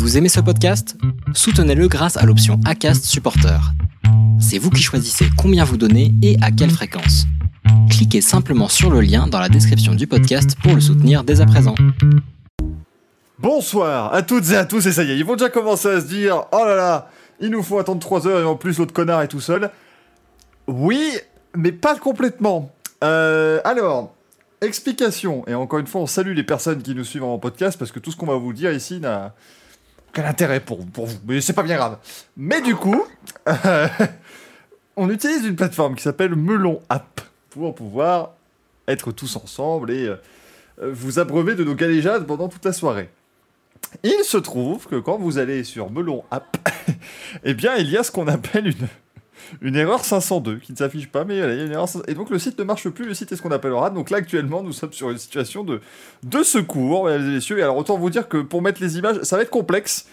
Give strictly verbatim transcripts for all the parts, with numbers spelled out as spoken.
Vous aimez ce podcast ? Soutenez-le grâce à l'option Acast Supporter. C'est vous qui choisissez combien vous donnez et à quelle fréquence. Cliquez simplement sur le lien dans la description du podcast pour le soutenir dès à présent. Bonsoir à toutes et à tous, et ça y est, ils vont déjà commencer à se dire « Oh là là, il nous faut attendre trois heures et en plus l'autre connard est tout seul. » Oui, mais pas complètement. Euh, alors, explication, et encore une fois, on salue les personnes qui nous suivent en podcast parce que tout ce qu'on va vous dire ici n'a aucun intérêt pour, pour vous, mais c'est pas bien grave. Mais du coup, euh, on utilise une plateforme qui s'appelle Melon App pour pouvoir être tous ensemble et euh, vous abreuver de nos galéjades pendant toute la soirée. Il se trouve que quand vous allez sur Melon App, eh bien, il y a ce qu'on appelle une, une erreur cinq cent deux, qui ne s'affiche pas, mais il y a une erreur cinq cent deux. Et donc, le site ne marche plus, le site est ce qu'on appellera. Donc là, actuellement, nous sommes sur une situation de, de secours, mesdames et messieurs. Et alors, autant vous dire que pour mettre les images, ça va être complexe,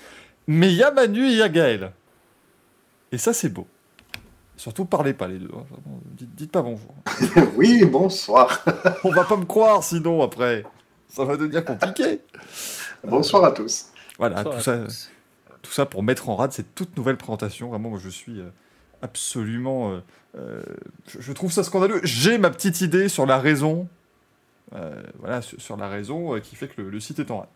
mais il y a Manu et il y a Gaël. Et ça, c'est beau. Surtout, parlez pas les deux. Hein. Dites, dites pas bonjour. Oui, bonsoir. On va pas me croire, sinon, après. Ça va devenir compliqué. Bonsoir à tous. Voilà, tout ça, tous. tout ça pour mettre en rade cette toute nouvelle présentation. Vraiment, moi, je suis absolument... Euh, euh, je, je trouve ça scandaleux. J'ai ma petite idée sur la raison. Euh, voilà, sur, sur la raison euh, qui fait que le, le site est en rade.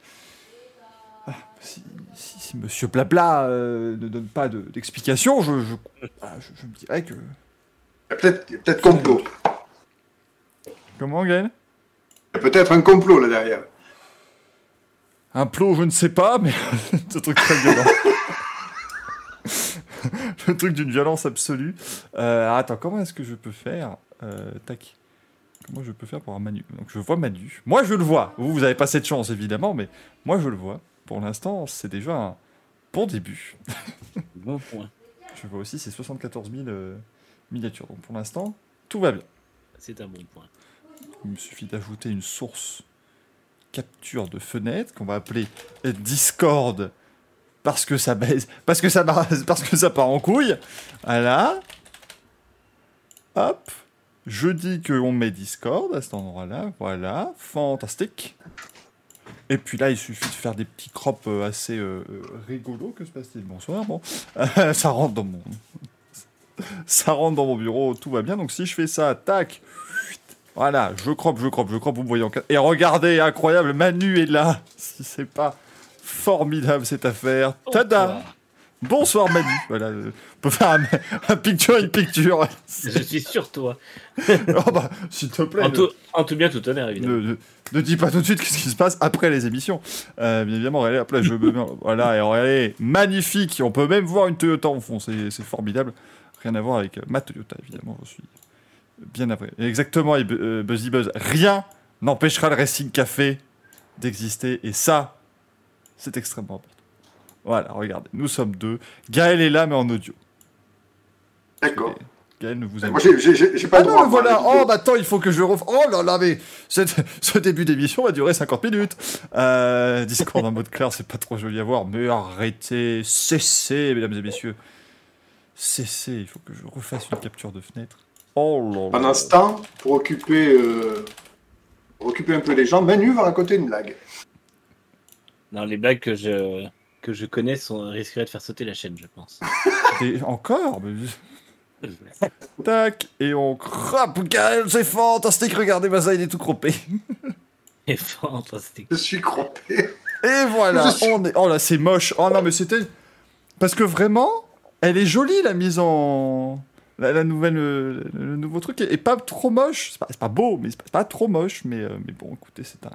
Ah, si, si, si Monsieur Blabla euh, ne donne pas de, d'explication, je, je, voilà, je, je me dirais que... Peut-être, peut-être complot. Comment, Gaël ? Peut-être un complot, là, derrière. Un plot, je ne sais pas, mais c'est un truc très violent. Le truc d'une violence absolue. Euh, attends, comment est-ce que je peux faire euh, Tac. Comment je peux faire pour un Manu ? Donc, je vois Manu. Moi, je le vois. Vous, vous n'avez pas cette chance, évidemment, mais moi, je le vois. Pour l'instant, c'est déjà un bon début. Bon point. Je vois aussi ces soixante-quatorze mille euh, miniatures. Donc, pour l'instant, tout va bien. C'est un bon point. Il me suffit d'ajouter une source... capture de fenêtre qu'on va appeler Discord parce que ça baise, parce que ça parce que ça part en couille. Voilà. Hop. Je dis qu'on met Discord à cet endroit-là. Voilà. Fantastique. Et puis là, il suffit de faire des petits crops assez euh, rigolos. Que se passe-t-il ? Bonsoir. Bon. Euh, ça rentre dans mon... ça rentre dans mon bureau. Tout va bien. Donc si je fais ça, tac... Voilà, je croppe, je croppe, je croppe, vous me voyez en cas... Et regardez, incroyable, Manu est là. Si c'est pas formidable, cette affaire. Tada ! Bonsoir, Manu. Voilà, euh, on peut faire un, un picture in picture. Je suis sur toi. Oh bah, s'il te plaît. En tout, le... en tout bien, tout honneur, évidemment. Ne, ne, ne dis pas tout de suite ce qui se passe après les émissions. Euh, bien évidemment, regardez, après, je... voilà, et regardez, magnifique. On peut même voir une Toyota en fond, c'est, c'est formidable. Rien à voir avec euh, ma Toyota, évidemment, je suis... bien après. Exactement, et euh, Buzzy Buzz. Rien n'empêchera le Racing Café d'exister. Et ça, c'est extrêmement important. Voilà, regardez. Nous sommes deux. Gaël est là, mais en audio. D'accord. Et Gaël ne vous a pas... Moi, j'ai, j'ai, j'ai pas ah le droit. Non, voilà. Oh, bah attends, il faut que je ref... Oh là là, mais cette... ce début d'émission va durer cinquante minutes. Euh, Discord en mode clair, c'est pas trop joli à voir. Mais arrêtez. Cessez, mesdames et messieurs. Cessez. Il faut que je refasse une capture de fenêtre. Oh Pendant un instant, pour occuper, euh, pour occuper un peu les gens, Manu va raconter une blague. Non, les blagues que je, que je connais sont, risqueraient de faire sauter la chaîne, je pense. Et encore mais... Tac, et on crappe, Gaël, c'est fantastique, regardez, Maza, il est tout croppé. C'est fantastique. Je suis croppé. Et voilà, suis... on est... Oh là, c'est moche. Oh non, mais c'était... Parce que vraiment, elle est jolie, la mise en... La, la nouvelle, le, le nouveau truc est, est pas trop moche, c'est pas, c'est pas beau, mais c'est pas, c'est pas trop moche, mais, euh, mais bon, écoutez, c'est un,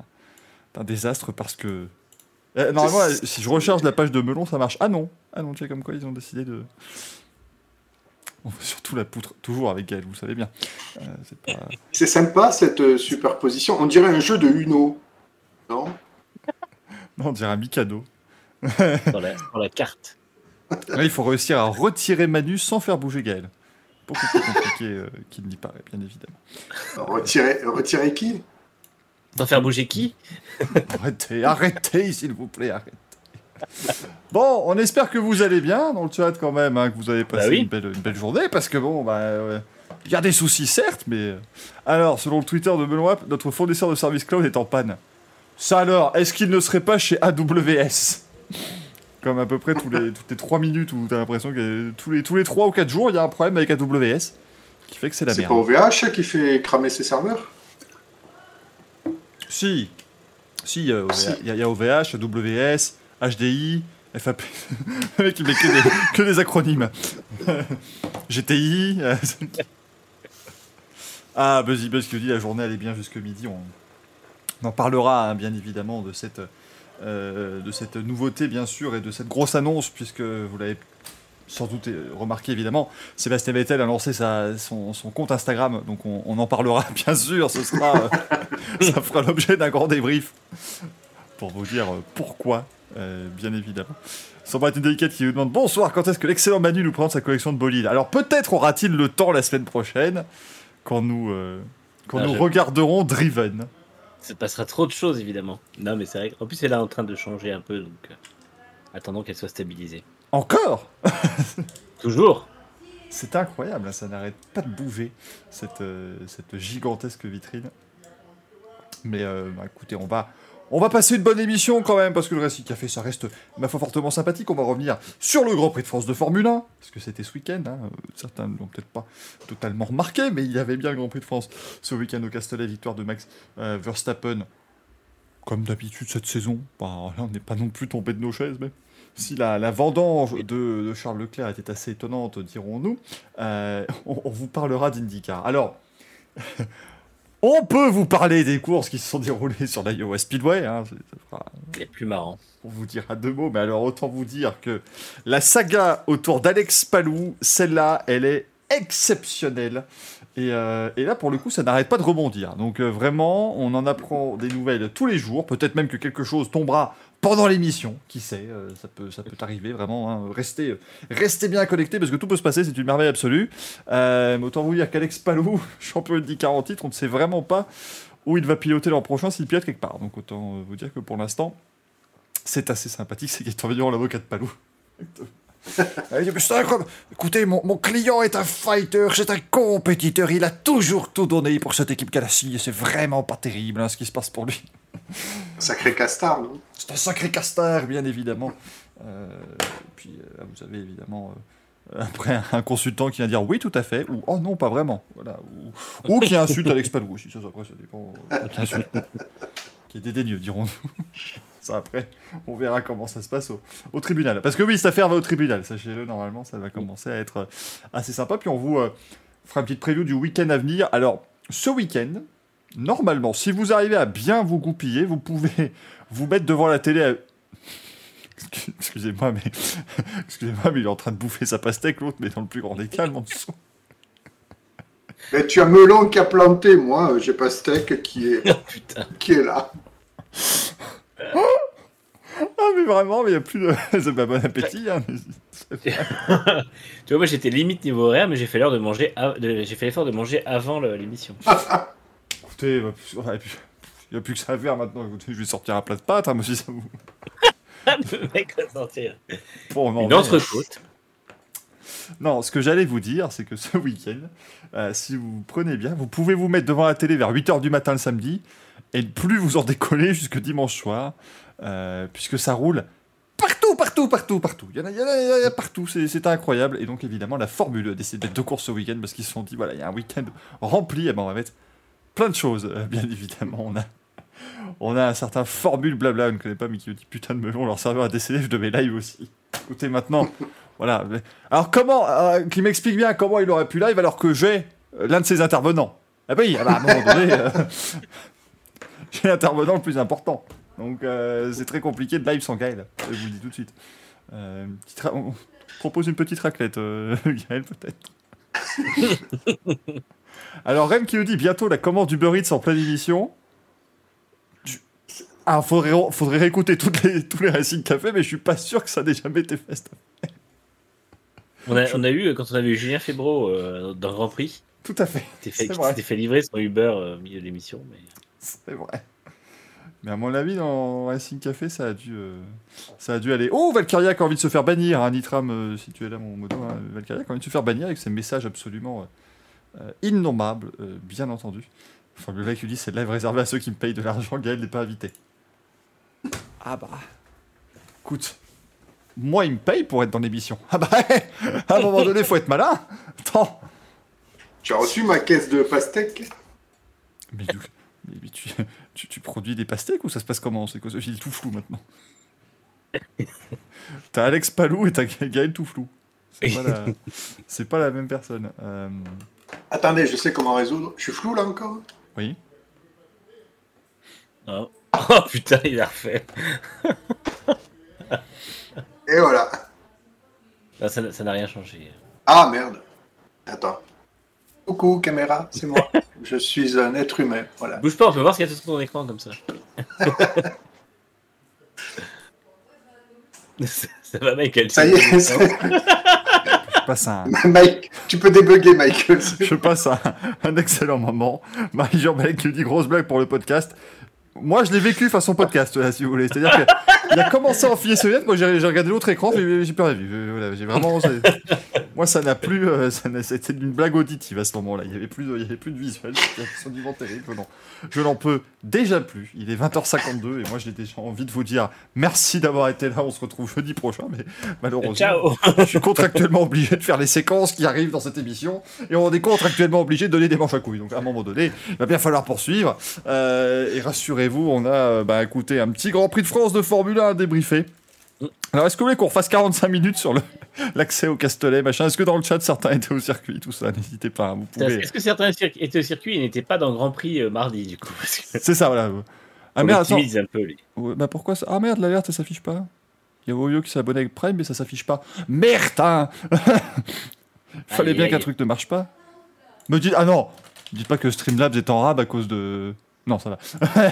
c'est un désastre parce que... Euh, normalement, c'est... si je recharge la page de Melon, ça marche. Ah non, ah non, tu sais comme quoi ils ont décidé de... On veut surtout la poutre, toujours avec Gaël, vous le savez bien. Euh, c'est, pas... c'est sympa, cette superposition, on dirait un jeu de Uno, non ? Non, on dirait un Mikado. Dans la, dans la carte. Là, il faut réussir à retirer Manu sans faire bouger Gaël. Beaucoup plus compliqué euh, qu'il n'y paraît, bien évidemment. Retirer, retirer qui ? T'en faire bouger qui ? Arrêtez, arrêtez, s'il vous plaît, arrêtez. Bon, on espère que vous allez bien dans le chat quand même, hein, que vous avez passé bah oui. une, belle, une belle journée, parce que bon, bah, ouais, y a des soucis certes, mais... Alors, selon le Twitter de Melon App, notre fournisseur de service cloud est en panne. Ça alors, est-ce qu'il ne serait pas chez A W S ? Comme à peu près tous les, toutes les trois minutes où t'as l'impression que tous les, tous les trois ou quatre jours, il y a un problème avec A W S. Qui fait que c'est la merde. C'est pas O V H qui fait cramer ses serveurs? Si. Si, il y a O V H, si. y a, y a O V H, W S, H D I, F A P. Le mec, il met que des, que des acronymes. G T I. Euh... Ah, Buzzy Buzz qui dit la journée, elle est bien jusque midi. On, on en parlera, hein, bien évidemment, de cette, euh, de cette nouveauté, bien sûr, et de cette grosse annonce, puisque vous l'avez sans doute remarqué, évidemment. Sébastien Vettel a lancé sa, son, son compte Instagram, donc on, on en parlera, bien sûr. Ce sera, euh, ça fera l'objet d'un grand débrief pour vous dire pourquoi, euh, bien évidemment. Sambra est une délicate qui nous demande « Bonsoir, quand est-ce que l'excellent Manu nous présente sa collection de bolides ?» Alors peut-être aura-t-il le temps la semaine prochaine, quand nous, euh, quand ah, nous regarderons Driven. Ça passera trop de choses, évidemment. Non, mais c'est vrai. En plus, elle est en train de changer un peu, donc euh, attendons qu'elle soit stabilisée. Encore. Toujours. C'est incroyable, ça n'arrête pas de bouger, cette, euh, cette gigantesque vitrine. Mais euh, bah, écoutez, on va, on va passer une bonne émission quand même, parce que le Racing Café, ça reste ma foi fortement sympathique. On va revenir sur le Grand Prix de France de Formule un, parce que c'était ce week-end. Hein. Certains ne l'ont peut-être pas totalement remarqué, mais il y avait bien le Grand Prix de France ce week-end au Castellet, victoire de Max euh, Verstappen. Comme d'habitude cette saison, bah, là, on n'est pas non plus tombé de nos chaises, mais... Si la, la vendange de, de Charles Leclerc était assez étonnante, dirons-nous, euh, on, on vous parlera d'IndyCar. Alors, on peut vous parler des courses qui se sont déroulées sur l'Iowa Speedway. Hein, c'est, ça fera, c'est plus marrant. On vous dira deux mots, mais alors autant vous dire que la saga autour d'Alex Palou, celle-là, elle est exceptionnelle. Et, euh, et là, pour le coup, ça n'arrête pas de rebondir. Donc euh, vraiment, on en apprend des nouvelles tous les jours. Peut-être même que quelque chose tombera pendant l'émission, qui sait, euh, ça peut, ça peut arriver vraiment, hein, restez, euh, restez bien connectés parce que tout peut se passer, c'est une merveille absolue. Euh, autant vous dire qu'Alex Palou, champion IndyCar en titre, on ne sait vraiment pas où il va piloter l'an prochain, s'il pilote quelque part. Donc autant euh, vous dire que pour l'instant, c'est assez sympathique, c'est qu'il est environ l'avocat de Palou. Écoutez, mon, mon client est un fighter, c'est un compétiteur, il a toujours tout donné pour cette équipe qu'elle a signée, c'est vraiment pas terrible, hein, ce qui se passe pour lui. Sacré castard, non ? C'est un sacré castard, bien évidemment. Euh, puis euh, vous avez évidemment euh, après un consultant qui vient dire oui, tout à fait, ou oh non, pas vraiment. Voilà, ou, ou qui insulte Alex Palou, si ça, après, ça dépend. Euh, qui insulte. Qui est dédaigneux, dirons-nous. Ça, après, on verra comment ça se passe au, au tribunal. Parce que oui, cette affaire va au tribunal, sachez-le, normalement, ça va commencer à être assez sympa. Puis on vous euh, fera une petite preview du week-end à venir. Alors, ce week-end, normalement, si vous arrivez à bien vous goupiller, vous pouvez vous mettre devant la télé à... Excusez-moi, mais... Excusez-moi, mais il est en train de bouffer sa pastèque, l'autre, mais dans le plus grand des calmes, en dessous. Mais tu as Melon qui a planté, moi, j'ai pastèque qui est... Oh, putain. Qui est là. Ah, mais vraiment, mais il n'y a plus de... C'est pas bon appétit, hein. Tu vois, moi, j'étais limite niveau horaire, mais j'ai fait, l'heure de manger a... de... j'ai fait l'effort de manger avant le... l'émission. Écoutez, il n'y a plus que ça à faire maintenant. Écoutez, je vais sortir un plat de pâtes, hein, moi, si ça vous... Le mec va sortir. Bon, non, une entrecôte. Non, ce que j'allais vous dire, c'est que ce week-end, euh, si vous vous prenez bien, vous pouvez vous mettre devant la télé vers huit heures du matin le samedi et ne plus vous en décoller jusque dimanche soir, euh, puisque ça roule partout, partout, partout, partout. Il y en a, il y en a, il y en a partout, c'est, c'est incroyable. Et donc, évidemment, la Formule a décidé d'être de course ce week-end parce qu'ils se sont dit, voilà, il y a un week-end rempli, et ben on va mettre... plein de choses, euh, bien évidemment. On a, on a un certain Formule Blabla, on ne connaît pas, mais qui nous dit putain de melon, leur serveur a décédé, je devais live aussi. Écoutez, maintenant, voilà. Alors, comment, euh, qui m'explique bien comment il aurait pu live alors que j'ai euh, l'un de ses intervenants. Ah, bah oui, ah bah, à un moment donné, euh, j'ai l'intervenant le plus important. Donc, euh, c'est très compliqué de live sans Gaël, je vous le dis tout de suite. Euh, une petite ra- on propose une petite raclette, euh, Gaël, peut-être. Alors, Rem qui nous dit bientôt la commande du Burritz en pleine émission. Je... Ah, faudrait, faudrait réécouter toutes les, tous les Racing Café, mais je suis pas sûr que ça n'ait jamais été fait. On a, on a eu, quand on avait eu Julien Febro euh, dans Grand Prix, tout à fait. Qui s'était fait livrer son Uber euh, au milieu de l'émission. Mais... C'est vrai. Mais à mon avis, dans Racing Café, ça a dû, euh, ça a dû aller. Oh, Valkyria qui a envie de se faire bannir. Hein, Nitram, euh, si tu es là, mon modo, hein, Valkyria qui a envie de se faire bannir avec ses messages absolument. Euh... Euh, innombrable, euh, bien entendu. Enfin, le mec qui dit c'est live réservé à ceux qui me payent de l'argent, Gaël n'est pas invité. Ah bah. Écoute, moi, il me paye pour être dans l'émission. Ah bah, à un moment donné, faut être malin. Attends. Tu as reçu ma caisse de pastèques ? Mais, mais tu, tu, tu produis des pastèques ou ça se passe comment ? C'est quoi ce fil tout flou maintenant ? T'as Alex Palou et t'as Gaël tout flou. C'est pas la, c'est pas la même personne. Euh... Attendez, je sais comment résoudre. Je suis flou là encore ? Oui. Oh. Oh putain, il a refait. Et voilà. Non, ça, ça n'a rien changé. Ah merde. Attends. Coucou caméra, c'est moi. Je suis un être humain. Voilà. Bouge pas, on peut voir ce qu'il y a sur ton écran comme ça. ça, ça va, Michael. Ça y est. Je passe un... Mike, tu peux débugger, Michael. Je passe un, un excellent moment. Marie-Jean Belec qui dit grosse blague pour le podcast. Moi, je l'ai vécu façon podcast, là, si vous voulez. C'est-à-dire qu'il a commencé à enfiler ce net. Moi, j'ai, j'ai regardé l'autre écran, mais j'ai plus rien vu. Je, voilà, j'ai vraiment... C'est... Moi, ça n'a plus... Euh, ça n'a... C'était une blague auditive à ce moment-là. Il n'y avait plus de, il y avait plus de visuel. Non. Je n'en peux déjà plus. Il est vingt heures cinquante-deux et moi, j'ai déjà envie de vous dire merci d'avoir été là. On se retrouve jeudi prochain, mais malheureusement, ciao. Je suis contractuellement obligé de faire les séquences qui arrivent dans cette émission et on est contractuellement obligé de donner des manches à couilles. Donc, à un moment donné, il va bien falloir poursuivre euh, et rassurer vous, on a bah, écouté un petit Grand Prix de France de Formule un débriefé. Alors, est-ce que vous voulez qu'on refasse quarante-cinq minutes sur le, l'accès au Castellet, machin ? Est-ce que dans le chat, certains étaient au circuit, tout ça ? N'hésitez pas, vous pouvez... Est-ce que certains étaient au circuit et n'étaient pas dans le Grand Prix euh, mardi, du coup parce que... C'est ça, voilà. Ah on merde, attends. Un peu, les... ouais, bah pourquoi ça... Ah merde, l'alerte, ça s'affiche pas. Il y a Woyo qui s'est abonné avec Prime, mais ça s'affiche pas. Merde, hein. Fallait allez, bien allez. Qu'un truc ne marche pas. Me dites... Ah non, dites pas que Streamlabs est en rab à cause de... Non, ça va.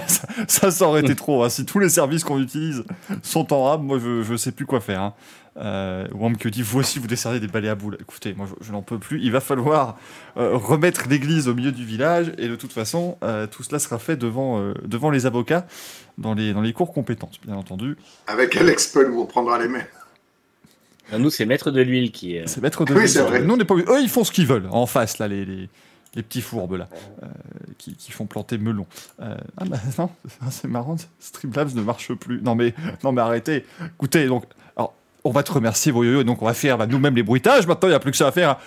ça, ça, ça aurait été trop. Hein. Si tous les services qu'on utilise sont en rab, moi, je ne sais plus quoi faire. Hein. Euh, Wamp qui dit, vous aussi, vous desservez des balais à boules. Écoutez, moi, je, je n'en peux plus. Il va falloir euh, remettre l'église au milieu du village. Et de toute façon, euh, tout cela sera fait devant, euh, devant les avocats, dans les, dans les cours compétentes, bien entendu. Avec Alex Pelou, on prendra les mains. Non, nous, c'est maître de l'huile qui... Euh... C'est maître de oui, l'huile. C'est vrai. Nous, on n'est pas... Eux, ils font ce qu'ils veulent en face, là, les... les... Les petits fourbes, là, euh, qui, qui font planter melon. Euh, ah, bah non, c'est marrant, Streamlabs ne marche plus. Non, mais, non, mais arrêtez. Écoutez, donc, alors, on va te remercier, Voyoyo, et donc on va faire bah, nous-mêmes les bruitages. Maintenant, il n'y a plus que ça à faire. Hein.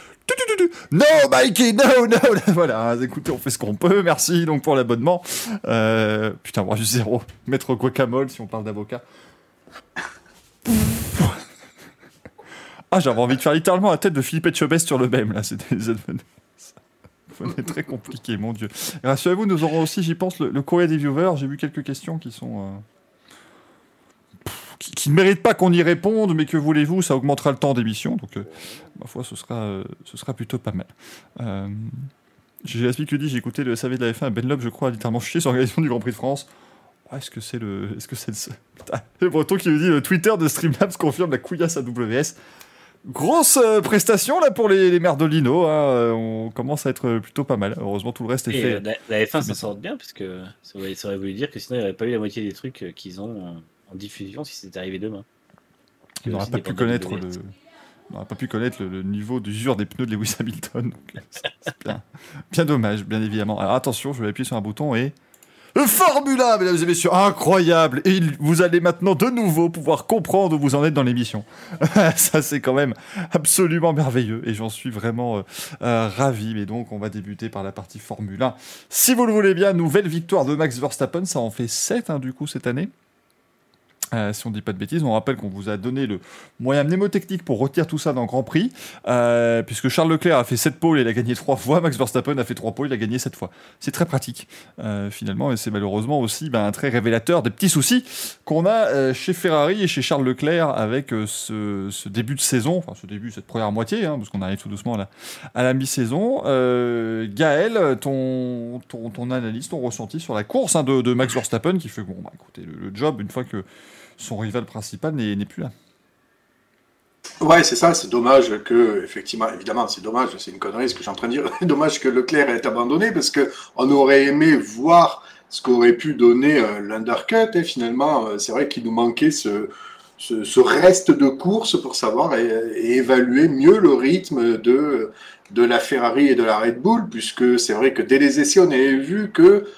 No, Mikey, no, no. Voilà, écoutez, on fait ce qu'on peut. Merci donc pour l'abonnement. Euh, putain, moi, juste zéro. Mettre guacamole, si on parle d'avocat. Ah, j'avais envie de faire littéralement la tête de Philippe Etchebest sur le même, là. C'était des advenants. C'est très compliqué, mon Dieu. Et rassurez-vous, nous aurons aussi, j'y pense, le, le courrier des viewers. J'ai vu quelques questions qui sont... Euh, pff, qui, qui ne méritent pas qu'on y réponde, mais que voulez-vous, ça augmentera le temps d'émission. Donc, euh, ma foi, ce sera, euh, ce sera plutôt pas mal. Euh, j'ai la suite que dit, j'ai écouté le S A V de la F un à Ben Loeb, je crois, littéralement chier sur l'organisation du Grand Prix de France. Oh, est-ce que c'est le... Est-ce que c'est le... Putain, le breton qui me dit, le Twitter de Streamlabs confirme la couillasse à W S. Grosse euh, prestation là pour les, les merdolinos, hein, euh, on commence à être plutôt pas mal. Heureusement, tout le reste est et fait. Euh, la, la F un s'en sort bien, parce que ça aurait, ça aurait voulu dire que sinon il n'y aurait pas eu la moitié des trucs euh, qu'ils ont euh, en diffusion si c'était arrivé demain. On n'aurait pas, pas pu connaître le, on pas pu connaître le niveau d'usure des pneus de Lewis Hamilton. Donc, c'est, c'est bien, bien dommage, bien évidemment. Alors attention, je vais appuyer sur un bouton et Formula, mesdames et messieurs, incroyable. Et vous allez maintenant de nouveau pouvoir comprendre où vous en êtes dans l'émission. Ça, c'est quand même absolument merveilleux et j'en suis vraiment euh, euh, ravi. Mais donc, on va débuter par la partie Formule un. Si vous le voulez bien, nouvelle victoire de Max Verstappen. Ça en fait sept, hein, du coup, cette année. Euh, si on ne dit pas de bêtises, on rappelle qu'on vous a donné le moyen mnémotechnique pour retenir tout ça dans le Grand Prix, euh, puisque Charles Leclerc a fait sept pôles et il a gagné trois fois, Max Verstappen a fait trois pôles et il a gagné sept fois. C'est très pratique, euh, finalement, et c'est malheureusement aussi ben, très révélateur des petits soucis qu'on a euh, chez Ferrari et chez Charles Leclerc avec euh, ce, ce début de saison, enfin ce début, cette première moitié, hein, parce qu'on arrive tout doucement à la, à la mi-saison. Euh, Gaël, ton, ton, ton analyse, ton ressenti sur la course hein, de, de Max Verstappen, qui fait bon, bah, écoutez, le, le job, une fois que son rival principal n'est, n'est plus là. Ouais, c'est ça, c'est dommage que, effectivement, évidemment, c'est dommage, c'est une connerie ce que je suis en train de dire, c'est dommage que Leclerc ait abandonné, parce qu'on aurait aimé voir ce qu'aurait pu donner euh, l'undercut, et finalement, euh, c'est vrai qu'il nous manquait ce, ce, ce reste de course pour savoir et, et évaluer mieux le rythme de, de la Ferrari et de la Red Bull, puisque c'est vrai que dès les essais, on avait vu que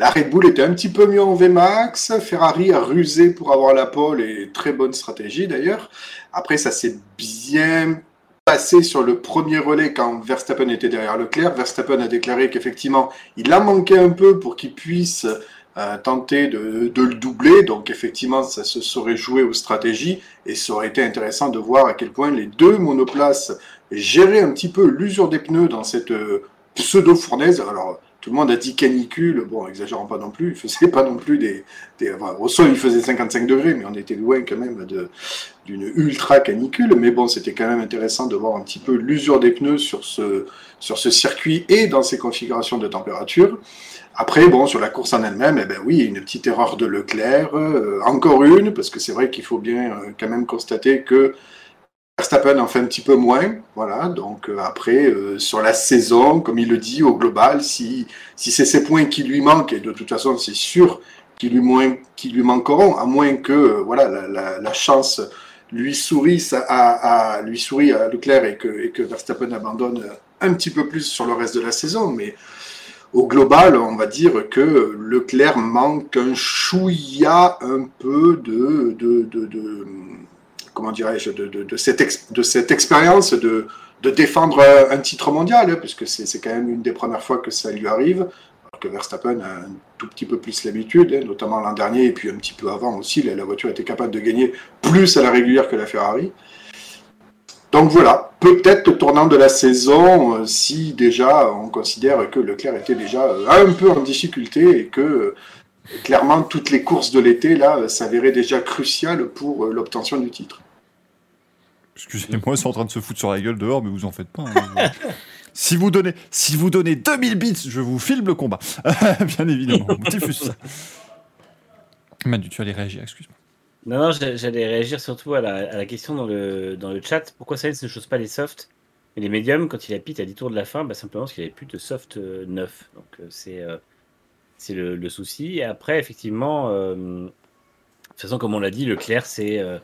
La Red Bull était un petit peu mieux en V max, Ferrari a rusé pour avoir la pole, et très bonne stratégie d'ailleurs. Après, ça s'est bien passé sur le premier relais quand Verstappen était derrière Leclerc. Verstappen a déclaré qu'effectivement, il a manqué un peu pour qu'il puisse euh, tenter de, de le doubler. Donc effectivement, ça se serait joué aux stratégies, et ça aurait été intéressant de voir à quel point les deux monoplaces géraient un petit peu l'usure des pneus dans cette euh, pseudo-fournaise. Alors, tout le monde a dit canicule, bon, exagérons pas non plus, il faisait pas non plus des... des enfin, au sol, il faisait cinquante-cinq degrés, mais on était loin quand même de, d'une ultra canicule. Mais bon, c'était quand même intéressant de voir un petit peu l'usure des pneus sur ce, sur ce circuit et dans ces configurations de température. Après, bon, sur la course en elle-même, eh ben oui, une petite erreur de Leclerc, euh, encore une, parce que c'est vrai qu'il faut bien euh, quand même constater que Verstappen en fait un petit peu moins, voilà, donc euh, après, euh, sur la saison, comme il le dit, au global, si, si c'est ces points qui lui manquent, et de toute façon c'est sûr qu'ils lui, moins, qu'ils lui manqueront, à moins que euh, voilà, la, la, la chance lui sourie à, à, à, lui sourie à Leclerc et que, et que Verstappen abandonne un petit peu plus sur le reste de la saison, mais au global, on va dire que Leclerc manque un chouïa un peu de... de, de, de comment dirais-je, de, de, de cette, ex, de cette expérience de, de défendre un titre mondial, hein, puisque c'est, c'est quand même une des premières fois que ça lui arrive, alors que Verstappen a un tout petit peu plus l'habitude, hein, notamment l'an dernier, et puis un petit peu avant aussi, là, la voiture était capable de gagner plus à la régulière que la Ferrari. Donc voilà, peut-être au tournant de la saison, euh, si déjà on considère que Leclerc était déjà euh, un peu en difficulté et que... Euh, clairement, toutes les courses de l'été, là, s'avéraient déjà cruciales pour euh, l'obtention du titre. Excusez-moi, ils sont en train de se foutre sur la gueule dehors, mais vous en faites pas. Hein. si, vous donnez, si vous donnez deux mille bits, je vous filme le combat. Bien évidemment, on diffuse ça. Manu, tu allais réagir, excuse-moi. Non, non, j'allais réagir surtout à la, à la question dans le, dans le chat. Pourquoi Sainz ne chose pas les softs et les médiums quand il a pit à dix tours de la fin? Bah, simplement parce qu'il n'avait plus de soft euh, neuf. Donc, euh, c'est... Euh... C'est le, le souci. Et après, effectivement, euh, de toute façon, comme on l'a dit, Leclerc, c'est... Euh,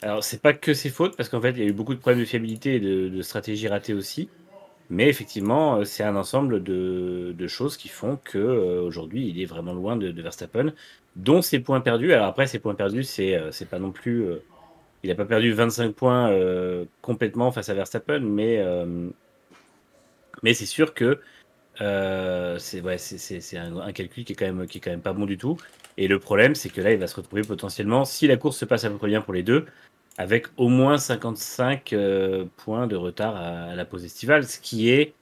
alors, c'est pas que ses fautes, parce qu'en fait, il y a eu beaucoup de problèmes de fiabilité et de, de stratégie ratée aussi. Mais effectivement, c'est un ensemble de, de choses qui font qu'aujourd'hui, euh, il est vraiment loin de, de Verstappen, dont ses points perdus. Alors après, ses points perdus, c'est, euh, c'est pas non plus... Euh, il n'a pas perdu vingt-cinq points euh, complètement face à Verstappen, mais, euh, mais c'est sûr que Euh, c'est, ouais, c'est, c'est, c'est un, un calcul qui est, quand même, qui est quand même pas bon du tout. Et le problème, c'est que là, il va se retrouver potentiellement, si la course se passe à peu près bien pour les deux, avec au moins cinquante-cinq euh, points de retard à, à la pause estivale, ce qui est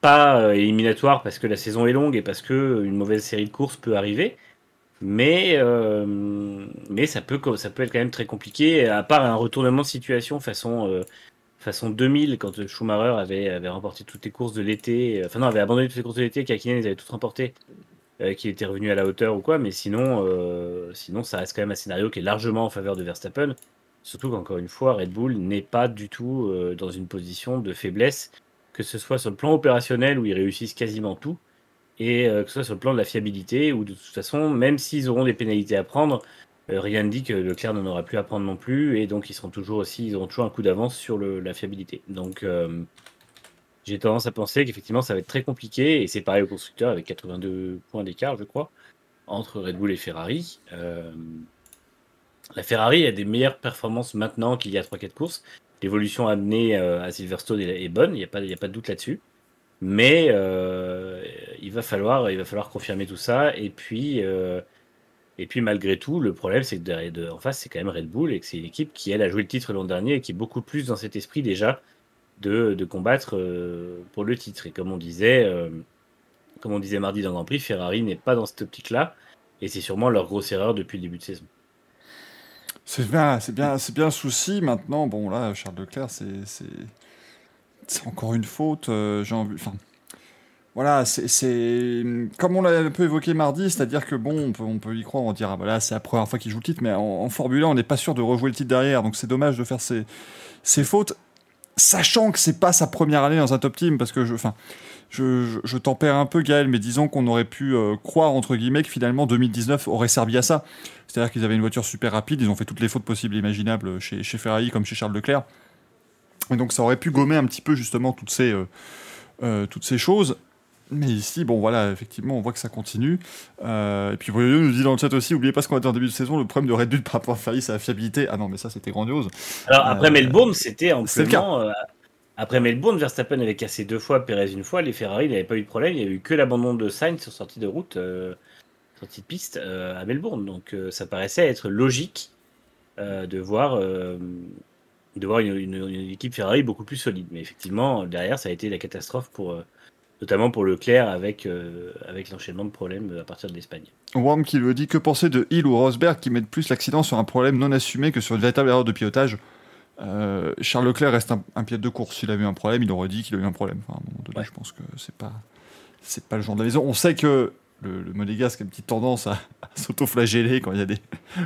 pas euh, éliminatoire parce que la saison est longue et parce que une mauvaise série de courses peut arriver, mais euh, mais ça peut ça peut être quand même très compliqué, à part un retournement de situation façon. Euh, façon deux mille, quand Schumacher avait, avait remporté toutes les courses de l'été, enfin non, avait abandonné toutes les courses de l'été, Häkkinen, ils avaient toutes remportées, euh, qu'il était revenu à la hauteur ou quoi, mais sinon, euh, sinon ça reste quand même un scénario qui est largement en faveur de Verstappen, surtout qu'encore une fois, Red Bull n'est pas du tout euh, dans une position de faiblesse, que ce soit sur le plan opérationnel, où ils réussissent quasiment tout, et euh, que ce soit sur le plan de la fiabilité, où de toute façon, même s'ils auront des pénalités à prendre, rien ne dit que Leclerc n'en aura plus à prendre non plus, et donc ils seront toujours aussi, ils auront toujours un coup d'avance sur le, la fiabilité. Donc euh, j'ai tendance à penser qu'effectivement ça va être très compliqué, et c'est pareil aux constructeurs avec quatre-vingt-deux points d'écart, je crois, entre Red Bull et Ferrari. Euh, la Ferrari a des meilleures performances maintenant qu'il y a trois à quatre courses. L'évolution amenée euh, à Silverstone est, est bonne, il n'y a pas, il n'y a pas de doute là-dessus. Mais euh, il va falloir, il va falloir confirmer tout ça, et puis. Euh, Et puis malgré tout, le problème, c'est que derrière, de, en face, c'est quand même Red Bull et que c'est une équipe qui, elle, a joué le titre l'an dernier et qui est beaucoup plus dans cet esprit déjà de, de combattre euh, pour le titre. Et comme on disait, euh, comme on disait mardi dans le Grand Prix, Ferrari n'est pas dans cette optique-là et c'est sûrement leur grosse erreur depuis le début de saison. C'est bien, c'est bien, c'est bien un souci. Maintenant, bon là, Charles Leclerc, c'est, c'est, c'est encore une faute. Euh, j'ai envie, enfin. Voilà, c'est, c'est comme on l'a un peu évoqué mardi, c'est-à-dire que bon, on peut, on peut y croire, on dira, voilà, c'est la première fois qu'il joue le titre, mais en, en Formule un, on n'est pas sûr de rejouer le titre derrière, donc c'est dommage de faire ses, ses fautes, sachant que c'est pas sa première année dans un top team, parce que je, enfin, je, je, je tempère un peu Gaël, mais disons qu'on aurait pu euh, croire entre guillemets que finalement deux mille dix-neuf aurait servi à ça, c'est-à-dire qu'ils avaient une voiture super rapide, ils ont fait toutes les fautes possibles et imaginables chez, chez Ferrari comme chez Charles Leclerc, et donc ça aurait pu gommer un petit peu justement toutes ces, euh, euh, toutes ces choses. Mais ici, bon voilà, effectivement, on voit que ça continue. Euh, et puis Voyoyo nous dit dans le chat aussi, n'oubliez pas ce qu'on a dit en début de saison, le problème de Red Bull par rapport à Ferrari, sa fiabilité. Ah non, mais ça, c'était grandiose. Alors après euh, Melbourne, c'était amplement... Euh, après Melbourne, Verstappen avait cassé deux fois, Perez une fois, les Ferrari n'avaient pas eu de problème, il n'y a eu que l'abandon de Sainz sur sortie de route, euh, sortie de piste euh, à Melbourne. Donc euh, ça paraissait être logique euh, de voir... Euh, de voir une, une, une équipe Ferrari beaucoup plus solide. Mais effectivement, derrière, ça a été la catastrophe, pour, euh, notamment pour Leclerc, avec, euh, avec l'enchaînement de problèmes à partir de l'Espagne. Worm qui le dit, que penser de Hill ou Rosberg qui mettent plus l'accident sur un problème non assumé que sur une véritable erreur de pilotage? euh, Charles Leclerc reste un, un pilote de course. S'il avait eu un problème, il aurait dit qu'il a eu un problème. Enfin, à un moment donné, ouais. Je pense que c'est pas, c'est pas le genre de maison. On sait que le, le monégasque a une petite tendance à, à s'auto-flageller quand il y a des,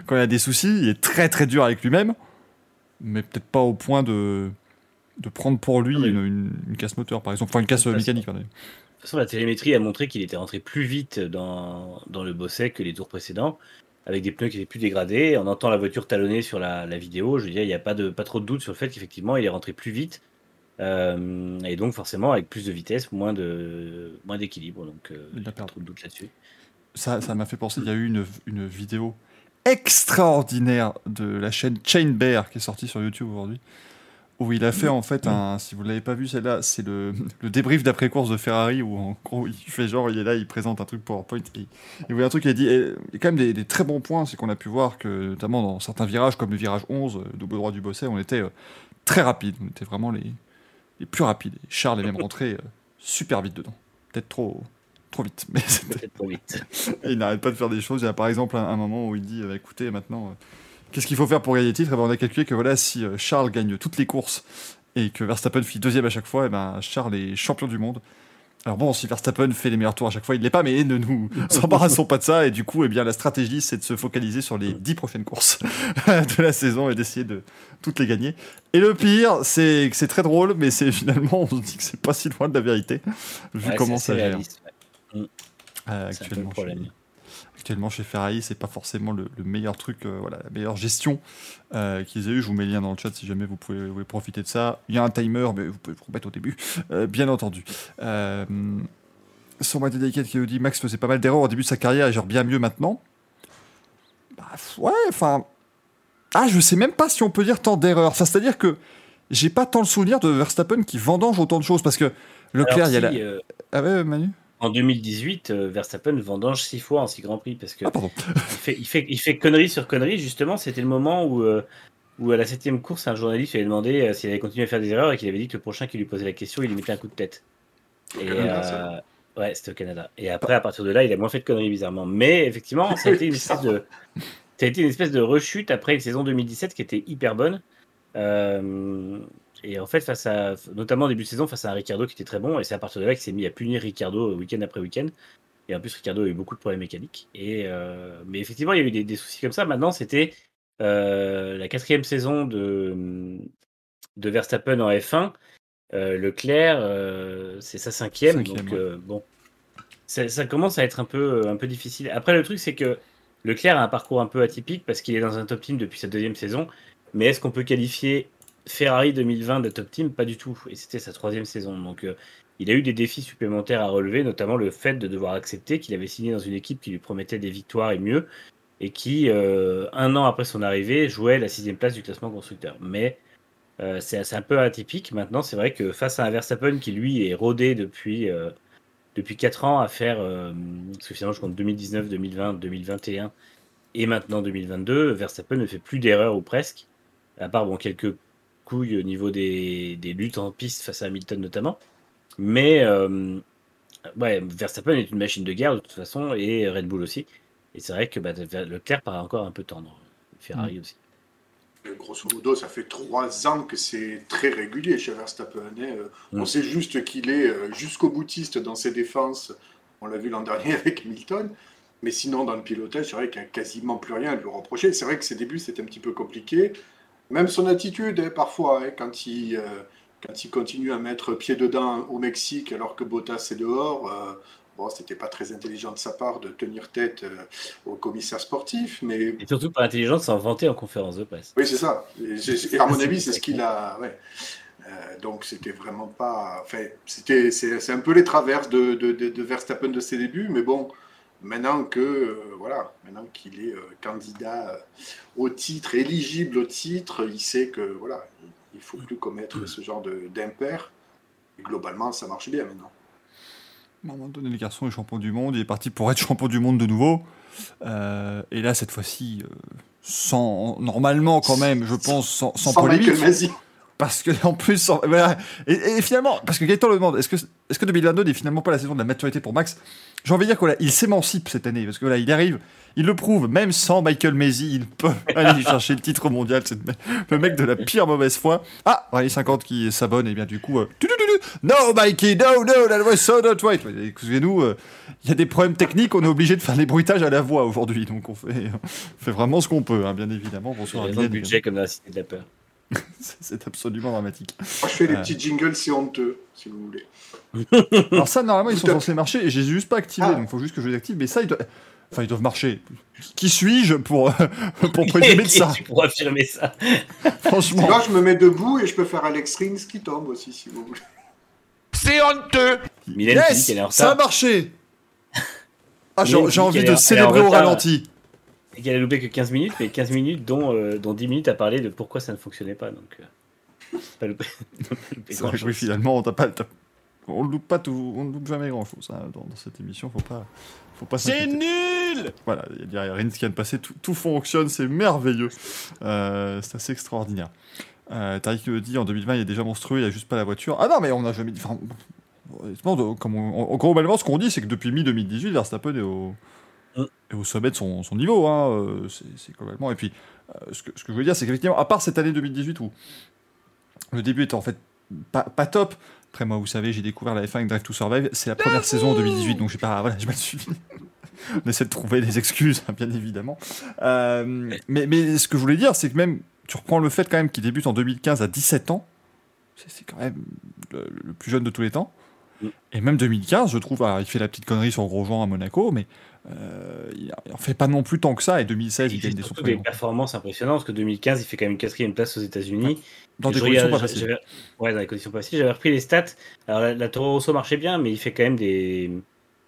quand il y a des soucis. Il est très très dur avec lui-même, mais peut-être pas au point de, de prendre pour lui oui. une, une, une casse moteur, par exemple. Enfin, une casse de mécanique. Façon, de toute façon, la télémétrie a montré qu'il était rentré plus vite dans, dans le bosset que les tours précédents, avec des pneus qui étaient plus dégradés. On entend la voiture talonner sur la, la vidéo. Je veux dire, il n'y a pas, de, pas trop de doute sur le fait qu'effectivement, il est rentré plus vite. Euh, et donc, forcément, avec plus de vitesse, moins, de, moins d'équilibre. Donc, euh, il n'y a pas trop de doute là-dessus. Ça, ça m'a fait penser, il y a eu une, une vidéo extraordinaire de la chaîne Chainbear qui est sortie sur YouTube aujourd'hui, où il a fait en fait un, si vous l'avez pas vu celle-là, c'est le, le débrief d'après-course de Ferrari, où en gros il fait genre, il est là, il présente un truc PowerPoint et il, il voit un truc et il dit, et il y a quand même des, des très bons points, c'est qu'on a pu voir que notamment dans certains virages comme le virage onze, double droit du Bosset, on était euh, très rapide, on était vraiment les, les plus rapides, et Charles est même rentré euh, super vite dedans, peut-être trop... trop vite, mais c'était trop vite. Il n'arrête pas de faire des choses. Il y a par exemple un, un moment où il dit euh, écoutez, maintenant, euh, qu'est-ce qu'il faut faire pour gagner les titres? Et ben, on a calculé que voilà, si euh, Charles gagne toutes les courses et que Verstappen finit deuxième à chaque fois, et ben Charles est champion du monde. Alors bon, si Verstappen fait les meilleurs tours à chaque fois, il ne l'est pas, mais ne nous embarrassons pas de ça. Et du coup, eh bien, la stratégie, c'est de se focaliser sur les dix prochaines courses de la saison et d'essayer de toutes les gagner. Et le pire, c'est que c'est très drôle, mais c'est finalement, on se dit que c'est pas si loin de la vérité, vu ouais, comment ça gère. Mmh. Euh, actuellement, chez, actuellement chez Ferrari, c'est pas forcément le, le meilleur truc, euh, voilà, la meilleure gestion euh, qu'ils aient eu. Je vous mets le lien dans le chat si jamais vous pouvez, vous pouvez profiter de ça. Il y a un timer, mais vous pouvez le mettre au début, euh, bien entendu. Euh, sans moi délicate qui nous dit Max faisait pas mal d'erreurs au début de sa carrière et gère bien mieux maintenant. Bah, ouais, enfin, ah, je sais même pas si on peut dire tant d'erreurs. Enfin, c'est-à-dire que j'ai pas tant le souvenir de Verstappen qui vendange autant de choses, parce que Leclerc, il si, y a la... euh... ah ouais, Manu. En deux mille dix-huit, Verstappen vendange six fois en six Grands Prix, parce que ah, il, fait, il, fait, il fait connerie sur connerie. Justement, c'était le moment où, euh, où à la septième course, un journaliste lui avait demandé euh, s'il allait continuer à faire des erreurs, et qu'il avait dit que le prochain qui lui posait la question, il lui mettait un coup de tête. Et, euh, ouais, c'était au Canada. Et après, à partir de là, il a moins fait de conneries, bizarrement. Mais effectivement, ça a été une espèce de, ça a été une espèce de rechute après une saison deux mille dix-sept qui était hyper bonne. Euh, Et en fait, face à, notamment au début de saison, face à un Ricciardo qui était très bon, et c'est à partir de là qu'il s'est mis à punir Ricciardo week-end après week-end. Et en plus, Ricciardo a eu beaucoup de problèmes mécaniques. Et euh, mais effectivement, il y a eu des, des soucis comme ça. Maintenant, c'était euh, la quatrième saison de, de Verstappen en F un. Euh, Leclerc, euh, c'est sa cinquième. cinquième donc, ouais. euh, bon, ça, ça commence à être un peu, un peu difficile. Après, le truc, c'est que Leclerc a un parcours un peu atypique parce qu'il est dans un top team depuis sa deuxième saison. Mais est-ce qu'on peut qualifier Ferrari deux mille vingt de top team? Pas du tout, et c'était sa troisième saison, donc euh, il a eu des défis supplémentaires à relever, notamment le fait de devoir accepter qu'il avait signé dans une équipe qui lui promettait des victoires et mieux, et qui euh, un an après son arrivée jouait la sixième place du classement constructeur. Mais euh, c'est, c'est un peu atypique. Maintenant, c'est vrai que face à un Verstappen qui lui est rodé depuis, euh, depuis quatre ans à faire, euh, parce que finalement je compte deux mille dix-neuf, deux mille vingt, deux mille vingt et un et maintenant deux mille vingt-deux, Verstappen ne fait plus d'erreurs ou presque, à part bon, quelques couilles au niveau des, des luttes en piste face à Hamilton notamment, mais euh, ouais, Verstappen est une machine de guerre de toute façon, et Red Bull aussi, et c'est vrai que bah, Leclerc paraît encore un peu tendre, Ferrari mmh. aussi. Grosso modo, ça fait trois ans que c'est très régulier chez Verstappen, hein. mmh. On sait juste qu'il est jusqu'au boutiste dans ses défenses, on l'a vu l'an dernier avec Hamilton, mais sinon dans le pilotage, c'est vrai qu'il n'y a quasiment plus rien à lui reprocher. C'est vrai que ses débuts c'était un petit peu compliqué. Même son attitude, hein, parfois, hein, quand, il, euh, quand il continue à mettre pied dedans au Mexique alors que Bottas est dehors, euh, bon, c'était pas très intelligent de sa part de tenir tête euh, au commissaire sportif. Mais... Et surtout pas intelligent de s'en vanter en conférence de presse. Oui, c'est ça. Et, et à mon avis, c'est ce qu'il a... Ouais. Euh, donc c'était vraiment pas... Enfin, c'est un peu les traverses de, de, de, de Verstappen de ses débuts, mais bon, maintenant que euh, voilà, maintenant qu'il est euh, candidat euh, au titre, éligible au titre, il sait que voilà, il ne faut plus commettre ce genre d'impair. Globalement, ça marche bien maintenant. À un moment donné, les garçons est champion du monde, il est parti pour être champion du monde de nouveau. Euh, et là, cette fois-ci, euh, sans, normalement quand même, je pense, sans, sans, sans polémique. Parce que, en plus, sans, voilà, et, et finalement, parce que Gaëtan le demande, est-ce que, est-ce que deux mille vingt-deux n'est finalement pas la saison de la maturité pour Max? J'ai envie de dire qu'il voilà, s'émancipe cette année, parce que voilà, il arrive, il le prouve, même sans Michael Maisy, il peut aller chercher le titre mondial, c'est le mec de la pire mauvaise foi. Ah, les cinquante qui s'abonnent, et bien du coup... Euh, No, Mikey, no, no, that was so not right. Excusez-nous, il euh, y a des problèmes techniques, on est obligé de faire des bruitages à la voix aujourd'hui, donc on fait, on fait vraiment ce qu'on peut, hein, bien évidemment. Pour on a un budget comme dans la Cité de la Peur. C'est absolument dramatique. Je fais des euh... petits jingles, c'est honteux, si vous voulez. Alors ça, normalement, ils sont censés marcher, et je les ai juste pas activés, ah. donc il faut juste que je les active, mais ça, ils doivent... Enfin, ils doivent marcher. Qui suis-je pour, euh, pour présumer de ça? Pour affirmer ça. Franchement. Moi, je me mets debout et je peux faire Alex Rins qui tombe aussi, si vous voulez. C'est honteux. Yes, ça a marché. Ah, j'ai, j'ai envie de célébrer au ralenti. Et qu'elle a loupé que quinze minutes, mais quinze minutes dont, euh, dont dix minutes à parler de pourquoi ça ne fonctionnait pas. Donc, euh, pas loupé, pas loupé c'est vrai que oui, finalement, on t'a pas le temps. On ne loupe pas tout, on ne loupe jamais grand-chose hein, dans, dans cette émission. Faut pas, faut pas. C'est nul. Voilà, il y a rien qui vient de passer. Tout, tout fonctionne, c'est merveilleux. Euh, c'est assez extraordinaire. Euh, Tariq me dit en deux mille vingt il est déjà monstrueux, il a juste pas la voiture. Ah non, mais on n'a jamais dit. Enfin, honnêtement, comme on, on, globalement, ce qu'on dit, c'est que depuis mi deux mille dix-huit, Verstappen est au, mm. est au sommet de son, son niveau. Hein, c'est, c'est globalement. Et puis, euh, ce, que, ce que je veux dire, c'est qu'effectivement, à part cette année deux mille dix-huit où le début était en fait pas, pas top. Après, moi, vous savez, j'ai découvert la F un avec Drive to Survive. C'est la première saison en deux mille dix-huit, donc j'ai pas, voilà, j'ai pas suivi. On essaie de trouver des excuses, bien évidemment. Euh, mais, mais ce que je voulais dire, c'est que même, tu reprends le fait quand même qu'il débute en deux mille quinze à dix-sept ans. C'est, c'est quand même le, le plus jeune de tous les temps. Et même deux mille quinze, je trouve, alors, il fait la petite connerie sur Grosjean à Monaco, mais euh, il en fait pas non plus tant que ça. Et deux mille seize, il, il gagne des surprises. Il a des performances impressionnantes, parce que deux mille quinze, il fait quand même une quatrième place aux États-Unis. Ouais. Dans des conditions pas faciles. Ouais, dans des conditions pas faciles. J'avais repris les stats. Alors, la, la Toro Rosso marchait bien, mais il fait quand même des,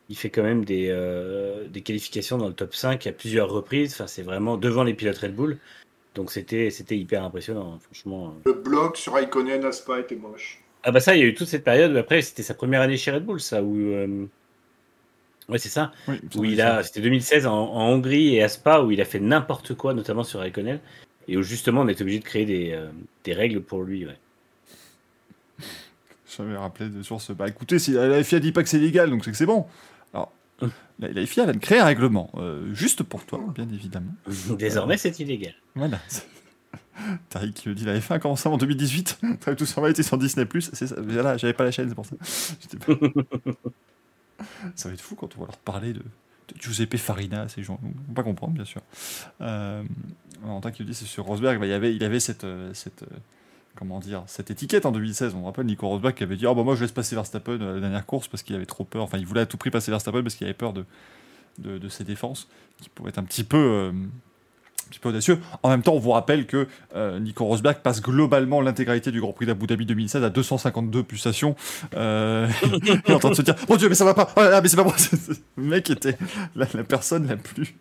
il fait quand même des, euh, des qualifications dans le top cinq à plusieurs reprises. Enfin, c'est vraiment devant les pilotes Red Bull. Donc, c'était, c'était hyper impressionnant, franchement. Le bloc sur Raikkonen à Spa était moche. Ah bah ça, il y a eu toute cette période. Après, c'était sa première année chez Red Bull, ça, où... Euh... Ouais, c'est ça. Oui, où il a... C'était deux mille seize en, en Hongrie et à Spa, où il a fait n'importe quoi, notamment sur Raikkonen. Et où justement, on est obligé de créer des, euh, des règles pour lui, ouais. J'avais rappelé de source... Bah écoutez, si la F I A dit pas que c'est légal, donc c'est que c'est bon. Alors, mmh. la, la F I A vient de créer un règlement, euh, juste pour toi, bien évidemment. Désormais, euh... c'est illégal. Voilà. Tariq qui me dit la F un commence en deux mille dix-huit. Tout ça va être sur Disney plus. C'est ça. Là, j'avais pas la chaîne, c'est pour ça. Pas... ça va être fou quand on va leur parler de... de Giuseppe Farina, ces gens. On ne peut pas comprendre, bien sûr. Euh... Alors, Tariq qui me dit c'est sur Rosberg. Bah, y avait, il avait cette, cette, comment dire, cette étiquette en deux mille seize. On me rappelle Nico Rosberg qui avait dit oh, bah, moi, je laisse passer Verstappen à la dernière course parce qu'il avait trop peur. Enfin, il voulait à tout prix passer Verstappen parce qu'il avait peur de, de, de ses défenses qui pouvaient être un petit peu. Euh... un petit peu audacieux. En même temps, on vous rappelle que euh, Nico Rosberg passe globalement l'intégralité du Grand Prix d'Abu Dhabi deux mille seize à deux cent cinquante-deux pulsations. Euh, il est en train de se dire « Mon Dieu, mais ça va pas oh là là, mais c'est pas moi !» Le mec était la, la personne la plus,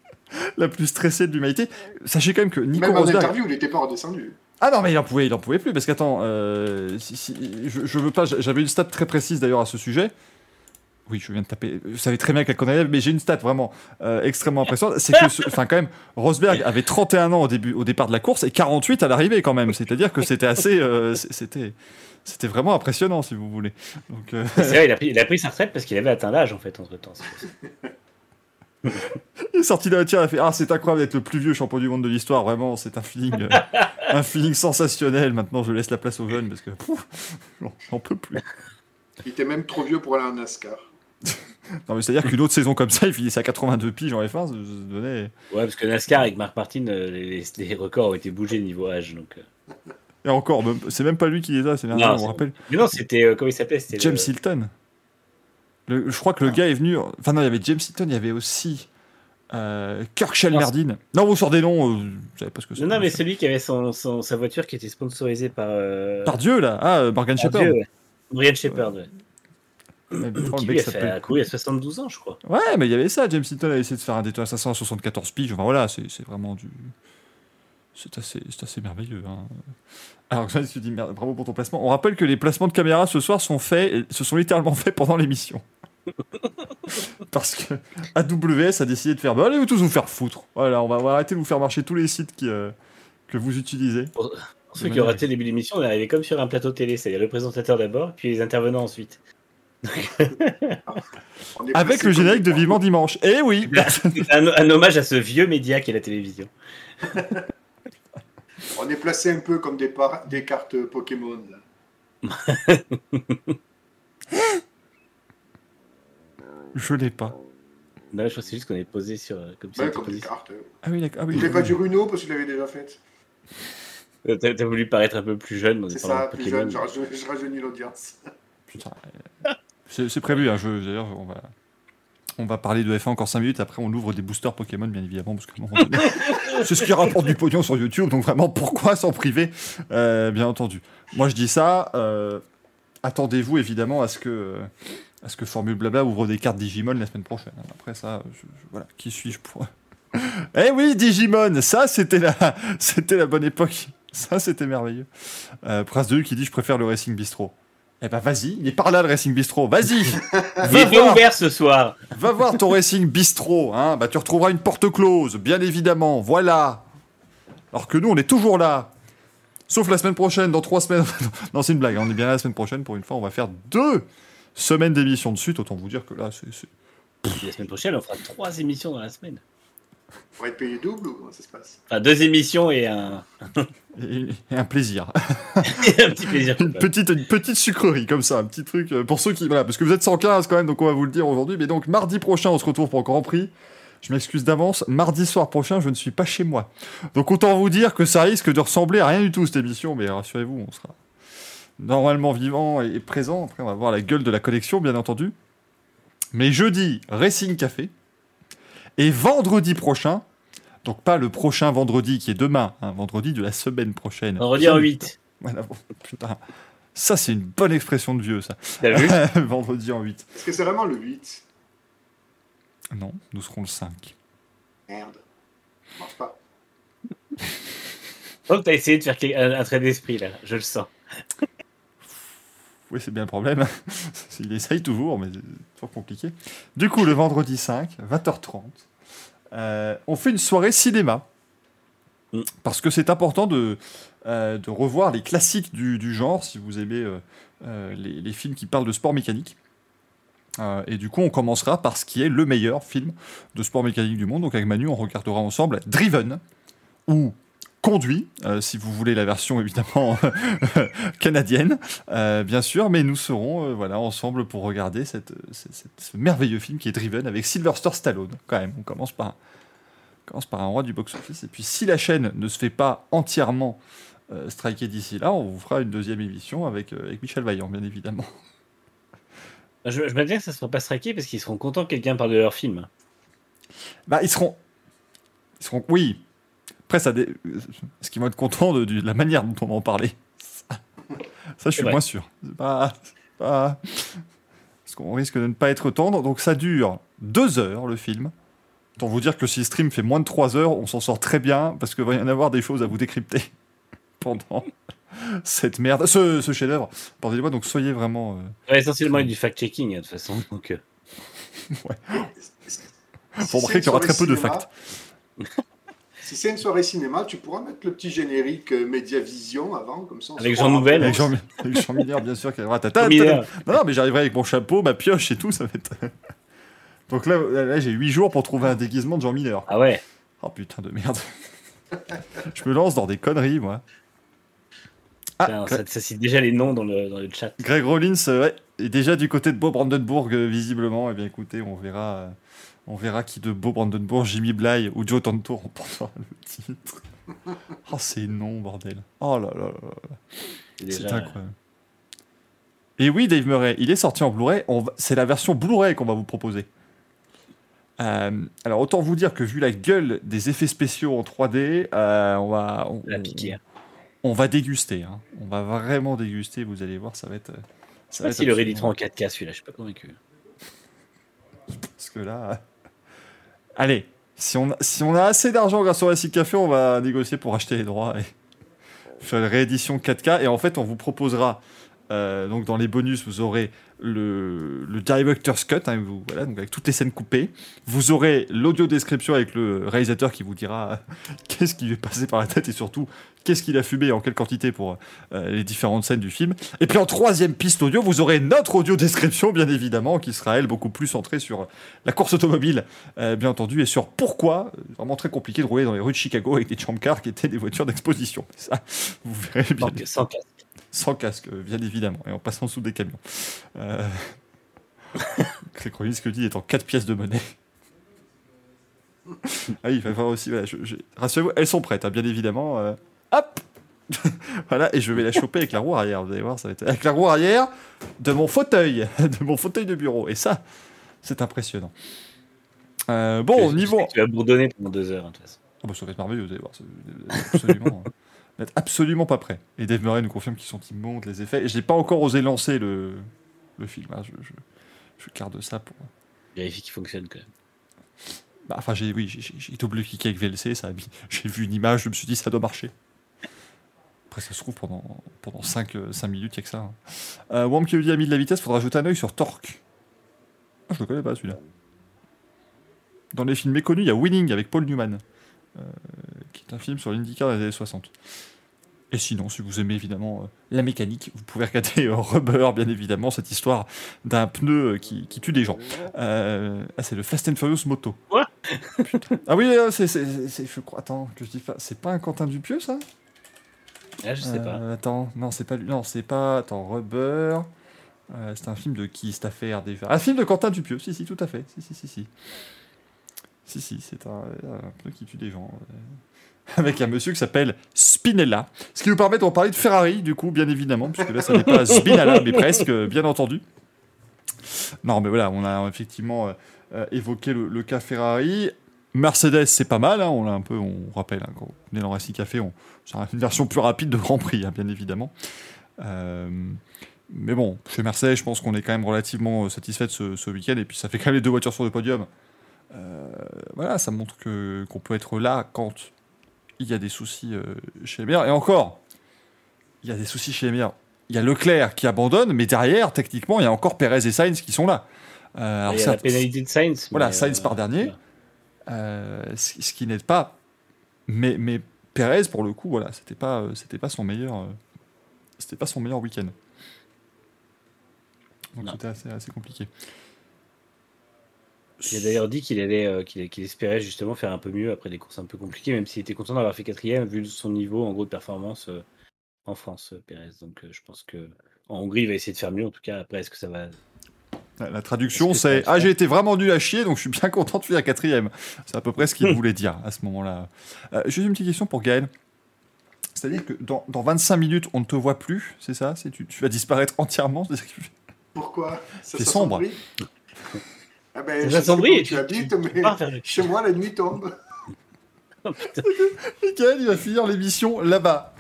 la plus stressée de l'humanité. Sachez quand même que Nico Rosberg... Même en interview, il n'était pas redescendu. Ah non, mais il en pouvait, il en pouvait plus, parce qu'attends, euh, si, si, je, je veux pas... J'avais une stat très précise d'ailleurs à ce sujet. Oui, je viens de taper. Vous savez très bien qu'elle connaît, mais j'ai une stat vraiment euh, extrêmement impressionnante. C'est que, enfin, quand même, Rosberg avait trente et un ans au début, au départ de la course et quarante-huit à l'arrivée, quand même. C'est-à-dire que c'était assez, euh, c'était, c'était vraiment impressionnant, si vous voulez. Donc, euh... c'est vrai, il a pris, il a pris sa retraite parce qu'il avait atteint l'âge, en fait, entre temps. Il est sorti de la voiture, il a fait ah, c'est incroyable d'être le plus vieux champion du monde de l'histoire. Vraiment, c'est un feeling, euh, un feeling sensationnel. Maintenant, je laisse la place aux jeunes parce que pouf, j'en peux plus. Il était même trop vieux pour aller en NASCAR. Non, mais c'est-à-dire qu'une autre saison comme ça, il finissait à quatre-vingt-deux piges en F un, ça donnait... Ouais, parce que NASCAR, avec Marc Martin, les, les records ont été bougés niveau âge, donc... Et encore, même, c'est même pas lui qui les a, c'est non, on c'est... rappelle. Mais non, c'était... Euh, comment il s'appelait c'était James le... Hilton. Le, je crois que le ah. gars est venu... Enfin non, il y avait James Hilton, il y avait aussi... Euh, Kirk Shelmerdine. Non, vous sortez des noms, euh, vous savez pas ce que c'est. Non, non, mais celui qui avait son, son, sa voiture qui était sponsorisée par. Euh... Par Dieu, là. Ah, euh, Morgan Shepherd. Ouais. Morgan Shepherd, ouais. Mais qui lui a fait à courir à soixante-douze ans, je crois. Ouais, mais il y avait ça. James Hinton a essayé de faire un détour à cinq cent soixante-quatorze pitch. Enfin, voilà, c'est, c'est vraiment du. C'est assez, c'est assez merveilleux. Hein. Alors, je me suis dit, merde, bravo pour ton placement. On rappelle que les placements de caméra ce soir sont faits, se sont littéralement faits pendant l'émission. Parce que A W S a décidé de faire bah, allez vous tous vous faire foutre. Voilà, on va, on va arrêter de vous faire marcher tous les sites qui, euh, que vous utilisez. Pour ceux qui ont raté le début de l'émission, on est arrivé comme sur un plateau télé, c'est-à-dire le présentateur d'abord, puis les intervenants ensuite. Avec le générique de Vivement Dimanche. Eh oui, un, un hommage à ce vieux média qu'est la télévision. On est placé un peu comme des, par- des cartes Pokémon. Je l'ai pas. Non, je crois que c'est juste qu'on est posé sur. Comme, ouais, comme des cartes. Ah oui, d'accord. Ah, oui, il n'est pas du Runo parce que je l'avais déjà faite. T'as, t'as voulu paraître un peu plus jeune. C'est ça, plus Pokémon. Jeune. Genre, je, je rajeunis l'audience. Putain. C'est, c'est prévu, hein, je, d'ailleurs, on va, on va parler de F un encore cinq minutes, après on ouvre des boosters Pokémon, bien évidemment, parce que non, on... c'est ce qui rapporte du pognon sur YouTube, donc vraiment, pourquoi s'en priver, euh, bien entendu. Moi, je dis ça, euh, attendez-vous, évidemment, à ce que, euh, à ce que Formule Blabla ouvre des cartes Digimon la semaine prochaine. Après ça, je, je, voilà, qui suis-je pour... Eh oui, Digimon, ça, c'était la, c'était la bonne époque, ça, c'était merveilleux. Euh, Prince de Hugues qui dit « Je préfère le Racing Bistro ». Eh ben vas-y, il est par là le Racing Bistro, vas-y. Il est bien ouvert ce soir. Va voir ton Racing Bistro, hein. Bah tu retrouveras une porte close, bien évidemment, voilà. Alors que nous, on est toujours là. Sauf la semaine prochaine, dans trois semaines... Non, c'est une blague, on est bien là la semaine prochaine, pour une fois, on va faire deux semaines d'émissions de suite, autant vous dire que là, c'est... c'est... La semaine prochaine, on fera trois émissions dans la semaine. On va être payé double ou comment ça se passe ? Enfin, deux émissions et un... et, et un plaisir. Et un petit plaisir. Une petite, une petite sucrerie, comme ça, un petit truc. Pour ceux qui... Voilà, parce que vous êtes cent quinze quand même, donc on va vous le dire aujourd'hui. Mais donc, mardi prochain, on se retrouve pour le Grand Prix. Je m'excuse d'avance. Mardi soir prochain, je ne suis pas chez moi. Donc, autant vous dire que ça risque de ressembler à rien du tout, cette émission. Mais rassurez-vous, on sera normalement vivant et présent. Après, on va voir la gueule de la collection, bien entendu. Mais jeudi, Racing Café. Et vendredi prochain, donc pas le prochain vendredi qui est demain, hein, vendredi de la semaine prochaine. Vendredi en huit. Voilà, bon, putain, ça c'est une bonne expression de vieux, ça. T'as vu ? Vendredi en huit. Est-ce que c'est vraiment le huit ? Non, nous serons le cinq. Merde, ça marche pas. Donc t'as essayé de faire un, un trait d'esprit, là, je le sens. Oui, c'est bien le problème. Il essaye toujours, mais c'est toujours compliqué. Du coup, le vendredi cinq, vingt heures trente, euh, on fait une soirée cinéma. Parce que c'est important de, euh, de revoir les classiques du, du genre, si vous aimez euh, euh, les, les films qui parlent de sport mécanique. Euh, et du coup, on commencera par ce qui est le meilleur film de sport mécanique du monde. Donc avec Manu, on regardera ensemble Driven, ou... Conduit, euh, si vous voulez la version évidemment canadienne, euh, bien sûr, mais nous serons euh, voilà, ensemble pour regarder cette, cette, cette, ce merveilleux film qui est Driven avec Sylvester Stallone, quand même. On commence par, on commence par un roi du box-office, et puis si la chaîne ne se fait pas entièrement euh, striker d'ici là, on vous fera une deuxième émission avec, euh, avec Michel Vaillant, bien évidemment. Je, je me dis que ça ne sera pas striker parce qu'ils seront contents que quelqu'un parle de leur film. Bah, ils seront. Ils seront. Oui. Après, ça dé... ce qui vont être contents de, de la manière dont on va en parler. Ça, ça je suis moins sûr. C'est pas, c'est pas... Parce qu'on risque de ne pas être tendre. Donc, ça dure deux heures, le film. Autant vous dire que si le stream fait moins de trois heures, on s'en sort très bien, parce qu'il va y en avoir des choses à vous décrypter pendant cette merde, ce, ce chef-d'œuvre. Pardonnez-moi, donc soyez vraiment... Euh... Ouais, essentiellement, il y a du fact-checking, hein, de toute façon. Donc, euh... ouais. Faut remarquer qu'il y aura très peu de facts. Si c'est une soirée cinéma, tu pourras mettre le petit générique euh, Mediavision avant, comme ça. Avec Jean Nouvel. Avec Jean, avec Jean Mineur, bien sûr. Qui arrivera. Non, non, mais j'arriverai avec mon chapeau, ma pioche et tout, ça va être... Donc là, là j'ai huit jours pour trouver un déguisement de Jean Mineur. Ah ouais. Oh putain de merde. Je me lance dans des conneries, moi. Ah, non, ça, ça cite déjà les noms dans le, dans le chat. Greg Rollins, euh, ouais, est déjà du côté de Bob Brandenburg, euh, visiblement. Eh bien, écoutez, on verra... Euh... On verra qui de beau Brandenburg, Jimmy Bly ou Joe Tantor remportera le titre. Oh, c'est non, bordel. Oh là là là là. Déjà, c'est incroyable. Ouais. Et oui, Dave Murray, il est sorti en Blu-ray. On va... C'est la version Blu-ray qu'on va vous proposer. Euh, alors autant vous dire que vu la gueule des effets spéciaux en trois D, euh, on va on, la piquer. On, on va déguster, hein. On va vraiment déguster. Vous allez voir, ça va être. Ça va être si absolument... le rééditeur en quatre K, celui-là, je suis pas convaincu. Parce que là, allez, si on a, si on a assez d'argent grâce au Racing Café, on va négocier pour acheter les droits et faire une réédition quatre K. Et en fait, on vous proposera. Euh, donc dans les bonus, vous aurez le, le director's cut, hein, vous, voilà, donc avec toutes les scènes coupées. Vous aurez l'audio description avec le réalisateur qui vous dira euh, qu'est-ce qui lui est passé par la tête et surtout qu'est-ce qu'il a fumé et en quelle quantité pour euh, les différentes scènes du film. Et puis en troisième piste audio, vous aurez notre audio description, bien évidemment, qui sera elle beaucoup plus centrée sur la course automobile, euh, bien entendu, et sur pourquoi euh, vraiment très compliqué de rouler dans les rues de Chicago avec des jump cars qui étaient des voitures d'exposition. Ça, vous verrez bien. Sans casque. Sans casque, bien évidemment, et en passant sous des camions. Euh... Le chroniste que dit est en quatre pièces de monnaie. Ah oui, il va falloir aussi... Voilà, je, je... Rassurez-vous, elles sont prêtes, hein, bien évidemment. Euh... Hop. Voilà, et je vais la choper avec la roue arrière, vous allez voir, ça va être... Avec la roue arrière de mon fauteuil, de mon fauteuil de bureau. Et ça, c'est impressionnant. Euh, bon, au niveau... Tu vas bourdonner pendant deux heures, de toute façon. Oh, bah, ça va être merveilleux, vous allez voir, c'est... absolument... Hein. N'être absolument pas prêt. Et Dave Murray nous confirme qu'ils sont immondes, les effets. Et je n'ai pas encore osé lancer le, le film. Hein. Je, je, je garde ça pour... Vérifier qu'il fonctionne quand même. Bah, enfin, j'ai, oui, j'ai, j'ai double-cliqué avec V L C. Ça a mis... J'ai vu une image, je me suis dit, ça doit marcher. Après, ça se trouve, pendant, pendant cinq, cinq minutes, il n'y a que ça. Hein. Euh, Wam qui lui dit ami de la vitesse, faudra jeter un œil sur Torque. Oh, je ne le connais pas, celui-là. Dans les films méconnus, il y a Winning avec Paul Newman. Euh, qui est un film sur l'IndyCar des années soixante. Et sinon, si vous aimez évidemment euh, la mécanique, vous pouvez regarder euh, Rubber, bien évidemment, cette histoire d'un pneu euh, qui, qui tue des gens. Euh, ah, c'est le Fast and Furious Moto. Quoi ? Putain. Ah oui, euh, c'est, c'est, c'est, c'est, je crois. Attends, que je dis pas. C'est pas un Quentin Dupieux, ça ? Ah, je sais euh, pas. Attends, non, c'est pas lui. Non, c'est pas. Attends, Rubber. Euh, c'est un film de qui cette affaire déjà ? Un film de Quentin Dupieux, si, si, tout à fait. Si, si, si, si. Si, si, c'est un, un pneu qui tue des gens. Euh, avec un monsieur qui s'appelle Spinella. Ce qui nous permet d'en parler de Ferrari, du coup, bien évidemment, puisque là, ça n'est pas Spinella, mais presque, bien entendu. Non, mais voilà, on a effectivement euh, euh, évoqué le, le cas Ferrari. Mercedes, c'est pas mal, hein, on l'a un peu, on rappelle, hein, quand on est dans Racing Café, on, c'est une version plus rapide de Grand Prix, hein, bien évidemment. Euh... Mais bon, chez Mercedes, je pense qu'on est quand même relativement satisfait de ce, ce week-end, et puis ça fait quand même les deux voitures sur le podium. Euh, voilà, ça montre que, qu'on peut être là quand il y a des soucis euh, chez les meilleurs. Et encore, il y a des soucis chez les meilleurs. Il y a Leclerc qui abandonne, mais derrière, techniquement, il y a encore Perez et Sainz qui sont là. Euh, alors il y a la pénalité de Sainz. Voilà, Sainz euh, par dernier, euh, ce, ce qui n'aide pas. Mais, mais Perez, pour le coup, voilà, c'était pas, euh, c'était pas son meilleur, euh, c'était pas son meilleur week-end. Donc non. C'était assez, assez compliqué. Il a d'ailleurs dit qu'il, allait, euh, qu'il, qu'il espérait justement faire un peu mieux après des courses un peu compliquées, même s'il était content d'avoir fait quatrième vu son niveau en gros de performance euh, en France, euh, Perez. Donc euh, je pense qu'en Hongrie, il va essayer de faire mieux. En tout cas, après, est-ce que ça va... La, la traduction, c'est « Ah, j'ai été vraiment nul à chier, donc je suis bien content de finir quatrième ». C'est à peu près ce qu'il voulait dire à ce moment-là. Euh, j'ai une petite question pour Gaël. C'est-à-dire que dans, dans vingt-cinq minutes, on ne te voit plus, c'est ça c'est, tu, tu vas disparaître entièrement. Pourquoi ça, c'est ça sombre. Ah ben, je sais où tu habites, mais chez moi, la nuit tombe. Oh, Mickaël, il va finir l'émission là-bas.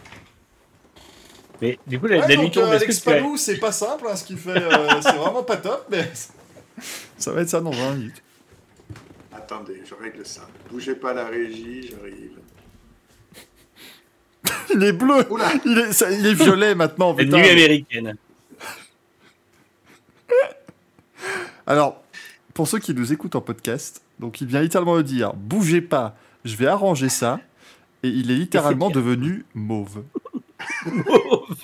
Mais du coup, la, ouais, la donc, nuit tombe... Euh, Alex Palou, c'est pas simple, hein, ce qu'il fait. Euh, c'est vraiment pas top, mais... Ça va être ça dans vingt minutes. Attendez, je règle ça. Bougez pas la régie, j'arrive. Il est bleu. Oula. Il est, ça, il est violet maintenant. La putain. Nuit américaine. Alors... Pour ceux qui nous écoutent en podcast, donc il vient littéralement me dire « Bougez pas, je vais arranger ça », et il est littéralement devenu mauve. Mauve.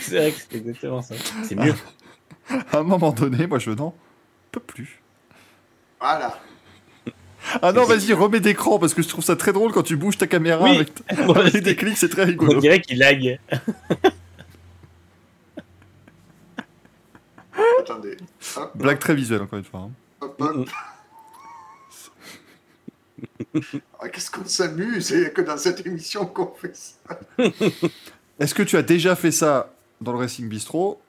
C'est vrai que c'est exactement ça. C'est mieux. À un moment donné, moi je n'en peux plus. Voilà. Ah non, vas-y, remets d'écran, parce que je trouve ça très drôle quand tu bouges ta caméra oui. avec, t- bon, avec des clics, c'est très rigolo. On dirait qu'il lag. Attendez. Hop. Blague très visuelle, encore une fois. Hein. Ah, qu'est-ce qu'on s'amuse, il n'y a que dans cette émission qu'on fait ça. Est-ce que tu as déjà fait ça dans le Racing Bistro ?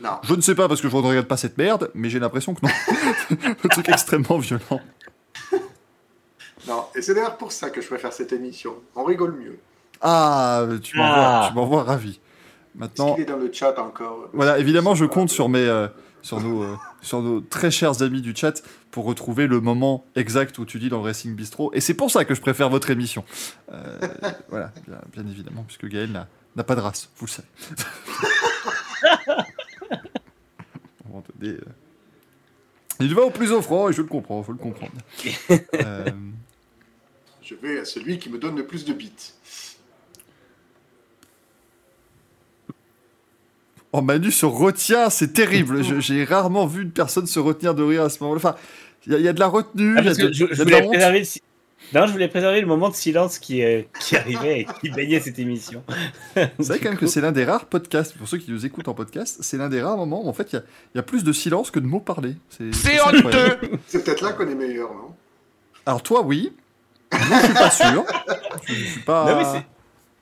Non. Je ne sais pas parce que je ne regarde pas cette merde, mais j'ai l'impression que non. Un truc extrêmement violent. Non, et c'est d'ailleurs pour ça que je préfère cette émission. On rigole mieux. Ah, tu m'en ah. vois ravi. Maintenant, est-ce qu'il est dans le chat encore? Voilà, évidemment, je compte sur mes, euh, sur nos, euh, sur nos très chers amis du chat pour retrouver le moment exact où tu dis dans le Racing Bistro. Et c'est pour ça que je préfère votre émission. Euh, voilà, bien, bien évidemment, puisque Gaël n'a, n'a pas de race, vous le savez. On va donner, euh... Il va au plus offrant et je le comprends, faut le comprendre. euh... Je vais à celui qui me donne le plus de bits. Oh, Manu se retient, c'est terrible. Je, j'ai rarement vu une personne se retenir de rire à ce moment-là. Enfin, il y, y a de la retenue. Ah, y a de, je, y a je, de voulais la honte. Le, non, je voulais préserver le moment de silence qui, euh, qui arrivait et qui baignait cette émission. Vous savez quand même que c'est l'un des rares podcasts, pour ceux qui nous écoutent en podcast, c'est l'un des rares moments où en fait il y, y a plus de silence que de mots parlés. C'est, c'est, c'est honteux. C'est peut-être là qu'on est meilleur, non? Alors toi, oui. Moi, je suis pas sûr. Je, je suis pas. Non, mais c'est...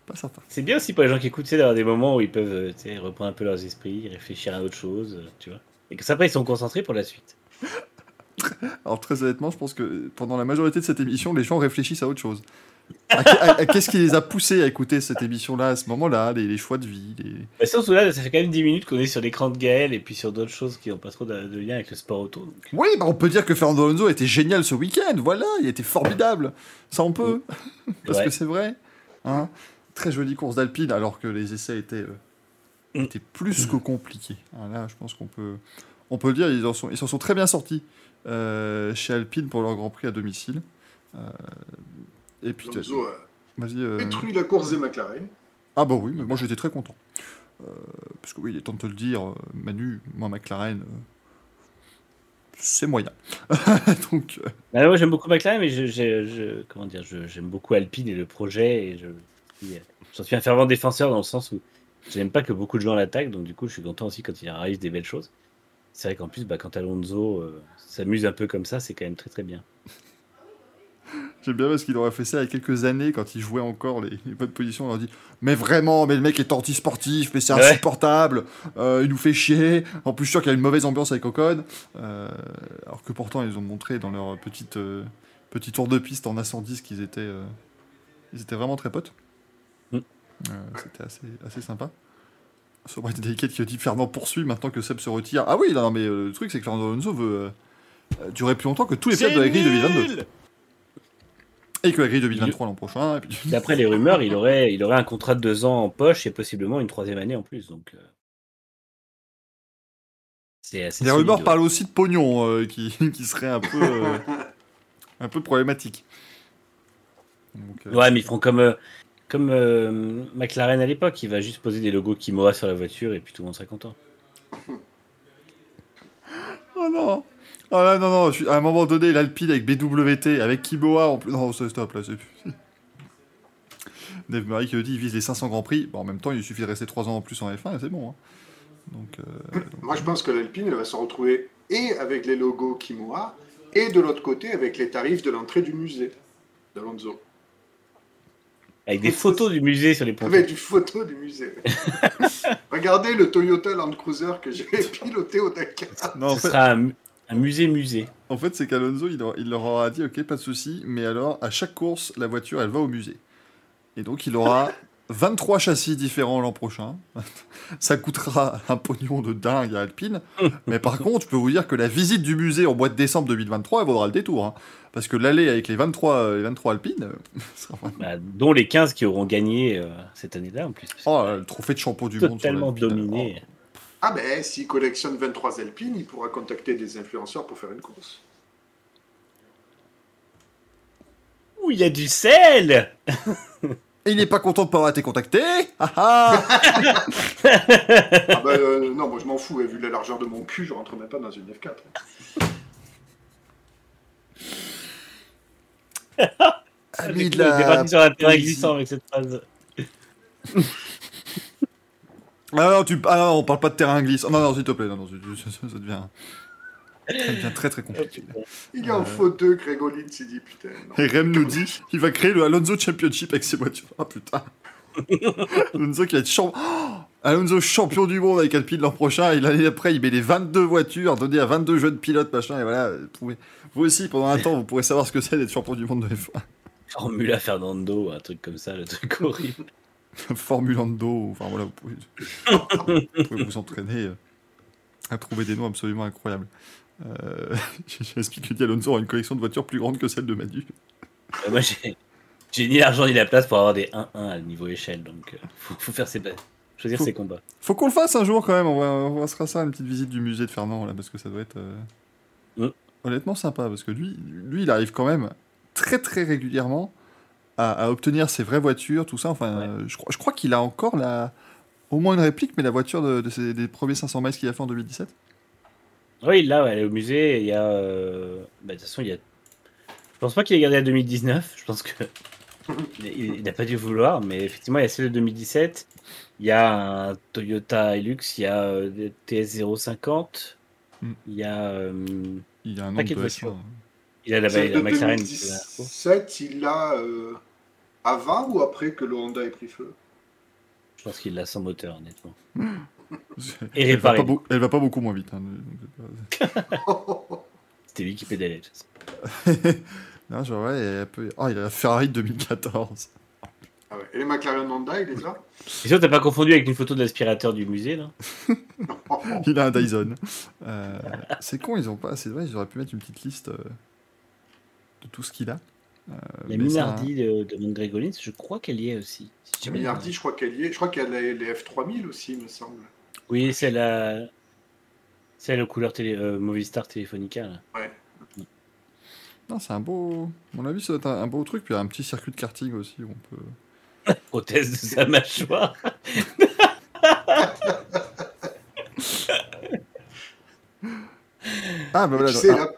Pas certain. C'est bien aussi pour les gens qui écoutent, c'est d'avoir des moments où ils peuvent reprendre un peu leurs esprits, réfléchir à autre chose, tu vois. Et que ça, après, ils sont concentrés pour la suite. Alors, très honnêtement, je pense que pendant la majorité de cette émission, les gens réfléchissent à autre chose. À, à, à, à, qu'est-ce qui les a poussés à écouter cette émission-là, à ce moment-là, les, les choix de vie les... Bah, surtout là, ça fait quand même dix minutes qu'on est sur l'écran de Gaël et puis sur d'autres choses qui n'ont pas trop de, de lien avec le sport auto. Donc. Oui, bah, on peut dire que Fernando Alonso était génial ce week-end, voilà, il était formidable. Ça, on peut. Oui. Parce ouais. que c'est vrai. Hein. Très jolie course d'Alpine, alors que les essais étaient, euh, étaient plus que compliqués. Alors là, je pense qu'on peut, on peut le dire, ils en sont, ils s'en sont très bien sortis euh, chez Alpine pour leur Grand Prix à domicile. Euh, et puis, Alonso a détruit la course des McLaren. Ah bah oui, mais moi j'étais très content. Euh, parce que oui, il est temps de te le dire, Manu, moi McLaren, euh, c'est moyen. Donc, euh... bah, moi j'aime beaucoup McLaren, mais je, je, je, comment dire, je, j'aime beaucoup Alpine et le projet, et je... J'en suis un fervent défenseur dans le sens où je n'aime pas que beaucoup de gens l'attaquent, donc du coup je suis content aussi quand il arrive des belles choses. C'est vrai qu'en plus, bah, quand Alonso euh, s'amuse un peu comme ça, c'est quand même très très bien. J'aime bien parce qu'il aurait fait ça il y a quelques années quand il jouait encore les, les bonnes positions. On leur dit mais vraiment, mais le mec est anti-sportif, mais c'est insupportable, ouais. euh, il nous fait chier. En plus, je suis sûr qu'il y a une mauvaise ambiance avec Ocon. Euh, alors que pourtant, ils ont montré dans leur petite, euh, petit tour de piste en A cent dix qu'ils étaient, euh, ils étaient vraiment très potes. Euh, c'était assez, assez sympa. Sobriété délicate qui dit Fernand poursuit maintenant que Seb se retire. Ah oui, non, mais euh, le truc c'est que Fernando Alonso veut euh, durer plus longtemps que tous les places de la grille deux mille vingt-deux. Et que la grille deux mille vingt-trois l'an prochain. Et puis... D'après les rumeurs, il aurait, il aurait un contrat de deux ans en poche et possiblement une troisième année en plus. Donc, euh... c'est assez les solide, rumeurs ouais. parlent aussi de pognon euh, qui, qui serait un peu, euh, un peu problématique. Donc, euh... Ouais, mais ils feront comme. Euh... Comme euh, McLaren à l'époque, il va juste poser des logos Kimoa sur la voiture et puis tout le monde sera content. Oh non, oh là, non, non, je suis, à un moment donné, l'Alpine avec B W T, avec Kimoa en plus. Non, c'est stop là, c'est plus. Dave Murray qui le dit, il vise les cinq cents Grands Prix. Bon, en même temps, il suffit de rester trois ans en plus en F un et c'est bon. Hein. Donc, euh, donc... Moi, je pense que l'Alpine elle va se retrouver et avec les logos Kimoa et de l'autre côté avec les tarifs de l'entrée du musée d'Alonso. Avec des photos du musée sur les pontons. Avec des photos du musée. Regardez le Toyota Land Cruiser que j'ai piloté au Dakar. Non, en fait, ce sera un, un musée-musée. En fait, c'est qu'Alonso, il, il leur aura dit, ok, pas de souci, mais alors, à chaque course, la voiture, elle va au musée. Et donc, il aura vingt-trois châssis différents l'an prochain. Ça coûtera un pognon de dingue à Alpine. Mais par contre, je peux vous dire que la visite du musée au mois de décembre deux mille vingt-trois, elle vaudra le détour. Hein. Parce que l'aller avec les vingt-trois, les vingt-trois Alpines... Vraiment... Bah, dont les quinze qui auront gagné euh, cette année-là, en plus. Oh, le trophée de champion du monde. Totalement dominé. Oh. Ah ben, s'il collectionne vingt-trois Alpines, il pourra contacter des influenceurs pour faire une course. Ouh, il y a du sel. Et il n'est pas content de ne pas avoir été contacté. Ah ah, ah ben, euh, non, moi je m'en fous. Vu la largeur de mon cul, je rentre même pas dans une F quatre. Ami de la... Il est parti sur un terrain existant avec cette phrase. Ah non, tu... ah non, on parle pas de terrain glissant. Non, non, s'il te plaît. Non, non, ça devient... Ça devient très très compliqué. Il y en euh... faut deux, Grégolin s'est dit putain. Non. Et Rem nous dit il va créer le Alonso Championship avec ses voitures. Ah putain. Alonso qui va être champion. Oh Alonso, champion du monde avec Alpine l'an prochain, et l'année après, il met les vingt-deux voitures données à vingt-deux jeunes pilotes, machin, et voilà. Vous aussi, pendant un temps, vous pourrez savoir ce que c'est d'être champion du monde de F un. Formula Fernando, un truc comme ça, le truc horrible. Formulando, enfin voilà, vous pouvez, vous pouvez vous entraîner à trouver des noms absolument incroyables. Euh, J'explique que Alonso aura une collection de voitures plus grande que celle de Madu. Euh, moi, j'ai, j'ai ni l'argent ni la place pour avoir des un un à niveau échelle, donc il euh, faut, faut faire ses bêtes. Choisir faut, ses combats. Faut qu'on le fasse un jour quand même. On va, on va se faire ça, une petite visite du musée de Fernand là, parce que ça doit être euh... mm. honnêtement sympa, parce que lui, lui, il arrive quand même très très régulièrement à, à obtenir ses vraies voitures, tout ça. Enfin, ouais. euh, je, je crois qu'il a encore la, au moins une réplique, mais la voiture de, de ses, des premiers cinq cents miles qu'il a fait en deux mille dix-sept. Oui, là, ouais, elle est au musée. Il y a, euh... bah, de toute façon, il y a. Je pense pas qu'il ait gardé la deux mille dix-neuf. Je pense que. Il n'a pas dû vouloir, mais effectivement, il y a celle de deux mille dix-sept, il y a un Toyota Hilux, il y a des T S zéro cinquante, mm. il y a, euh, il y a un paquet de voitures. Il a la, la McLaren. deux mille dix-sept, il l'a euh, avant ou après que le Honda ait pris feu? Je pense qu'il l'a sans moteur, honnêtement. Et réparé. Elle, elle va pas beaucoup moins vite. Hein. C'était lui qui pédalait. Non, genre, ouais, elle peut... oh, il a la Ferrari de deux mille quatorze. Ah ouais. Et les McLaren Honda, il les a ? C'est sûr, t'as pas confondu avec une photo de l'aspirateur du musée, là ? Il a un Dyson. Euh, c'est con, ils ont pas. C'est vrai, j'aurais pu mettre une petite liste euh, de tout ce qu'il a. Euh, la Minardi ça... de, de Mondrégolins, je crois qu'elle y est aussi. Si la Minardi, je crois qu'elle y est. Je crois qu'il y a les, les F trois mille aussi, il me semble. Oui, c'est la. C'est la couleur télé... euh, Movistar Telefonica, là. Ouais. Non, c'est un beau... À mon avis, ça doit être un beau truc. Puis il y a un petit circuit de karting aussi où on peut... Prothèse de sa mâchoire. Ah, ben voilà. Il ah.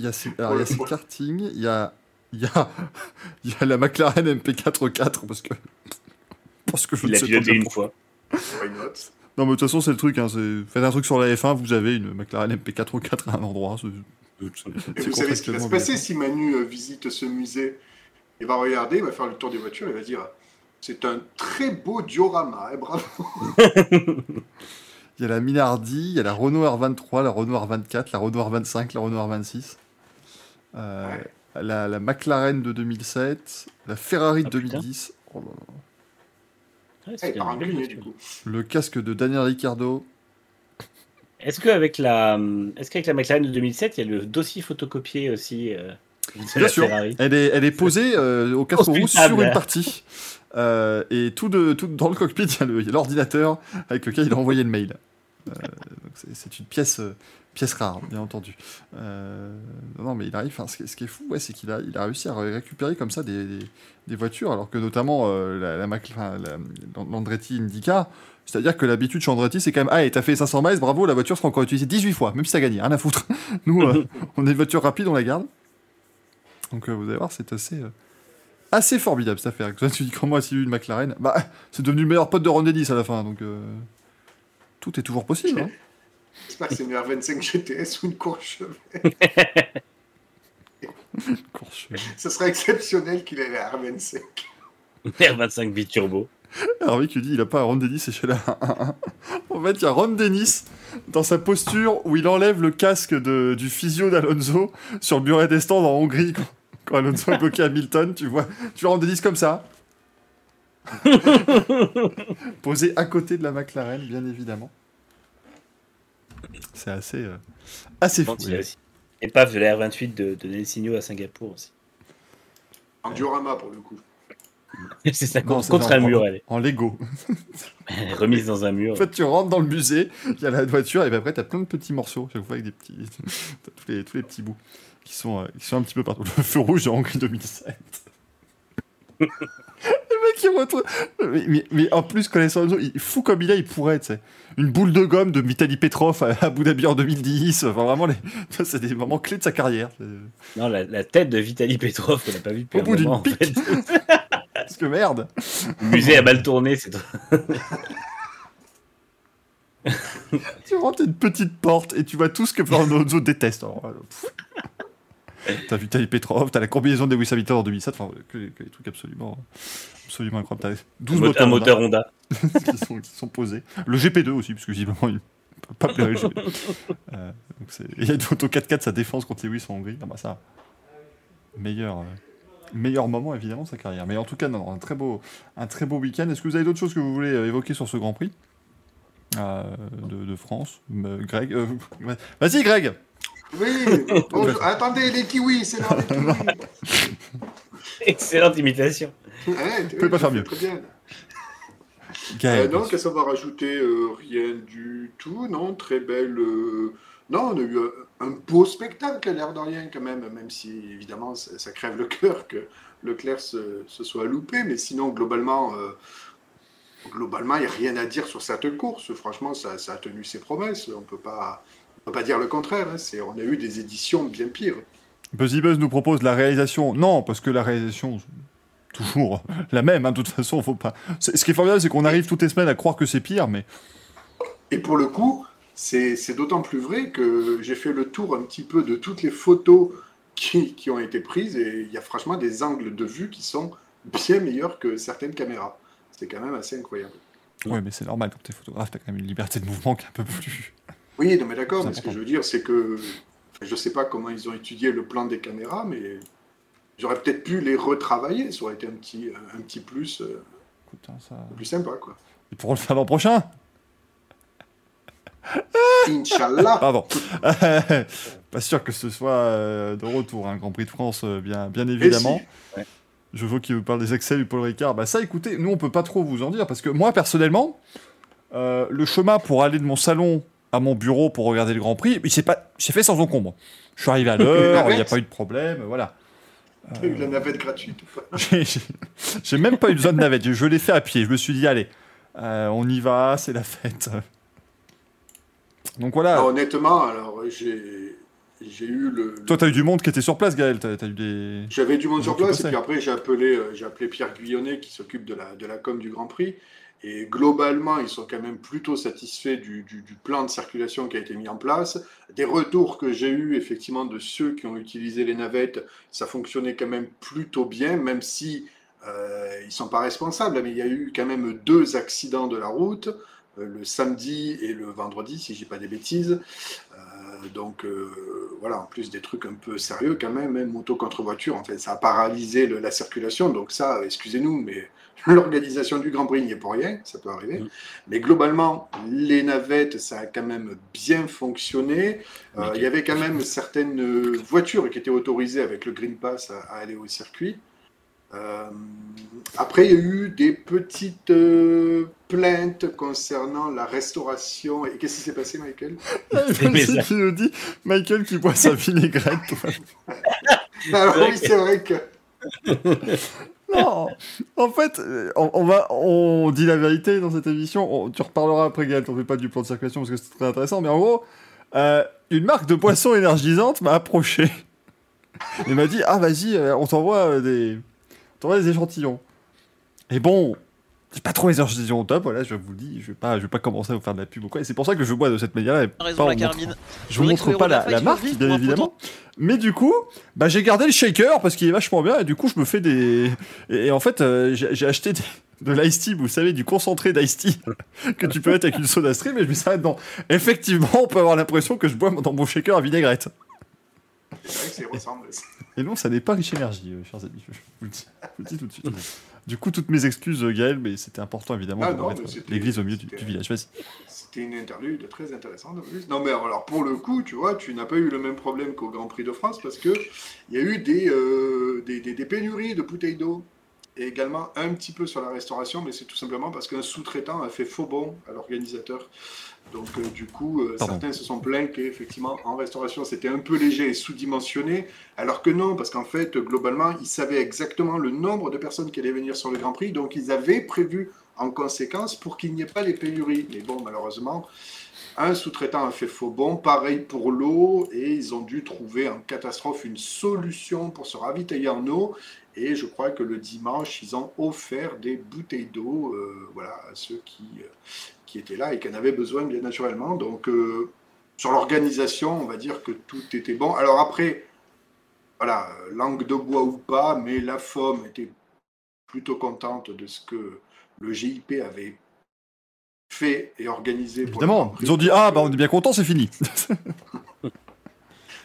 y a ces, alors, y a ces kartings. Il y a... Il y a... y a la McLaren M P quatre quatre parce que... parce que je il ne sais pas. Il l'a une fois. Why not? Non, mais de toute façon, c'est le truc. Hein, c'est... Faites un truc sur la F un, vous avez une McLaren M P quatre quatre à un endroit. C'est... Et vous savez ce qui va se passer si Manu euh, visite ce musée? Il va regarder, il va faire le tour des voitures, il va dire c'est un très beau diorama, hein, bravo. Il y a la Minardi, il y a la Renault R vingt-trois, la Renault R vingt-quatre, la Renault R vingt-cinq, la Renault R vingt-six, euh, ouais. la, la McLaren de deux mille sept, la Ferrari de ah, deux mille dix. Oh là là. Ouais, c'est hey, bien bien bien, du coup. Le casque de Daniel Ricciardo. Est-ce qu'avec la, est-ce qu'avec la McLaren de deux mille sept, il y a le dossier photocopié aussi euh, de Bien sûr. Ferrari. Elle est, elle est posée euh, au quatre roues sur une partie. Euh, et tout, de, tout dans le cockpit, il y a, le, il y a l'ordinateur avec lequel il a envoyé le mail. Euh, donc c'est, c'est une pièce, euh, pièce rare, bien entendu. Euh, non, mais il arrive. Enfin, ce, ce qui est fou, ouais, c'est qu'il a, il a réussi à récupérer comme ça des, des, des voitures, alors que notamment euh, la, la McLaren, la, l'Andretti Indica. C'est-à-dire que l'habitude chez Andretti, c'est quand même « Ah, et t'as fait cinq cents miles, bravo, la voiture sera encore utilisée dix-huit fois, même si t'as gagné, rien à foutre. » Nous, euh, on est une voiture rapide, on la garde. Donc, euh, vous allez voir, c'est assez, euh, assez formidable, cette affaire. Quand tu dis comment a-t-il eu une McLaren, bah, c'est devenu le meilleur pote de Ron Dennis à la fin, donc euh, tout est toujours possible. Hein. J'espère que c'est une R vingt-cinq G T S ou une Courchevel. Courchevel. Ce serait exceptionnel qu'il ait la R vingt-cinq. R vingt-cinq biturbo. Alors oui, tu dis, il a pas un Ron Dennis échelle un un un. En fait, il y a Ron Dennis dans sa posture où il enlève le casque de, du physio d'Alonso sur le bureau des stands en Hongrie. Quand, quand Alonso est bloqué à Hamilton, tu vois, tu vois Ron Dennis comme ça. Posé à côté de la McLaren, bien évidemment. C'est assez, euh, assez fou. Oui. Et paf, de la R vingt-huit de, de Nelsinho à Singapour aussi. Un euh... diorama pour le coup. C'est ça, non, contre, c'est contre un en, mur. Allez. En Lego. Remise dans un mur. En fait, tu rentres dans le musée, il y a la voiture, et puis après, tu as plein de petits morceaux, chaque fois avec des petits. T'as tous, les, tous les petits bouts qui sont, euh, qui sont un petit peu partout. Le feu rouge de Hongrie deux mille sept. Le mec, il retrouve. Mais, mais, mais en plus, connaissant le il fou comme il est, il pourrait, tu sais. Une boule de gomme de Vitaly Petrov à Abu Dhabi en deux mille dix. Enfin, vraiment, les... ça, c'est des moments clés de sa carrière. C'est... Non, la, la tête de Vitaly Petrov, on n'a pas vu depuis au bout moment, d'une pique. En fait. Parce que merde. Le musée a mal tourné, c'est Tu rentres une petite porte et tu vois tout ce que Fernando déteste. Alors, alors, T'as vu Taï Petrov, t'as la combinaison des Lewis Hamilton en deux mille sept, enfin, que, que des trucs absolument, absolument incroyables. T'as douze Mot- moteurs un moteur Honda, Honda. qui, sont, qui sont posés. Le G P deux aussi, parce que visiblement, il peut pas plaire le G P deux. Euh, donc c'est... Et il y a une photo quatre quatre, sa défense contre Lewis en Hongrie. Non, bah, ça, meilleur, euh, meilleur moment, évidemment, sa carrière. Mais en tout cas, non, un, très beau, un très beau week-end. Est-ce que vous avez d'autres choses que vous voulez évoquer sur ce Grand Prix euh, de, de France euh, Greg euh, Vas-y, Greg. Oui, oh, attendez, les kiwis, c'est l'heure des kiwis. Excellente imitation. Ouais, oui, je peux pas faire mieux. Très bien. Euh, non, qu'est-ce qu'on va rajouter euh, rien du tout, non. Très belle... Euh... Non, on a eu un beau spectacle, l'air de rien quand même, même si, évidemment, ça, ça crève le cœur que Leclerc se, se soit loupé. Mais sinon, globalement... Euh... Globalement, il n'y a rien à dire sur cette course. Franchement, ça, ça a tenu ses promesses. On ne peut pas... On ne peut pas dire le contraire, hein. C'est, on a eu des éditions bien pires. Buzzy Buzz nous propose la réalisation. Non, parce que la réalisation, toujours la même, hein, de toute façon, faut pas... C'est, ce qui est formidable, c'est qu'on arrive toutes les semaines à croire que c'est pire, mais... Et pour le coup, c'est, c'est d'autant plus vrai que j'ai fait le tour un petit peu de toutes les photos qui, qui ont été prises, et il y a franchement des angles de vue qui sont bien meilleurs que certaines caméras. C'est quand même assez incroyable. Oui, mais c'est normal, quand t'es photographe, t'as quand même une liberté de mouvement qui est un peu plus... Oui, non mais d'accord, mais ce que je veux dire, c'est que je ne sais pas comment ils ont étudié le plan des caméras, mais j'aurais peut-être pu les retravailler, ça aurait été un petit, un petit plus, euh, Putain, ça... plus sympa, quoi. Ils pourront le faire l'an prochain. Inch'Allah. Pardon. Pas sûr que ce soit euh, de retour, un hein, Grand Prix de France, euh, bien, bien évidemment. Si. Ouais. Je vois qu'il vous parle des accès du Paul Ricard. Bah ça, écoutez, nous, on ne peut pas trop vous en dire, parce que moi, personnellement, euh, le chemin pour aller de mon salon à mon bureau pour regarder le Grand Prix, il s'est pas, il s'est fait sans encombre. Je suis arrivé à l'heure, il n'y a pas eu de problème, voilà. T'as euh... eu la navette gratuite ou pas? j'ai, j'ai, j'ai même pas eu besoin de navette, je, je l'ai fait à pied, je me suis dit, allez, euh, on y va, c'est la fête. Donc voilà. Alors, honnêtement, alors, j'ai, j'ai eu le... Toi, t'as eu du monde qui était sur place, Gaël, t'as, t'as eu des... J'avais du monde des sur place, et puis après, j'ai appelé, euh, j'ai appelé Pierre Guyonnet, qui s'occupe de la, de la com du Grand Prix. Et globalement, ils sont quand même plutôt satisfaits du, du, du plan de circulation qui a été mis en place. Des retours que j'ai eus, effectivement, de ceux qui ont utilisé les navettes, ça fonctionnait quand même plutôt bien, même si euh, ils ne sont pas responsables. Mais il y a eu quand même deux accidents de la route, euh, le samedi et le vendredi, si je dis pas des bêtises. Euh, donc, euh, voilà, en plus des trucs un peu sérieux quand même, hein, moto contre voiture, en fait, ça a paralysé le, la circulation. Donc ça, excusez-nous, mais... L'organisation du Grand Prix n'y est pour rien, ça peut arriver. Mmh. Mais globalement, les navettes, ça a quand même bien fonctionné. Euh, il y avait quand même certaines voitures qui étaient autorisées avec le Green Pass à, à aller au circuit. Euh, après, il y a eu des petites euh, plaintes concernant la restauration. Et qu'est-ce qui s'est passé, Michael? C'est qui nous dit Michael qui boit sa vinaigrette. Alors oui, c'est vrai que... Non, en fait, on, on, va, on dit la vérité dans cette émission. On, tu reparleras après, Gaël, t'en fais pas du plan de circulation parce que c'est très intéressant. Mais en gros, euh, une marque de boissons énergisantes m'a approché et m'a dit « Ah, vas-y, on t'envoie des, on t'envoie des échantillons. » Et bon, c'est pas trop les échantillons au top, voilà, je vous le dis, je vais pas, je vais pas commencer à vous faire de la pub ou quoi. Et c'est pour ça que je bois de cette manière-là. Raison, la carabine. Je vous montre pas la, la marque, bien évidemment. Mais du coup, bah, j'ai gardé le shaker parce qu'il est vachement bien et du coup, je me fais des... Et, et en fait, euh, j'ai, j'ai acheté des, de l'ice tea, vous savez, du concentré d'ice tea que tu peux mettre avec une soda stream et je mets ça dedans. Effectivement, on peut avoir l'impression que je bois dans mon shaker à vinaigrette. C'est vrai que ça ressemble. Et non, ça n'est pas riche énergie, euh, chers amis, je vous le dis, je vous le dis tout de suite. Du coup, toutes mes excuses, Gaël, mais c'était important, évidemment, ah de non, mettre l'église au milieu du, du village. Vas-y. C'était une interlude très intéressante. Non, mais alors, pour le coup, tu vois, tu n'as pas eu le même problème qu'au Grand Prix de France, parce qu'il y a eu des, euh, des, des, des pénuries de bouteilles d'eau, et également un petit peu sur la restauration, mais c'est tout simplement parce qu'un sous-traitant a fait faux bond à l'organisateur. Donc, euh, du coup, euh, certains se sont plaints qu'effectivement, en restauration, c'était un peu léger et sous-dimensionné, alors que non, parce qu'en fait, globalement, ils savaient exactement le nombre de personnes qui allaient venir sur le Grand Prix, donc ils avaient prévu en conséquence pour qu'il n'y ait pas les pénuries. Mais bon, malheureusement, un sous-traitant a fait faux bond, pareil pour l'eau, et ils ont dû trouver en catastrophe une solution pour se ravitailler en eau, et je crois que le dimanche, ils ont offert des bouteilles d'eau, euh, voilà, à ceux qui... Euh, qui était là et qui en avait besoin bien naturellement. Donc euh, sur l'organisation, on va dire que tout était bon. Alors après, voilà, langue de bois ou pas, mais la F O M était plutôt contente de ce que le G I P avait fait et organisé. Évidemment, pour ils ont dit « Ah, bah, on est bien contents, c'est fini !»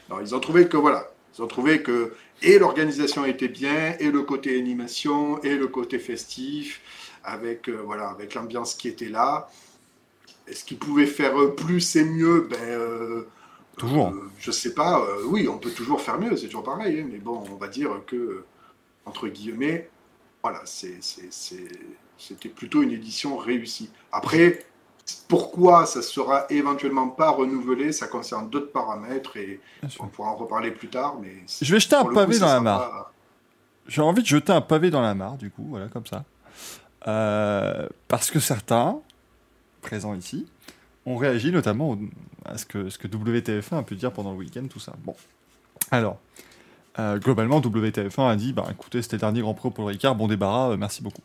Non, ils ont trouvé que, voilà, ils ont trouvé que et l'organisation était bien, et le côté animation, et le côté festif, avec euh, voilà, avec l'ambiance qui était là. Est-ce qu'ils pouvaient faire plus et mieux? Ben, euh, toujours. Euh, je sais pas. Euh, oui, on peut toujours faire mieux, c'est toujours pareil. Hein, mais bon, on va dire que, entre guillemets, voilà, c'est, c'est, c'est, c'était plutôt une édition réussie. Après, pourquoi ça ne sera éventuellement pas renouvelé, ça concerne d'autres paramètres et on pourra en reparler plus tard. Mais je vais jeter un pavé coup, dans la mare. Pas... J'ai envie de jeter un pavé dans la mare, du coup, voilà, comme ça. Euh, parce que certains... présents ici, on réagit notamment au, à ce que, ce que W T F un a pu dire pendant le week-end, tout ça. Bon, alors, euh, globalement, W T F un a dit, bah, écoutez, c'était le dernier Grand Prix pour le Ricard, bon débarras, euh, merci beaucoup.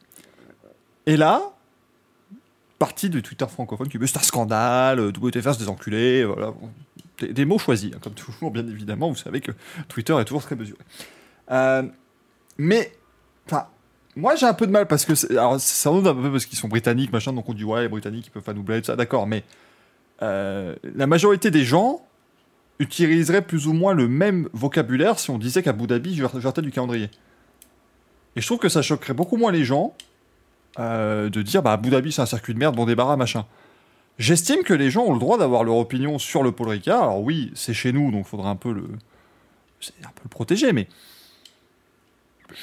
Et là, partie du Twitter francophone qui dit, c'est un scandale, W T F un, c'est des enculés, voilà, bon, des, des mots choisis, hein, comme toujours, bien évidemment, vous savez que Twitter est toujours très mesuré. Euh, mais, enfin, moi, j'ai un peu de mal parce que c'est, alors, c'est sans doute un peu parce qu'ils sont britanniques, machin, donc on dit ouais, les britanniques ils peuvent pas nous blâmer, tout ça, d'accord, mais euh, la majorité des gens utiliseraient plus ou moins le même vocabulaire si on disait qu'à Abu Dhabi, je sortais du calendrier. Et je trouve que ça choquerait beaucoup moins les gens euh, de dire bah, Abu Dhabi c'est un circuit de merde, bon débarras, machin. J'estime que les gens ont le droit d'avoir leur opinion sur le Paul Ricard. Alors oui, c'est chez nous, donc faudra un peu le, c'est un peu le protéger, mais.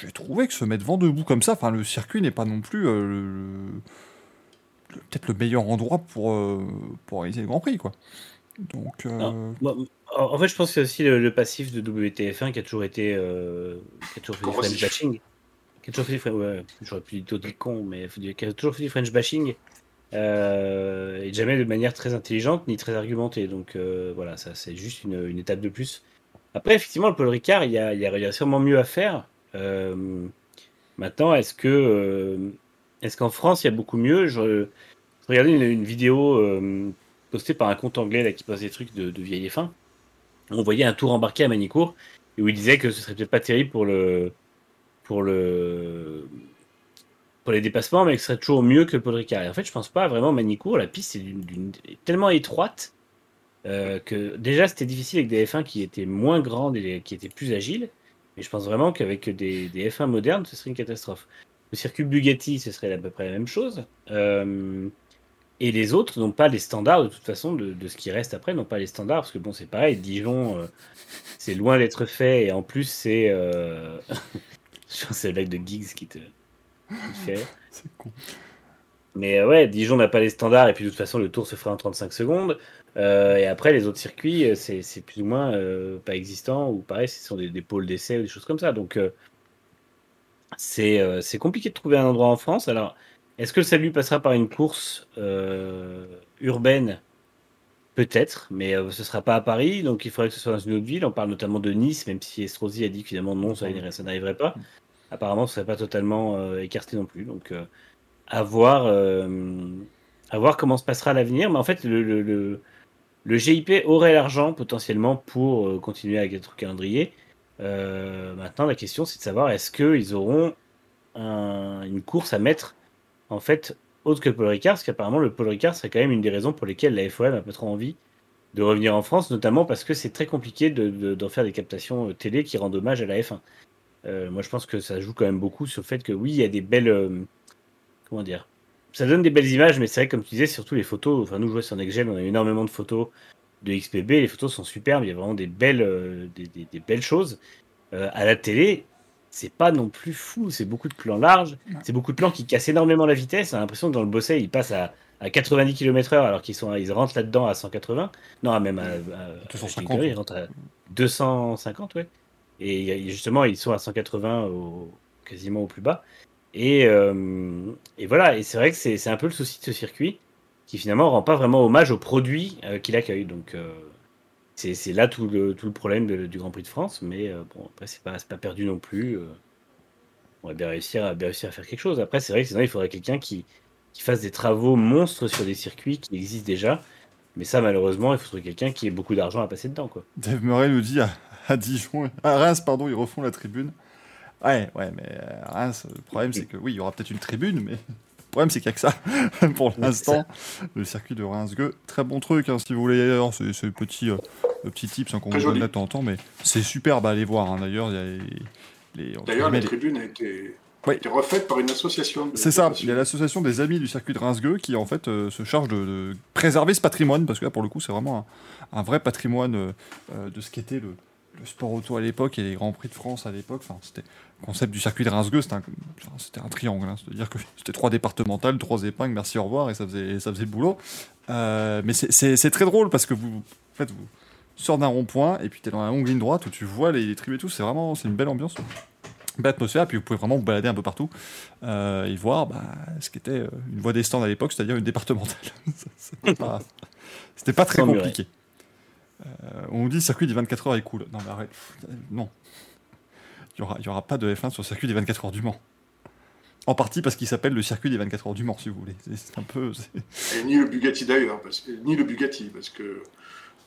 J'ai trouvé que se mettre vent debout comme ça, enfin le circuit n'est pas non plus euh, le, le, peut-être le meilleur endroit pour euh, pour réaliser le Grand Prix, quoi. Donc euh... bah, en fait, je pense que c'est aussi le, le passif de W T F un qui a toujours été euh, qui a toujours fait du French bashing, qui a toujours fait du French, ouais, j'aurais pu dire des cons, mais qui a toujours fait du French bashing euh, et jamais de manière très intelligente ni très argumentée. Donc euh, voilà, ça c'est juste une, une étape de plus. Après, effectivement, le Paul Ricard, il y a il y a, il y a sûrement mieux à faire. Euh, maintenant, est-ce que euh, est-ce qu'en France il y a beaucoup mieux? Je, je regardais une, une vidéo euh, postée par un compte anglais là, qui passe des trucs de, de vieille F un. On voyait un tour embarqué à Manicourt et où il disait que ce serait peut-être pas terrible pour le pour le pour les dépassements, mais que ce serait toujours mieux que le Paul Ricard. Et en fait, je pense pas vraiment. Manicourt, la piste est d'une, d'une, tellement étroite euh, que déjà c'était difficile avec des F un qui étaient moins grandes et qui étaient plus agiles. Et je pense vraiment qu'avec des, des F un modernes, ce serait une catastrophe. Le circuit Bugatti, ce serait à peu près la même chose. Euh, et les autres n'ont pas les standards, de toute façon, de, de ce qui reste après, n'ont pas les standards. Parce que bon, c'est pareil, Dijon, euh, c'est loin d'être fait. Et en plus, c'est... Euh... c'est le lac de Giggs qui te, qui te fait. C'est con. Mais ouais, Dijon n'a pas les standards. Et puis de toute façon, le tour se fera en trente-cinq secondes. Euh, et après, les autres circuits, c'est, c'est plus ou moins euh, pas existant, ou pareil, ce sont des, des pôles d'essai ou des choses comme ça. Donc, euh, c'est, euh, c'est compliqué de trouver un endroit en France. Alors, est-ce que le salut passera par une course euh, urbaine? Peut-être, mais euh, ce ne sera pas à Paris, donc il faudrait que ce soit dans une autre ville. On parle notamment de Nice, même si Estrosi a dit que finalement non, ça, ça n'arriverait pas. Apparemment, ce ne serait pas totalement euh, écarté non plus. Donc, euh, à voir, euh, à voir comment se passera l'avenir. Mais en fait, le... le, le Le G I P aurait l'argent potentiellement pour euh, continuer à être au calendrier. Euh, maintenant, la question, c'est de savoir est-ce qu'ils auront un, une course à mettre en fait autre que le Paul Ricard, parce qu'apparemment le Paul Ricard serait quand même une des raisons pour lesquelles la F O M a pas trop envie de revenir en France, notamment parce que c'est très compliqué de, de, d'en faire des captations télé qui rendent hommage à la F un. Euh, moi, je pense que ça joue quand même beaucoup sur le fait que oui, il y a des belles, euh, comment dire. Ça donne des belles images, mais c'est vrai, comme tu disais, surtout les photos. Enfin, nous, joueurs sur NextGen, on a énormément de photos de X P B. Les photos sont superbes. Il y a vraiment des belles, euh, des, des, des belles choses. Euh, à la télé, c'est pas non plus fou. C'est beaucoup de plans larges. C'est beaucoup de plans qui cassent énormément la vitesse. On a l'impression que dans le Bossé, ils passent à, à quatre-vingt-dix kilomètres heure, alors qu'ils sont, ils rentrent là-dedans à cent quatre-vingts. Non, même à, à, deux cent cinquante. À, ils rentrent à deux cent cinquante, ouais. Et justement, ils sont à cent quatre-vingts, au, quasiment au plus bas. Et, euh, et voilà, et c'est vrai que c'est, c'est un peu le souci de ce circuit qui finalement rend pas vraiment hommage aux produits euh, qu'il accueille. Donc euh, c'est, c'est là tout le, tout le problème de, du Grand Prix de France, mais euh, bon, après c'est pas, c'est pas perdu non plus. Euh, on va bien réussir à, bien réussir à faire quelque chose. Après, c'est vrai que sinon il faudrait quelqu'un qui, qui fasse des travaux monstres sur des circuits qui existent déjà, mais ça malheureusement il faut trouver quelqu'un qui ait beaucoup d'argent à passer dedans, quoi. Dave Murray nous dit à Dijon, à Reims, pardon, ils refont la tribune. Ouais, ouais, mais Reims, le problème, c'est que oui, il y aura peut-être une tribune, mais le problème, c'est qu'il n'y a que ça pour l'instant. Le circuit de Reims-Gueux, très bon truc, hein, si vous voulez. Alors, c'est ce petit, euh, petit tips hein, qu'on vous donne là de temps en temps, mais c'est superbe à aller voir. Hein. D'ailleurs, il y a les, les, d'ailleurs la les... tribune a été... Oui. Qui est refaite par une association. C'est ça, il y a l'association des amis du circuit de Reims-Gueux qui en fait euh, se charge de, de préserver ce patrimoine, parce que là pour le coup c'est vraiment un, un vrai patrimoine euh, de ce qu'était le, le sport auto à l'époque et les Grands Prix de France à l'époque. Enfin, c'était, le concept du circuit de Reims-Gueux c'était un, enfin, c'était un triangle, hein. C'est-à-dire que c'était trois départementales, trois épingles, merci au revoir et ça faisait, et ça faisait le boulot. Euh, mais c'est, c'est, c'est très drôle parce que vous, en fait, vous sortez d'un rond-point et puis t'es dans la longue ligne droite où tu vois les, les tribus et tout, c'est vraiment c'est une belle ambiance. Belle atmosphère, puis vous pouvez vraiment vous balader un peu partout euh, et voir bah, ce qu'était une voie des stands à l'époque, c'est-à-dire une départementale. c'était, pas, c'était pas très compliqué. Euh, on nous dit circuit des vingt-quatre heures est cool. Non, mais arrête. Non. Il n'y aura, aura pas de F un sur le circuit des vingt-quatre heures du Mans. En partie parce qu'il s'appelle le circuit des vingt-quatre heures du Mans, si vous voulez. C'est, c'est un peu. C'est... Et ni le Bugatti d'ailleurs, parce que, ni le Bugatti, parce que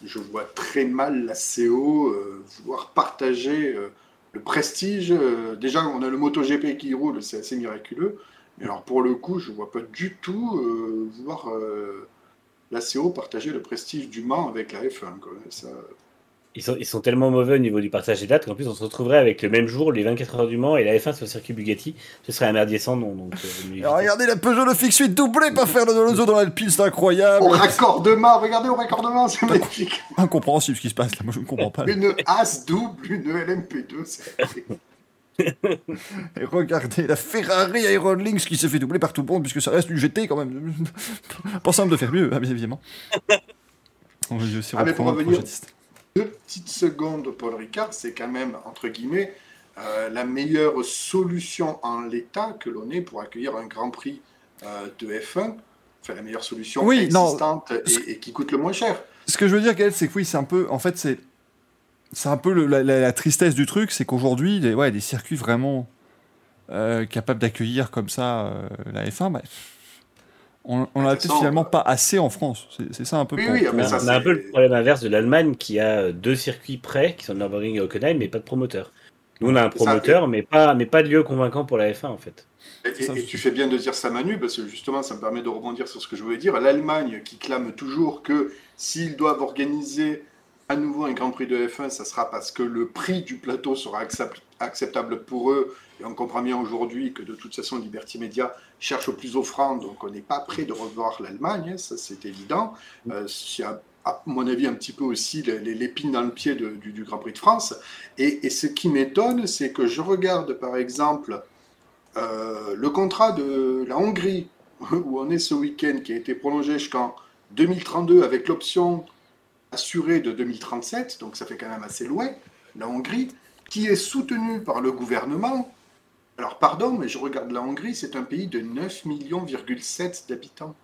je vois très mal la C O euh, vouloir partager. Euh, Le prestige, euh, déjà on a le MotoGP qui roule, c'est assez miraculeux. Mais alors pour le coup, je ne vois pas du tout euh, voir euh, la C O partager le prestige du Mans avec la F un. Quoi. Ça... Ils, sont, ils sont tellement mauvais au niveau du partage des dates qu'en plus on se retrouverait avec le même jour, les vingt-quatre heures du Mans et la F un sur le circuit Bugatti. Ce serait un merdier sans nom. Donc, euh, alors regardez la Peugeot Le Fix huit doublée, pas faire le Alonso dans l'Alpine, c'est incroyable. Au raccordement, regardez au raccordement, c'est magnifique. Incompréhensible ce qui se passe là, moi je ne comprends pas. Une As double, une L M P deux, c'est et regardez la Ferrari Iron Lynx qui s'est fait doubler par tout le monde puisque ça reste une G T quand même. Pas simple de faire mieux, bien évidemment. On va aussi ah, mais pour revenir. Deux petites secondes, Paul Ricard, c'est quand même, entre guillemets, euh, la meilleure solution en l'état que l'on ait pour accueillir un Grand Prix euh, de F un. Enfin, la meilleure solution oui, existante non, ce... et, et qui coûte le moins cher. Ce que je veux dire, Gaël, c'est que oui, c'est un peu... En fait, c'est, c'est un peu le, la, la, la tristesse du truc, c'est qu'aujourd'hui, les, ouais, les circuits vraiment euh, capables d'accueillir comme ça euh, la F un... Bah, on n'en a peut-être finalement pas assez en France. C'est, c'est ça un peu. Oui, oui, mais ça, on a c'est... un peu le problème inverse de l'Allemagne qui a deux circuits prêts, qui sont Nürburgring et Hockenheim, mais pas de promoteur. Nous, on a un promoteur, ça, mais, pas, mais pas de lieu convaincant pour la F un, en fait. Et, et, ça, et tu fais bien de dire ça, Manu, parce que justement, ça me permet de rebondir sur ce que je voulais dire. L'Allemagne qui clame toujours que s'ils doivent organiser à nouveau un Grand Prix de F un, ça sera parce que le prix du plateau sera acceptable pour eux. Et on comprend bien aujourd'hui que de toute façon, Liberty Media cherche au plus offrant, donc on n'est pas prêt de revoir l'Allemagne, ça c'est évident. Euh, c'est à, à mon avis un petit peu aussi les, les, l'épine dans le pied de, du, du Grand Prix de France. Et, et ce qui m'étonne, c'est que je regarde par exemple euh, le contrat de la Hongrie, où on est ce week-end, qui a été prolongé jusqu'en deux mille trente-deux avec l'option assurée de deux mille trente-sept, donc ça fait quand même assez loin, la Hongrie, qui est soutenue par le gouvernement. Alors pardon, mais je regarde la Hongrie, c'est un pays de neuf virgule sept millions d'habitants.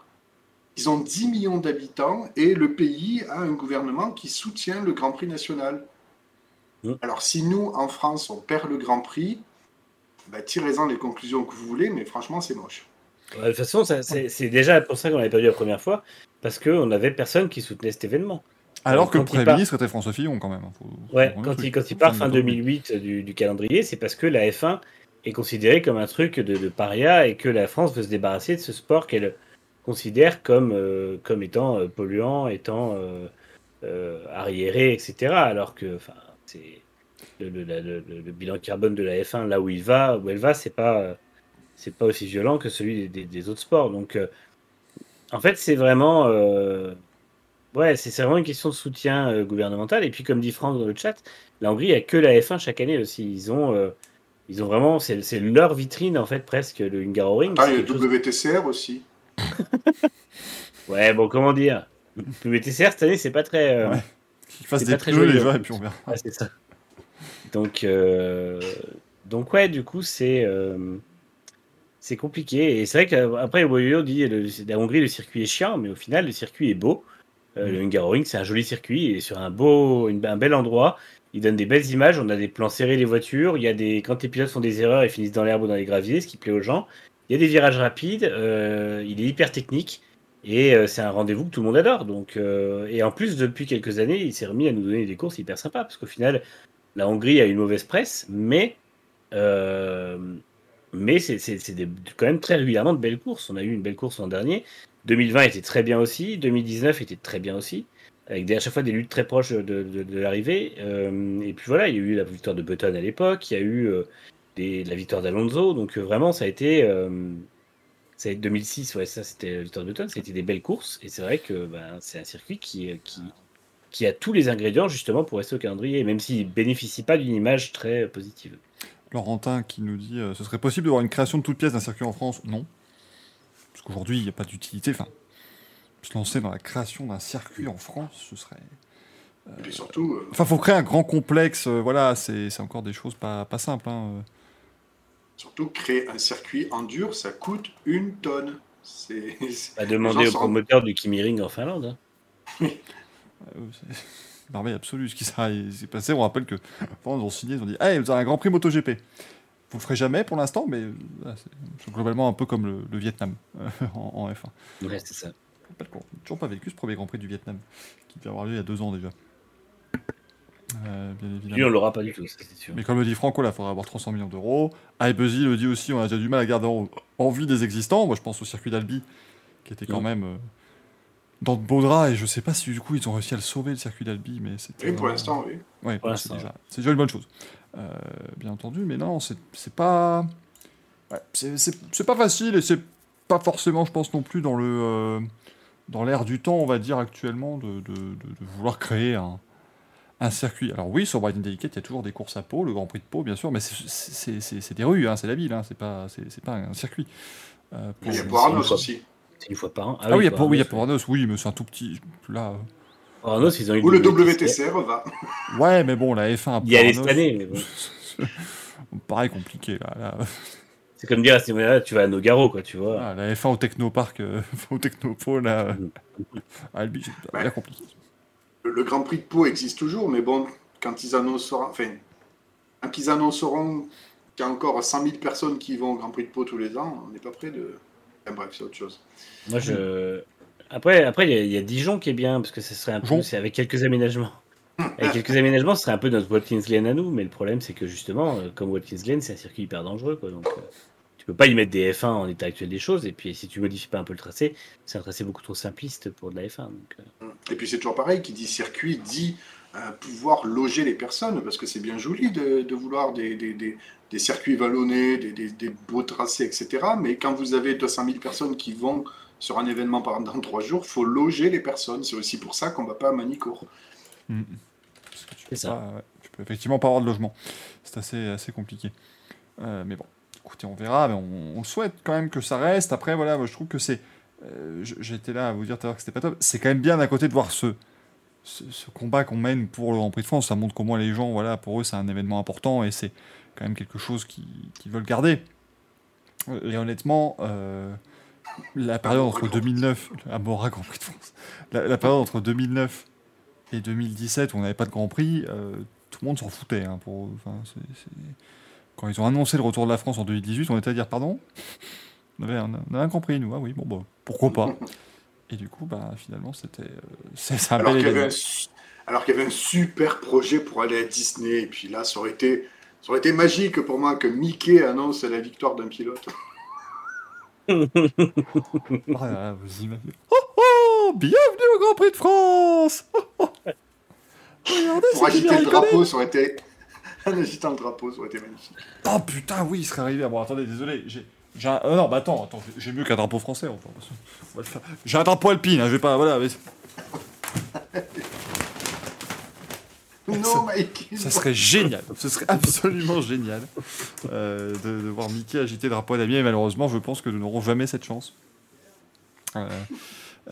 Ils ont dix millions d'habitants et le pays a un gouvernement qui soutient le Grand Prix national. Mmh. Alors si nous, en France, on perd le Grand Prix, bah, tirez-en les conclusions que vous voulez, mais franchement, c'est moche. Ouais, de toute façon, ça, c'est, c'est déjà pour ça qu'on l'avait perdu la première fois, parce qu'on n'avait personne qui soutenait cet événement. Alors que le Premier ministre était François Fillon, quand même. Faut, ouais, quand il, quand il part fin deux mille huit du, du calendrier, c'est parce que la F un... est considéré comme un truc de, de paria et que la France veut se débarrasser de ce sport qu'elle considère comme, euh, comme étant euh, polluant, étant euh, euh, arriéré, et cetera. Alors que c'est le, le, le, le bilan carbone de la F un, là où il va, où elle va, c'est pas, c'est pas aussi violent que celui des, des, des autres sports. Donc, euh, en fait, c'est vraiment, euh, ouais, c'est, c'est vraiment une question de soutien euh, gouvernemental. Et puis, comme dit Franck dans le chat, la Hongrie, il n'y a que la F un chaque année aussi. Ils ont... Euh, Ils ont vraiment, c'est, c'est leur vitrine en fait, presque le Hungaroring. Ah, il y a W T C R aussi. Ouais, bon, comment dire. Le W T C R cette année, c'est pas très. Euh, ouais. Qu'ils fassent des pneus les gens et puis on verra. Ah, c'est ça. Donc, euh, donc ouais, du coup, c'est euh, c'est compliqué. Et c'est vrai qu'après, Boyo dit le, la Hongrie, le circuit est chiant, mais au final, le circuit est beau. Euh, mmh. Le Hungaroring, c'est un joli circuit et sur un beau, une, un bel endroit. Il donne des belles images, on a des plans serrés des voitures, il y a des... quand les pilotes font des erreurs, ils finissent dans l'herbe ou dans les graviers, ce qui plaît aux gens. Il y a des virages rapides, euh, il est hyper technique, et euh, c'est un rendez-vous que tout le monde adore. Donc, euh... Et en plus, depuis quelques années, il s'est remis à nous donner des courses hyper sympas, parce qu'au final, la Hongrie a une mauvaise presse, mais, euh, mais c'est, c'est, c'est des, quand même très régulièrement de belles courses. On a eu une belle course l'an dernier. deux mille vingt était très bien aussi. deux mille dix-neuf était très bien aussi, avec des, à chaque fois des luttes très proches de, de, de l'arrivée. Euh, et puis voilà, il y a eu la victoire de Button à l'époque, il y a eu euh, des, la victoire d'Alonso. Donc euh, vraiment, ça a été... Euh, ça a été deux mille six, ouais, ça c'était la victoire de Button. C'était des belles courses. Et c'est vrai que ben, c'est un circuit qui... qui qui a tous les ingrédients justement pour rester au calendrier, même s'il ne bénéficie pas d'une image très positive. Laurentin qui nous dit euh, « Ce serait possible de voir une création de toute pièce d'un circuit en France ?» Non. Parce qu'aujourd'hui, il n'y a pas d'utilité. Enfin, se lancer dans la création d'un circuit en France, ce serait... Euh, Et puis surtout... Euh... Enfin, il faut créer un grand complexe. Euh, voilà, c'est, c'est encore des choses pas, pas simples. Hein. Surtout, créer un circuit en dur, ça coûte une tonne. C'est... À demander au promoteur sont... du Kimi Ring en Finlande. Hein. C'est merveille absolue ce qui s'est passé. On rappelle que pendant enfin, ils ont signé, ils ont dit « Hey, vous avez un Grand Prix MotoGP !» Vous le ferez jamais pour l'instant, mais là, c'est globalement un peu comme le, le Vietnam euh, en, en F un. Ouais, c'est ça. Pas de cours. Toujours pas vécu ce premier Grand Prix du Vietnam, qui devait avoir lieu il y a deux ans déjà. Euh, bien évidemment. Lui, on l'aura pas du tout, ça, c'est sûr. Mais comme le dit Franco, là, il faudra avoir trois cents millions d'euros. Ibuzzi le dit aussi, on a déjà du mal à garder en, en vie des existants. Moi, je pense au circuit d'Albi, qui était quand oui. même... Euh, dans de beaux draps, et je sais pas si du coup ils ont réussi à le sauver, le circuit d'Albi, mais c'était... Oui, pour euh... l'instant, oui. Oui, pour l'instant, c'est déjà, c'est déjà une bonne chose, euh, bien entendu, mais non, c'est, c'est pas... Ouais, c'est, c'est, c'est pas facile, et c'est pas forcément, je pense, non plus dans le euh, dans l'ère du temps, on va dire, actuellement, de, de, de, de vouloir créer un, un circuit. Alors oui, sur Brighton Delicate, il y a toujours des courses à Pau, le Grand Prix de Pau, bien sûr, mais c'est, c'est, c'est, c'est, c'est des rues, hein, c'est la ville, hein, c'est, pas, c'est, c'est pas un circuit. Euh, pour, il y a Bourg-en-Osse aussi. C'est une fois par an. Ah, ah oui, il y a pour oui, Arnos, oui, mais c'est un tout petit... Là... Arnos, ils ont eu... Ou le W T C R va. Ouais, mais bon, la F un... Il y a les années, mais bon. Pareil, compliqué, là. là. C'est comme dire, à ce moment-là, tu vas à Nogaro, quoi, tu vois. Ah, la F un au Technopark, euh, au Technopole, là... à Albi, c'est bah, bien compliqué. Le, le Grand Prix de Pau existe toujours, mais bon, quand ils annonceront... Enfin, quand ils annonceront qu'il y a encore cent mille personnes qui vont au Grand Prix de Pau tous les ans, on n'est pas près de... Bref, c'est autre chose. Moi, je... Après, après, il y, y a Dijon qui est bien, parce que ce serait un peu... C'est avec quelques aménagements. Avec quelques aménagements, ce serait un peu notre Watkins Glen à nous, mais le problème, c'est que justement, comme Watkins Glen, c'est un circuit hyper dangereux, quoi. Donc, euh, tu peux pas y mettre des F un en état actuel des choses, et puis si tu modifies pas un peu le tracé, c'est un tracé beaucoup trop simpliste pour de la F un. Donc, euh... Et puis, c'est toujours pareil, qui dit circuit, dit euh, pouvoir loger les personnes, parce que c'est bien joli de, de vouloir des... des, des... des circuits vallonnés, des, des, des beaux tracés, et cetera. Mais quand vous avez deux cent mille personnes qui vont sur un événement pendant trois jours, il faut loger les personnes. C'est aussi pour ça qu'on ne va pas à Manicourt. Mmh. Parce que tu peux, pas, ouais, tu peux effectivement pas avoir de logement. C'est assez, assez compliqué. Euh, mais bon, écoutez, on verra. Mais on, on souhaite quand même que ça reste. Après, voilà, moi, je trouve que c'est... Euh, j'étais là à vous dire tout à l'heure que c'était pas top. C'est quand même bien d'un côté de voir ce... Ce, ce combat qu'on mène pour le Grand Prix de France, ça montre qu'au moins les gens, voilà, pour eux, c'est un événement important et c'est quand même quelque chose qu'ils, qu'ils veulent garder. Et honnêtement, euh, la période entre deux mille neuf, à Bora Grand Prix de France, la, la période entre deux mille neuf et deux mille dix-sept, où on n'avait pas de Grand Prix, euh, tout le monde s'en foutait. Hein, pour, enfin, c'est, c'est... Quand ils ont annoncé le retour de la France en deux mille dix-huit, on était à dire pardon, on avait un, on avait un Grand Prix, nous, ah oui, bon, bah, pourquoi pas. Et du coup, bah, finalement, c'était... Euh, c'est, c'est un alors, bel qu'il un, alors qu'il y avait un super projet pour aller à Disney. Et puis là, ça aurait été, ça aurait été magique pour moi que Mickey annonce la victoire d'un pilote. Voilà, vous imaginez. Oh, oh, bienvenue au Grand Prix de France. Oh, regardez, pour agiter le drapeau, ça aurait été... En agitant le drapeau, ça aurait été magnifique. Oh putain, oui, il serait arrivé à... Bon, attendez, désolé, j'ai... J'ai un... euh, non, bah attends, attends, j'ai mieux qu'un drapeau français. Enfin, on va le faire. J'ai un drapeau alpine, hein, je vais pas. Voilà, mais... non, ça, Mike. Ça serait génial, ce serait absolument génial euh, de, de voir Mickey agiter le drapeau à la mienne. Et malheureusement, je pense que nous n'aurons jamais cette chance. Euh,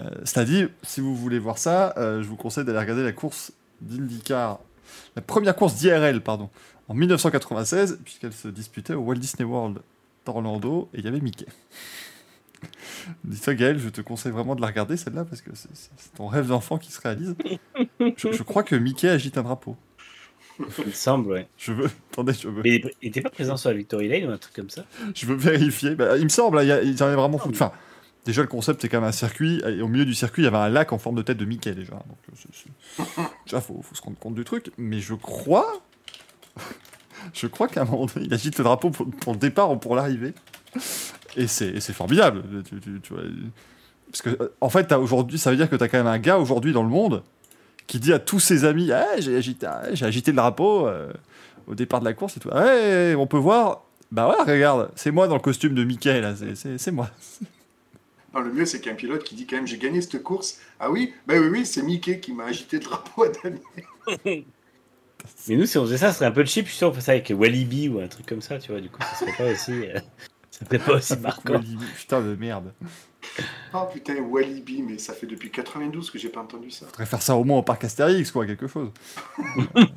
euh, c'est-à-dire, si vous voulez voir ça, euh, je vous conseille d'aller regarder la course d'IndyCar, la première course d'I R L, pardon, en dix-neuf cent quatre-vingt-seize, puisqu'elle se disputait au Walt Disney World Orlando, et il y avait Mickey. Dis ça, Gaël, je te conseille vraiment de la regarder, celle-là, parce que c'est, c'est ton rêve d'enfant qui se réalise. Je, je crois que Mickey agite un drapeau. Il me semble, ouais. Je veux... Attendez, je veux... Mais il n'était pas présent sur la Victory Lane ou un truc comme ça? Je veux vérifier. Bah, il me semble, il y a, il y en avait vraiment fou. Enfin, déjà, le concept, c'est quand même un circuit. Et au milieu du circuit, il y avait un lac en forme de tête de Mickey, déjà. Donc, c'est, c'est... déjà, il faut, faut se rendre compte du truc. Mais je crois Je crois qu'à un moment donné, il agite le drapeau pour, pour le départ ou pour l'arrivée. Et c'est, et c'est formidable. Tu, tu, tu vois. Parce que, en fait, t'as aujourd'hui, ça veut dire que tu as quand même un gars aujourd'hui dans le monde qui dit à tous ses amis hey, j'ai, agité, hey, j'ai agité le drapeau euh, au départ de la course et tout. Hey, on peut voir. Bah ouais, regarde, c'est moi dans le costume de Mickey, là. C'est, c'est, c'est moi. Non, le mieux, c'est qu'un pilote qui dit quand même j'ai gagné cette course. Ah oui, bah oui, oui, c'est Mickey qui m'a agité le drapeau à Damien. Mais nous, si on faisait ça, ce serait un peu cheap. Je suis sûr qu'on fait ça avec Walibi ou un truc comme ça, tu vois. Du coup, ça serait pas aussi, euh, ça serait pas aussi marquant. Walibi, putain de merde. Oh putain, Walibi, mais ça fait depuis quatre-vingt-douze que j'ai pas entendu ça. Faudrait faire ça au moins au parc Astérix, quoi, quelque chose. un truc,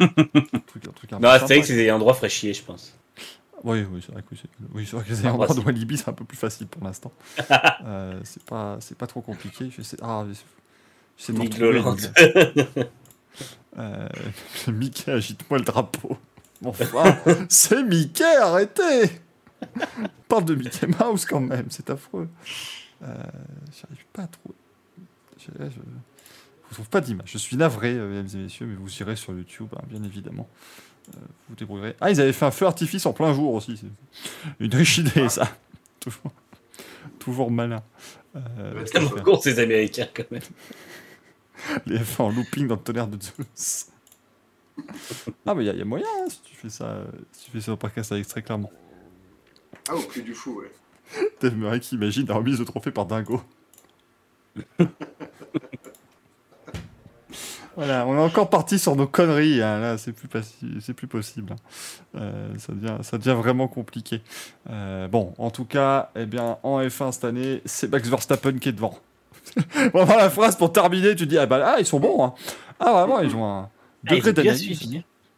un truc un non, Astérix, c'est des endroits fraîchiers, je pense. Oui, oui, c'est vrai que c'est, oui, c'est vrai que c'est un endroit de Walibi, c'est un peu plus facile pour l'instant. euh, c'est pas, c'est pas trop compliqué. Je sais, ah, je sais Nick Lolland. Euh, Mickey, agite-moi le drapeau. Enfin, c'est Mickey, arrêtez. Parle de Mickey Mouse quand même, c'est affreux. Euh, j'arrive pas à trouver. Je, je, je trouve pas d'image. Je suis navré, euh, mesdames et messieurs, mais vous irez sur YouTube, hein, bien évidemment. Euh, vous débrouillerez. Ah, ils avaient fait un feu artifice en plein jour aussi. C'est une riche idée, ça. toujours, toujours malin. Euh, c'est un cours, ces Américains, quand même. Les F un en looping dans le tonnerre de Zeus. Ah, mais il y, y a moyen, hein, si tu fais ça, euh, si tu fais ça au parc Astérix, très clairement. Ah, au cul du fou, ouais. Dave Murray qui imagine la remise de trophée par Dingo. Voilà, on est encore parti sur nos conneries. Hein. Là, c'est plus, passi- c'est plus possible. Hein. Euh, ça, devient, ça devient vraiment compliqué. Euh, bon, en tout cas, eh bien, en F un cette année, c'est Max Verstappen qui est devant. Vraiment la phrase pour terminer, tu te dis ah bah là, ils sont bons. Hein. Ah vraiment, ils ont un degré ah, d'analyse.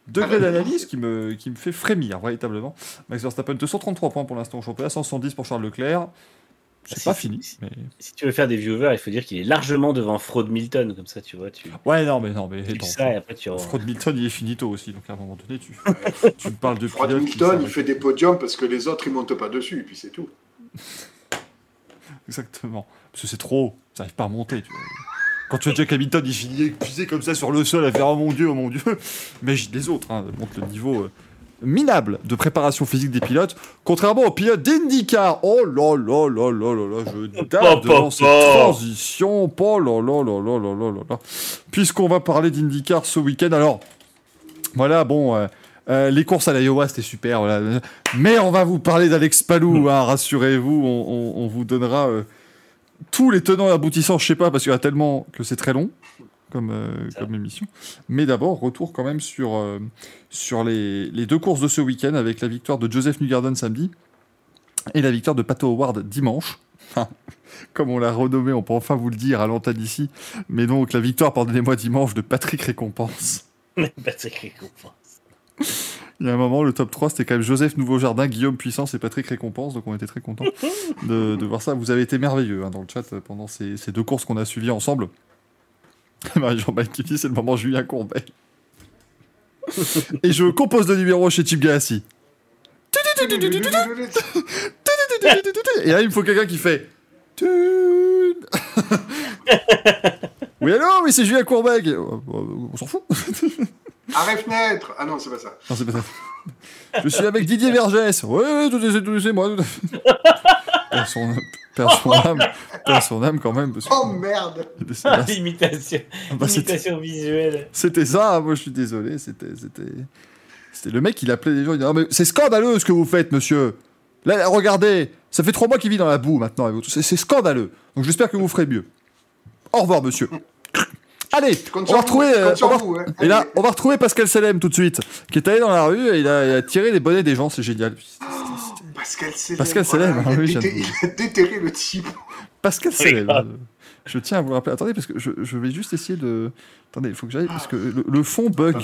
Degré d'analyse qui me, qui me fait frémir, véritablement. Max Verstappen, deux cent trente-trois points pour l'instant au championnat, cent soixante-dix pour Charles Leclerc. C'est bah, pas si, fini. Si, mais... si tu veux faire des viewers, il faut dire qu'il est largement devant Fraud Milton, comme ça, tu vois. Tu... Ouais, non, mais non, mais attends. Ça, et après, tu... Fraud Milton, il est finito aussi, donc à un moment donné, tu, tu me parles de Fraud Milton, il fait des podiums parce que les autres, ils montent pas dessus, et puis c'est tout. Exactement. Parce que c'est trop haut, ça n'arrive pas à monter, tu vois. Quand tu vois Jack Hamilton, il finit épuisé comme ça sur le sol à faire « Oh mon Dieu, oh mon Dieu !» Mais les autres, hein, montrent le niveau euh, minable de préparation physique des pilotes, contrairement aux pilotes d'IndyCar. Oh là là là là là là, je date devant cette transition. Oh là là là là là là là. Puisqu'on va parler d'IndyCar ce week-end, alors, voilà, bon... Euh, Euh, les courses à l'Iowa, c'était super. Voilà. Mais on va vous parler d'Alex Palou, hein, rassurez-vous, on, on, on vous donnera euh, tous les tenants et aboutissants, je sais pas, parce qu'il y a tellement que c'est très long comme, euh, comme émission. Mais d'abord, retour quand même sur, euh, sur les, les deux courses de ce week-end, avec la victoire de Joseph Newgarden samedi et la victoire de Pato Howard dimanche. Comme on l'a renommé, on peut enfin vous le dire à l'antenne ici. Mais donc, la victoire, pardonnez-moi, dimanche de Patrick Récompense. Patrick Récompense. Il y a un moment, le top trois, c'était quand même Joseph Nouveau-Jardin, Guillaume Puissance et Patrick Récompense, donc on était très contents de, de voir ça. Vous avez été merveilleux, hein, dans le chat pendant ces, ces deux courses qu'on a suivies ensemble. Marie-Jean Malkifi, c'est le moment Julien Courbet. Et je compose le numéro chez Chip Galassi. Et là, il me faut quelqu'un qui fait... Oui, allô, oui, c'est Julien Courbet. On s'en fout. Arrête fenêtre. Ah non, c'est pas ça. Non, c'est pas ça. Je suis avec Didier Vergès. Oui, oui, tout est, tout est, c'est moi. Tout est... son, son âme, son âme quand même. Parce que... Oh merde. Ah, l'imitation, ah, bah, l'imitation visuelle. C'était ça. Moi, je suis désolé. C'était, c'était, c'était le mec. Il appelait les gens. Il disait, ah, mais c'est scandaleux ce que vous faites, monsieur. Là, regardez. Ça fait trois mois qu'il vit dans la boue maintenant. Et vous... c'est, c'est scandaleux. Donc, j'espère que vous ferez mieux. Au revoir, monsieur. Allez, on va, retrouver, vous, euh, on, va, vous, hein. Et là, on va retrouver Pascal Selem tout de suite, qui est allé dans la rue et il a, il a tiré les bonnets des gens, c'est génial. Oh, Pascal Selem, Pascal Selem voilà, hein, oui, déter, il a déterré le type. Pascal Selem, je tiens à vous rappeler. Attendez, parce que je, je vais juste essayer de... Attendez, il faut que j'aille, parce que le, le fond bug.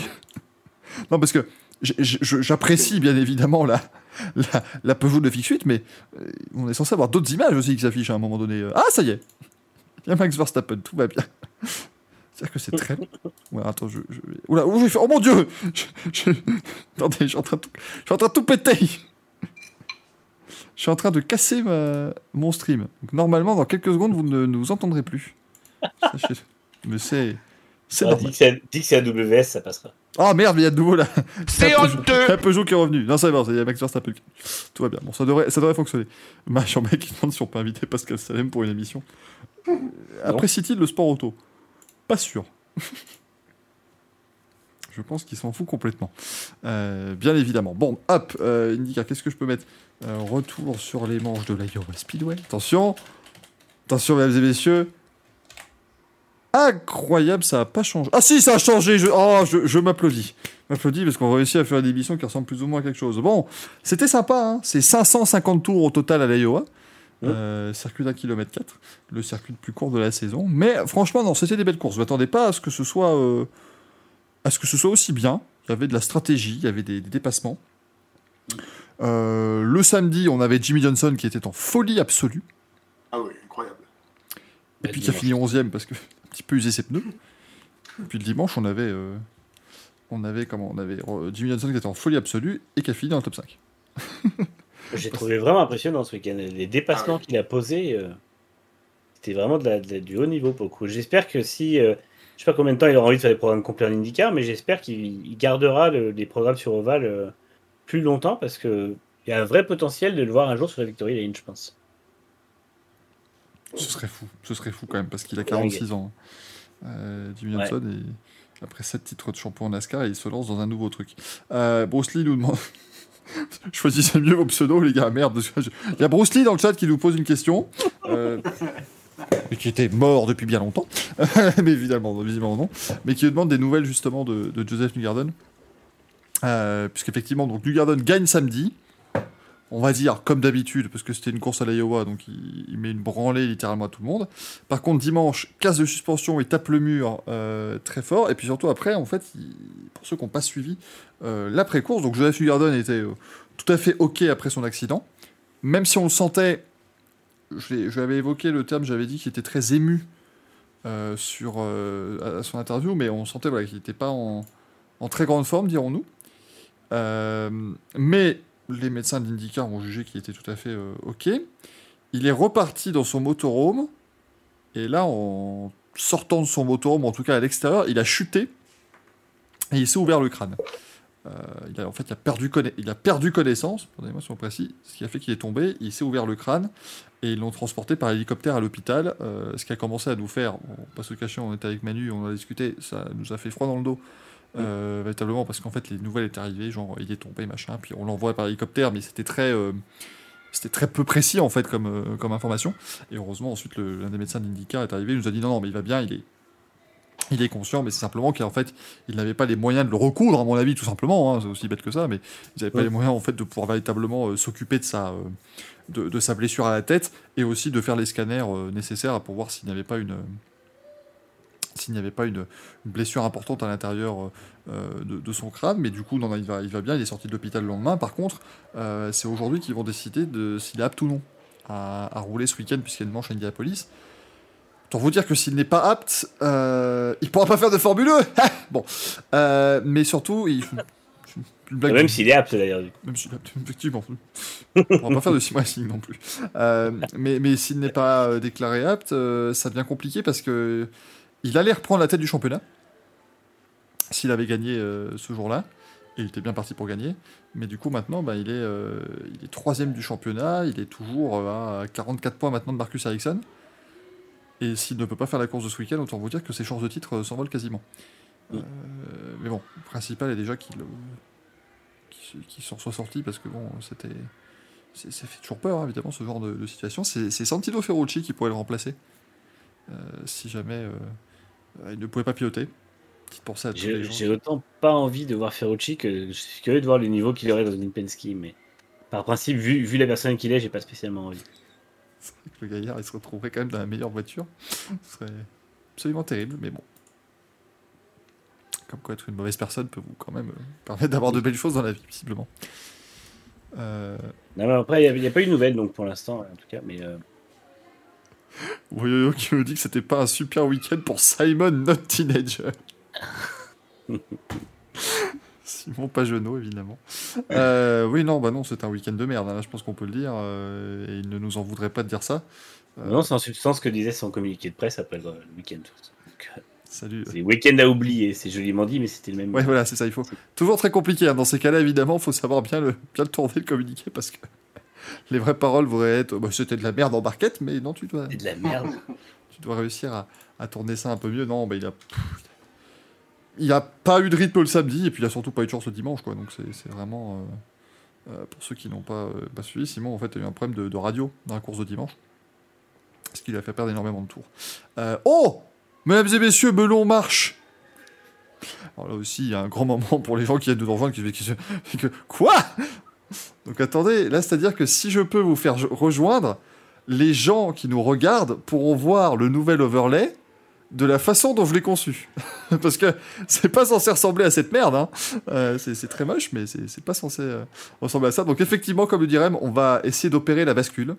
Non, parce que j', j', j'apprécie bien évidemment la, la, la Peugeot neuf X huit, mais on est censé avoir d'autres images aussi qui s'affichent à un moment donné. Ah, ça y est, il y a Max Verstappen, tout va bien. C'est-à-dire que c'est très long. Ouais, attends, je... je... Oula, oh, j'ai fait... oh mon Dieu je, je... Attendez, je suis, en train de... je suis en train de tout péter. Je suis en train de casser ma... mon stream. Donc, normalement, dans quelques secondes, vous ne nous entendrez plus. Sachez... Mais c'est... c'est non, normal. Dis que c'est à... c'est à W S, ça passera. Oh merde, il y a de nouveau là. C'est honteux. C'est un Peugeot qui est revenu. Non, c'est bon, il y a Max Verstappen. Tout va bien. Bon, ça devrait, ça devrait fonctionner. Mach en mec qui demande si on peut inviter Pascal Salem pour une émission. Apprécie-t-il le sport auto? Pas sûr. Je pense qu'il s'en fout complètement. Euh, bien évidemment. Bon, hop, euh, IndyCar, qu'est-ce que je peux mettre? euh, Retour sur les manches de l'Iowa Speedway. Attention. Attention, mesdames et messieurs. Incroyable, ça n'a pas changé. Ah si, ça a changé. Je, oh, je, je m'applaudis. M'applaudis parce qu'on réussit à faire une émission qui ressemble plus ou moins à quelque chose. Bon, c'était sympa. Hein, c'est cinq cent cinquante tours au total à l'Iowa. Ouais. Euh, circuit d'un kilomètre quatre, le circuit le plus court de la saison. Mais franchement, non, c'était des belles courses. Vous attendez pas à ce que ce soit, euh, à ce que ce soit aussi bien. Il y avait de la stratégie, il y avait des, des dépassements. Euh, le samedi, on avait Jimmy Johnson qui était en folie absolue. Ah oui, incroyable. Et ben, puis qui a fini onzième parce que. Petit peu user ses pneus. Et puis le dimanche, on avait, euh, on avait, comment, on avait euh, Jimmy Johnson qui était en folie absolue et qui a fini dans le top cinq. J'ai trouvé vraiment impressionnant ce week-end. Les dépassements ah, oui. qu'il a posés, euh, c'était vraiment de la, de, du haut niveau pour le coup. J'espère que si, euh, je sais pas combien de temps il aura envie de faire des programmes complets en IndyCar, mais j'espère qu'il gardera le, les programmes sur Oval euh, plus longtemps parce qu'il y a un vrai potentiel de le voir un jour sur la Victory Lane, je pense. Ce serait fou, ce serait fou quand même, parce qu'il a quarante-six ans. Euh, Jimmy ouais. Johnson, et après sept titres de champion en NASCAR, il se lance dans un nouveau truc. Euh, Bruce Lee nous demande... Choisissez mieux vos pseudos, les gars, merde. Je... Il y a Bruce Lee dans le chat qui nous pose une question, euh... qui était mort depuis bien longtemps, mais évidemment, visiblement non, mais qui demande des nouvelles justement de, de Joseph Newgarden. Euh, puisqu'effectivement, donc, Newgarden gagne samedi. On va dire, comme d'habitude, parce que c'était une course à l'Iowa, donc il, il met une branlée littéralement à tout le monde. Par contre, dimanche, casse de suspension, il tape le mur euh, très fort. Et puis surtout, après, en fait, il, pour ceux qui n'ont pas suivi euh, l'après-course, donc Joseph Newgarden était euh, tout à fait OK après son accident. Même si on le sentait, je, je l'avais évoqué le terme, j'avais dit qu'il était très ému euh, sur, euh, à son interview, mais on sentait voilà, qu'il n'était pas en, en très grande forme, dirons-nous. Euh, mais... Les médecins de l'IndyCar ont jugé qu'il était tout à fait euh, OK. Il est reparti dans son motorhome. Et là, en sortant de son motorhome, en tout cas à l'extérieur, il a chuté. Et il s'est ouvert le crâne. Euh, il a, en fait, il a perdu, conna... il a perdu connaissance. Pardonnez-moi si on précise. Ce qui a fait qu'il est tombé. Il s'est ouvert le crâne. Et ils l'ont transporté par hélicoptère à l'hôpital. Euh, ce qui a commencé à nous faire... On va pas se cacher, on était avec Manu, on a discuté. Ça nous a fait froid dans le dos. Euh, véritablement parce qu'en fait les nouvelles étaient arrivées genre il est tombé machin puis on l'envoie par hélicoptère mais c'était très euh, c'était très peu précis en fait comme, euh, comme information et heureusement ensuite le, l'un des médecins d'IndyCar est arrivé, il nous a dit non non mais il va bien, il est, il est conscient mais c'est simplement qu'en fait il n'avait pas les moyens de le recoudre à mon avis tout simplement hein, c'est aussi bête que ça mais ils n'avaient ouais. pas les moyens en fait de pouvoir véritablement euh, s'occuper de sa, euh, de, de sa blessure à la tête et aussi de faire les scanners euh, nécessaires pour voir s'il n'y avait pas une euh, s'il n'y avait pas une, une blessure importante à l'intérieur euh, de, de son crâne, mais du coup, non, il, va, il va bien, il est sorti de l'hôpital le lendemain. Par contre, euh, c'est aujourd'hui qu'ils vont décider de, s'il est apte ou non à, à rouler ce week-end, puisqu'il y a une manche à Indianapolis. Tant vous dire que s'il n'est pas apte, euh, il ne pourra pas faire de Formule un. Bon, euh, mais surtout, il... Blague même de... s'il est apte d'ailleurs. Même s'il est apte, effectivement. On ne va pas faire de six mois non plus. Euh, mais, mais s'il n'est pas déclaré apte, euh, ça devient compliqué parce que. Il allait reprendre la tête du championnat, s'il avait gagné euh, ce jour-là, et il était bien parti pour gagner, mais du coup maintenant, bah, il est euh, il est troisième du championnat, il est toujours euh, à quarante-quatre points maintenant de Marcus Ericsson, et s'il ne peut pas faire la course de ce week-end, autant vous dire que ses chances de titre euh, s'envolent quasiment. Euh, mais bon, le principal est déjà qu'il, euh, qu'il, qu'il s'en soit sorti, parce que bon, c'était... C'est, ça fait toujours peur, hein, évidemment, ce genre de, de situation. C'est, c'est Santino Ferrucci qui pourrait le remplacer, euh, si jamais... Euh, il ne pouvait pas piloter. Petite pensée à tous les gens. J'ai autant pas envie de voir Ferrucci que je suis curieux de voir le niveau qu'il aurait dans une Penske, mais par principe, vu, vu la personne qu'il est, j'ai pas spécialement envie. C'est vrai que le gaillard, il se retrouverait quand même dans la meilleure voiture. Ce serait absolument terrible, mais bon. Comme quoi, être une mauvaise personne peut vous quand même euh, permettre d'avoir de belles choses dans la vie, visiblement. Euh... Non, mais après, il n'y a, a pas eu de nouvelles, donc pour l'instant, en tout cas, mais... Euh... Woyoyo qui me dit que c'était pas un super week-end pour Simon, notre teenager. Simon Pagenaud, évidemment. Euh, oui, non, bah non, c'est un week-end de merde, hein, je pense qu'on peut le dire, euh, et il ne nous en voudrait pas de dire ça. Euh... Non, c'est en substance que disait son communiqué de presse après le week-end. Donc, euh... Salut. C'est Week-end à oublier, c'est joliment dit, mais c'était le même. Ouais, voilà, c'est ça, il faut. Toujours très compliqué, hein. Dans ces cas-là, évidemment, il faut savoir bien le, bien le tourner, le communiquer, parce que les vraies paroles voudraient être. Bah, c'était de la merde en barquette, mais non, tu dois. C'est de la merde. Tu dois réussir à, à tourner ça un peu mieux. Non, bah, il a. Il a pas eu de rythme le samedi, et puis il a surtout pas eu de chance le dimanche, quoi. Donc c'est, c'est vraiment. Euh, euh, pour ceux qui n'ont pas, euh, pas suivi, Simon, en fait, a eu un problème de, de radio dans la course de dimanche. Ce qui lui a fait perdre énormément de tours. Euh, oh! Mesdames et messieurs, Melon marche. Alors là aussi, il y a un grand moment pour les gens qui viennent de nous rejoindre, qui se disent « Quoi ?» Donc attendez, là, c'est-à-dire que si je peux vous faire rejoindre, les gens qui nous regardent pourront voir le nouvel overlay de la façon dont je l'ai conçu. Parce que c'est pas censé ressembler à cette merde, hein. Euh, c'est, c'est très moche, mais c'est, c'est pas censé euh, ressembler à ça. Donc effectivement, comme le dirait, on va essayer d'opérer la bascule.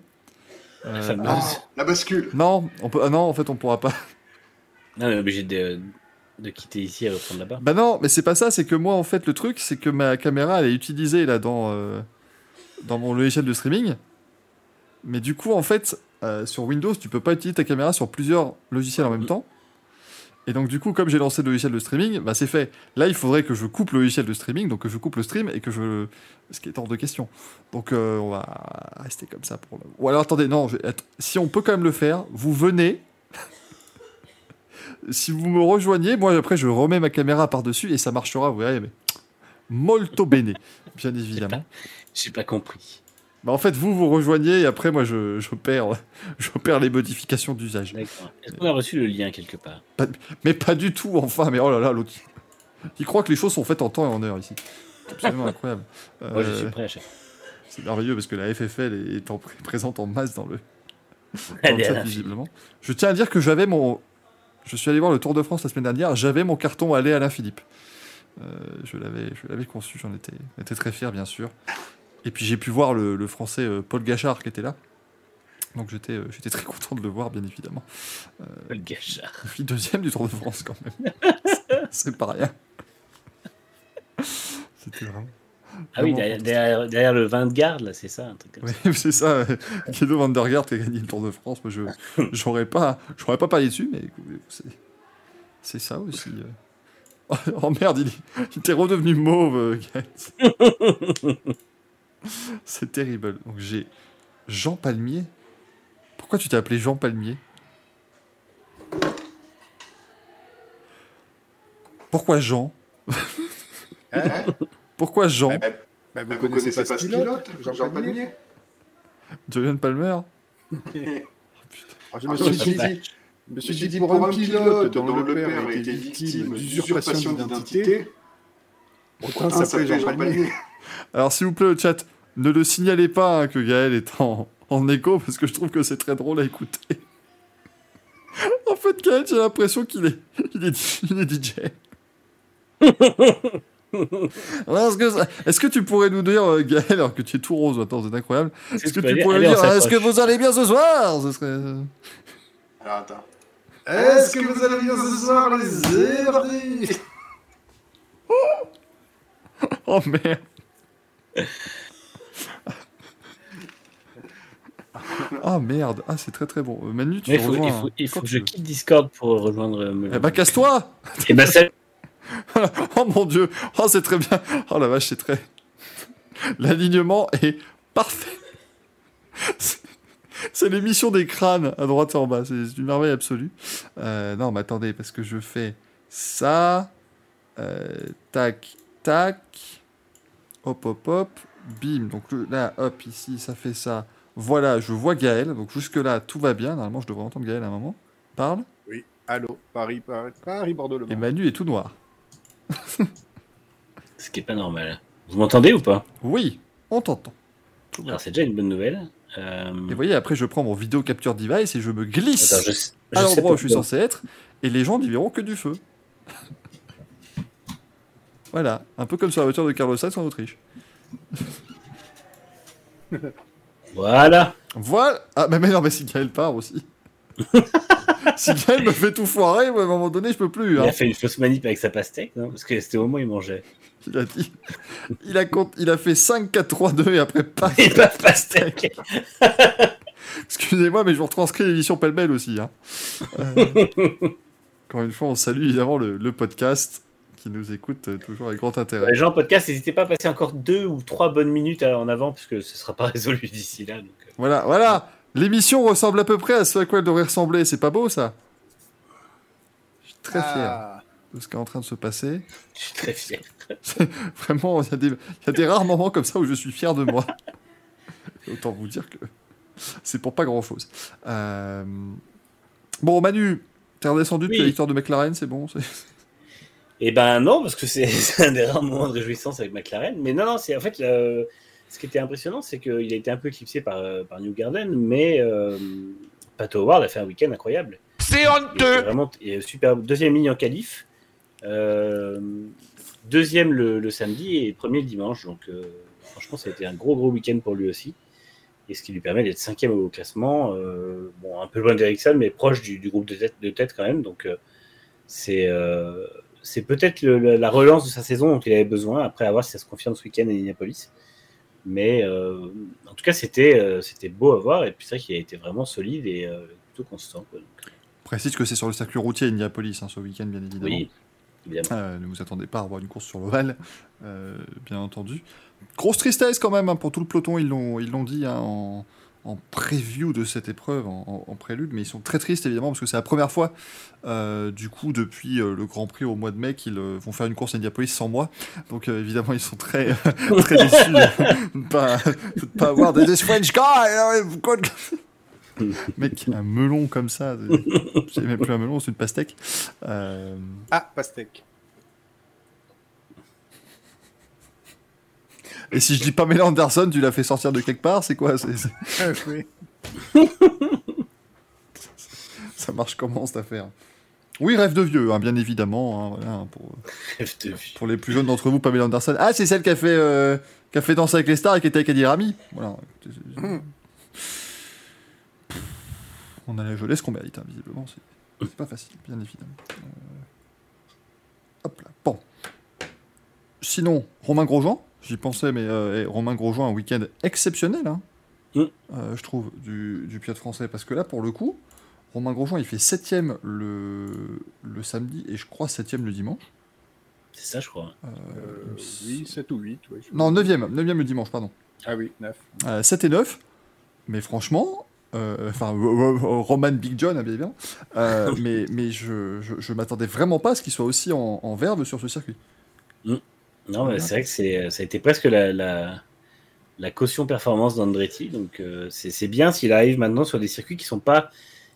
Euh, la, ah, la bascule non, on peut, ah non, en fait, on pourra pas... Non, on est obligé de, de quitter ici et reprendre là-bas. Bah non, mais c'est pas ça, c'est que moi, en fait, le truc, c'est que ma caméra, elle est utilisée, là, dans, euh, dans mon logiciel de streaming. Mais du coup, en fait, euh, sur Windows, tu peux pas utiliser ta caméra sur plusieurs logiciels en même temps. Et donc, du coup, comme j'ai lancé le logiciel de streaming, bah, c'est fait. Là, il faudrait que je coupe le logiciel de streaming, donc que je coupe le stream et que je... Ce qui est hors de question. Donc, euh, on va rester comme ça pour... Ou alors, attendez, non, je... si on peut quand même le faire, vous venez... Si vous me rejoignez, moi après je remets ma caméra par-dessus et ça marchera, vous verrez, mais molto bene, bien évidemment. J'ai pas, pas compris. Bah en fait, vous vous rejoignez et après moi je, je, perds, je perds les modifications d'usage. D'accord. Est-ce qu'on a reçu le lien quelque part ? Pas, mais pas du tout, enfin, mais oh là là, l'autre. Il croit que les choses sont faites en temps et en heure ici. C'est absolument incroyable. Euh, moi je suis prêt à chaque fois. C'est merveilleux parce que la F F L est en, présente en masse dans le, dans le chat, visiblement. Je tiens à dire que j'avais mon. Je suis allé voir le Tour de France la semaine dernière, j'avais mon carton aller Alain Philippe. Euh, je, l'avais, je l'avais conçu, j'en étais, étais très fier, bien sûr. Et puis j'ai pu voir le, le français euh, Paul Gachard qui était là. Donc j'étais, euh, j'étais très content de le voir, bien évidemment. Euh, Paul Gachard. Je suis deuxième du Tour de France, quand même. c'est, c'est pas rien. C'était vraiment... Ah oui, derrière, derrière, derrière le Vingegaard, là, c'est ça, un truc comme ça. Oui, c'est ça. Guido Van der Gaard qui a gagné le Tour de France. Moi, je j'aurais pas, j'aurais pas parlé dessus, mais c'est, c'est ça aussi. Oh merde, il, il était redevenu mauve, Gaët. C'est terrible. Donc j'ai Jean Palmier. Pourquoi tu t'es appelé Jean Palmier ? Pourquoi Jean ? Hein ? Pourquoi Jean ? bah, bah, Vous ne bah, connaissez, connaissez pas ce pilote, Jean, Jean Palmier, Palmier Julian Palmer. oh, je, me ah, suis dit, je me suis dit, dit pour un pilote dont le père a été victime d'usurpation d'identité, pourquoi ça s'appelle Jean, Jean Palmier, Palmier. Alors s'il vous plaît, le chat, ne le signalez pas hein, que Gaël est en, en écho, parce que je trouve que c'est très drôle à écouter. En fait, Gaël, j'ai l'impression qu'il est, il est, il est D J. Est-ce que, ça... est-ce que tu pourrais nous dire, euh, Gaël, alors que tu es tout rose maintenant, c'est incroyable. Est-ce, est-ce que, que tu pourrais nous dire, est-ce que vous allez bien ce soir ? Ce serait... Alors attends. Est-ce que vous allez bien ce soir, les émerdes ? Oh merde. Ah merde. Ah c'est très très bon. Manu, tu il faut, il, faut, il faut que je quitte Discord pour rejoindre. Euh, eh bah casse-toi. Eh bah salut. Oh mon dieu, oh c'est très bien, oh la vache c'est très... L'alignement est parfait. C'est, c'est l'émission des crânes à droite et en bas, c'est, c'est une merveille absolue. Euh, non mais attendez, parce que je fais ça, euh, tac, tac, hop, hop, hop, bim, donc là, hop, ici, ça fait ça. Voilà, je vois Gaël, donc jusque-là, tout va bien, normalement je devrais entendre Gaël à un moment. Parle ? Oui, allô, Paris, Paris, Paris, Bordeaux, le Mans. Et Manu est tout noir. Ce qui est pas normal. Vous m'entendez ou pas ? Oui, on t'entend. Alors c'est déjà une bonne nouvelle. Euh... Et vous voyez, après je prends mon vidéo capture device et je me glisse Attends, je, je à l'endroit où je suis censé être, et les gens n'y verront que du feu. Voilà, un peu comme sur la voiture de Carlos Sainz en Autriche. Voilà. Voilà. Ah mais non, mais si Gaël part aussi. Si Gaël me fait tout foirer, moi, à un moment donné, je peux plus. Il hein. a fait une fausse manip avec sa pastèque, non ? Parce que c'était au moment où il mangeait. Il a dit... Il a, compte... il a fait cinq, quatre, trois, deux et après, paf, et paf, pastèque. Excusez-moi, mais je vous retranscris l'émission pêle-mêle aussi. Hein. Euh... Encore une fois, on salue évidemment le, le podcast qui nous écoute toujours avec grand intérêt. Les gens podcast, n'hésitez pas à passer encore deux ou trois bonnes minutes en avant, puisque ce ne sera pas résolu d'ici là. Donc... Voilà, voilà. L'émission ressemble à peu près à ce à quoi elle devrait ressembler. C'est pas beau, ça ? Je suis très ah. fier de ce qui est en train de se passer. Je suis très fier. C'est... Vraiment, il y, des... il y a des rares moments comme ça où je suis fier de moi. Autant vous dire que c'est pour pas grand-chose. Euh... Bon, Manu, t'es redescendu depuis oui. la victoire de McLaren, c'est bon c'est... Eh ben non, parce que c'est, c'est un des rares moments de réjouissance avec McLaren. Mais non, non, c'est en fait, euh, ce qui était impressionnant, c'est qu'il a été un peu éclipsé par, par Newgarden, mais euh, Pato Howard a fait un week-end incroyable. C'est honteux. Vraiment, il est super. Deuxième ligne en qualif, euh, deuxième le, le samedi et premier le dimanche. Donc euh, franchement, ça a été un gros gros week-end pour lui aussi, et ce qui lui permet d'être cinquième au classement. Euh, bon, un peu loin d'Ericsson, mais proche du, du groupe de tête, de tête quand même. Donc euh, c'est euh, C'est peut-être le, la relance de sa saison dont il avait besoin, après à voir si ça se confirme ce week-end à Indianapolis. Mais euh, en tout cas, c'était, euh, c'était beau à voir. Et puis ça, il a été vraiment solide et euh, plutôt constant. Quoi, donc. Précise que c'est sur le circuit routier à Indianapolis, hein, ce week-end, bien évidemment. Oui, évidemment. Euh, ne vous attendez pas à avoir une course sur l'Oval, euh, bien entendu. Grosse tristesse quand même hein, pour tout le peloton, ils l'ont, ils l'ont dit hein, en... en preview de cette épreuve, en, en prélude, mais ils sont très tristes évidemment parce que c'est la première fois euh, du coup depuis euh, le Grand Prix au mois de mai qu'ils euh, vont faire une course à Indianapolis sans moi, donc euh, évidemment ils sont très, euh, très déçus de ne pas, pas avoir des French guys. Mec, un melon comme ça, c'est même plus un melon, c'est une pastèque. Euh... Ah, pastèque. Et si je dis Pamela Anderson, tu l'as fait sortir de quelque part, c'est quoi c'est, c'est... Ça marche comment cette affaire ? Oui, rêve de vieux, hein, bien évidemment. Hein, voilà, pour, rêve de vieux. Pour les plus jeunes d'entre vous, Pamela Anderson. Ah, c'est celle qui a fait, euh, qui a fait Danser avec les stars et qui était avec Eddie Rami. Voilà. Mm. On a la jeunesse qu'on mérite, hein, visiblement. C'est, c'est pas facile, bien évidemment. Euh... Hop là, bon. Sinon, Romain Grosjean. J'y pensais, mais euh, Romain Grosjean, un week-end exceptionnel, hein, mm. euh, je trouve, du, du pilote français. Parce que là, pour le coup, Romain Grosjean, il fait septième le, le samedi et je crois septième le dimanche. C'est ça, je crois. Euh, euh, oui, sept ou huit. Oui, non, neuvième, neuvième le dimanche, pardon. Ah oui, neuf. Euh, sept et neuf. Mais franchement, enfin, euh, Roman Big John, bien évidemment. Euh, mais mais je, je, je m'attendais vraiment pas à ce qu'il soit aussi en, en verve sur ce circuit. Mm. Non, mais c'est vrai que c'est, ça a été presque la, la, la caution performance d'Andretti. Donc, euh, c'est, c'est bien s'il arrive maintenant sur des circuits qui ne sont pas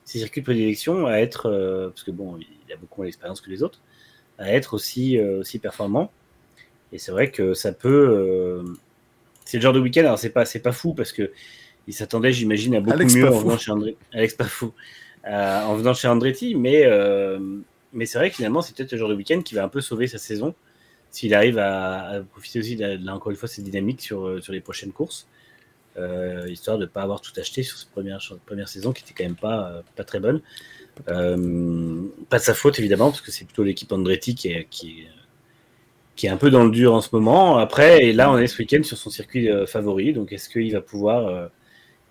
ses circuits de prédilection à être, euh, parce que bon, il a beaucoup moins d'expérience que les autres, à être aussi, euh, aussi performant. Et c'est vrai que ça peut. Euh, c'est le genre de week-end, alors c'est pas, c'est pas fou parce qu'il s'attendait, j'imagine, à beaucoup Alex mieux en venant, chez André... Alex Pafou, euh, en venant chez Andretti. Mais, euh, mais c'est vrai que finalement, c'est peut-être le genre de week-end qui va un peu sauver sa saison. S'il arrive à, à profiter aussi, de, là encore une fois, de cette dynamique sur, sur les prochaines courses, euh, histoire de ne pas avoir tout acheté sur cette première, sur cette première saison qui n'était quand même pas, euh, pas très bonne. Euh, pas de sa faute, évidemment, parce que c'est plutôt l'équipe Andretti qui est, qui, est, qui est un peu dans le dur en ce moment. Après, et là, on est ce week-end sur son circuit euh, favori, donc est-ce qu'il va pouvoir, euh,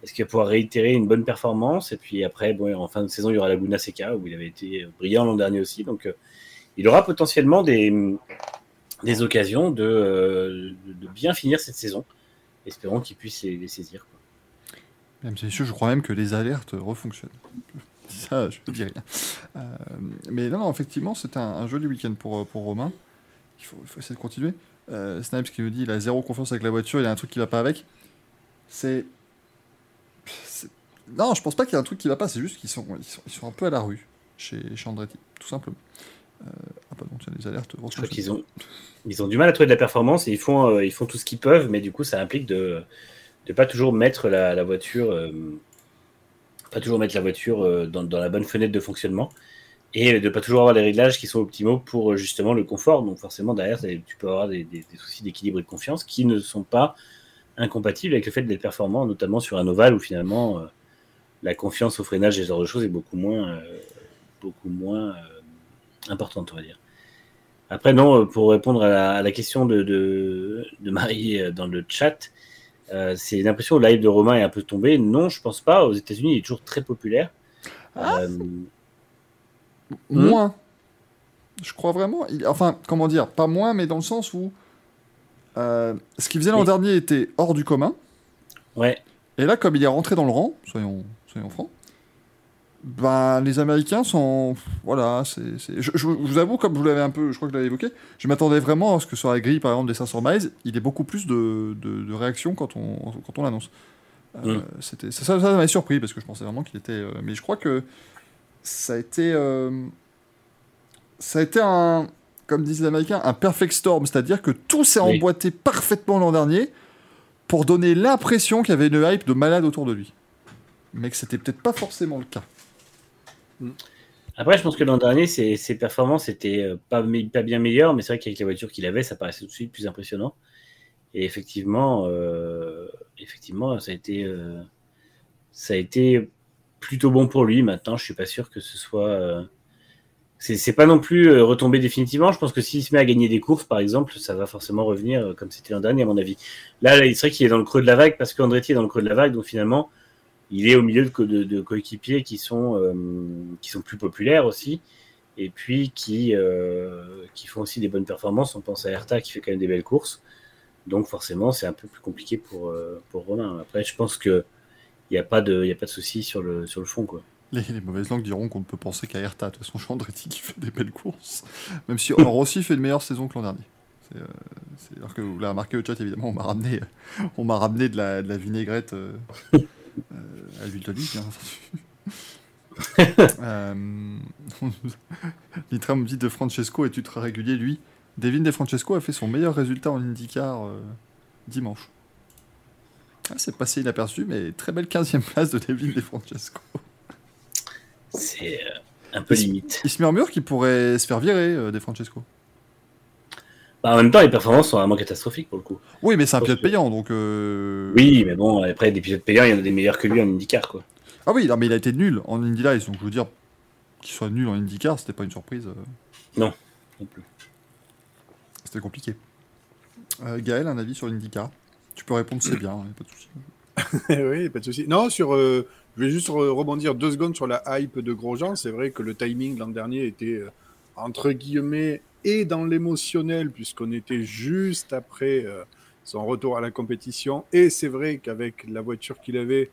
est-ce qu'il va pouvoir réitérer une bonne performance ? Et puis après, bon, en fin de saison, il y aura Laguna Seca, où il avait été brillant l'an dernier aussi. Donc, euh, il aura potentiellement des... des occasions de, euh, de bien finir cette saison. Espérons qu'ils puissent les, les saisir. Quoi. Même si je crois même que les alertes refonctionnent. Ça, je ne dis rien. Euh, mais non, non, effectivement, c'est un, un joli week-end pour, pour Romain. Il faut, il faut essayer de continuer. Euh, Snipes qui nous dit qu'il a zéro confiance avec la voiture, il y a un truc qui ne va pas avec. C'est... c'est... Non, je ne pense pas qu'il y a un truc qui ne va pas, c'est juste qu'ils sont, ils sont, ils sont un peu à la rue chez, chez Andretti, tout simplement. Euh, ah pardon, tiens, les alertes. Je crois qu'ils ont, ils ont du mal à trouver de la performance et ils font, euh, ils font tout ce qu'ils peuvent, mais du coup, ça implique de ne pas toujours mettre la, la voiture, euh, pas toujours mettre la voiture euh, dans, dans la bonne fenêtre de fonctionnement et de ne pas toujours avoir les réglages qui sont optimaux pour justement le confort. Donc forcément, derrière, tu peux avoir des, des, des soucis d'équilibre et de confiance qui ne sont pas incompatibles avec le fait d'être performant, notamment sur un ovale où finalement euh, la confiance au freinage et ce genre de choses est beaucoup moins, euh, beaucoup moins. Euh, importante, on va dire. Après, non, pour répondre à la, à la question de, de, de Marie dans le chat, euh, c'est l'impression que le live de Romain est un peu tombé. Non, je pense pas. Aux États-Unis il est toujours très populaire. Ah, euh... Moins. je crois vraiment. Il... Enfin, comment dire, pas moins, mais dans le sens où euh, ce qu'il faisait l'an oui. dernier était hors du commun. Ouais. Et là, comme il est rentré dans le rang, soyons, soyons francs, ben, les Américains sont... Voilà, c'est... c'est... Je, je vous avoue, comme je vous l'avais un peu... Je crois que je l'avais évoqué, je m'attendais vraiment à ce que sur la grille, par exemple, des cinq cents miles, il y ait beaucoup plus de, de, de réactions quand on, quand on l'annonce. Mm. Euh, c'était... Ça, ça, ça m'avait surpris, parce que je pensais vraiment qu'il était... Mais je crois que ça a été... Euh... Ça a été un... Comme disent les Américains, un perfect storm. C'est-à-dire que tout s'est oui. emboîté parfaitement l'an dernier pour donner l'impression qu'il y avait une hype de malade autour de lui. Mais que c'était peut-être pas forcément le cas. Après, je pense que l'an dernier, ses, ses performances étaient pas, pas bien meilleures, mais c'est vrai qu'avec la voiture qu'il avait, ça paraissait tout de suite plus impressionnant. Et effectivement, euh, effectivement ça, a été, euh, ça a été plutôt bon pour lui. Maintenant, je suis pas sûr que ce soit... Euh, c'est, c'est pas non plus retombé définitivement. Je pense que s'il se met à gagner des courses, par exemple, ça va forcément revenir comme c'était l'an dernier, à mon avis. Là, là, il serait qu'il est dans le creux de la vague, parce qu'Andretti est dans le creux de la vague, donc finalement... Il est au milieu de, co- de, de coéquipiers qui sont, euh, qui sont plus populaires aussi, et puis qui, euh, qui font aussi des bonnes performances. On pense à Herta qui fait quand même des belles courses. Donc forcément, c'est un peu plus compliqué pour, euh, pour Romain. Après, je pense qu'il n'y a pas de, de souci sur le, sur le fond. Quoi. Les, les mauvaises langues diront qu'on ne peut penser qu'à Herta. De toute façon, Andretti qui fait des belles courses. Même si alors aussi fait une meilleure saison que l'an dernier. C'est, euh, c'est, alors que vous l'avez remarqué au chat, évidemment, on m'a ramené, on m'a ramené de, la, de la vinaigrette... Euh... Euh, à l'huile d'olive, bien entendu. euh, Nitra me dit de Francesco est ultra régulier, lui. Devin De Francesco a fait son meilleur résultat en IndyCar euh, dimanche. Ah, c'est passé inaperçu, mais très belle quinzième place de Devin De Francesco. C'est euh, un peu il, limite. Il se murmure qu'il pourrait se faire virer, euh, De Francesco. Bah, en même temps, les performances sont vraiment catastrophiques pour le coup. Oui, mais c'est un pilote que... payant, donc... Euh... Oui, mais bon, après, des pilotes payants, il y en a des meilleurs que lui en IndyCar, quoi. Ah oui, non, mais il a été nul en IndyLight, donc je veux dire, qu'il soit nul en IndyCar, c'était pas une surprise. Euh... Non, non plus. C'était compliqué. Euh, Gaël, un avis sur l'IndyCar? Tu peux répondre, c'est bien, hein, pas de souci. Oui, pas de souci. Non, sur... Euh, je vais juste rebondir deux secondes sur la hype de Grosjean. C'est vrai que le timing l'an dernier était, euh, entre guillemets... et dans l'émotionnel, puisqu'on était juste après euh, son retour à la compétition. Et c'est vrai qu'avec la voiture qu'il avait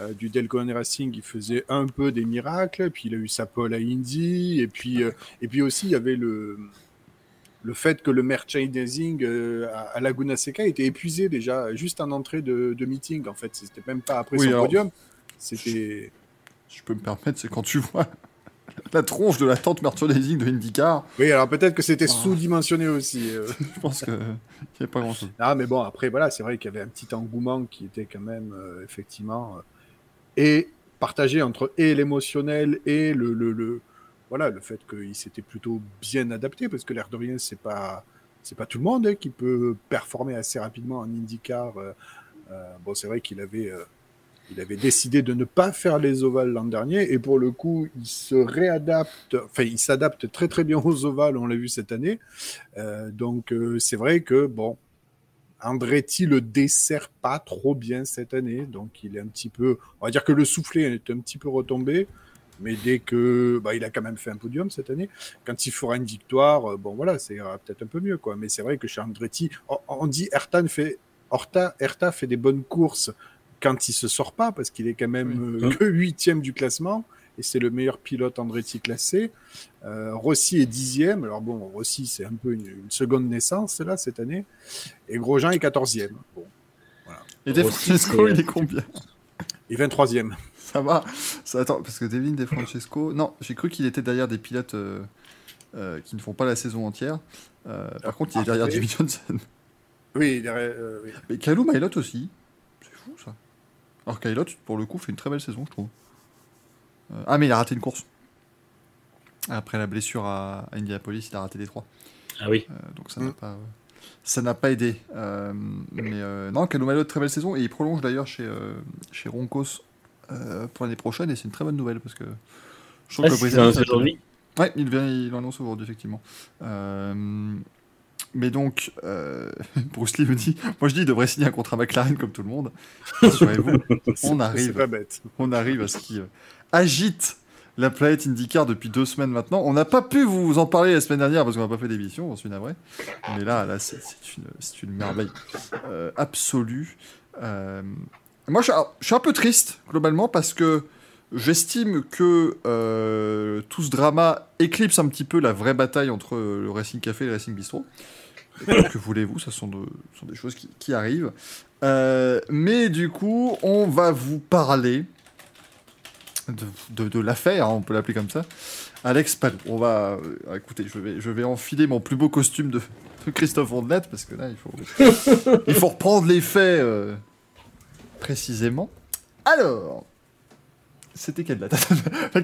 euh, du Delconian Racing, il faisait un peu des miracles. Puis il a eu sa pole à Indy. Et puis, euh, et puis aussi, il y avait le, le fait que le merchandising euh, à Laguna Seca était épuisé déjà, juste en entrée de, de meeting. En fait, c'était même pas après oui, son alors, podium. C'était... Je, je peux me permettre, c'est quand tu vois... La tronche de la tente merchandising de IndyCar. Oui, alors peut-être que c'était oh. sous-dimensionné aussi. Euh. Je pense qu'il n'y a pas grand-chose. Ah, mais bon, après, voilà, c'est vrai qu'il y avait un petit engouement qui était quand même, euh, effectivement, euh, et partagé entre et l'émotionnel et le, le, le, voilà, le fait qu'il s'était plutôt bien adapté, parce que l'air de rien, c'est pas, c'est pas tout le monde hein, qui peut performer assez rapidement en IndyCar. Euh, euh, bon, c'est vrai qu'il avait... Euh, Il avait décidé de ne pas faire les ovales l'an dernier, et pour le coup, il se réadapte, enfin, il s'adapte très très bien aux ovales, on l'a vu cette année. Euh, donc, euh, c'est vrai que, bon, Andretti le dessert pas trop bien cette année, donc il est un petit peu, on va dire que le soufflet est un petit peu retombé, mais dès que, bah, il a quand même fait un podium cette année, quand il fera une victoire, euh, bon voilà, ça ira peut-être un peu mieux, quoi. Mais c'est vrai que chez Andretti, on, on dit Herta fait, Herta, Herta fait des bonnes courses, quand il se sort pas, parce qu'il est quand même oui. euh, que huitième du classement, et c'est le meilleur pilote Andretti classé. Euh, Rossi est dixième, alors bon, Rossi, c'est un peu une, une seconde naissance, là, cette année, et Grosjean est quatorzième. Bon, voilà. Et De Francesco, il est combien? Il est vingt-troisième. Ça va, ça, attends, parce que Devin De Francesco... Non, j'ai cru qu'il était derrière des pilotes euh, euh, qui ne font pas la saison entière. Euh, par ah, contre, il est derrière Jimmy Johnson. Oui, derrière... Euh, oui. Mais Calum Maillotte aussi. C'est fou, ça. Alors Caillot, pour le coup, fait une très belle saison, je trouve. Euh, ah, mais il a raté une course. Après la blessure à, à Indianapolis, il a raté les trois. Ah oui. Euh, donc ça, mmh. n'a pas, ça n'a pas aidé. Euh, mais euh, non, Calum Maillotte, très belle saison. Et il prolonge d'ailleurs chez, euh, chez Roncos euh, pour l'année prochaine. Et c'est une très bonne nouvelle parce que je trouve ah, que si le président. Aujourd'hui. Oui, il vient, il l'annonce aujourd'hui, effectivement. Euh, Mais donc, euh, Bruce Lee me dit, moi je dis, il devrait signer un contrat McLaren comme tout le monde. Rassurez-vous, on arrive, c'est pas bête. On arrive à ce qui euh, agite la planète IndyCar depuis deux semaines maintenant. On n'a pas pu vous en parler la semaine dernière parce qu'on n'a pas fait d'émission, on se finit après. Mais là, là c'est une, une merveille euh, absolue. Euh, moi, je, alors, je suis un peu triste, globalement, parce que j'estime que euh, tout ce drama éclipse un petit peu la vraie bataille entre le Racing Café et le Racing Bistrot. Et que voulez-vous, ce sont, de, sont des choses qui, qui arrivent. Euh, mais du coup, on va vous parler de, de, de l'affaire, hein, on peut l'appeler comme ça. Alex Palou. On va, euh, écoutez, je vais, je vais enfiler mon plus beau costume de, de Christophe Ondelat, parce que là, il faut, il faut reprendre les faits euh, précisément. Alors... C'était quelle date?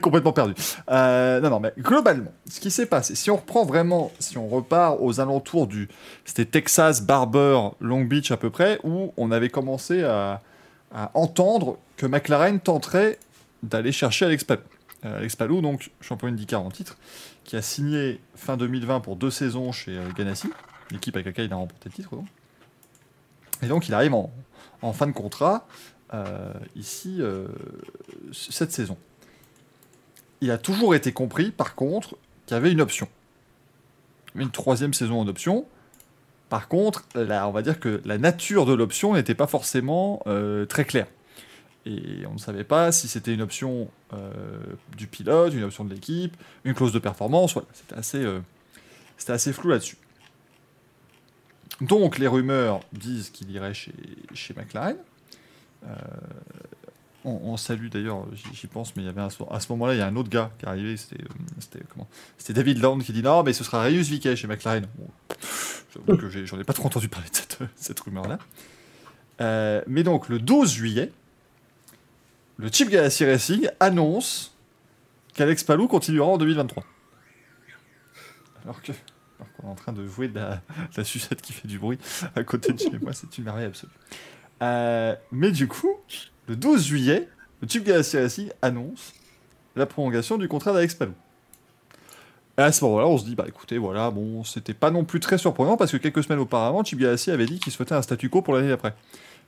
Complètement perdu. Euh, non, non, mais globalement, ce qui s'est passé, si on reprend vraiment, si on repart aux alentours du... C'était Texas, Barber, Long Beach à peu près, où on avait commencé à, à entendre que McLaren tenterait d'aller chercher Alex Palou. Euh, Alex Palou, donc champion IndyCar en titre, qui a signé fin deux mille vingt pour deux saisons chez euh, Ganassi, l'équipe avec laquelle il a remporté le titre. Donc. Et donc, il arrive en, en fin de contrat... Euh, ici, euh, cette saison. Il a toujours été compris, par contre, qu'il y avait une option. Une troisième saison en option. Par contre, là, on va dire que la nature de l'option n'était pas forcément euh, très claire. Et on ne savait pas si c'était une option euh, du pilote, une option de l'équipe, une clause de performance. Voilà, c'était assez, euh, c'était assez flou là-dessus. Donc, les rumeurs disent qu'il irait chez, chez McLaren. Euh, on, on salue d'ailleurs, j'y pense, mais il y avait un, à ce moment-là, il y a un autre gars qui est arrivé, c'était, c'était, comment, c'était David Land qui dit non, mais ce sera Rayus Viquet chez McLaren. Bon, que j'ai, j'en ai pas trop entendu parler de cette, cette rumeur-là. Euh, mais donc, le douze juillet, le Chip Ganassi Racing annonce qu'Alex Palou continuera en deux mille vingt-trois. Alors que, alors qu'on est en train de jouer de la, de la sucette qui fait du bruit à côté de chez moi, c'est une merveille absolue. Euh, mais du coup, le douze juillet, le Chip Ganassi Racing annonce la prolongation du contrat d'Alex Palou. Et à ce moment-là, on se dit, bah écoutez, voilà, bon, c'était pas non plus très surprenant parce que quelques semaines auparavant, Chip Ganassi avait dit qu'il souhaitait un statu quo pour l'année d'après.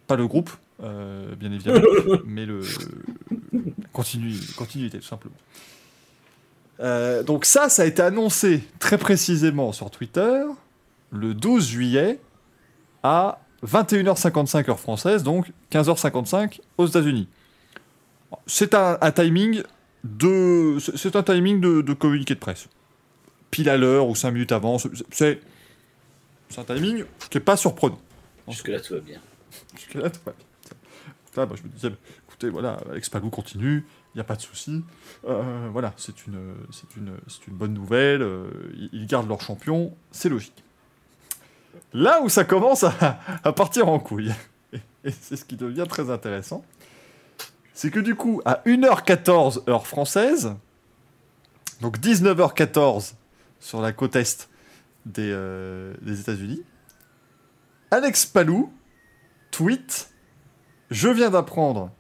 Pas le groupe, euh, bien évidemment, mais le euh, continu, continuité, tout simplement. Euh, donc ça, ça a été annoncé très précisément sur Twitter le douze juillet à vingt et une heures cinquante-cinq heure française, donc quinze heures cinquante-cinq aux États-Unis. C'est un, un timing de, c'est un timing de, de communiqué de presse. Pile à l'heure ou cinq minutes avant, c'est, c'est un timing qui n'est pas surprenant. Jusque-là, tout va bien. Jusque-là, tout va bien. Là, bah, je me disais, écoutez, voilà, Alex Palou continue, il n'y a pas de souci. Euh, voilà, c'est une, c'est, une, c'est une bonne nouvelle, ils gardent leur champion, c'est logique. Là où ça commence à, à partir en couille, et c'est ce qui devient très intéressant, c'est que du coup, à une heure quatorze heure française, donc dix-neuf heures quatorze sur la côte est des, euh, des États-Unis, Alex Palou tweet « Je viens d'apprendre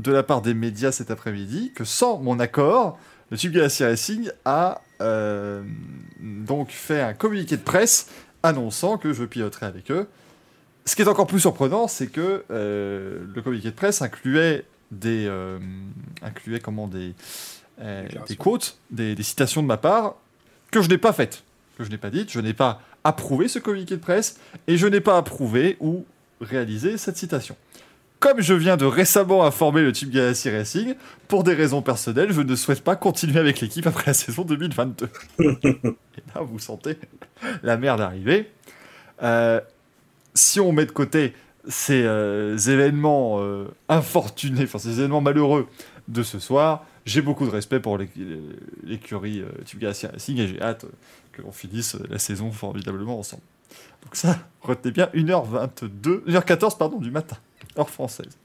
de la part des médias cet après-midi que sans mon accord, le Chip Ganassi Racing a euh, donc fait un communiqué de presse annonçant que je piloterai avec eux. » Ce qui est encore plus surprenant, c'est que euh, le communiqué de presse incluait des, euh, incluait comment, des, euh, des quotes, des, des citations de ma part, que je n'ai pas faites, que je n'ai pas dites, je n'ai pas approuvé ce communiqué de presse, et je n'ai pas approuvé ou réalisé cette citation. Comme je viens de récemment informer le Chip Ganassi Racing, pour des raisons personnelles, je ne souhaite pas continuer avec l'équipe après la saison deux mille vingt-deux. Et là, vous sentez la merde arriver. Euh, si on met de côté ces euh, événements euh, infortunés, enfin ces événements malheureux de ce soir, j'ai beaucoup de respect pour l'éc- l'écurie euh, Chip Ganassi Racing et j'ai hâte euh, que l'on finisse la saison formidablement ensemble. Donc ça, retenez bien, une heure vingt-deux, une heure quatorze pardon, du matin. Heure française.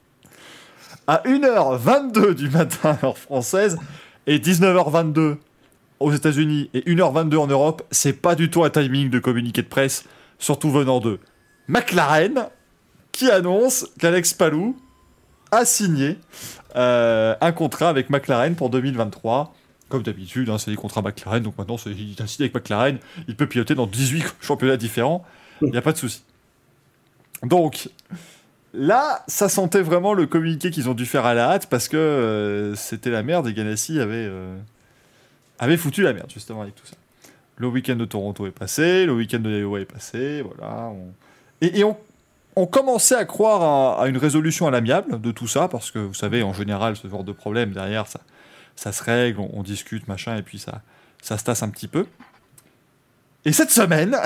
À une heure vingt-deux du matin, heure française, et dix-neuf heures vingt-deux aux États-Unis et une heure vingt-deux en Europe, c'est pas du tout un timing de communiqué de presse, surtout venant de McLaren, qui annonce qu'Alex Palou a signé euh, un contrat avec McLaren pour deux mille vingt-trois. Comme d'habitude, hein, c'est des contrats McLaren, donc maintenant c'est, il a signé avec McLaren, il peut piloter dans dix-huit championnats différents, il n'y a pas de souci. Donc... Là, ça sentait vraiment le communiqué qu'ils ont dû faire à la hâte parce que euh, c'était la merde et Ganassi avait, euh, avait foutu la merde, justement, avec tout ça. Le week-end de Toronto est passé, le week-end de l'Iowa est passé, voilà. On... Et, et on, on commençait à croire à, à une résolution à l'amiable de tout ça parce que, vous savez, en général, ce genre de problème, derrière, ça, ça se règle, on, on discute, machin, et puis ça, ça se tasse un petit peu. Et cette semaine...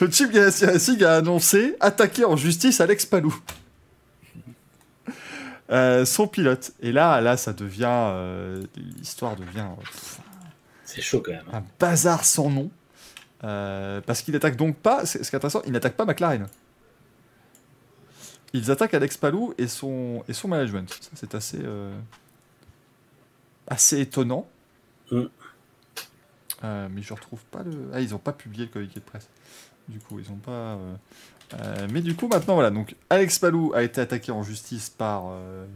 Le team Ganassi Racing a annoncé attaquer en justice Alex Palou, euh, son pilote. Et là, là, ça devient euh, l'histoire devient. Pff, c'est chaud quand même. Hein. Un bazar sans nom, euh, parce qu'il n'attaque donc pas. C'est, c'est intéressant. Il n'attaque pas McLaren. Ils attaquent Alex Palou et son et son management. Ça, c'est assez euh, assez étonnant. Mm. Euh, mais je retrouve pas le. Ah, ils ont pas publié le communiqué de presse. Du coup, ils ont pas. Euh... Euh, mais du coup, maintenant, voilà. Donc, Alex Palou a été attaqué en justice par euh,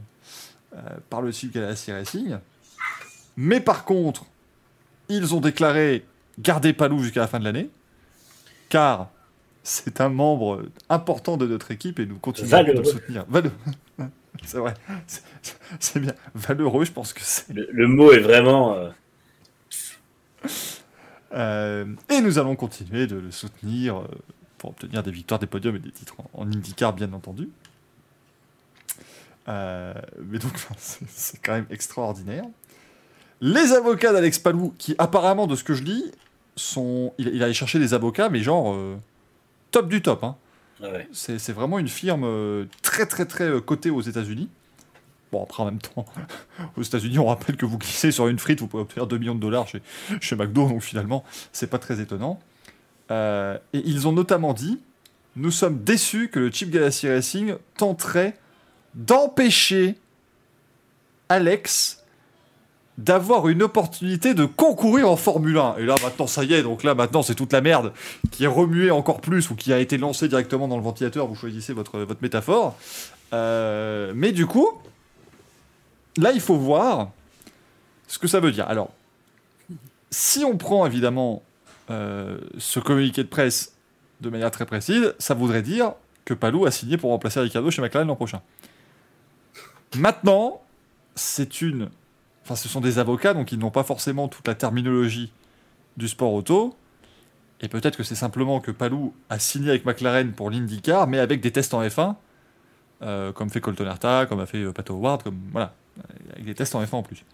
euh, par le team Ganassi Racing. Mais par contre, ils ont déclaré garder Palou jusqu'à la fin de l'année, car c'est un membre important de notre équipe et nous continuons à le soutenir. Valeureux. C'est vrai. C'est, c'est bien. Valeureux, je pense que c'est. Le, le mot est vraiment. Euh... Euh, et nous allons continuer de le soutenir pour obtenir des victoires, des podiums et des titres en, en IndyCar, bien entendu. Euh, mais donc, c'est, c'est quand même extraordinaire. Les avocats d'Alex Palou, qui apparemment, de ce que je lis, sont, il, il allait chercher des avocats, mais genre euh, top du top. Hein. Ah ouais. C'est, c'est vraiment une firme euh, très très très euh, cotée aux États-Unis. Bon, après, en même temps, aux États-Unis on rappelle que vous glissez sur une frite, vous pouvez obtenir deux millions de dollars chez, chez McDo, donc finalement, c'est pas très étonnant. Euh, et ils ont notamment dit « Nous sommes déçus que le team Ganassi Racing tenterait d'empêcher Alex d'avoir une opportunité de concourir en Formule un. » Et là, maintenant, ça y est, donc là, maintenant, c'est toute la merde qui est remuée encore plus ou qui a été lancée directement dans le ventilateur, vous choisissez votre, votre métaphore. Euh, mais du coup... Là, il faut voir ce que ça veut dire. Alors, si on prend évidemment euh, ce communiqué de presse de manière très précise, ça voudrait dire que Palou a signé pour remplacer Ricciardo chez McLaren l'an prochain. Maintenant, c'est une... Enfin, ce sont des avocats, donc ils n'ont pas forcément toute la terminologie du sport auto. Et peut-être que c'est simplement que Palou a signé avec McLaren pour l'IndyCar, mais avec des tests en F un, euh, comme fait Colton Herta, comme a fait euh, Pato Howard, comme... Voilà. Avec des tests en F un en plus.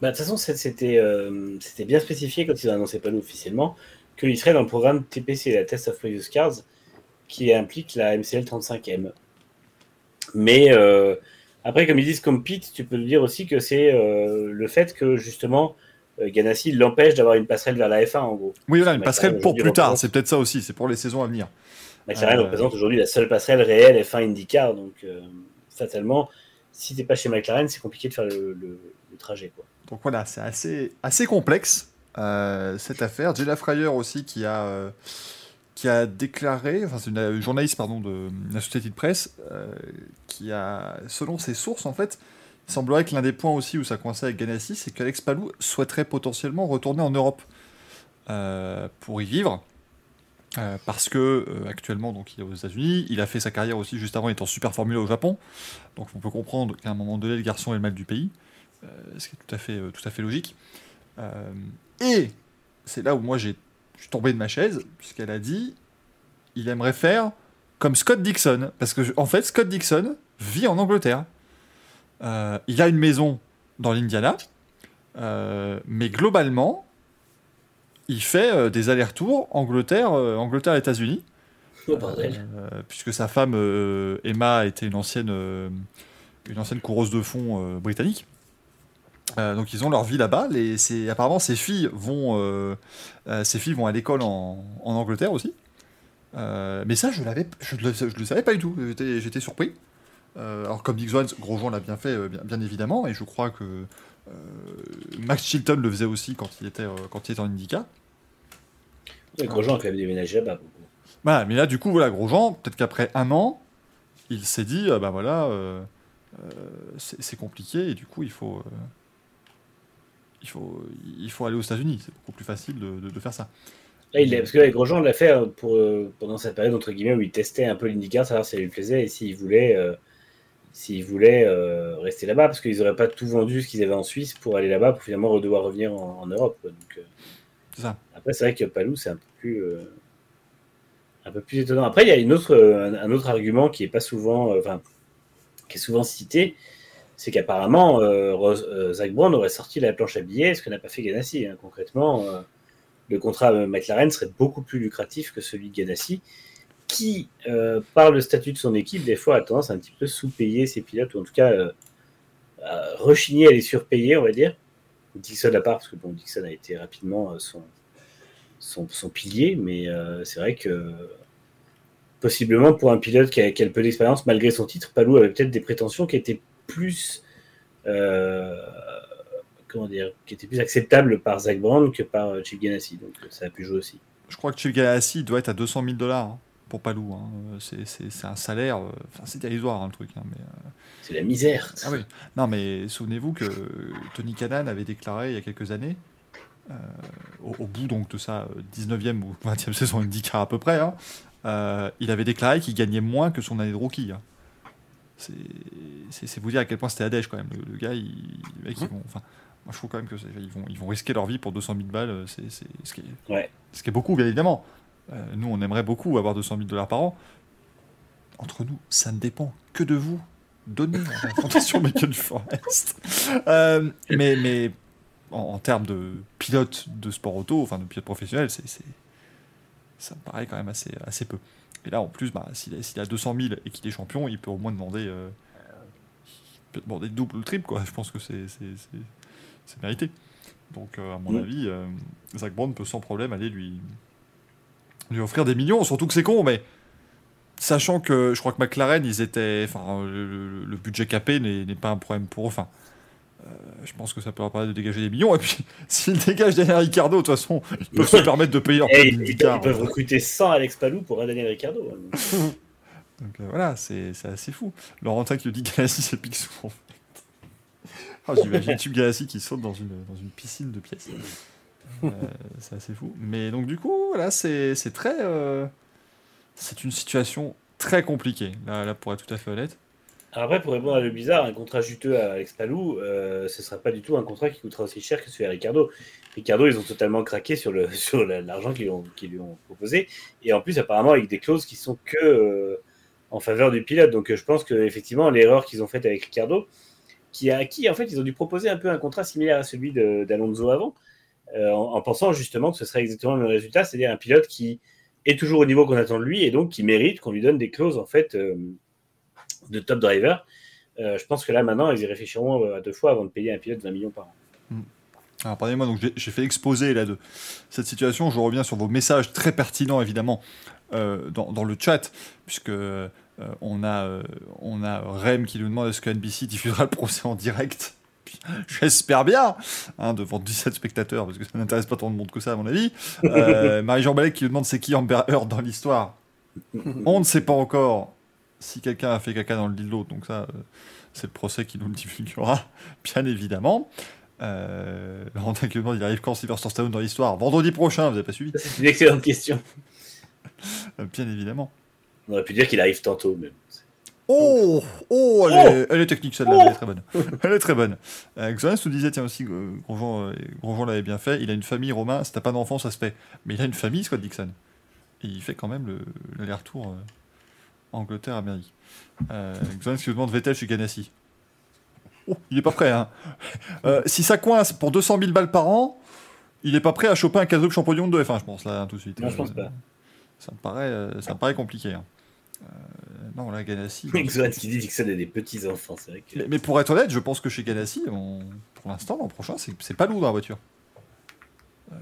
Bah, de toute façon, c'était, euh, c'était bien spécifié quand ils ont annoncé Palou officiellement qu'il serait dans le programme T P C, la Test of Previous Cars, qui implique la M C L trente-cinq M. Mais euh, après, comme ils disent compete, tu peux le dire aussi que c'est euh, le fait que justement euh, Ganassi l'empêche d'avoir une passerelle vers la F un en gros. Oui, voilà, une passerelle pour plus tard, c'est peut-être ça aussi, c'est pour les saisons à venir. McLaren euh... représente aujourd'hui la seule passerelle réelle F un IndyCar, donc euh, fatalement. Si t'es pas chez McLaren, c'est compliqué de faire le, le, le trajet, quoi. Donc voilà, c'est assez, assez complexe, euh, cette affaire. Jella Fryer aussi, qui a, euh, qui a déclaré, enfin c'est une, une journaliste pardon, de la société de presse, euh, qui a, selon ses sources, en fait, il semblerait que l'un des points aussi où ça coinçait avec Ganassi, c'est qu'Alex Palou souhaiterait potentiellement retourner en Europe euh, pour y vivre, euh, parce que euh, actuellement, donc, il est aux États-Unis, il a fait sa carrière aussi juste avant, il était en super Formule au Japon. Donc on peut comprendre qu'à un moment donné, le garçon est le mal du pays, euh, ce qui est tout à fait, euh, tout à fait logique. Euh, et c'est là où moi, j'ai, je suis tombé de ma chaise, puisqu'elle a dit il aimerait faire comme Scott Dixon. Parce que en fait, Scott Dixon vit en Angleterre. Euh, il a une maison dans l'Indiana, euh, mais globalement, il fait euh, des allers-retours Angleterre, euh, Angleterre, États-Unis. Oh, bordel. Euh, puisque sa femme euh, Emma était une ancienne, euh, une ancienne coureuse de fond euh, britannique, euh, donc ils ont leur vie là-bas. Les, c'est, apparemment, ses filles vont, euh, euh, ses filles vont à l'école en, en Angleterre aussi. Euh, mais ça, je l'avais, je le, je le savais pas du tout. J'étais, j'étais surpris. Euh, alors comme Dick Jones, Grosjean l'a bien fait, euh, bien, bien évidemment, et je crois que euh, Max Chilton le faisait aussi quand il était, euh, quand il était en IndyCar. Oui, Grosjean a quand même déménagé là-bas. Voilà, mais là, du coup, voilà, Grosjean, peut-être qu'après un an, il s'est dit, euh, bah voilà, euh, euh, c'est, c'est compliqué, et du coup, il faut, euh, il faut, il faut aller aux États-Unis. C'est beaucoup plus facile de, de, de faire ça. Là, il parce que là, Grosjean l'a fait pour, euh, pendant cette période entre guillemets où il testait un peu l'IndyCar, savoir si ça lui plaisait et s'il voulait, euh, s'il voulait euh, rester là-bas, parce qu'ils n'auraient pas tout vendu ce qu'ils avaient en Suisse pour aller là-bas pour finalement devoir revenir en, en Europe. Quoi. Donc, euh, c'est ça. Après, c'est vrai que Palou, c'est un peu plus, euh, un peu plus étonnant. Après, il y a une autre, un, un autre argument qui est pas souvent, enfin, euh, qui est souvent cité, c'est qu'apparemment, euh, Rose, euh, Zach Brown aurait sorti la planche à billets, ce que n'a pas fait Ganassi, hein, concrètement. Euh, Le contrat McLaren serait beaucoup plus lucratif que celui de Ganassi, qui, euh, par le statut de son équipe, des fois a tendance à un petit peu sous-payer ses pilotes, ou en tout cas euh, à rechigner à les surpayer, on va dire. Dixon à part, parce que bon, Dixon a été rapidement son, son, son pilier, mais euh, c'est vrai que possiblement pour un pilote qui a, qui a peu d'expérience, malgré son titre, Palou avait peut-être des prétentions qui étaient plus... Euh, Comment dire, qui était plus acceptable par Zach Brown que par Chip Ganassi, donc ça a pu jouer aussi. Je crois que Chip Ganassi doit être à deux cent mille dollars hein, pour Palou. Hein. C'est, c'est, c'est un salaire, enfin euh, c'est dérisoire hein, le truc. Hein, mais, euh... C'est la misère. Ah oui. Non mais souvenez-vous que Tony Kanaan avait déclaré il y a quelques années, euh, au, au bout donc de sa dix-neuvième ou vingtième saison IndyCar à peu près, hein, euh, il avait déclaré qu'il gagnait moins que son année de rookie. Hein. C'est, c'est, c'est vous dire à quel point c'était adège quand même. Le, le gars, il, le mec, mmh. ils vont, enfin. Moi, je trouve quand même qu'ils vont, ils vont risquer leur vie pour deux cent mille balles, c'est, c'est ce, qui est, ouais. ce qui est beaucoup, bien évidemment. Euh, nous, on aimerait beaucoup avoir deux cent mille dollars par an. Entre nous, ça ne dépend que de vous. Donnez à la Fondation Bacon Forest. Euh, mais mais en, en termes de pilote de sport auto, enfin de pilote professionnel, c'est, c'est, ça me paraît quand même assez, assez peu. Et là, en plus, bah, s'il a, s'il a deux cent mille et qu'il est champion, il peut au moins demander, euh, il peut demander double ou triple, quoi. Je pense que c'est... c'est, c'est... c'est mérité. Donc, euh, à mon mmh. avis, euh, Zach Brown peut sans problème aller lui, lui offrir des millions, surtout que c'est con, mais sachant que je crois que McLaren, ils étaient, enfin, le, le budget capé n'est, n'est pas un problème pour eux. Enfin, euh, je pense que ça peut leur permettre de dégager des millions. Et puis, s'ils dégagent Daniel Ricciardo, de toute façon, ils peuvent se permettre de payer leur hey, ils, ils peuvent recruter cent Alex Palou pour un Daniel Ricciardo. Hein. Donc, euh, voilà, c'est, c'est assez fou. Laurentin qui nous dit Ganassi, c'est Picsou, en fait. Oh, j'imagine Chip Ganassi qui saute dans une, dans une piscine de pièces. Euh, c'est assez fou. Mais donc, du coup, voilà, c'est, c'est très. Euh, c'est une situation très compliquée, là, là, pour être tout à fait honnête. Après, pour répondre à le bizarre, un contrat juteux à Alex Palou, euh, ce ne sera pas du tout un contrat qui coûtera aussi cher que celui à Ricardo. Ricardo, ils ont totalement craqué sur, le, sur l'argent qu'ils, ont, qu'ils lui ont proposé. Et en plus, apparemment, avec des clauses qui sont que euh, en faveur du pilote. Donc, je pense qu'effectivement, l'erreur qu'ils ont faite avec Ricardo. Qui a qui en fait ils ont dû proposer un peu un contrat similaire à celui de, d'Alonso avant, euh, en, en pensant justement que ce serait exactement le même résultat, c'est-à-dire un pilote qui est toujours au niveau qu'on attend de lui et donc qui mérite qu'on lui donne des clauses en fait euh, de top driver. Euh, je pense que là maintenant ils y réfléchiront à deux fois avant de payer un pilote de vingt millions par an. Mmh. Alors pardonnez-moi, donc j'ai, j'ai fait exposer là de cette situation. Je reviens sur vos messages très pertinents évidemment euh, dans, dans le chat puisque. Euh, on, a, euh, on a Rem qui nous demande est-ce que N B C diffusera le procès en direct. J'espère bien hein, devant dix-sept spectateurs parce que ça n'intéresse pas tant de monde que ça à mon avis. euh, Marie-Jean Balek qui nous demande c'est qui Amber Heard dans l'histoire. On ne sait pas encore si quelqu'un a fait caca dans le lit de l'autre, donc ça euh, c'est le procès qui nous le divulguera bien évidemment. euh, Laurentin qui nous demande il arrive quand Silverstone Stallone dans l'histoire. Vendredi prochain, vous n'avez pas suivi. C'est une excellente question. Bien évidemment. On aurait pu dire qu'il arrive tantôt, même. Oh, oh, elle, oh est, elle est technique, celle-là, oh elle est très bonne. Elle est très bonne. Euh, Xavier nous disait, tiens aussi, euh, Grosjean, euh, Grosjean l'avait bien fait, il a une famille, Romain, si t'as pas d'enfant, ça se paie. Mais il a une famille, Scott Dixon. Et il fait quand même le, l'aller-retour euh, Angleterre-Amérique. Euh, Xavier nous demande Vettel chez Ganassi. Oh, il est pas prêt, hein. Euh, si ça coince pour deux cent mille balles par an, il est pas prêt à choper un quadruple champion du monde de F un, je pense, là, tout de suite. Non, euh, je pense pas. Ça me paraît, euh, ça me paraît compliqué, hein. Euh, non, là, Ganassi. Xoan qui dit Dixon a des petits enfants, c'est vrai que... mais, mais pour être honnête, je pense que chez Ganassi, on... pour l'instant, l'an prochain, c'est, c'est pas lourd dans la voiture. Euh,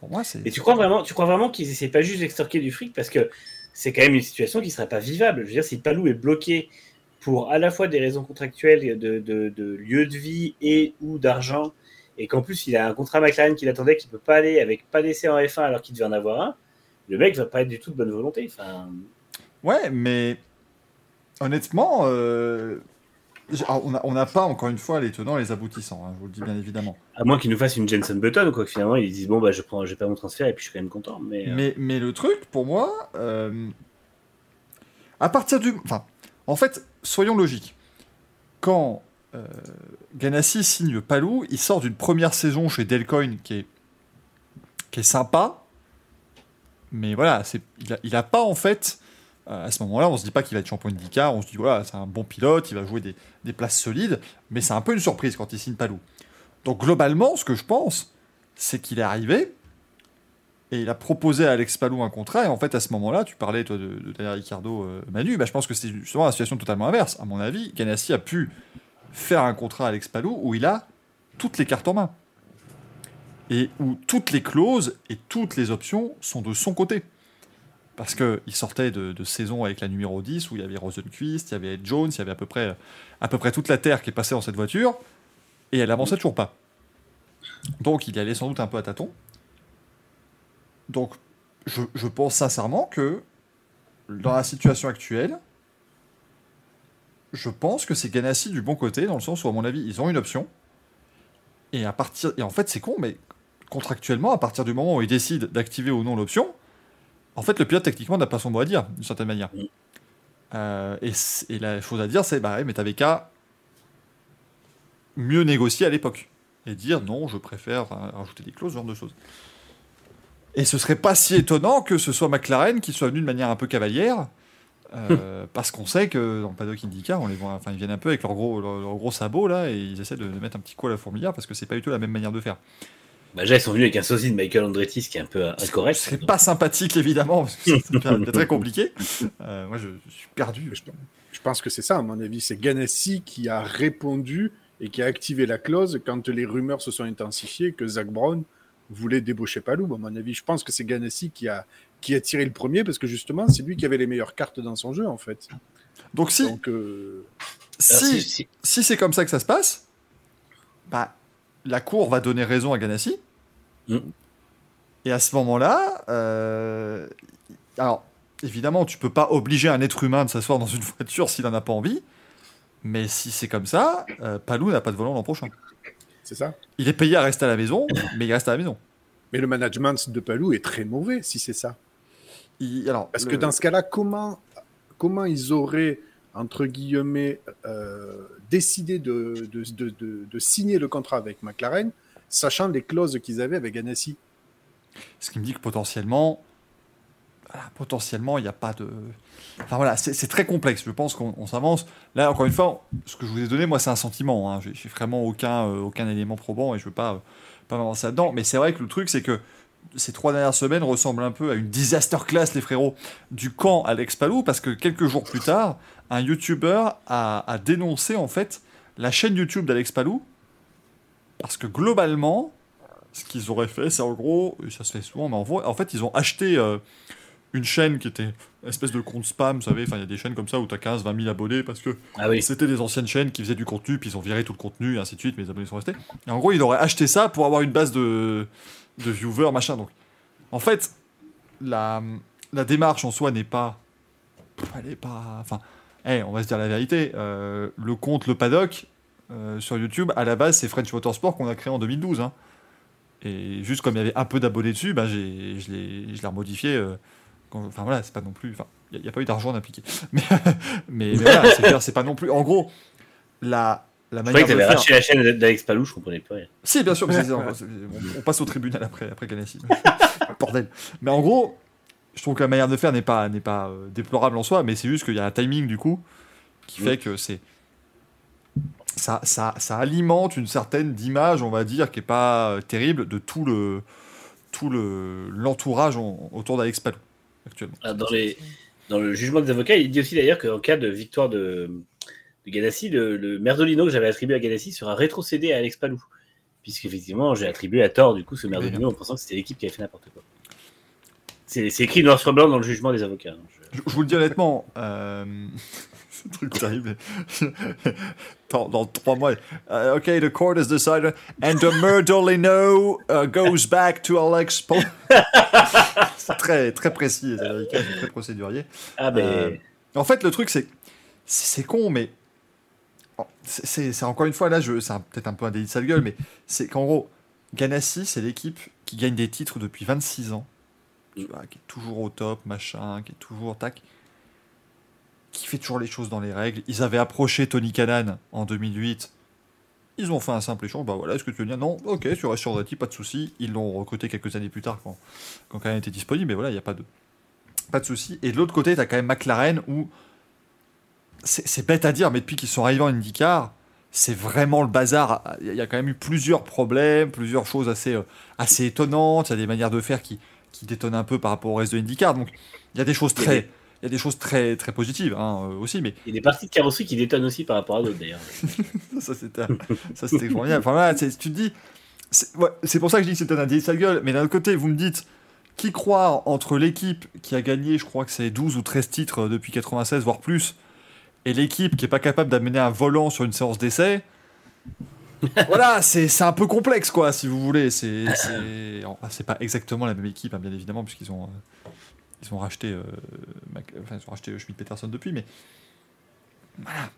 pour moi, c'est. Et tu crois vraiment, tu crois vraiment qu'ils essaient pas juste d'extorquer du fric parce que c'est quand même une situation qui serait pas vivable. Je veux dire, si Palou est bloqué pour à la fois des raisons contractuelles de, de, de lieu de vie et ou d'argent, et qu'en plus il a un contrat McLaren qu'il attendait, qu'il peut pas aller avec pas d'essai en F un alors qu'il devait en avoir un, le mec va pas être du tout de bonne volonté. Enfin. Ouais, mais honnêtement, euh, Alors, on n'a pas, encore une fois, les tenants et les aboutissants, hein, je vous le dis bien évidemment. À moins qu'ils nous fassent une Jenson Button, quoi, que finalement ils disent bon, bah je prends, je perds mon transfert et puis je suis quand même content. Mais, euh... mais, mais le truc, pour moi, euh, à partir du. Enfin, en fait, soyons logiques. Quand euh, Ganassi signe Palou, il sort d'une première saison chez Delcoin qui est, qui est sympa, mais voilà, c'est, il n'a pas en fait. À ce moment-là, on ne se dit pas qu'il va être champion IndyCar, on se dit voilà, c'est un bon pilote, il va jouer des, des places solides, mais c'est un peu une surprise quand il signe Palou. Donc globalement, ce que je pense, c'est qu'il est arrivé et il a proposé à Alex Palou un contrat, et en fait à ce moment-là, tu parlais toi, de, de Daniel Ricciardo, euh, Manu, bah, je pense que c'est justement la situation totalement inverse. À mon avis, Ganassi a pu faire un contrat à Alex Palou où il a toutes les cartes en main, et où toutes les clauses et toutes les options sont de son côté. Parce qu'il sortait de, de saison avec la numéro dix où il y avait Rosenquist, il y avait Ed Jones, il y avait à peu près, à peu près toute la terre qui est passée dans cette voiture et elle avançait toujours pas. Donc il y allait sans doute un peu à tâtons. Donc je, je pense sincèrement que dans la situation actuelle, je pense que c'est Ganassi du bon côté dans le sens où à mon avis ils ont une option et à partir et en fait c'est con mais contractuellement à partir du moment où ils décident d'activer ou non l'option. En fait, le pilote, techniquement, n'a pas son mot à dire, d'une certaine manière. Oui. Euh, et, et la chose à dire, c'est, bah, mais t'avais qu'à mieux négocier à l'époque. Et dire, non, je préfère rajouter des clauses, ce genre de choses. Et ce serait pas si étonnant que ce soit McLaren qui soit venu de manière un peu cavalière, euh, parce qu'on sait que dans le paddock IndyCar, on les voit, enfin, ils viennent un peu avec leurs gros, leur, leur gros sabots, là, et ils essaient de, de mettre un petit coup à la fourmilière, parce que c'est pas du tout la même manière de faire. Bah déjà, ils sont venus avec un sosie de Michael Andretti, ce qui est un peu incorrect. C'est donc. Pas sympathique, évidemment, parce que c'est très compliqué. Euh, moi, je, je suis perdu. Je, je pense que c'est ça, à mon avis. C'est Ganassi qui a répondu et qui a activé la clause quand les rumeurs se sont intensifiées que Zach Brown voulait débaucher Palou. À mon avis, je pense que c'est Ganassi qui a, qui a tiré le premier, parce que justement, c'est lui qui avait les meilleures cartes dans son jeu, en fait. Donc, si, donc, euh... si, si, si. si c'est comme ça que ça se passe, bah... la cour va donner raison à Ganassi. Mmh. Et à ce moment-là, euh... alors évidemment, tu peux pas obliger un être humain de s'asseoir dans une voiture s'il n'en a pas envie. Mais si c'est comme ça, euh, Palou n'a pas de volant l'an prochain. C'est ça. Il est payé à rester à la maison, mais il reste à la maison. Mais le management de Palou est très mauvais si c'est ça. Il... Alors, parce le... que dans ce cas-là, comment comment ils auraient entre guillemets, euh, décider de, de, de, de, de signer le contrat avec McLaren, sachant les clauses qu'ils avaient avec Ganassi. Ce qui me dit que potentiellement, voilà, potentiellement, il n'y a pas de... Enfin voilà, c'est, c'est très complexe, je pense qu'on on s'avance. Là, encore une fois, ce que je vous ai donné, moi, c'est un sentiment, hein. J'ai, j'ai vraiment aucun, euh, aucun élément probant et je ne veux pas, euh, pas m'avancer là-dedans. Mais c'est vrai que le truc, c'est que ces trois dernières semaines ressemblent un peu à une disaster class, les frérots, du camp Alex Palou, parce que quelques jours plus tard, un YouTuber a, a dénoncé en fait la chaîne YouTube d'Alex Palou, parce que globalement, ce qu'ils auraient fait, c'est en gros, ça se fait souvent, mais en, en fait, ils ont acheté euh, une chaîne qui était une espèce de compte spam, vous savez, enfin, il y a des chaînes comme ça où tu as quinze, vingt mille abonnés, parce que ah oui. C'était des anciennes chaînes qui faisaient du contenu, puis ils ont viré tout le contenu, et ainsi de suite, mais les abonnés sont restés. Et en gros, ils auraient acheté ça pour avoir une base de... de viewers, machin, donc. En fait, la, la démarche en soi n'est pas... Elle est pas... Enfin, hey, on va se dire la vérité. Euh, le compte, le paddock, euh, sur YouTube, à la base, c'est French Motorsport qu'on a créé en deux mille douze. Hein. Et juste comme il y avait un peu d'abonnés dessus, ben, j'ai, je l'ai, je l'ai remodifié. Euh, quand, enfin, voilà, c'est pas non plus... Enfin, il n'y a, a pas eu d'argent d'impliquer. Mais, mais, mais voilà, c'est clair, c'est pas non plus... En gros, la... La manière c'est vrai que tu avais racheté la chaîne d'Alex Palou, je ne comprenais plus rien. Si, bien sûr, mais c'est, on, on passe au tribunal après, après Ganassi. Bordel. Mais en gros, je trouve que la manière de faire n'est pas, n'est pas euh, déplorable en soi, mais c'est juste qu'il y a un timing du coup qui oui. fait que c'est ça, ça, ça alimente une certaine d'image, on va dire, qui n'est pas euh, terrible de tout, le, tout le, l'entourage en, autour d'Alex Palou actuellement. Ah, dans, les, dans le jugement des avocats, il dit aussi d'ailleurs qu'en cas de victoire de... de Ganassi, le, le Merdolino que j'avais attribué à Ganassi sera rétrocédé à Alex Palou, puisqu'effectivement j'ai attribué à tort du coup ce Merdolino en pensant que c'était l'équipe qui avait fait n'importe quoi. C'est, c'est écrit noir sur blanc dans le jugement des avocats. Je, je, je vous le dis honnêtement, euh... ce truc terrible. dans, dans trois mois. Uh, ok, the court has decided, and the Merdolino uh, goes back to Alex Palou. C'est très très précis, les Américains, c'est très procédurier. Ah ben. Euh, en fait, le truc c'est, c'est con, mais c'est, c'est encore une fois, là, je, c'est un, peut-être un peu un délit de sale gueule, mais c'est qu'en gros, Ganassi, c'est l'équipe qui gagne des titres depuis vingt-six ans, tu vois, qui est toujours au top, machin, qui est toujours tac, qui fait toujours les choses dans les règles. Ils avaient approché Tony Kanaan en deux mille huit. Ils ont fait un simple échange. Bah voilà, est-ce que tu veux dire non? Ok, tu restes sur Ducati, pas de souci. Ils l'ont recruté quelques années plus tard quand quand Kanaan était disponible. Mais voilà, il y a pas de pas de souci. Et de l'autre côté, t'as quand même McLaren où c'est, c'est bête à dire, mais depuis qu'ils sont arrivés en IndyCar, c'est vraiment le bazar. Il y a quand même eu plusieurs problèmes, plusieurs choses assez euh, assez étonnantes. Il y a des manières de faire qui qui détonnent un peu par rapport au reste de IndyCar. Donc il y a des choses très Il y a des choses très, très positives hein, euh, aussi. Mais... Il y a des parties de carrosserie qui détonnent aussi par rapport à d'autres, d'ailleurs. ça, c'était, ça, c'était formidable. Enfin, là, c'est, tu te dis... C'est, ouais, c'est pour ça que je dis que c'est un délit de sa gueule. Mais d'un autre côté, vous me dites, qui croire entre l'équipe qui a gagné, je crois que c'est douze ou treize titres depuis quatre-vingt-seize, voire plus, et l'équipe qui n'est pas capable d'amener un volant sur une séance d'essai. Voilà, c'est, c'est un peu complexe, quoi, si vous voulez. C'est, c'est... Oh, c'est pas exactement la même équipe, hein, bien évidemment, puisqu'ils ont... Euh... Ils ont racheté, euh, Mac... enfin, ils ont racheté Schmidt-Peterson depuis, mais voilà,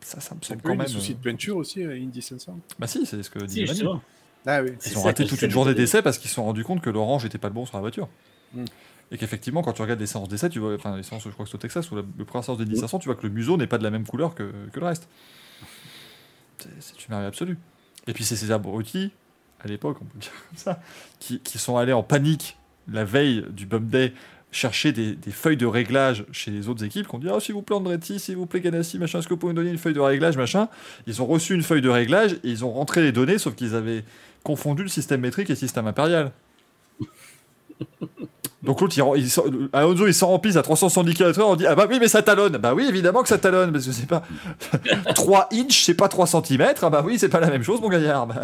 ça, ça me semble quand même. Des soucis de peinture aussi, euh, Indy cinq cents. Bah si, c'est ce que dit si, ah, oui. Ils c'est ont raté toute une journée d'essai parce qu'ils se sont rendus compte que l'orange n'était pas le bon sur la voiture. Mm. Et qu'effectivement, quand tu regardes les séances d'essai, tu vois, enfin les séances, je crois que c'est au Texas ou la... le premier séance des Indy cinq cents, tu vois que le museau n'est pas de la même couleur que, que le reste. C'est, c'est une merveille absolue. Et puis c'est ces abrutis à l'époque, on peut dire comme ça, qui, qui sont allés en panique la veille du Bump Day chercher des, des feuilles de réglage chez les autres équipes, qu'on dit oh, s'il vous plaît Andretti, s'il vous plaît Ganassi, machin, est-ce que vous pouvez nous donner une feuille de réglage, machin. Ils ont reçu une feuille de réglage et ils ont rentré les données, sauf qu'ils avaient confondu le système métrique et le système impérial. Donc l'autre, il, il, à Alonso, il s'en remplisse à trois cent soixante-dix kilomètres heure, on dit ah bah oui, mais ça talonne. Bah oui, évidemment que ça talonne, parce que c'est pas trois inches, c'est pas trois centimètres, ah bah oui, c'est pas la même chose, mon gaillard. Bah,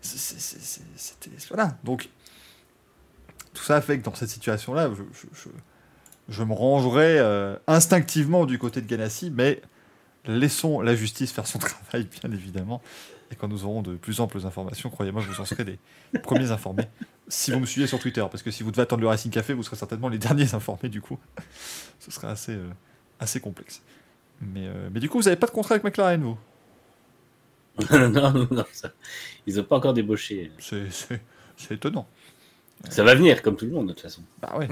c'est, c'est, c'est, c'était, voilà, donc tout ça fait que dans cette situation-là, je, je, je, je me rangerai euh, instinctivement du côté de Ganassi, mais laissons la justice faire son travail, bien évidemment. Et quand nous aurons de plus amples informations, croyez-moi, je vous en serai des premiers informés. Si vous me suivez sur Twitter, parce que si vous devez attendre le Racing Café, vous serez certainement les derniers informés, du coup. Ce sera assez, euh, assez complexe. Mais, euh, mais du coup, vous n'avez pas de contrat avec McLaren, vous? Non, non, non. Ça... Ils n'ont pas encore débauché. C'est, c'est, c'est étonnant. Ça va venir, comme tout le monde, de toute façon. Bah ouais.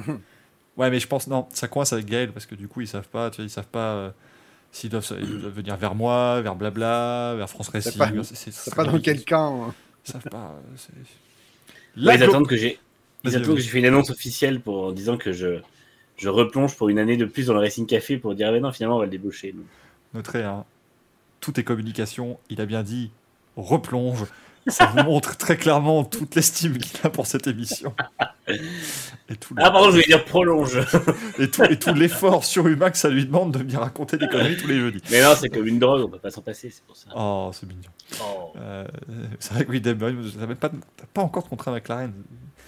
Ouais, mais je pense, non, ça coince avec Gaël, parce que du coup, ils savent pas, tu vois, ils savent pas euh, s'ils doivent, ils doivent venir vers moi, vers Blabla, vers France Racing. C'est pas, vers, c'est, c'est, c'est pas dans quel camp. Ils savent pas. C'est... Là, ouais, ils attendent que j'ai ils attendent que j'ai fait une annonce officielle pour, en disant que je, je replonge pour une année de plus dans le Racing Café pour dire, mais non, finalement, on va le débaucher. Donc. Noterez, hein, toutes les communications, il a bien dit, replonge. Ça vous montre très clairement toute l'estime qu'il a pour cette émission. Et tout le... Ah pardon, je voulais dire prolonge. et, tout, et tout l'effort surhumain que ça lui demande de venir raconter des conneries tous les jeudis. Mais non, c'est comme une drogue, on peut pas s'en passer, c'est pour ça. Oh, c'est mignon. Oh. Euh, c'est vrai que oui, Damien, t'as même pas, t'as pas encore de contrat avec la reine.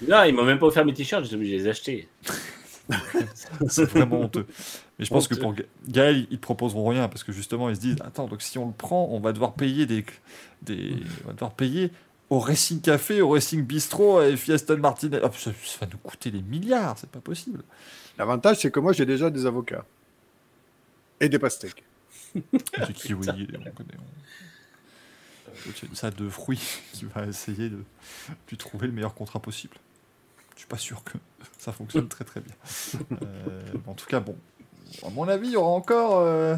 Non, ils m'ont même pas offert mes t-shirts, j'ai obligé de les acheter. C'est vraiment honteux. Mais je pense honteux. que pour Gaël, ils te proposeront rien parce que justement ils se disent attends, donc si on le prend, on va devoir payer des, des on va devoir payer au Racing Café, au Racing Bistro et Fiesta Martin. Oh, ça, ça va nous coûter des milliards, c'est pas possible. L'avantage c'est que moi j'ai déjà des avocats et des pastèques. Du kiwi, on connaît. On... Ça de fruits qui va essayer de lui trouver le meilleur contrat possible. Je suis pas sûr que ça fonctionne très très bien. Euh, en tout cas, bon, à mon avis, il y aura encore, euh,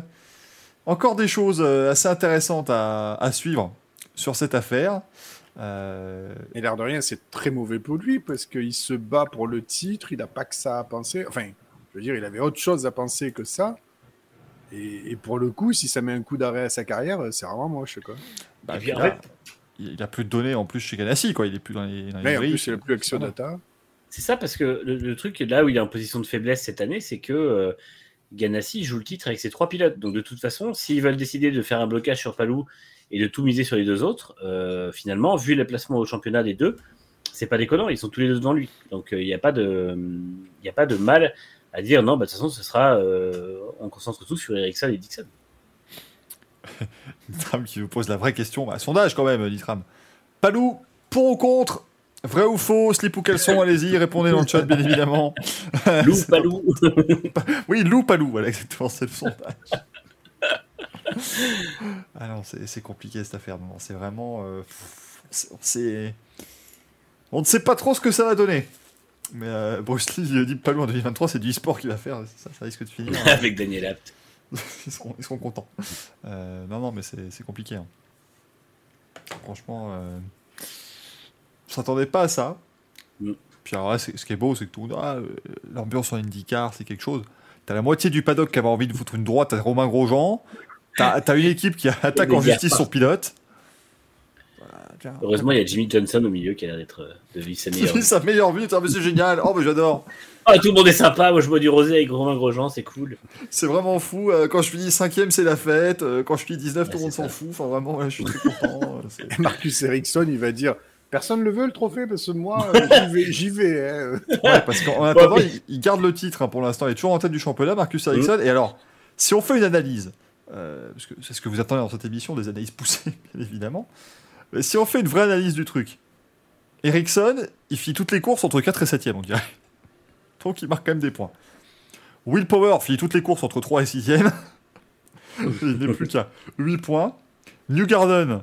encore des choses assez intéressantes à, à suivre sur cette affaire. Euh... Et l'air de rien, c'est très mauvais pour lui parce qu'il se bat pour le titre, il n'a pas que ça à penser. Enfin, je veux dire, il avait autre chose à penser que ça. Et, et pour le coup, si ça met un coup d'arrêt à sa carrière, c'est vraiment moche, quoi. Bah, et puis, là, il a plus de données en plus chez Ganassi, quoi. Il est plus dans les. Dans les Mais en plus, il n'a plus Actionata. C'est ça, parce que le, le truc, là où il est en position de faiblesse cette année, c'est que euh, Ganassi joue le titre avec ses trois pilotes. Donc, de toute façon, s'ils veulent décider de faire un blocage sur Palou et de tout miser sur les deux autres, euh, finalement, vu les placements au championnat des deux, c'est pas déconnant, ils sont tous les deux devant lui. Donc, il euh, n'y a, euh, a pas de mal à dire, non, bah, de toute façon, ce sera, euh, on concentre tout sur Ericsson et Dixon. Nitram qui vous pose la vraie question. Bah, sondage quand même, Nitram. Palou, pour ou contre ? Vrai ou faux, slip ou caleçon, allez-y, répondez dans le chat, bien évidemment. Loup, pas loup. Oui, loup, pas loup, voilà exactement, c'est le sondage. Ah non, c'est c'est compliqué cette affaire. Bon, c'est vraiment. Euh, c'est, c'est- On ne sait pas trop ce que ça va donner. Mais euh, Bruce Lee, il dit pas loin en deux mille vingt-trois, c'est du e-sport qu'il va faire. Ça, ça risque de finir. euh, Avec Daniel Apt. ils, seront, ils seront contents. Euh, non, non, mais c'est c'est compliqué, hein. Franchement, euh, je s'attendais pas à ça. Mm. Puis alors là, c'est- ce qui est beau, c'est que tout le monde, ah, euh, l'ambiance en IndyCar, c'est quelque chose. T'as la moitié du paddock qui avait envie de foutre une droite à Romain Grosjean. T'as t'as une équipe qui attaque en il y a justice pas. son pilote. Ah, tiens. Heureusement, il y a Jimmy Johnson au milieu qui a l'air d'être euh, de vivre sa meilleure vie. Sa meilleure vie, mais c'est génial. Oh, mais j'adore. Ah, tout le monde est sympa. Moi, je bois du rosé avec Romain Grosjean, c'est cool. C'est vraiment fou. Euh, Quand je finis cinquième, c'est la fête. Euh, Quand je finis dix-neuf, tout Ouais, le monde c'est s'en ça. fout. Enfin, vraiment, ouais, je suis très content. Euh, c'est- Marcus Ericsson, il va dire personne ne le veut le trophée parce que moi, euh, j'y vais. J'y vais hein. Ouais, parce qu'en attendant, Ouais. il, il garde le titre, hein, pour l'instant. Il est toujours en tête du championnat, Marcus Ericsson. Et alors, si on fait une analyse, euh, parce que c'est ce que vous attendez dans cette émission, des analyses poussées, bien évidemment. Mais si on fait une vraie analyse du truc, Ericsson, il fit toutes les courses entre quatre et septième, on dirait. Donc, il marque quand même des points. Willpower finit toutes les courses entre trois et sixième. Il n'est plus qu'à huit points. New Garden,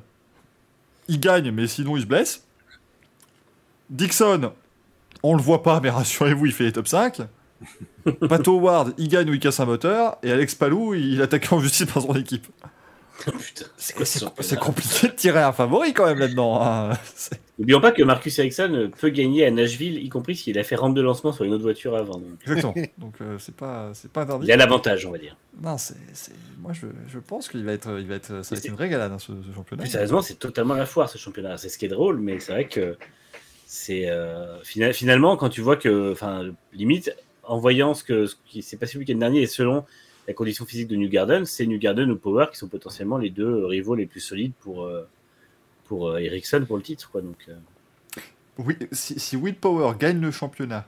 il gagne, mais sinon il se blesse. Dixon, on le voit pas, mais rassurez-vous, il fait les top cinq. Pato Ward, il gagne ou il casse un moteur. Et Alex Palou, il attaque en justice par son équipe. Putain, c'est quoi ce C'est c'est championnat? compliqué de tirer un favori quand même là-dedans, hein. C'est- N'oublions pas que Marcus Ericsson euh, peut gagner à Nashville, y compris s'il a fait rampe de lancement sur une autre voiture avant. Donc, Exactement. Donc euh, c'est pas, c'est pas interdit. il a l'avantage, on va dire. Non, c'est, c'est- moi je, je pense qu'il va être, il va être, ça va être une régalade, hein, ce, ce championnat. Plus sérieusement, c'est totalement la foire ce championnat. C'est ce qui est drôle, mais c'est vrai que c'est euh, fina- finalement quand tu vois que, enfin, limite en voyant ce que ce qui s'est passé le week-end dernier et selon la condition physique de New Garden, c'est New Garden ou Power qui sont potentiellement les deux rivaux les plus solides pour euh, pour euh, Ericsson pour le titre, quoi. Donc euh, Oui, si, si Willpower gagne le championnat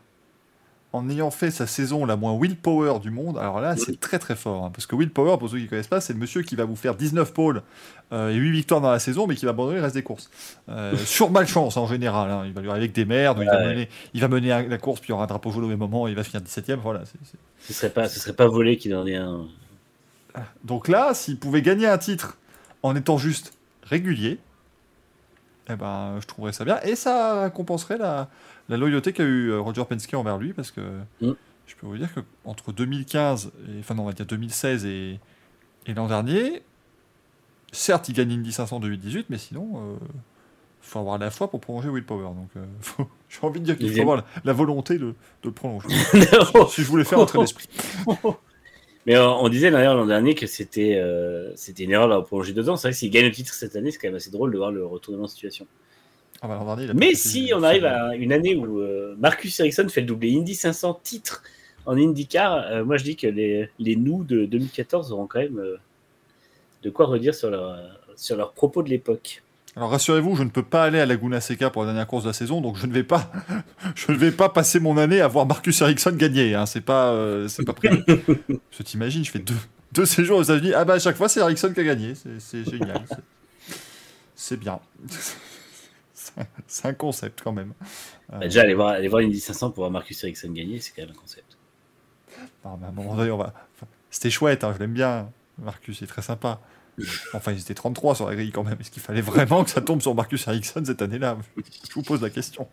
en ayant fait sa saison la moins Willpower du monde, alors là, c'est très très fort, hein, parce que Willpower, pour ceux qui ne connaissent pas, c'est le monsieur qui va vous faire dix-neuf pôles euh, et huit victoires dans la saison, mais qui va abandonner le reste des courses. Euh, sur malchance, en général, hein. Il va lui arriver avec des merdes, ou il, va Ouais. mener, il va mener un- la course, puis il y aura un drapeau jaune au même moment, et il va finir dix-septième. Voilà, c'est- c'est- ce serait pas ce serait pas volé qu'il en ait un. Donc là, s'il pouvait gagner un titre en étant juste régulier, eh ben, je trouverais ça bien. Et ça compenserait la, la loyauté qu'a eu euh, Roger Penske envers lui, parce que Mm. je peux vous dire qu'entre deux mille quinze, et, enfin non, on va dire deux mille seize et, et l'an dernier, certes, il gagne Indy cinq cents en deux mille dix-huit, mais sinon, il faut avoir la foi pour prolonger Willpower. Donc, euh, faut- j'ai envie de dire qu'il Il faut est- avoir la, la volonté de, de le prolonger. Si je voulais faire entrer l'esprit. Mais euh, on disait d'ailleurs l'an dernier que c'était euh, c'était une erreur là, prolonger deux ans. C'est vrai que s'il gagne le titre cette année, c'est quand même assez drôle de voir le retournement de situation. Ah bah, l'an dernier, il a Mais pas fait- si on arrive à une année où euh, Marcus Ericsson fait le doublé Indy cinq cents titres en IndyCar, euh, moi je dis que les, les nous de deux mille quatorze auront quand même euh, de quoi redire sur, leur, euh, sur leurs propos de l'époque. Alors rassurez-vous, je ne peux pas aller à Laguna Seca pour la dernière course de la saison, donc je ne vais pas, je ne vais pas passer mon année à voir Marcus Ericsson gagner, hein. C'est pas, euh, c'est pas prévu. Parce que t'imagines, je fais deux, deux séjours aux États-Unis. Ah bah à chaque fois, c'est Ericsson qui a gagné. C'est, c'est génial. C'est, c'est bien. C'est un- c'est un concept quand même. Euh, Bah, déjà, aller voir, aller voir l'Indy cinq cents pour voir Marcus Ericsson gagner, c'est quand même un concept. non, mais à un moment donné, on va. enfin, c'était chouette, hein, je l'aime bien. Marcus est très sympa. Enfin, ils étaient trente-trois sur la grille quand même. Est-ce qu'il fallait vraiment que ça tombe sur Marcus Ericsson cette année-là? Je vous pose la question.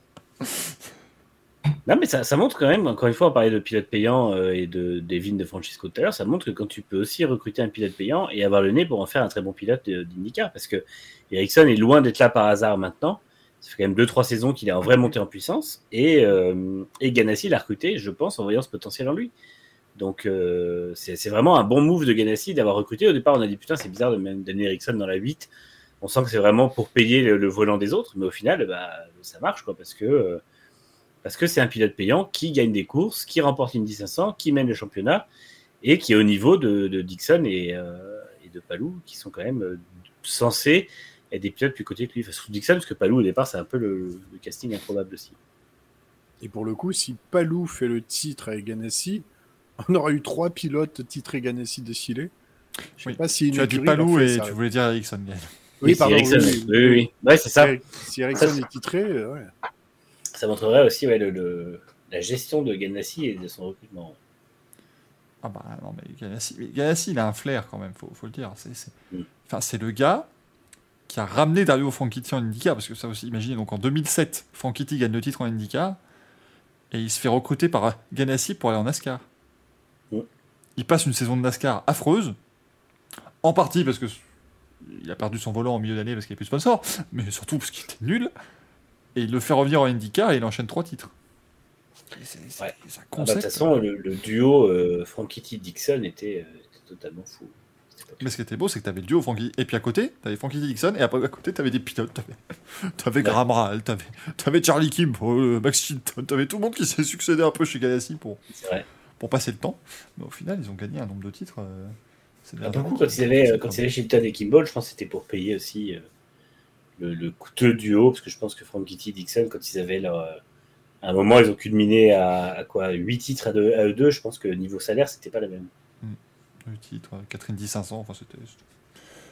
Non, mais ça, ça montre quand même, encore une fois, on parlait de pilotes payants euh, et de, des vignes de Francisco tout à l'heure, ça montre que quand tu peux aussi recruter un pilote payant et avoir le nez pour en faire un très bon pilote euh, d'IndyCar, parce que Ericsson est loin d'être là par hasard maintenant. Ça fait quand même deux trois saisons qu'il est en vraie montée en puissance et, euh, et Ganassi l'a recruté, je pense, en voyant ce potentiel en lui. Donc euh, c'est c'est vraiment un bon move de Ganassi d'avoir recruté. Au départ, on a dit putain, c'est bizarre de même d'amener Ericsson dans la huit. On sent que c'est vraiment pour payer le, le volant des autres, mais au final, bah, ça marche quoi, parce que. euh, parce que c'est un pilote payant qui gagne des courses, qui remporte l'Indy cinq cents, qui mène le championnat et qui est au niveau de, de Dixon et, euh, et de Palou, qui sont quand même euh, censés être des pilotes plus côté que lui. Enfin, surtout Dixon, parce que Palou, au départ, c'est un peu le, le casting improbable aussi. Et pour le coup, si Palou fait le titre avec Ganassi, on aurait eu trois pilotes titrés Ganassi défilés. Je sais Oui. pas si une Tu as dit écurie l'a Palou fait, et ça. tu voulais dire Ericsson. Oui, c'est pardon, Ericsson, oui, oui, oui, oui. Ouais, c'est ça. Eric- Si Ericsson est titré, euh, ouais. Ça montrerait aussi ouais, le, le- la gestion de Ganassi et de son recrutement. Ah bah non, mais Galassi, mais Galassi il a un flair quand même, faut, faut le dire. C'est, c'est... Enfin, c'est le gars qui a ramené Dario Franchitti en IndyCar, parce que ça aussi, imaginez, donc en deux mille sept, Franchitti gagne le titre en IndyCar, et il se fait recruter par Ganassi pour aller en NASCAR. Ouais. Il passe une saison de NASCAR affreuse, en partie parce que il a perdu son volant au milieu d'année parce qu'il n'y a plus de sponsor, mais surtout parce qu'il était nul, et il le fait revenir en IndyCar et il enchaîne trois titres. Et c'est, c'est, ouais. c'est un concept. De toute façon, le, le duo euh, Franchitti-Dixon était, euh, était totalement fou. Mais ce qui était beau, c'est que t'avais le duo Franchitti, et puis à côté, t'avais Franchitti Dixon, et après à côté, t'avais des pilotes, t'avais, t'avais Graham Rahal, t'avais, t'avais Charlie Kim, euh, Max Chilton, t'avais tout le monde qui s'est succédé un peu chez Ganassi pour, pour passer le temps. Mais au final, ils ont gagné un nombre de titres. Euh, ah, par contre, quand ils avaient, quand ils avaient Chilton et Kimball, je pense que c'était pour payer aussi euh, le, le coûteux duo, parce que je pense que Franchitti Dixon, quand ils avaient leur, euh, à un moment, ils ont culminé à, à quoi, huit titres à, deux, à eux deux, je pense que niveau salaire, c'était pas la même. Titre, Catherine D cinq cents, enfin c'était,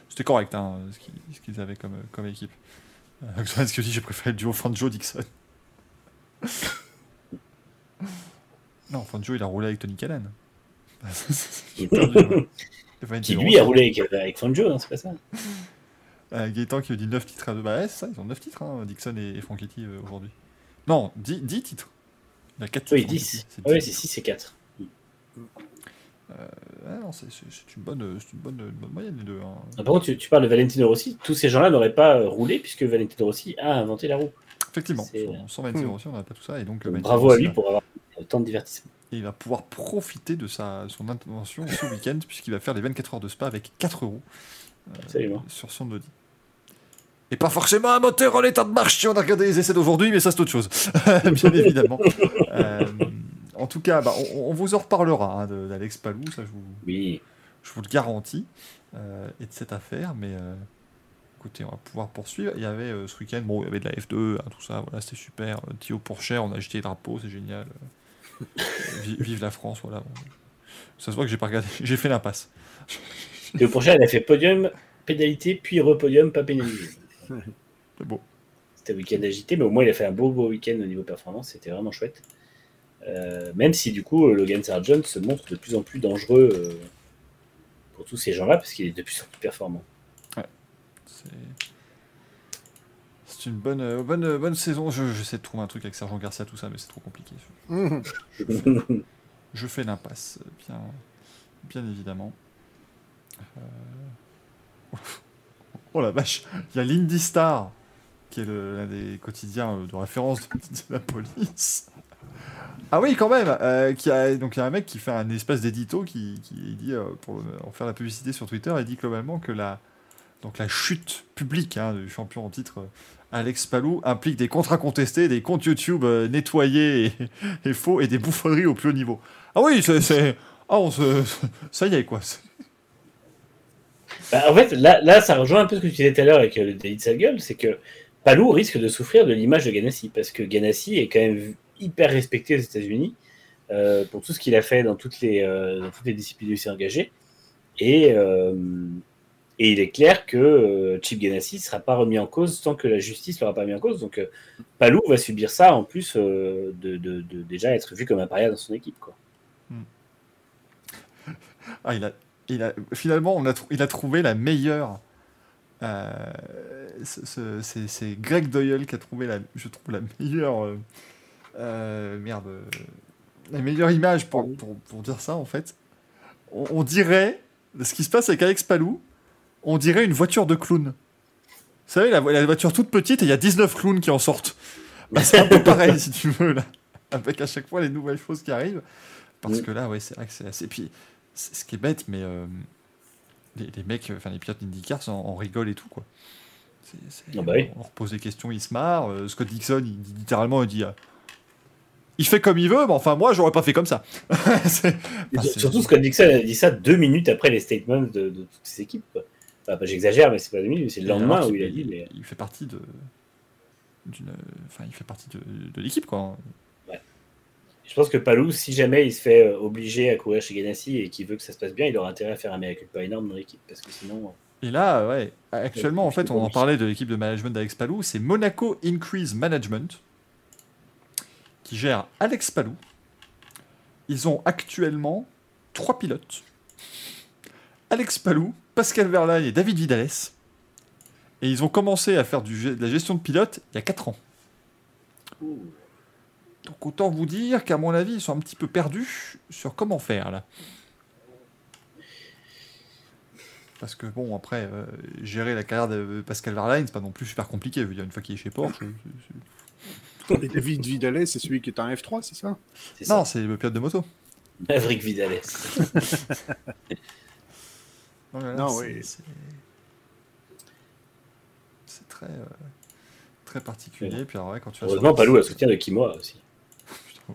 c'était correct hein, ce, qu'ils, ce qu'ils avaient comme, comme équipe. Euh, ce que je dis, j'ai préféré le duo Fangio Dixon. Non, Fangio il a roulé avec Tony Callan. Qui lui a roulé avec, avec Fangio, hein, c'est pas ça. Euh, Gaëtan qui dit neuf titres à deux. Bah ouais, c'est ça, ils ont neuf titres, hein, Dixon et, et Franchitti euh, aujourd'hui. Non, dix titres. Il a quatre oui, titres. dix. C'est, dix. Ah ouais, c'est six et quatre. Euh, non, c'est, c'est une bonne, c'est une bonne, une bonne moyenne les deux. Hein. Ah, par contre, tu, tu parles de Valentino Rossi. Tous ces gens-là n'auraient pas roulé puisque Valentino Rossi a inventé la roue. Effectivement. Sans, sans Valentino Rossi, on n'aurait pas tout ça. Et donc, donc bravo Rossi, à lui pour avoir tant de divertissement. Et il va pouvoir profiter de sa, son intervention ce week-end puisqu'il va faire les vingt-quatre heures de Spa avec quatre euros euh, sur son Audi. Et pas forcément un moteur en état de marche si on a regardé les essais d'aujourd'hui, mais ça c'est autre chose. Bien évidemment. euh, En tout cas, bah, on, on vous en reparlera hein, de, d'Alex Palou, ça je vous, oui. je vous le garantis, euh, et de cette affaire. Mais euh, écoutez, on va pouvoir poursuivre. Il y avait euh, ce week-end, bon, il y avait de la F deux, hein, tout ça, voilà, c'était super. Thio Pourchaire, on a jeté les drapeaux, c'est génial. Vive, vive la France, voilà. Bon. Ça se voit que j'ai pas regardé, j'ai fait l'impasse. Thio Pourchaire, elle a fait podium, pénalité, puis repodium, pas pénalisé. C'est beau. C'était un week-end agité, mais au moins il a fait un beau beau week-end au niveau performance, c'était vraiment chouette. Euh, même si du coup Logan Sargent se montre de plus en plus dangereux euh, pour tous ces gens-là parce qu'il est de plus en plus performant. Ouais. C'est, c'est une bonne, euh, bonne, euh, bonne saison. Je, j'essaie de trouver un truc avec Sergent Garcia tout ça, mais c'est trop compliqué. Je, je, fais... je fais l'impasse, bien, bien évidemment. Euh... Oh la vache, il y a l'Indy Star qui est le, l'un des quotidiens de référence de la police. Ah oui, quand même. Euh, qui a, donc il y a un mec qui fait un espèce d'édito qui, qui dit euh, pour en faire la publicité sur Twitter, il dit globalement que la donc la chute publique hein, du champion en titre euh, Alex Palou implique des contrats contestés, des comptes YouTube euh, nettoyés et, et faux et des bouffonneries au plus haut niveau. Ah oui, c'est, c'est... ah on se ça y est quoi. Bah, en fait, là, là, ça rejoint un peu ce que tu disais tout à l'heure avec le délit de sa gueule, c'est que Palou risque de souffrir de l'image de Ganassi parce que Ganassi est quand même hyper respecté aux États-Unis euh, pour tout ce qu'il a fait dans toutes les, euh, dans toutes les disciplines où il s'est engagé. Et, euh, et il est clair que euh, Chip Ganassi ne sera pas remis en cause tant que la justice ne l'aura pas mis en cause. Donc, euh, Palou va subir ça en plus euh, de, de, de déjà être vu comme un paria dans son équipe. Quoi. Hmm. Ah, il a, il a, finalement, on a tr- il a trouvé la meilleure. Euh, ce, ce, c'est, c'est Greg Doyle qui a trouvé, la, je trouve, la meilleure. Euh, Euh, merde, euh, la meilleure image pour, pour, pour dire ça en fait, on, on dirait ce qui se passe avec Alex Palou, on dirait une voiture de clown. Vous savez, la, la voiture toute petite et il y a dix-neuf clowns qui en sortent. Bah, c'est un peu pareil si tu veux, là, avec à chaque fois les nouvelles choses qui arrivent. Parce oui. que là, ouais, c'est vrai que c'est assez. Puis, c'est ce qui est bête, mais euh, les, les mecs, enfin les pilotes d'IndyCar, on rigole et tout quoi. C'est, c'est, oh, bah, oui. On leur pose des questions, ils se marrent. Euh, Scott Dixon, il dit littéralement, il dit. Euh, Il fait comme il veut, mais enfin, moi, j'aurais pas fait comme ça. c'est... Enfin, c'est... Surtout, Scott Dixon a dit ça deux minutes après les statements de, de toutes ses équipes. Quoi. Enfin, bah, j'exagère, mais c'est pas deux minutes, c'est le lendemain où il a dit. Mais... Il fait partie de. D'une... Enfin, il fait partie de, de l'équipe, quoi. Ouais. Je pense que Palou, si jamais il se fait obliger à courir chez Ganassi et qu'il veut que ça se passe bien, il aura intérêt à faire un mea culpa énorme dans l'équipe, parce que sinon. Et là, ouais, actuellement, ouais, en fait, on en parlait de l'équipe de management d'Alex Palou, c'est Monaco Increase Management. Qui gère Alex Palou. Ils ont actuellement trois pilotes. Alex Palou, Pascal Verlaine et David Vidalès. Et ils ont commencé à faire du, de la gestion de pilotes il y a quatre ans. Ouh. Donc autant vous dire qu'à mon avis, ils sont un petit peu perdus sur comment faire, là. Parce que bon, après, euh, gérer la carrière de Pascal Verlaine, c'est pas non plus super compliqué. Je veux dire, une fois qu'il est chez Porsche... C'est, c'est... Et David Vidalès, c'est celui qui est un F trois, c'est ça ? C'est non, ça. C'est le pilote de moto. Maverick Vidalès. Non, là, là, non c'est, oui. C'est... c'est très... Euh... très particulier, ouais. Puis alors, ouais, quand tu heureusement, Palou a soutien de Kimoa aussi. Putain,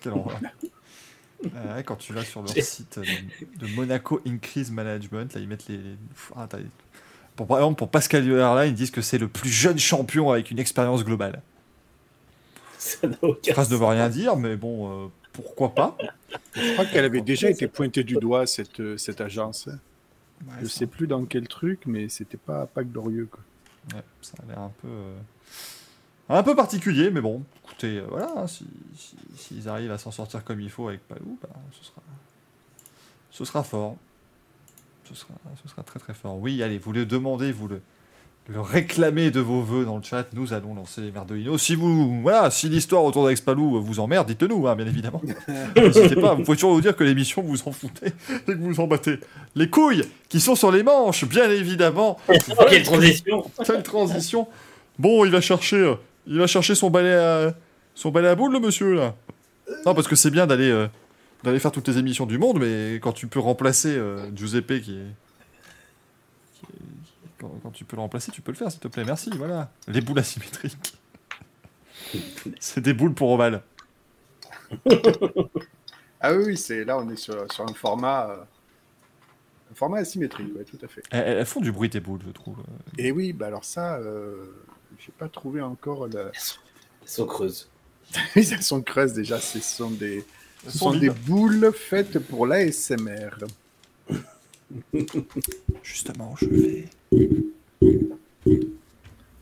quel envoi. euh, quand tu vas sur leur site de, de Monaco Increase Management, là, ils mettent les... Ah, t'as... Pour, par exemple, pour Pascal Verlaine, ils disent que c'est le plus jeune champion avec une expérience globale. Ça n'a aucun sens. Ça ne veut rien dire, mais bon, euh, pourquoi pas. Je crois qu'elle avait déjà été pointée du doigt, cette, cette agence. Ouais, Je sais plus dans quel truc, mais c'était pas, pas glorieux, quoi. Ouais, ça a l'air un peu, euh, un peu particulier, mais bon, écoutez, euh, voilà, hein, si, si, s'ils arrivent à s'en sortir comme il faut avec Palou, bah, ce, sera, ce sera fort. Ce sera, ce sera très très fort. Oui, allez, vous le demandez, vous le, le réclamez de vos voeux dans le chat, nous allons lancer les Merdolino. Si vous, voilà, si l'histoire autour d'Alex Palou vous emmerde, dites-nous, hein, bien évidemment. N'hésitez pas, vous pouvez toujours nous dire que l'émission vous en foutez et que vous vous en battez. Les couilles qui sont sur les manches, bien évidemment. Quelle transition. Quelle transition. Bon, il va chercher, il va chercher son balai à, son balai à boule, le monsieur, là. Non, parce que c'est bien d'aller... Euh, d'aller faire toutes les émissions du monde, mais quand tu peux remplacer euh, Giuseppe qui est... Qui est... Quand, quand tu peux le remplacer, tu peux le faire, s'il te plaît, merci, voilà. Les boules asymétriques. C'est des boules pour Oval. Ah oui, c'est... là on est sur, sur un format... Euh... un format asymétrique, ouais, tout à fait. Elles, elles font du bruit, tes boules, je trouve. Et oui, bah alors ça, euh... j'ai pas trouvé encore... La... Elles, sont... elles sont creuses. Elles sont creuses, déjà, ce sont des... Ce sont des boules faites pour l'A S M R. Justement, je vais...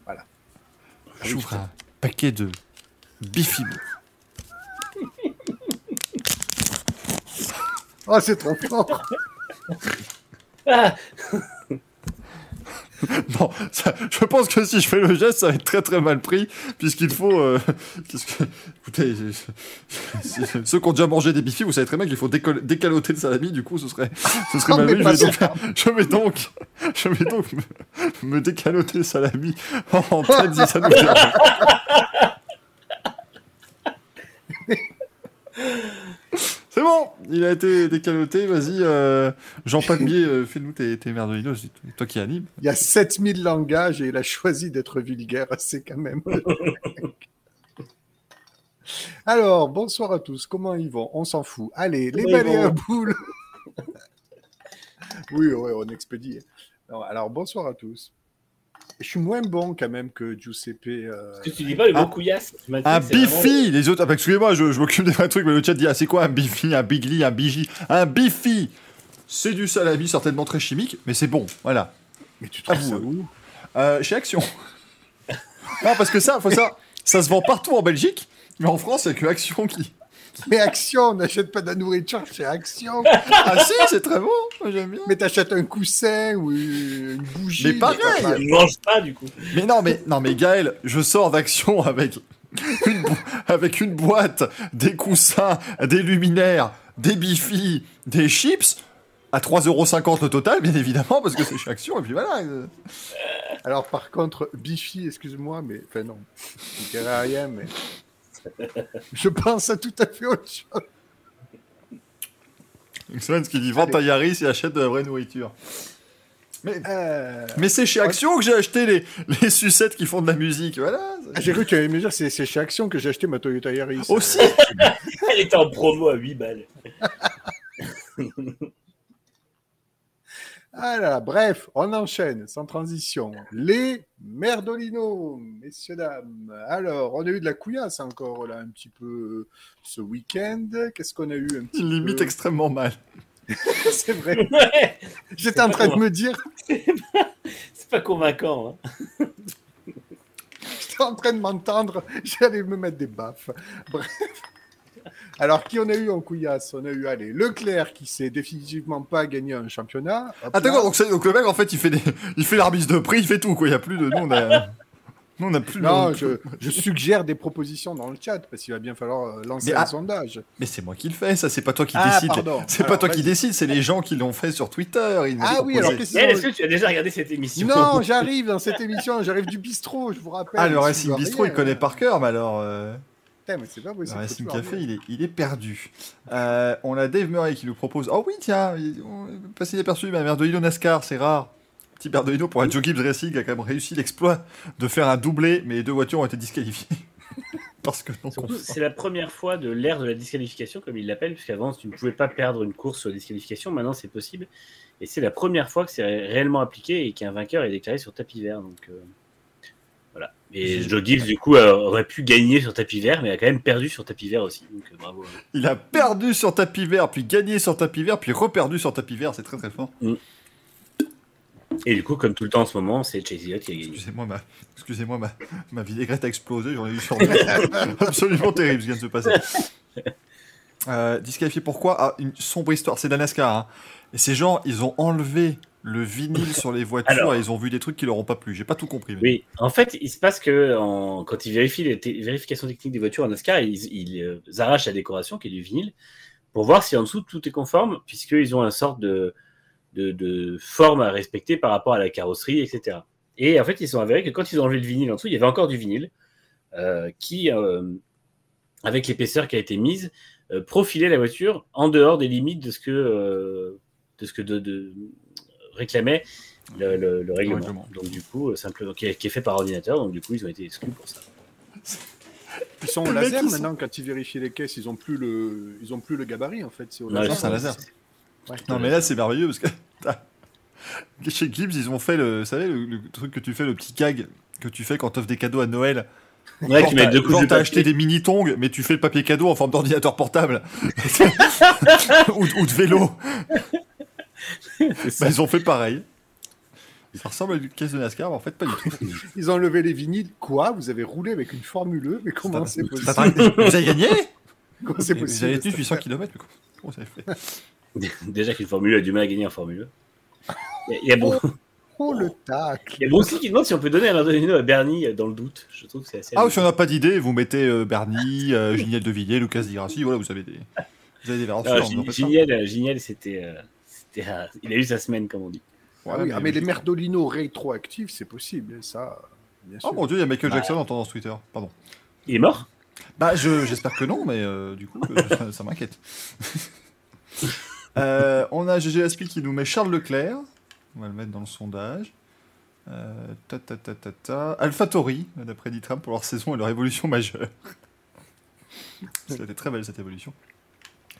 Voilà. J'ouvre un paquet de bifibo. Oh, c'est trop fort. Non, ça, je pense que si je fais le geste, ça va être très très mal pris, puisqu'il faut... Euh, que, écoutez, je, je, je, ceux qui ont déjà mangé des bifis, vous savez très bien qu'il faut déco- décaloter le salami, du coup, ce serait, ce serait mal vu. Je vais donc, je vais donc me, me décaloter le salami en tête, si ça nous dérange. C'est bon, il a été décaloté, vas-y, euh, Jean Palmier, euh, fais-nous tes, tes merdolino, c'est toi qui anime. Il y a sept mille langages et il a choisi d'être vulgaire, c'est quand même... Alors, bonsoir à tous, comment ils vont ? On s'en fout. Allez, les balais à boules. Oui, oui, on expédie. Non, alors, bonsoir à tous. Je suis moins bon quand même que Giuseppe. Euh... Est-ce que tu dis pas le mot ah, couillasse ? Un bifi vraiment... Les autres. Ah, excusez-moi, je, je m'occupe des trucs, mais le chat dit ah, c'est quoi un bifi, un bigli, un bigi ? Un bifi, c'est du salami certainement très chimique, mais c'est bon, voilà. Mais tu trouves ah, ça où ? euh, Chez Action. Non, parce que ça, faut ça, ça se vend partout en Belgique, mais en France, il n'y a que Action qui. Mais Action, on n'achète pas de la nourriture chez Action. Ah si, c'est très bon, moi j'aime bien. Mais t'achètes un coussin ou une bougie. Mais pareil. Tu ne manges pas du coup. Mais non, mais non, mais Gaël, je sors d'Action avec une, bo- avec une boîte, des coussins, des luminaires, des bifis, des chips à trois euros cinquante le total, bien évidemment, parce que c'est chez Action et puis voilà. Alors par contre, bifi, excuse-moi, mais enfin non, je ne dirais rien, mais. Je pense à tout à fait autre chose. Excellent, ce qu'il dit, vend ta Yaris et achète de la vraie nourriture. Mais, euh... mais c'est chez Action que j'ai acheté les, les sucettes qui font de la musique, voilà. Ah, j'ai cru que tu allais me dire, c'est, c'est chez Action que j'ai acheté ma Toyota Yaris. Aussi. Elle était en promo à huit balles. Ah là, bref, on enchaîne, sans transition. Les Merdolino, messieurs, dames. Alors, on a eu de la couillasse encore, là, un petit peu, ce week-end. Qu'est-ce qu'on a eu un petit limite peu... extrêmement mal. C'est vrai. Ouais. J'étais c'est en train convain... de me dire... C'est pas, c'est pas convaincant. Hein. J'étais en train de m'entendre, j'allais me mettre des baffes. Bref. Alors, qui on a eu en couillasse? On a eu, allez, Leclerc, qui s'est définitivement pas gagné un championnat. Hop ah, d'accord, donc, donc le mec, en fait, il fait, des... il fait l'arbitre de prix, il fait tout, quoi. Il n'y a plus de... Nous, on a... Nous, on a plus non, de... je, je suggère des propositions dans le chat, parce qu'il va bien falloir lancer mais, un ah, sondage. Mais c'est moi qui le fais, ça, c'est pas toi qui ah, décide. Pardon. C'est alors, pas toi vas-y. qui décide, c'est les gens qui l'ont fait sur Twitter. Ils ah oui, alors... Question... Hey, est-ce que tu as déjà regardé cette émission? Non, j'arrive dans cette émission, j'arrive du bistrot, je vous rappelle. Ah, le Racing Bistrot, il connaît par cœur, mais alors... Euh... Mais c'est pas possible. Alors, Racing Café, il est, il est perdu. Euh, on a Dave Murray qui nous propose. Oh oui, tiens, passé inaperçu, ma mère de Hino NASCAR, c'est rare. Petit père de Hino pour un Joe Gibbs Racing a quand même réussi l'exploit de faire un doublé, mais les deux voitures ont été disqualifiées. Parce que non, surtout, c'est la première fois de l'ère de la disqualification, comme il l'appelle, puisqu'avant, tu ne pouvais pas perdre une course sur disqualification. Maintenant, c'est possible. Et c'est la première fois que c'est réellement appliqué et qu'un vainqueur est déclaré sur tapis vert. Donc. Euh... Voilà. Et Joe Gibbs, du coup, aurait pu gagner sur tapis vert, mais a quand même perdu sur tapis vert aussi. Donc, bravo. Ouais. Il a perdu sur tapis vert, puis gagné sur tapis vert, puis reperdu sur tapis vert. C'est très, très fort. Mm. Et du coup, comme tout le temps en ce moment, c'est Chase Elliott qui a gagné. Excusez-moi, ma, Excusez-moi, ma... ma vinaigrette a explosé. J'en ai eu sur absolument terrible ce qui vient de se passer. Euh, disqualifié pourquoi? Ah, une sombre histoire. C'est de la NASCAR. Hein. Et ces gens, ils ont enlevé le vinyle sur les voitures. Alors, et ils ont vu des trucs qui leur ont pas plu. J'ai pas tout compris. Mais... Oui, en fait, il se passe que en... quand ils vérifient les t- vérifications techniques des voitures en NASCAR, ils, ils euh, arrachent la décoration qui est du vinyle pour voir si en dessous tout est conforme, puisqu'ils ont une sorte de, de, de forme à respecter par rapport à la carrosserie, et cetera. Et en fait, ils sont avérés que quand ils ont enlevé le vinyle en dessous, il y avait encore du vinyle euh, qui, euh, avec l'épaisseur qui a été mise, euh, profilait la voiture en dehors des limites de ce que euh, de ce que de, de réclamait le, le, le règlement. règlement. Donc du coup, simplement, qui est, qui est fait par ordinateur, donc du coup, ils ont été exclus pour ça. Ils sont au laser maintenant, sont... quand ils vérifient les caisses, ils ont plus le, ils ont plus le gabarit en fait. C'est au non, laser. C'est un laser. C'est... Ouais, non mais là, c'est merveilleux parce que chez Gibbs, ils ont fait le, vous savez, le, le truc que tu fais, le petit gag que tu fais quand t'offres des cadeaux à Noël. Ouais, genre, tu mets deux coups genre de t'as papier. Acheté des mini tongs, mais tu fais le papier cadeau en forme d'ordinateur portable ou, ou de vélo. Bah, ils ont fait pareil. Ça ressemble à une caisse de NASCAR, mais en fait pas du tout. Ils ont enlevé les vinyles. Quoi ? Vous avez roulé avec une Formule E ? Mais comment c'est, c'est possible ? Vous avez gagné ? Comment c'est possible ? Vous avez tenu huit cents kilomètres. Mais comment vous avez fait ? Déjà qu'une Formule E a du mal à gagner en Formule E. Il y a bon. Oh le tac. Il y a Broussi qui demande si on peut donner un ordinateur à Bernie dans le doute. Je trouve que c'est assez. Ah, si on n'a pas d'idée, vous mettez euh, Bernie, euh, Giniel de Villiers, Lucas Di Grassi. Voilà, vous avez des. Vous avez des variations. Giniel, Giniel, c'était. Euh... Il a eu sa semaine, comme on dit. Ouais, ah oui, mais, ah, mais les merdolinos rétroactifs, c'est possible, ça. Bien sûr. Oh mon Dieu, il y a Michael bah, Jackson en tendance Twitter. Pardon. Il est mort ? Bah, je, j'espère que non, mais euh, du coup, euh, ça, ça m'inquiète. euh, on a G G Aspi qui nous met Charles Leclerc. On va le mettre dans le sondage. Euh, ta, ta, ta, ta, ta. AlphaTauri, d'après D-Tram, pour leur saison et leur évolution majeure. C'était très belle cette évolution.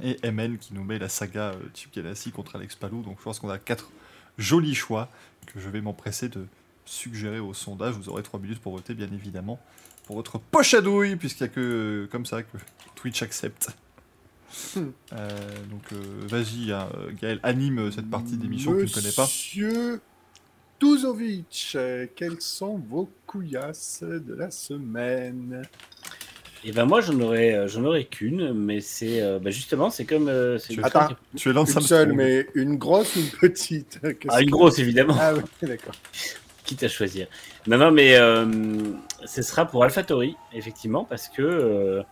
Et M N qui nous met la saga euh, Chip Ganassi contre Alex Palou. Donc je pense qu'on a quatre jolis choix que je vais m'empresser de suggérer au sondage. Vous aurez trois minutes pour voter, bien évidemment, pour votre poche à douille, puisqu'il n'y a que euh, comme ça que Twitch accepte. euh, donc euh, vas-y, hein, Gaël, anime cette partie d'émission que tu ne connais pas. Monsieur Touzovic, quelles sont vos couillasses de la semaine ? Et eh ben moi j'en aurais j'en aurais qu'une, mais c'est euh, bah justement c'est comme euh, c'est attends, tu es une seule mais une grosse ou une petite? Ah une grosse évidemment. Ah oui, d'accord. Quitte à choisir. Non non mais euh, ce sera pour AlphaTauri effectivement parce que euh,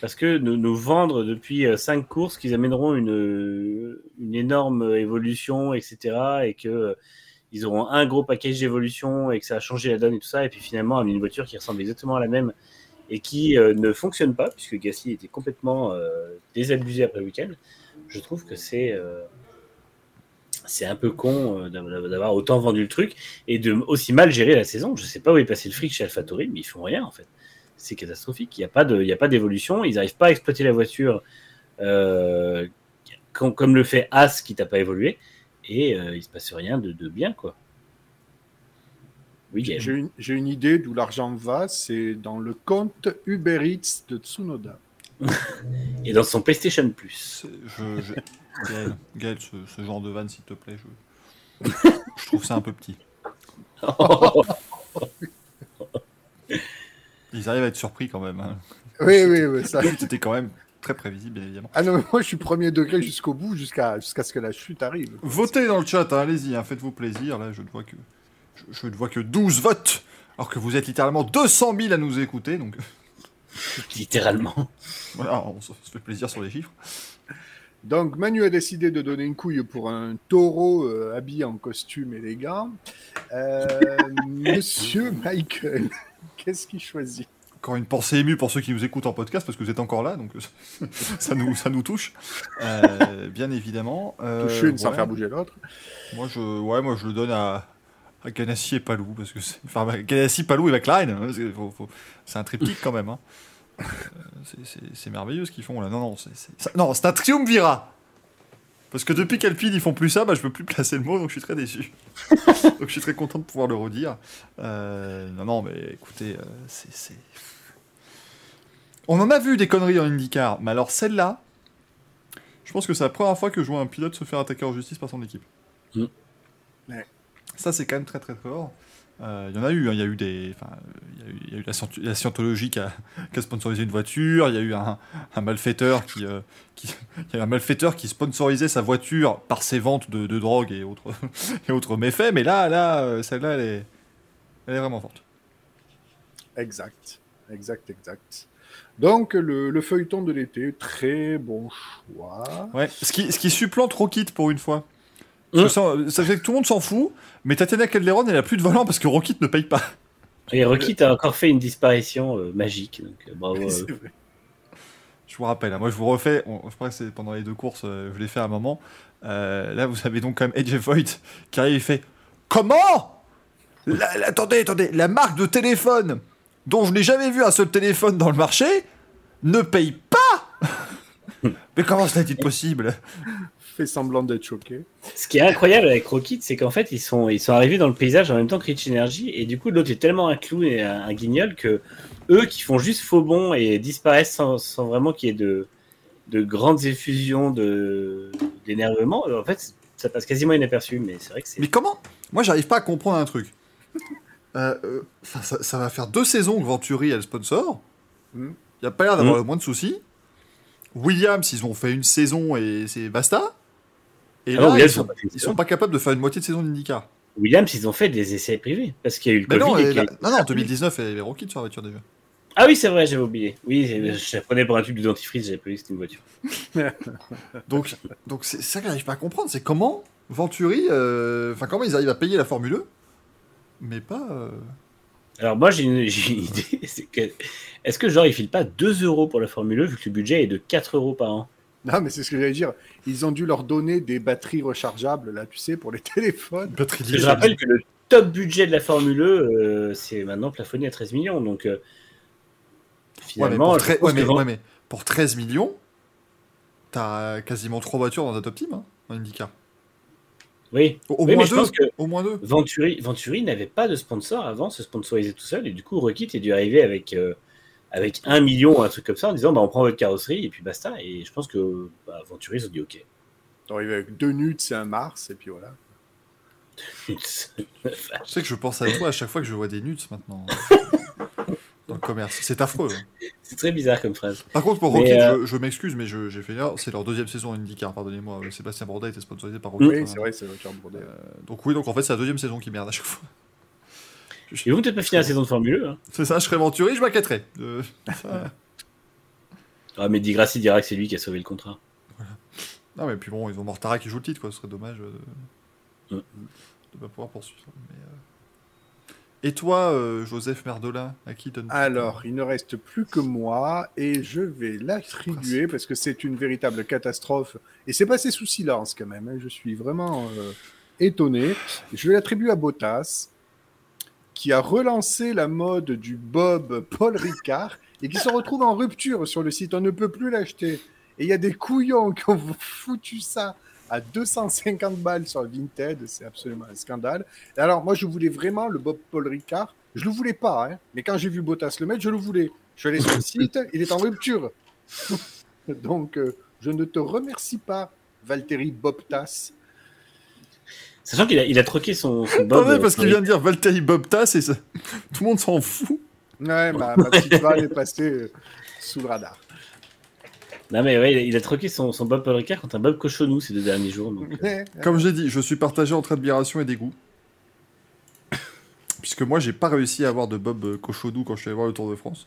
parce que nous, nous vendre depuis cinq courses qu'ils amèneront une une énorme évolution etc et que euh, ils auront un gros package d'évolution et que ça a changé la donne et tout ça et puis finalement une voiture qui ressemble exactement à la même et qui euh, ne fonctionne pas, puisque Gasly était complètement euh, désabusé après le week-end, je trouve que c'est, euh, c'est un peu con euh, d'avoir autant vendu le truc, et de aussi mal gérer la saison. Je ne sais pas où est passé le fric chez AlphaTauri, mais ils font rien en fait. C'est catastrophique, il n'y a pas de, il n'y a pas d'évolution, ils n'arrivent pas à exploiter la voiture euh, comme, comme le fait Haas qui n'a pas évolué, et euh, il ne se passe rien de, de bien, quoi. Oui, j'ai, une, j'ai une idée d'où l'argent va, c'est dans le compte Uber Eats de Tsunoda. Et dans son PlayStation Plus. Je, je... Gaël, Gaël ce, ce genre de vanne, s'il te plaît, je, je trouve ça un peu petit. Ils arrivent à être surpris quand même. Hein. Oui, oui, oui. Ça... C'était quand même très prévisible, bien évidemment. Ah non, mais moi, je suis premier degré jusqu'au bout, jusqu'à jusqu'à ce que la chute arrive. Votez dans le chat, hein, allez-y, hein, faites-vous plaisir. Là, je ne vois que je, je ne vois que douze votes, alors que vous êtes littéralement deux cent mille à nous écouter, donc... Littéralement. Voilà, on se fait plaisir sur les chiffres. Donc, Manu a décidé de donner une couille pour un taureau euh, habillé en costume élégant. Euh, Monsieur Michael, qu'est-ce qu'il choisit ? Encore une pensée émue pour ceux qui nous écoutent en podcast, parce que vous êtes encore là, donc ça nous, ça nous touche, euh, bien évidemment. Euh, Toucher une sans ouais, faire bouger l'autre. Moi, je, ouais, moi, je le donne à... à Ganassi et Palou, parce que c'est... Enfin, Ganassi, Palou et McLean, hein, c'est... Faut, faut... c'est un triptyque quand même. Hein. Euh, c'est, c'est, c'est merveilleux ce qu'ils font là. Non, non, c'est, c'est... Ça... non, c'est un triumvirat. Parce que depuis qu'Alpine ils font plus ça, bah, je peux plus placer le mot, donc je suis très déçu. Donc je suis très content de pouvoir le redire. Euh... Non, non, mais écoutez, euh, c'est, c'est. On en a vu des conneries en IndyCar, mais alors celle-là, je pense que c'est la première fois que je vois un pilote se faire attaquer en justice par son équipe. Mmh. Ouais. Ça, c'est quand même très très fort. Il euh, y en a eu, il hein, y a eu des... Il y, y a eu la, la Scientologie qui a, qui a sponsorisé une voiture, il y a eu un, un malfaiteur qui... Euh, qui y a eu un malfaiteur qui sponsorisait sa voiture par ses ventes de, de drogue et autres, et autres méfaits, mais là, là celle-là, elle est, elle est vraiment forte. Exact, exact, exact. Donc, le, le feuilleton de l'été, très bon choix. Ouais, ce qui, ce qui supplante Rocket pour une fois. Mmh. Ça, ça fait que tout le monde s'en fout, mais Tatiana Calderon, elle a plus de volant parce que Rocket ne paye pas. Et Rocket a encore fait une disparition euh, magique, donc euh, bravo. C'est vrai. Je vous rappelle, hein, moi je vous refais, on, je crois que c'est pendant les deux courses, euh, je l'ai fait à un moment. Euh, là, vous avez donc quand même A J Foyt qui arrive et fait comment la, la, Attendez, attendez, la marque de téléphone dont je n'ai jamais vu un seul téléphone dans le marché ne paye pas. Mais comment cela est-il possible? Fait semblant d'être choqué. Ce qui est incroyable avec Rocket, c'est qu'en fait, ils sont, ils sont arrivés dans le paysage en même temps que Rich Energy, et du coup, l'autre est tellement un clown et un, un guignol que eux qui font juste faux bond et disparaissent sans, sans vraiment qu'il y ait de, de grandes effusions de, d'énervement, en fait, ça passe quasiment inaperçu, mais c'est vrai que c'est... Mais comment ? Moi, j'arrive pas à comprendre un truc. Euh, euh, ça, ça, ça va faire deux saisons que Venturi a le sponsor. Il n'y a pas l'air d'avoir mmh. le moins de soucis. Williams, ils ont fait une saison et c'est basta. Et ah là, non, Williams, ils sont, ils sont pas capables de faire une moitié de saison d'IndyCar. Williams, ils ont fait des essais privés parce qu'il y a eu le mais Covid. Non, et et la... non, non, en deux mille dix-neuf, il y avait Rocket sur la voiture déjà. Ah oui, c'est vrai, j'avais oublié. Oui, je la prenais pour un tube de dentifrice, j'avais pas vu que c'était une voiture. donc, donc c'est ça que j'arrive pas à comprendre, c'est comment Venturi, enfin euh, comment ils arrivent à payer la Formule deux, mais pas. Euh... Alors moi, j'ai une, j'ai une idée, c'est que est-ce que genre ils filent pas deux euros pour la Formule deux vu que le budget est de quatre euros par an? Non, mais c'est ce que j'allais dire. Ils ont dû leur donner des batteries rechargeables, là, tu sais, pour les téléphones. Batteries je rappelle que le top budget de la Formule E, euh, c'est maintenant plafonné à treize millions. Donc, euh, finalement... Ouais, mais pour, tre- ouais, mais, devant... ouais, mais pour treize millions, t'as quasiment trois voitures dans un top team, hein, dans IndyCar. Oui. Au, au, oui, moins, deux, que au moins deux. Venturi, Venturi n'avait pas de sponsor avant, se sponsorisait tout seul. Et du coup, Rocket est dû arriver avec... Euh, avec un million, un truc comme ça, en disant bah, on prend votre carrosserie et puis basta. Et je pense que bah, Venturi, ils ont dit ok. On arrive avec deux nudes, c'est un Mars, et puis voilà. Nudes. Tu sais que je pense à toi à chaque fois que je vois des nudes maintenant dans le commerce. C'est affreux. Hein. C'est très bizarre comme phrase. Par contre, pour Rocket, euh... je, je m'excuse, mais je, j'ai fait l'erreur. C'est leur deuxième saison en IndyCar, pardonnez-moi. Sébastien Bourdais était sponsorisé par Rocket. Oui, hein. C'est vrai, c'est Rocket Bourdais. Euh, donc, oui, donc en fait, c'est la deuxième saison qui merde à chaque fois. Ils vont peut-être pas finir la saison de Formule un. Hein. C'est ça, je serais Venturi, je m'inquiéterais. Euh, ça... ah, mais Di Grassi dira que c'est lui qui a sauvé le contrat. Voilà. Non, mais puis bon, ils ont Mortara qui joue le titre, quoi. Ce serait dommage de ne mm. pas pouvoir poursuivre. Mais, euh... Et toi, euh, Joseph Merdolin, à qui donne... Alors, il ne reste plus que moi, et je vais l'attribuer, parce que c'est une véritable catastrophe. Et c'est passé sous silence, quand même. Hein. Je suis vraiment euh, étonné. Je vais l'attribuer à Bottas, qui a relancé la mode du Bob Paul Ricard et qui se retrouve en rupture sur le site. On ne peut plus l'acheter. Et il y a des couillons qui ont foutu ça à deux cent cinquante balles sur Vinted. C'est absolument un scandale. Et alors, moi, je voulais vraiment le Bob Paul Ricard. Je ne le voulais pas, hein, mais quand j'ai vu Bottas le mettre, je le voulais. Je suis allé sur le site, il est en rupture. Donc, euh, je ne te remercie pas, Valtteri Bottas. Sachant qu'il a, il a troqué son, son Bob. Ouais, parce euh, qu'il vient de dire Valtteri Bottas et ça... tout le monde s'en fout. Ouais, ma, ma petite vanne est passée euh, sous le radar. Non, mais ouais, il a troqué son, son Bob Ricard contre un Bob Cochonou ces deux derniers jours. Donc, euh... Comme j'ai dit, je suis partagé entre admiration et dégoût. Puisque moi, j'ai pas réussi à avoir de Bob Cochonou quand je suis allé voir le Tour de France.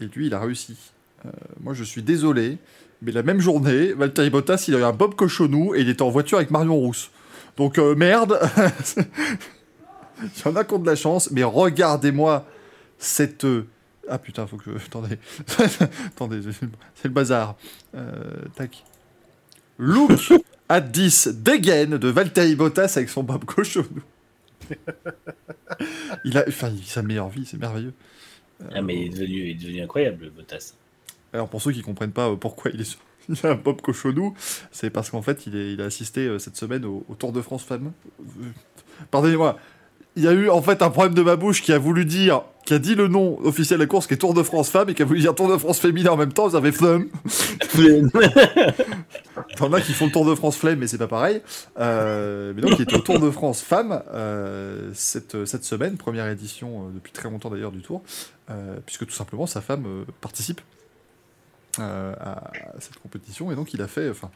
Et lui, il a réussi. Euh, moi, je suis désolé, mais la même journée, Valtteri Bottas, il a eu un Bob Cochonou et il était en voiture avec Marion Rousse. Donc, euh, merde. Il y en a qui ont de la chance, mais regardez-moi cette... Ah putain, faut que... Attendez. Attendez, c'est le bazar. Euh, tac. Look at this dégaine de Valtteri Bottas avec son Bob Cochonou. Il a... Enfin, sa meilleure vie, c'est merveilleux. Euh... Ah mais il est, devenu, il est devenu incroyable, Bottas. Alors pour ceux qui ne comprennent pas pourquoi il est sur... Il a un Bob Cochonou, c'est parce qu'en fait, il, est, il a assisté euh, cette semaine au, au Tour de France Femmes. Euh, pardonnez-moi. Il y a eu en fait un problème de ma bouche qui a voulu dire, qui a dit le nom officiel de la course qui est Tour de France Femmes et qui a voulu dire Tour de France Féminin en même temps, vous avez flemme. T'en as qui font le Tour de France Flemme, mais c'est pas pareil. Euh, mais donc il était au Tour de France Femmes euh, cette, cette semaine, première édition euh, depuis très longtemps d'ailleurs du Tour, euh, puisque tout simplement sa femme euh, participe euh, à, à cette compétition et donc il a fait, enfin,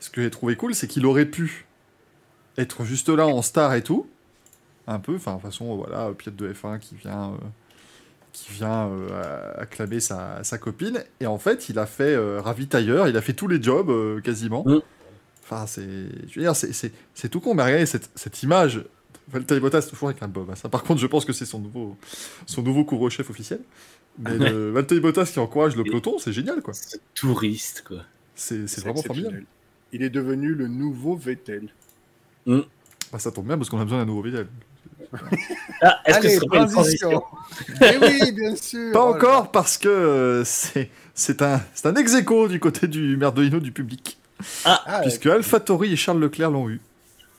ce que j'ai trouvé cool, c'est qu'il aurait pu être juste là en star et tout. Un peu, enfin, de toute façon, voilà, pilote de F un qui vient, euh, qui vient euh, acclamer sa, sa copine. Et en fait, il a fait euh, ravitailleur, il a fait tous les jobs, euh, quasiment. Mm. Enfin, c'est... Je veux dire, c'est, c'est, c'est tout con, mais regardez cette, cette image. Valtteri Bottas, toujours avec un bob. Hein. Ça, par contre, je pense que c'est son nouveau, son nouveau coureur-chef officiel. Mais ah, ouais. le, Valtteri Bottas qui encourage le et peloton, c'est génial, quoi. C'est touriste, quoi. C'est, c'est, c'est vraiment formidable. Il est devenu le nouveau Vettel. Mm. Bah, ça tombe bien, parce qu'on a besoin d'un nouveau Vettel. Ah, est-ce Allez, que ce serait transition. Une transition. Mais oui, bien sûr. Pas voilà. Encore, parce que euh, c'est, c'est un, c'est un ex-aequo du côté du Merdolino du public. Ah, puisque ah, AlphaTauri et Charles Leclerc l'ont eu.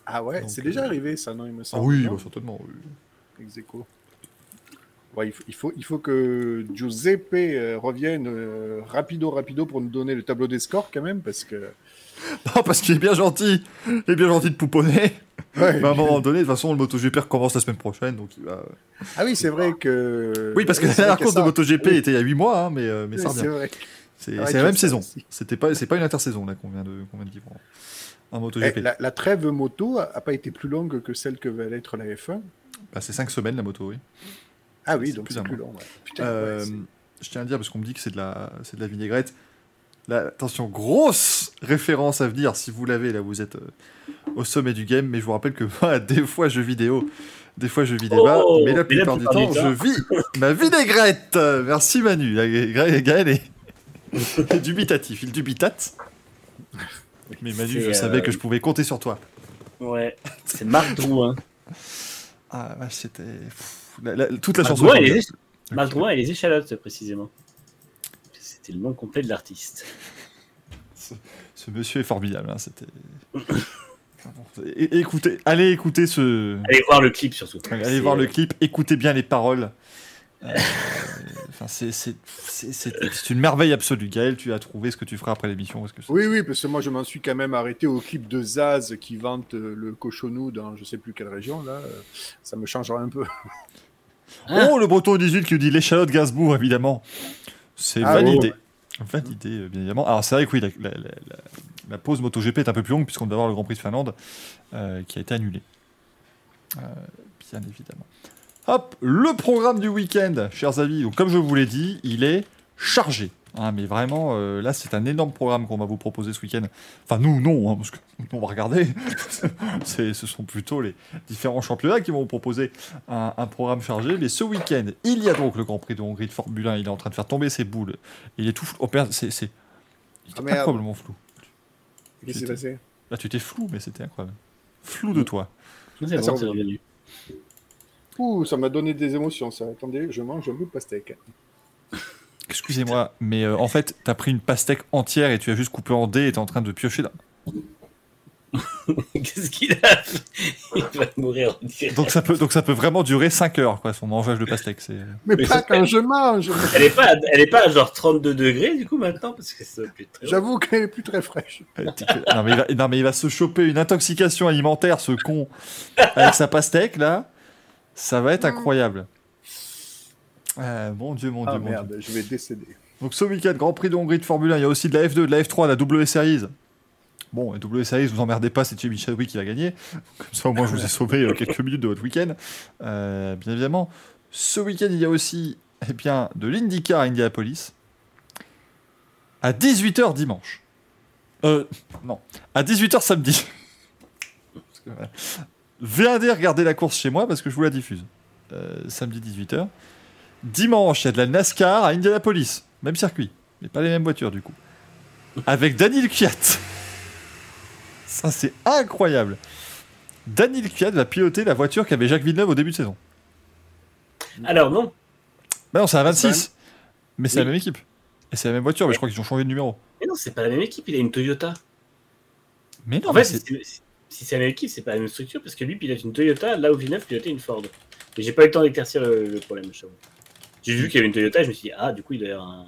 Ah ouais, donc, c'est déjà euh... arrivé ça, non, il me semble. Ah oui, bah, certainement. Oui. Ex-aequo. Ouais, il, faut, il, faut, il faut que Giuseppe euh, revienne euh, rapido, rapido pour nous donner le tableau des scores quand même, parce que... Non, parce qu'il est bien gentil. Il est bien gentil de pouponner. Ouais, bah, à un moment donné, de toute façon, le MotoGP recommence la semaine prochaine, donc il va... Ah oui, c'est vrai que... Oui, parce que oui, la dernière course ça... de MotoGP oui. était il y a huit mois, hein, mais, mais oui, ça revient. C'est vrai. C'est, ah, c'est la même saison. C'était pas, c'est pas une intersaison là, qu'on vient de, qu'on vient de vivre en, en MotoGP. Eh, la, la trêve moto a pas été plus longue que celle que va l'être la F un. Bah, c'est cinq semaines, la moto, oui. Ah oui, c'est donc plus c'est plus long. Ouais. Putain, euh, ouais, c'est... Je tiens à dire, parce qu'on me dit que c'est de la, c'est de la vinaigrette. Là, attention, grosse référence à venir, si vous l'avez, là, vous êtes euh, au sommet du game, mais je vous rappelle que bah, des fois, je vis des hauts, des fois, je vis des bas, oh, mais la plupart, la plupart du temps, temps, je vis ma vinaigrette. Merci, Manu. Gaël est dubitatif, il dubitate. Mais Manu, c'est, je savais euh... que je pouvais compter sur toi. Ouais, c'est Marc Drouin. Ah, bah, c'était... Pff, la, la, toute la Marc chanson... Drouin et, les... Marc Drouin et les échalotes, précisément. C'est le nom complet de l'artiste. Ce, ce monsieur est formidable. Hein, c'était... é- écoutez, allez écouter ce... Allez voir le clip, surtout. Allez c'est... voir le clip, écoutez bien les paroles. Euh, enfin, c'est, c'est, c'est, c'est, c'est une merveille absolue. Gaël, tu as trouvé ce que tu feras après l'émission parce que c'est... Oui, oui, parce que moi, je m'en suis quand même arrêté au clip de Zaz qui vante le cochonou dans je ne sais plus quelle région. Là, ça me changera un peu. Hein? Oh, le breton dix-huit qui dit l'échalote Gainsbourg, évidemment. C'est ah, validé, oh, ouais. validé bien évidemment. Alors c'est vrai que oui, la, la, la, la pause MotoGP est un peu plus longue puisqu'on doit avoir le Grand Prix de Finlande euh, qui a été annulé, euh, bien évidemment. Hop, le programme du week-end, chers amis. Donc comme je vous l'ai dit, il est chargé. Hein, mais vraiment, euh, là c'est un énorme programme qu'on va vous proposer ce week-end. Enfin nous non, hein, parce que on va regarder. c'est, ce sont plutôt les différents championnats qui vont vous proposer un, un programme chargé. Mais ce week-end, il y a donc le Grand Prix de Hongrie de Formule un. Il est en train de faire tomber ses boules. Il est tout flou. Oh, c'est, c'est... Il est ah, incroyablement flou. Qu'est-ce qui s'est passé ? Là tu étais flou, mais c'était incroyable. Flou de toi. Ah, c'est bon, c'est revenu. Ouh, ça m'a donné des émotions. Ça. Attendez, je mange un bout de pastèque. Excusez-moi, mais euh, en fait, t'as pris une pastèque entière et tu as juste coupé en dés et t'es en train de piocher là. Qu'est-ce qu'il a fait ? Il va mourir en direct. Donc ça peut, donc ça peut vraiment durer cinq heures, quoi, son mangeage de pastèque. C'est... Mais, mais pas quand fait... je mange. Elle est pas, elle est pas à genre trente-deux degrés du coup maintenant parce que c'est plus très... J'avoue qu'elle est plus très fraîche. Non mais, il va, non mais il va se choper une intoxication alimentaire, ce con, avec sa pastèque là. Ça va être incroyable. Euh, mon Dieu, mon ah Dieu, merde, mon Dieu. Je vais décéder. Donc ce week-end, Grand Prix de Hongrie de Formule un, il y a aussi de la F deux, de la F trois, de la W Series. Bon, la W Series, vous emmerdez pas, c'est Jimmy Chadwick qui va gagner. Comme ça, au moins, je vous ai sauvé euh, quelques minutes de votre week-end. Euh, bien évidemment. Ce week-end, il y a aussi eh bien, de l'IndyCar à Indianapolis. À dix-huit heures dimanche. Euh, non. À dix-huit heures samedi. Venez regarder la course chez moi parce que je vous la diffuse. Euh, samedi dix-huit heures. Dimanche, il y a de la NASCAR à Indianapolis. Même circuit, mais pas les mêmes voitures du coup. Avec Daniil Kvyat. Ça, c'est incroyable. Daniil Kvyat va piloter la voiture qu'avait Jacques Villeneuve au début de saison. Alors non. Bah non, c'est un vingt-six. Mais c'est oui. la même équipe. Et c'est la même voiture, mais je crois qu'ils ont changé de numéro. Mais non, c'est pas la même équipe, il a une Toyota. Mais non, en mais fait, c'est... Si, si c'est la même équipe, c'est pas la même structure, parce que lui pilote une Toyota, là où Villeneuve pilotait une Ford. Mais j'ai pas eu le temps d'éclaircir le, le problème, je sais pas. J'ai vu qu'il y avait une Toyota, je me suis dit, ah, du coup, il doit y avoir un...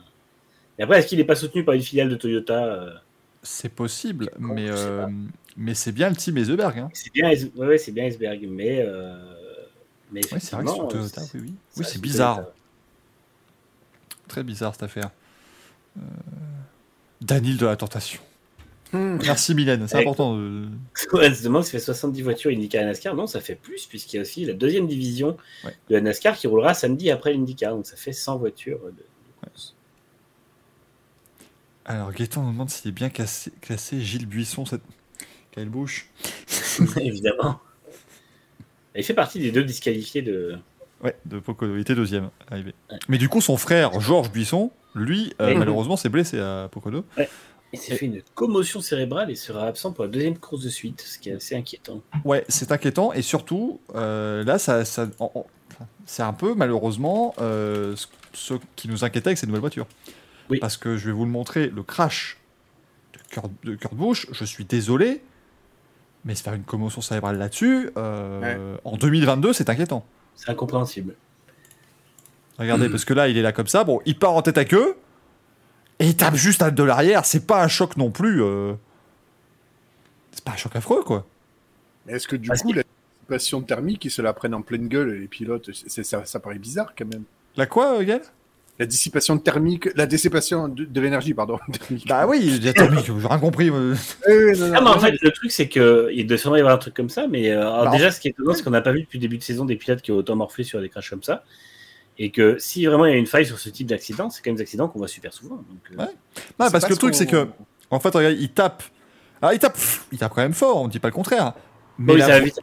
Et après, est-ce qu'il n'est pas soutenu par une filiale de Toyota ? C'est possible, c'est con, mais, euh, mais c'est bien le team Hesberg. Hein. C'est bien, ouais, ouais, c'est bien Hesberg, mais... Euh, mais ouais, c'est vrai que sur Toyota, c'est, oui, oui. C'est, oui, c'est bizarre. Toyota. Très bizarre, cette affaire. Euh... Daniel de la tentation. Mmh. Merci, Mylène, c'est avec... important. De... Ouais, on se demande si ça fait soixante-dix voitures IndyCar et NASCAR. Non, ça fait plus, puisqu'il y a aussi la deuxième division ouais. de la NASCAR qui roulera samedi après l'IndyCar. Donc ça fait cent voitures. De... Ouais. Alors, Gaëtan nous demande s'il est bien classé, classé Gilles Buisson. Cette... Quelle bouche. Évidemment. Il fait partie des deux disqualifiés de... Ouais, de Pocono. Il était deuxième arrivé. Ouais. Mais du coup, son frère, Georges Buisson, lui, euh, mmh. malheureusement, s'est blessé à Pocono. Ouais. Il s'est fait une commotion cérébrale et sera absent pour la deuxième course de suite, ce qui est assez inquiétant. Ouais, c'est inquiétant et surtout, euh, là, ça, ça, on, on, c'est un peu malheureusement euh, ce, ce qui nous inquiétait avec ces nouvelles voitures. Oui. Parce que je vais vous le montrer, le crash de Kurt, de Kurt Busch, je suis désolé, mais se faire une commotion cérébrale là-dessus, euh, ouais. en deux mille vingt-deux, c'est inquiétant. C'est incompréhensible. Regardez, mmh. parce que là, il est là comme ça, bon, il part en tête à queue. Et il tape juste à de l'arrière, c'est pas un choc non plus. Euh... C'est pas un choc affreux, quoi. Mais est-ce que du Parce coup, que... la dissipation thermique, ils se la prennent en pleine gueule, les pilotes, c'est, ça, ça paraît bizarre quand même. La quoi, Gaël ? La dissipation thermique, la dissipation de, de l'énergie, pardon. Bah oui, la thermique, j'ai rien compris. Mais... euh, non, non, ah, mais en fait, le truc, c'est qu'il doit sûrement y avoir un truc comme ça, mais euh, alors, bah, déjà, en... ce qui est étonnant, c'est qu'on n'a pas vu depuis le début de saison des pilotes qui ont autant morflé sur des crashs comme ça. Et que si vraiment il y a une faille sur ce type d'accident, c'est quand même des accidents qu'on voit super souvent. Donc, ouais. euh, non, parce que le truc, qu'on... c'est que, en fait, regarde, il tape. Alors, il tape, pff, il tape quand même fort, on ne dit pas le contraire. Mais oui, la, ça vo... vite,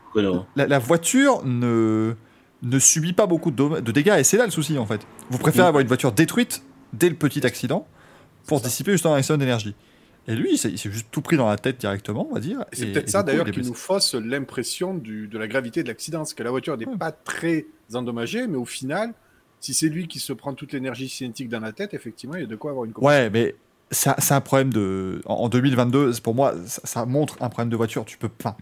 la, la voiture ne, ne subit pas beaucoup de, dom... de dégâts, et c'est là le souci, en fait. Vous préférez oui. avoir une voiture détruite dès le petit accident pour dissiper justement un accident d'énergie. Et lui, il s'est, il s'est juste tout pris dans la tête directement, on va dire. Et c'est et, peut-être et ça, coup, d'ailleurs, qui nous fausse l'impression du, de la gravité de l'accident. C'est que la voiture n'est ouais. pas très endommagée, mais au final. Si c'est lui qui se prend toute l'énergie cinétique dans la tête, effectivement, il y a de quoi avoir une commotion. Ouais, mais ça, c'est un problème de... En deux mille vingt-deux, pour moi, ça, ça montre un problème de voiture. Tu peux pas...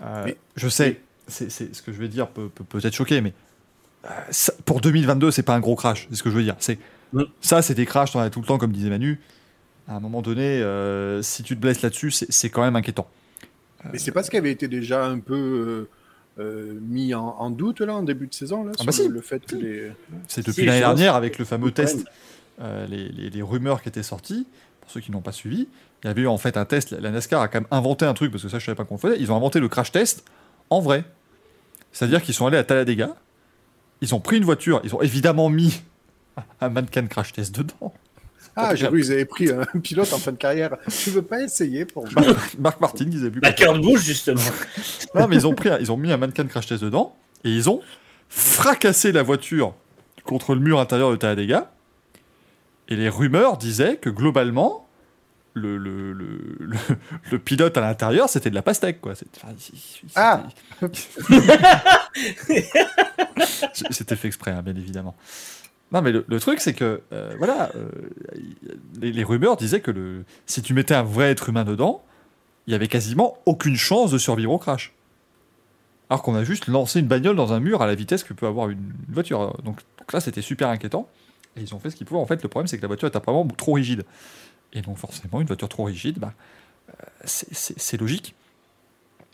Euh, mais, je sais, mais... c'est, c'est ce que je vais dire peut, peut, peut être choquer, mais euh, ça, pour deux mille vingt-deux, c'est pas un gros crash, c'est ce que je veux dire. C'est, oui. Ça, c'est des crashs, t'en as tout le temps, comme disait Manu. À un moment donné, euh, si tu te blesses là-dessus, c'est, c'est quand même inquiétant. Euh, mais c'est pas ce qui avait été déjà un peu... Euh... Euh, mis en, en doute là en début de saison là, ah bah sur si. le fait que les... c'est depuis si, l'année dernière avec le fameux test euh, les, les, les rumeurs qui étaient sorties pour ceux qui n'ont pas suivi, il y avait eu en fait un test, la NASCAR a quand même inventé un truc parce que ça je savais pas qu'on faisait, ils ont inventé le crash test en vrai, c'est-à-dire qu'ils sont allés à Talladega, ils ont pris une voiture, ils ont évidemment mis un mannequin crash test dedans. Ah, j'ai vu, ils avaient pris un pilote en fin de carrière. Tu veux pas essayer pour Marc Martin, ils avaient vu. La carte bouge, justement. Non, mais ils ont, pris, ils ont mis un mannequin de crash test dedans et ils ont fracassé la voiture contre le mur intérieur de Talladega. Et les rumeurs disaient que globalement, le, le, le, le, le pilote à l'intérieur, c'était de la pastèque, quoi. C'était, c'était... Ah c'était fait exprès, hein, bien évidemment. Non, mais le, le truc, c'est que, euh, voilà, euh, les, les rumeurs disaient que le, si tu mettais un vrai être humain dedans, il n'y avait quasiment aucune chance de survivre au crash. Alors qu'on a juste lancé une bagnole dans un mur à la vitesse que peut avoir une, une voiture. Donc, donc là, c'était super inquiétant. Et ils ont fait ce qu'ils pouvaient. En fait, le problème, c'est que la voiture est apparemment trop rigide. Et donc, forcément, une voiture trop rigide, bah, euh, c'est, c'est, c'est logique.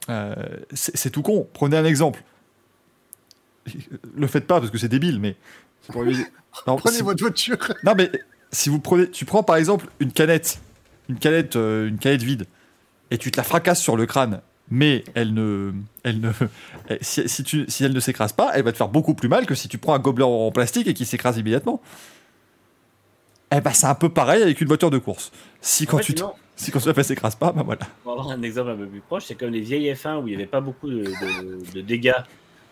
Euh, c'est, c'est tout con. Prenez un exemple. Le faites pas, parce que c'est débile, mais... Non, prenez c'est... votre voiture. Non mais si vous prenez, tu prends par exemple une canette, une canette, euh, une canette vide, et tu te la fracasses sur le crâne, mais elle ne, elle ne, si, si, tu, si elle ne s'écrase pas, elle va te faire beaucoup plus mal que si tu prends un gobelet en, en plastique et qu'il s'écrase immédiatement. Eh ben c'est un peu pareil avec une voiture de course. Si quand en fait, tu, t- si quand ça s'écrase pas, ben voilà. Pour avoir un exemple un peu plus proche, c'est comme les vieilles F un où il n'y avait pas beaucoup de, de, de dégâts.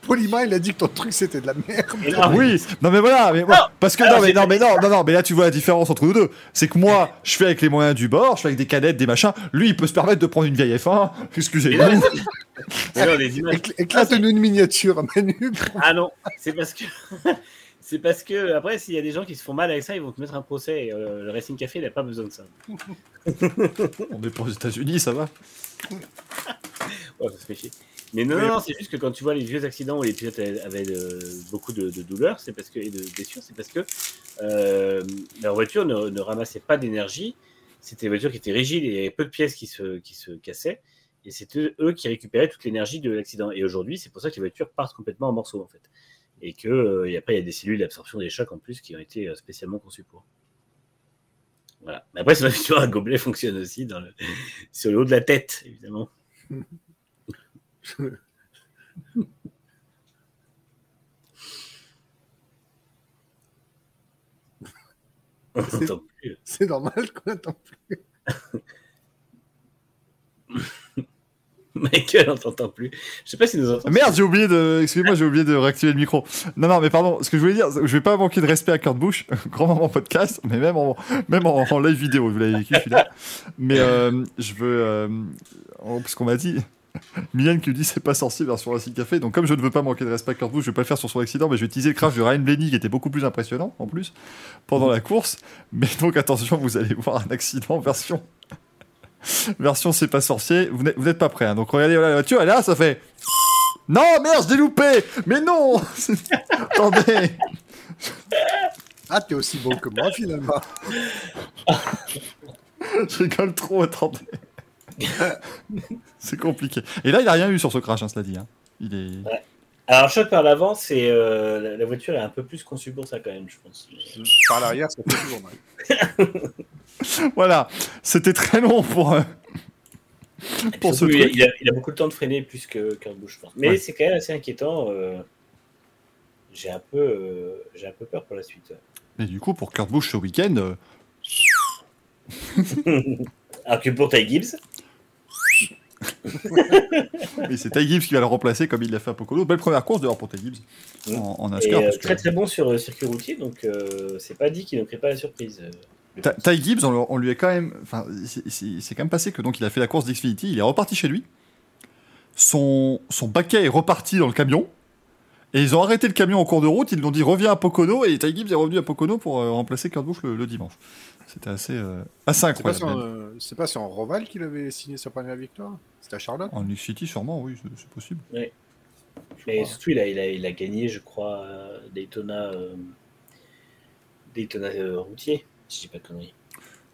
Polima, il a dit que ton truc c'était de la merde. Là, oui, non mais voilà, mais moi, parce que alors, non mais non mais non, non non mais là tu vois la différence entre nous deux, c'est que moi je fais avec les moyens du bord, je fais avec des canettes, des machins. Lui il peut se permettre de prendre une vieille F un. Excusez-moi. Éclate-nous une miniature, Manu. Ah non, c'est parce que c'est parce que après s'il y a des gens qui se font mal avec ça, ils vont te mettre un procès. Et, euh, le Racing Café il n'a pas besoin de ça. On est pas aux États-Unis, ça va. Ouais, ça se fait chier. Mais non, non, non, c'est juste que quand tu vois les vieux accidents où les pilotes avaient euh, beaucoup de, de douleurs c'est parce que, et de blessures, c'est parce que euh, leur voiture ne, ne ramassait pas d'énergie. C'était des voitures qui étaient rigides et il y avait peu de pièces qui se, qui se cassaient. Et c'était eux qui récupéraient toute l'énergie de l'accident. Et aujourd'hui, c'est pour ça que les voitures partent complètement en morceaux, en fait. Et, que, euh, et après, il y a des cellules d'absorption des chocs en plus qui ont été spécialement conçues pour. Voilà. Mais après, c'est vrai que un gobelet fonctionne aussi dans le... sur le haut de la tête, évidemment. C'est, c'est normal qu'on n'entend plus. Michael, on t'entend plus. Je sais pas si nous entendons. Merde, j'ai oublié de. Excusez-moi, j'ai oublié de réactiver le micro. Non, non, mais pardon. Ce que je voulais dire, je vais pas manquer de respect à Kurt Busch, grand moment podcast, mais même en même en, en live vidéo, vous l'avez vécu, je suis là. Mais euh, je veux, euh, parce qu'on m'a dit. Mylène qui me dit c'est pas sorcier version Racing Café, donc comme je ne veux pas manquer de respect à Kurt Busch, je vais pas le faire sur son accident, mais je vais utiliser le crash de Ryan Blaney qui était beaucoup plus impressionnant en plus pendant mmh. la course. Mais donc attention, vous allez voir un accident version version c'est pas sorcier, vous n'êtes, vous n'êtes pas prêts hein. Donc regardez voilà, la voiture et là ça fait non merde je l'ai loupé mais non attendez ah t'es aussi bon que moi finalement je rigole trop attendez c'est compliqué. Et là, il n'a rien eu sur ce crash, hein, cela dit. Hein. Il est... ouais. Alors, choc par l'avant, c'est euh, la voiture est un peu plus conçue pour ça, quand même, je pense. Par l'arrière, ça fait toujours mal. Voilà, c'était très long pour, euh, pour ce coup, truc. Il a, il a beaucoup de temps de freiner plus que Kurt Busch, je pense. Mais ouais. C'est quand même assez inquiétant. Euh, j'ai, un peu, euh, j'ai un peu peur pour la suite. Et du coup, pour Kurt Busch ce week-end. Euh... Alors que pour Ty Gibbs. Mais c'est Ty Gibbs qui va le remplacer comme il l'a fait à Pocono. Belle première course d'ailleurs pour Ty Gibbs mmh. en, en NASCAR. Euh, très que... très bon sur euh, circuit routier, donc euh, c'est pas dit qu'il ne crée pas la surprise. Euh, Ta- Ty Gibbs, on, le, on lui est quand même, enfin, c'est, c'est, c'est quand même passé que donc il a fait la course d'Xfinity, il est reparti chez lui. Son son baquet est reparti dans le camion et ils ont arrêté le camion en cours de route. Ils lui ont dit reviens à Pocono et Ty Gibbs est revenu à Pocono pour euh, remplacer Kurt Busch le, le dimanche. C'était assez, euh, assez incroyable. C'est pas, sur, euh, c'est pas sur Roval qu'il avait signé sa première victoire ? C'était à Charlotte ? En New City, sûrement, oui, c'est, c'est possible. Ouais. Mais surtout, il a, il, a, il a gagné, je crois, Daytona, euh, Daytona euh, routier, si je dis pas de conneries.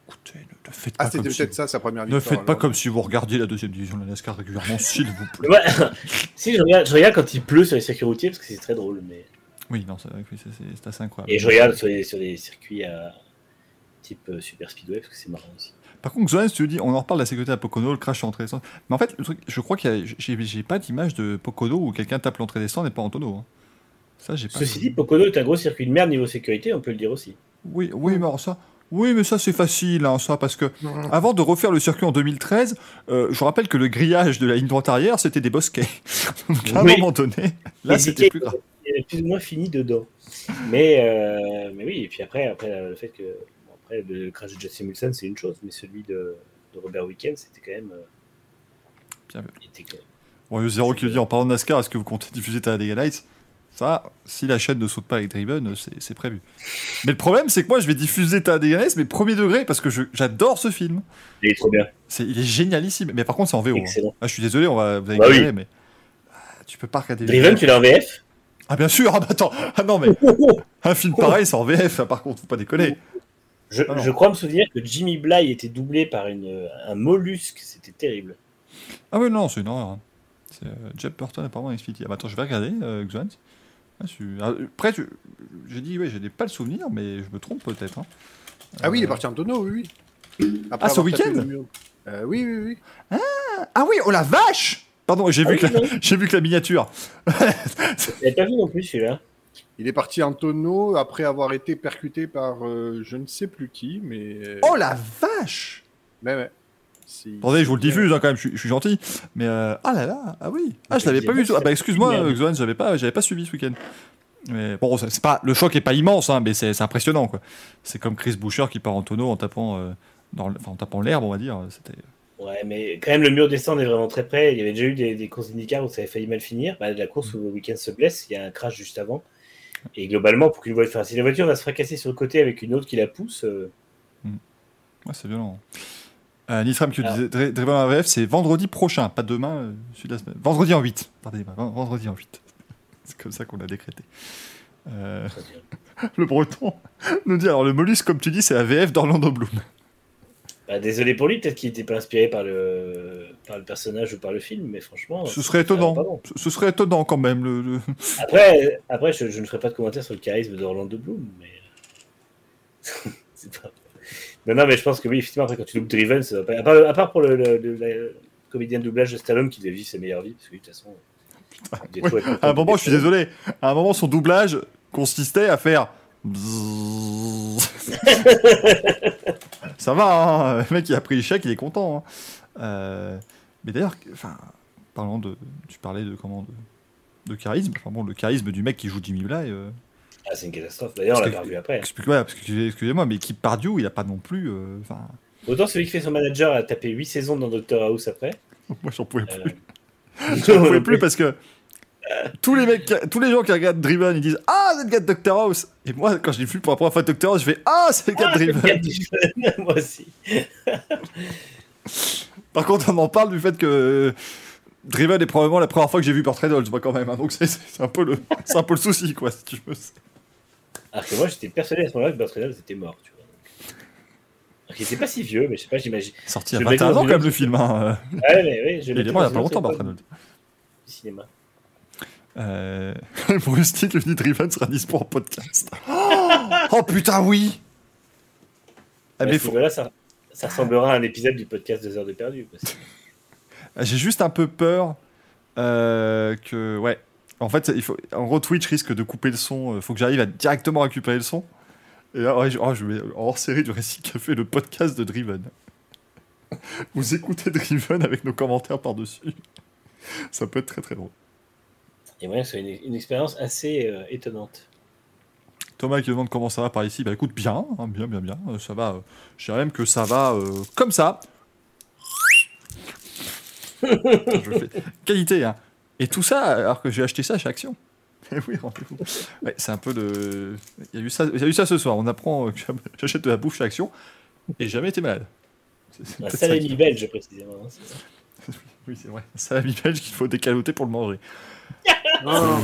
Écoutez, ne, ne faites pas ah, comme si vous... ça, sa première victoire, ne faites pas alors. Comme si vous regardiez la deuxième division de la NASCAR régulièrement, s'il vous plaît. Ouais. Si, je regarde, je regarde quand il pleut sur les circuits routiers, parce que c'est très drôle. Mais... Oui, non, c'est, c'est, c'est, c'est assez incroyable. Et je regarde sur les, sur les circuits à... type euh, Super Speedway, parce que c'est marrant aussi. Par contre, Zohan, si tu dis, on en reparle de la sécurité à Pocono, le crash entre les stands. Mais en fait, le truc, je crois qu'il y a... J'ai, j'ai pas d'image de Pocono où quelqu'un tape l'entrée des stands et pas en tonneau. Hein. Ça, j'ai pas... Ceci dit, Pocono est un gros circuit de merde niveau sécurité, on peut le dire aussi. Oui, oui, mais ça... Oui, mais ça, c'est facile, hein, ça, parce que avant de refaire le circuit en deux mille treize, euh, je vous rappelle que le grillage de la ligne droite arrière, c'était des bosquets. Donc, à un oui. moment donné, là, et c'était plus grave. Il y avait plus ou moins fini dedans. Mais, euh, mais oui, et puis après, après le fait que... Le crash de Jesse Wilson, c'est une chose, mais celui de, de Robert Wickens, c'était quand même. Euh... Bien vu. Bon, il y a Zéro qui le dit en parlant de NASCAR, est-ce que vous comptez diffuser Talladega Nights ? Ça, si la chaîne ne saute pas avec Driven, c'est, c'est prévu. Mais le problème, c'est que moi, je vais diffuser Talladega Nights, mais premier degré, parce que je, j'adore ce film. Il est trop bien. C'est, il est génialissime. Mais par contre, c'est en V O. Excellent. Hein. Ah, je suis désolé, on va, vous allez bah galérer, oui. mais. Ah, tu peux pas regarder. Driven, tu l'as en V F ? Ah, bien sûr. Ah, bah attends. Ah, non, mais. Un film pareil, c'est en V F, hein, par contre, faut pas déconner. Je, je crois me souvenir que Jimmy Bly était doublé par une, un mollusque, c'était terrible. Ah oui, non, c'est une horreur. Hein. C'est euh, Jeb Burton apparemment X F I T. Ah bah attends, je vais regarder, euh, Xuan. Ah, après, tu, j'ai dit, ouais, je n'ai pas le souvenir, mais je me trompe peut-être. Hein. Ah euh... oui, il est parti en tonneau, oui, oui. Après ah, ce week-end euh, Oui, oui, oui. Ah, ah oui, oh la vache. Pardon, j'ai ah, vu, oui, vu que la miniature. Il pas vu non plus celui-là. Il est parti en tonneau après avoir été percuté par euh, je ne sais plus qui, mais... Oh la vache. Mais ouais. Si. Attendez, je vous le diffuse hein, quand même, je, je suis gentil. Mais euh... ah là là, ah oui. Ah, je l'avais pas vu. Ah bah excuse-moi, Xoan, j'avais pas, j'avais pas suivi ce week-end. Mais bon, c'est pas, le choc est pas immense, hein, mais c'est, c'est impressionnant quoi. C'est comme Chris Boucher qui part en tonneau en tapant, euh, dans le, enfin, en tapant l'herbe, on va dire. C'était... Ouais, mais quand même le mur descend est vraiment très près. Il y avait déjà eu des, des courses d'IndyCar où ça avait failli mal finir. Bah, la course où le week-end se blesse, il y a un crash juste avant. Et globalement, pour qu'une voiture, enfin, si la voiture va se fracasser sur le côté avec une autre qui la pousse, euh... mmh. ouais, c'est violent. Hein. Euh, Nitram qui disait Driven A V F, c'est vendredi prochain, pas demain, euh, celui de la semaine. Vendredi en huit. Pardon, vendredi en huit. C'est comme ça qu'on l'a décrété. Euh... le breton nous dit, alors le mollusque, comme tu dis, c'est A V F d'Orlando Bloom. Bah, désolé pour lui, peut-être qu'il n'était pas inspiré par le... par le personnage ou par le film, mais franchement... Ce serait étonnant, ce serait étonnant quand même. Le, le... Après, après je, je ne ferai pas de commentaire sur le charisme d'Orlando Bloom, mais... c'est pas... Non, non, mais je pense que oui, effectivement, après, quand tu loupes Driven, ça va pas... à, part, à part pour le, le, le, le comédien de doublage de Stallone qui devait vivre ses meilleures vies, parce que de toute façon... Oui. Tôt, à un moment, je suis désolé, à un moment, son doublage consistait à faire... ça va, hein, le mec, il a pris le chèque, il est content. Hein. Euh... Mais d'ailleurs, parlant de... tu parlais de, comment, de... de charisme, enfin bon, le charisme du mec qui joue Jimmy Bly... Euh... Ah, c'est une catastrophe. D'ailleurs, parce on l'a perdu après. Excusez-moi, excusez mais Keith Pardew, il n'a pas non plus... Euh, autant celui qui fait son manager a tapé huit saisons dans Doctor House après. Moi, j'en pouvais euh... plus. j'en pouvais plus parce que tous les, mecs, tous les gens qui regardent Driven, ils disent « Ah, c'est le gars de Doctor House !» Et moi, quand je l'ai vu pour la première fois Doctor House, je fais « Ah, c'est le gars ah, de Driven !» Moi aussi. Par contre, on en parle du fait que Driven est probablement la première fois que j'ai vu Portrait Dolls, moi, quand même. Hein, donc, c'est, c'est, un peu le, c'est un peu le souci, quoi, si tu veux. Alors que moi, j'étais persuadé à ce moment-là que Portrait Dolls était mort, tu vois. Alors qu'il n'était pas si vieux, mais je sais pas, j'imagine... Sorti à vingt et un ans, quand même, le film. Hein. Ouais, mais oui. Je il est mort il n'y a pas longtemps, Portrait Dolls. Du cinéma. Euh... Bruce Tick, le dit Driven sera dispo en podcast. Oh, oh putain, oui. Ah, mais faut... là, ça, ça ressemblera à un épisode du podcast deux heures de perdu. Parce que... J'ai juste un peu peur euh, que, ouais. En fait, il faut... en gros, Twitch risque de couper le son. Il faut que j'arrive à directement récupérer le son. Et là, ouais, je... Oh, je mets hors série du Récit Café le podcast de Driven. Vous écoutez Driven avec nos commentaires par-dessus. Ça peut être très très drôle. Et moyen que ce soit une, une expérience assez euh, étonnante. Thomas qui demande comment ça va par ici. Bah écoute, bien, hein, bien, bien, bien. Euh, ça va. Euh, je dirais même que ça va euh, comme ça. Je fais... Qualité, hein. Et tout ça, alors que j'ai acheté ça chez Action. Et oui, rendez-vous. Ouais, c'est un peu de. Il y a eu ça, il y a eu ça ce soir. On apprend que j'achète de la bouffe chez Action et jamais été malade. C'est, c'est la salami belge, précisément. Hein, c'est ça. Oui, c'est vrai. Salami belge qu'il faut décaloter pour le manger. Oh.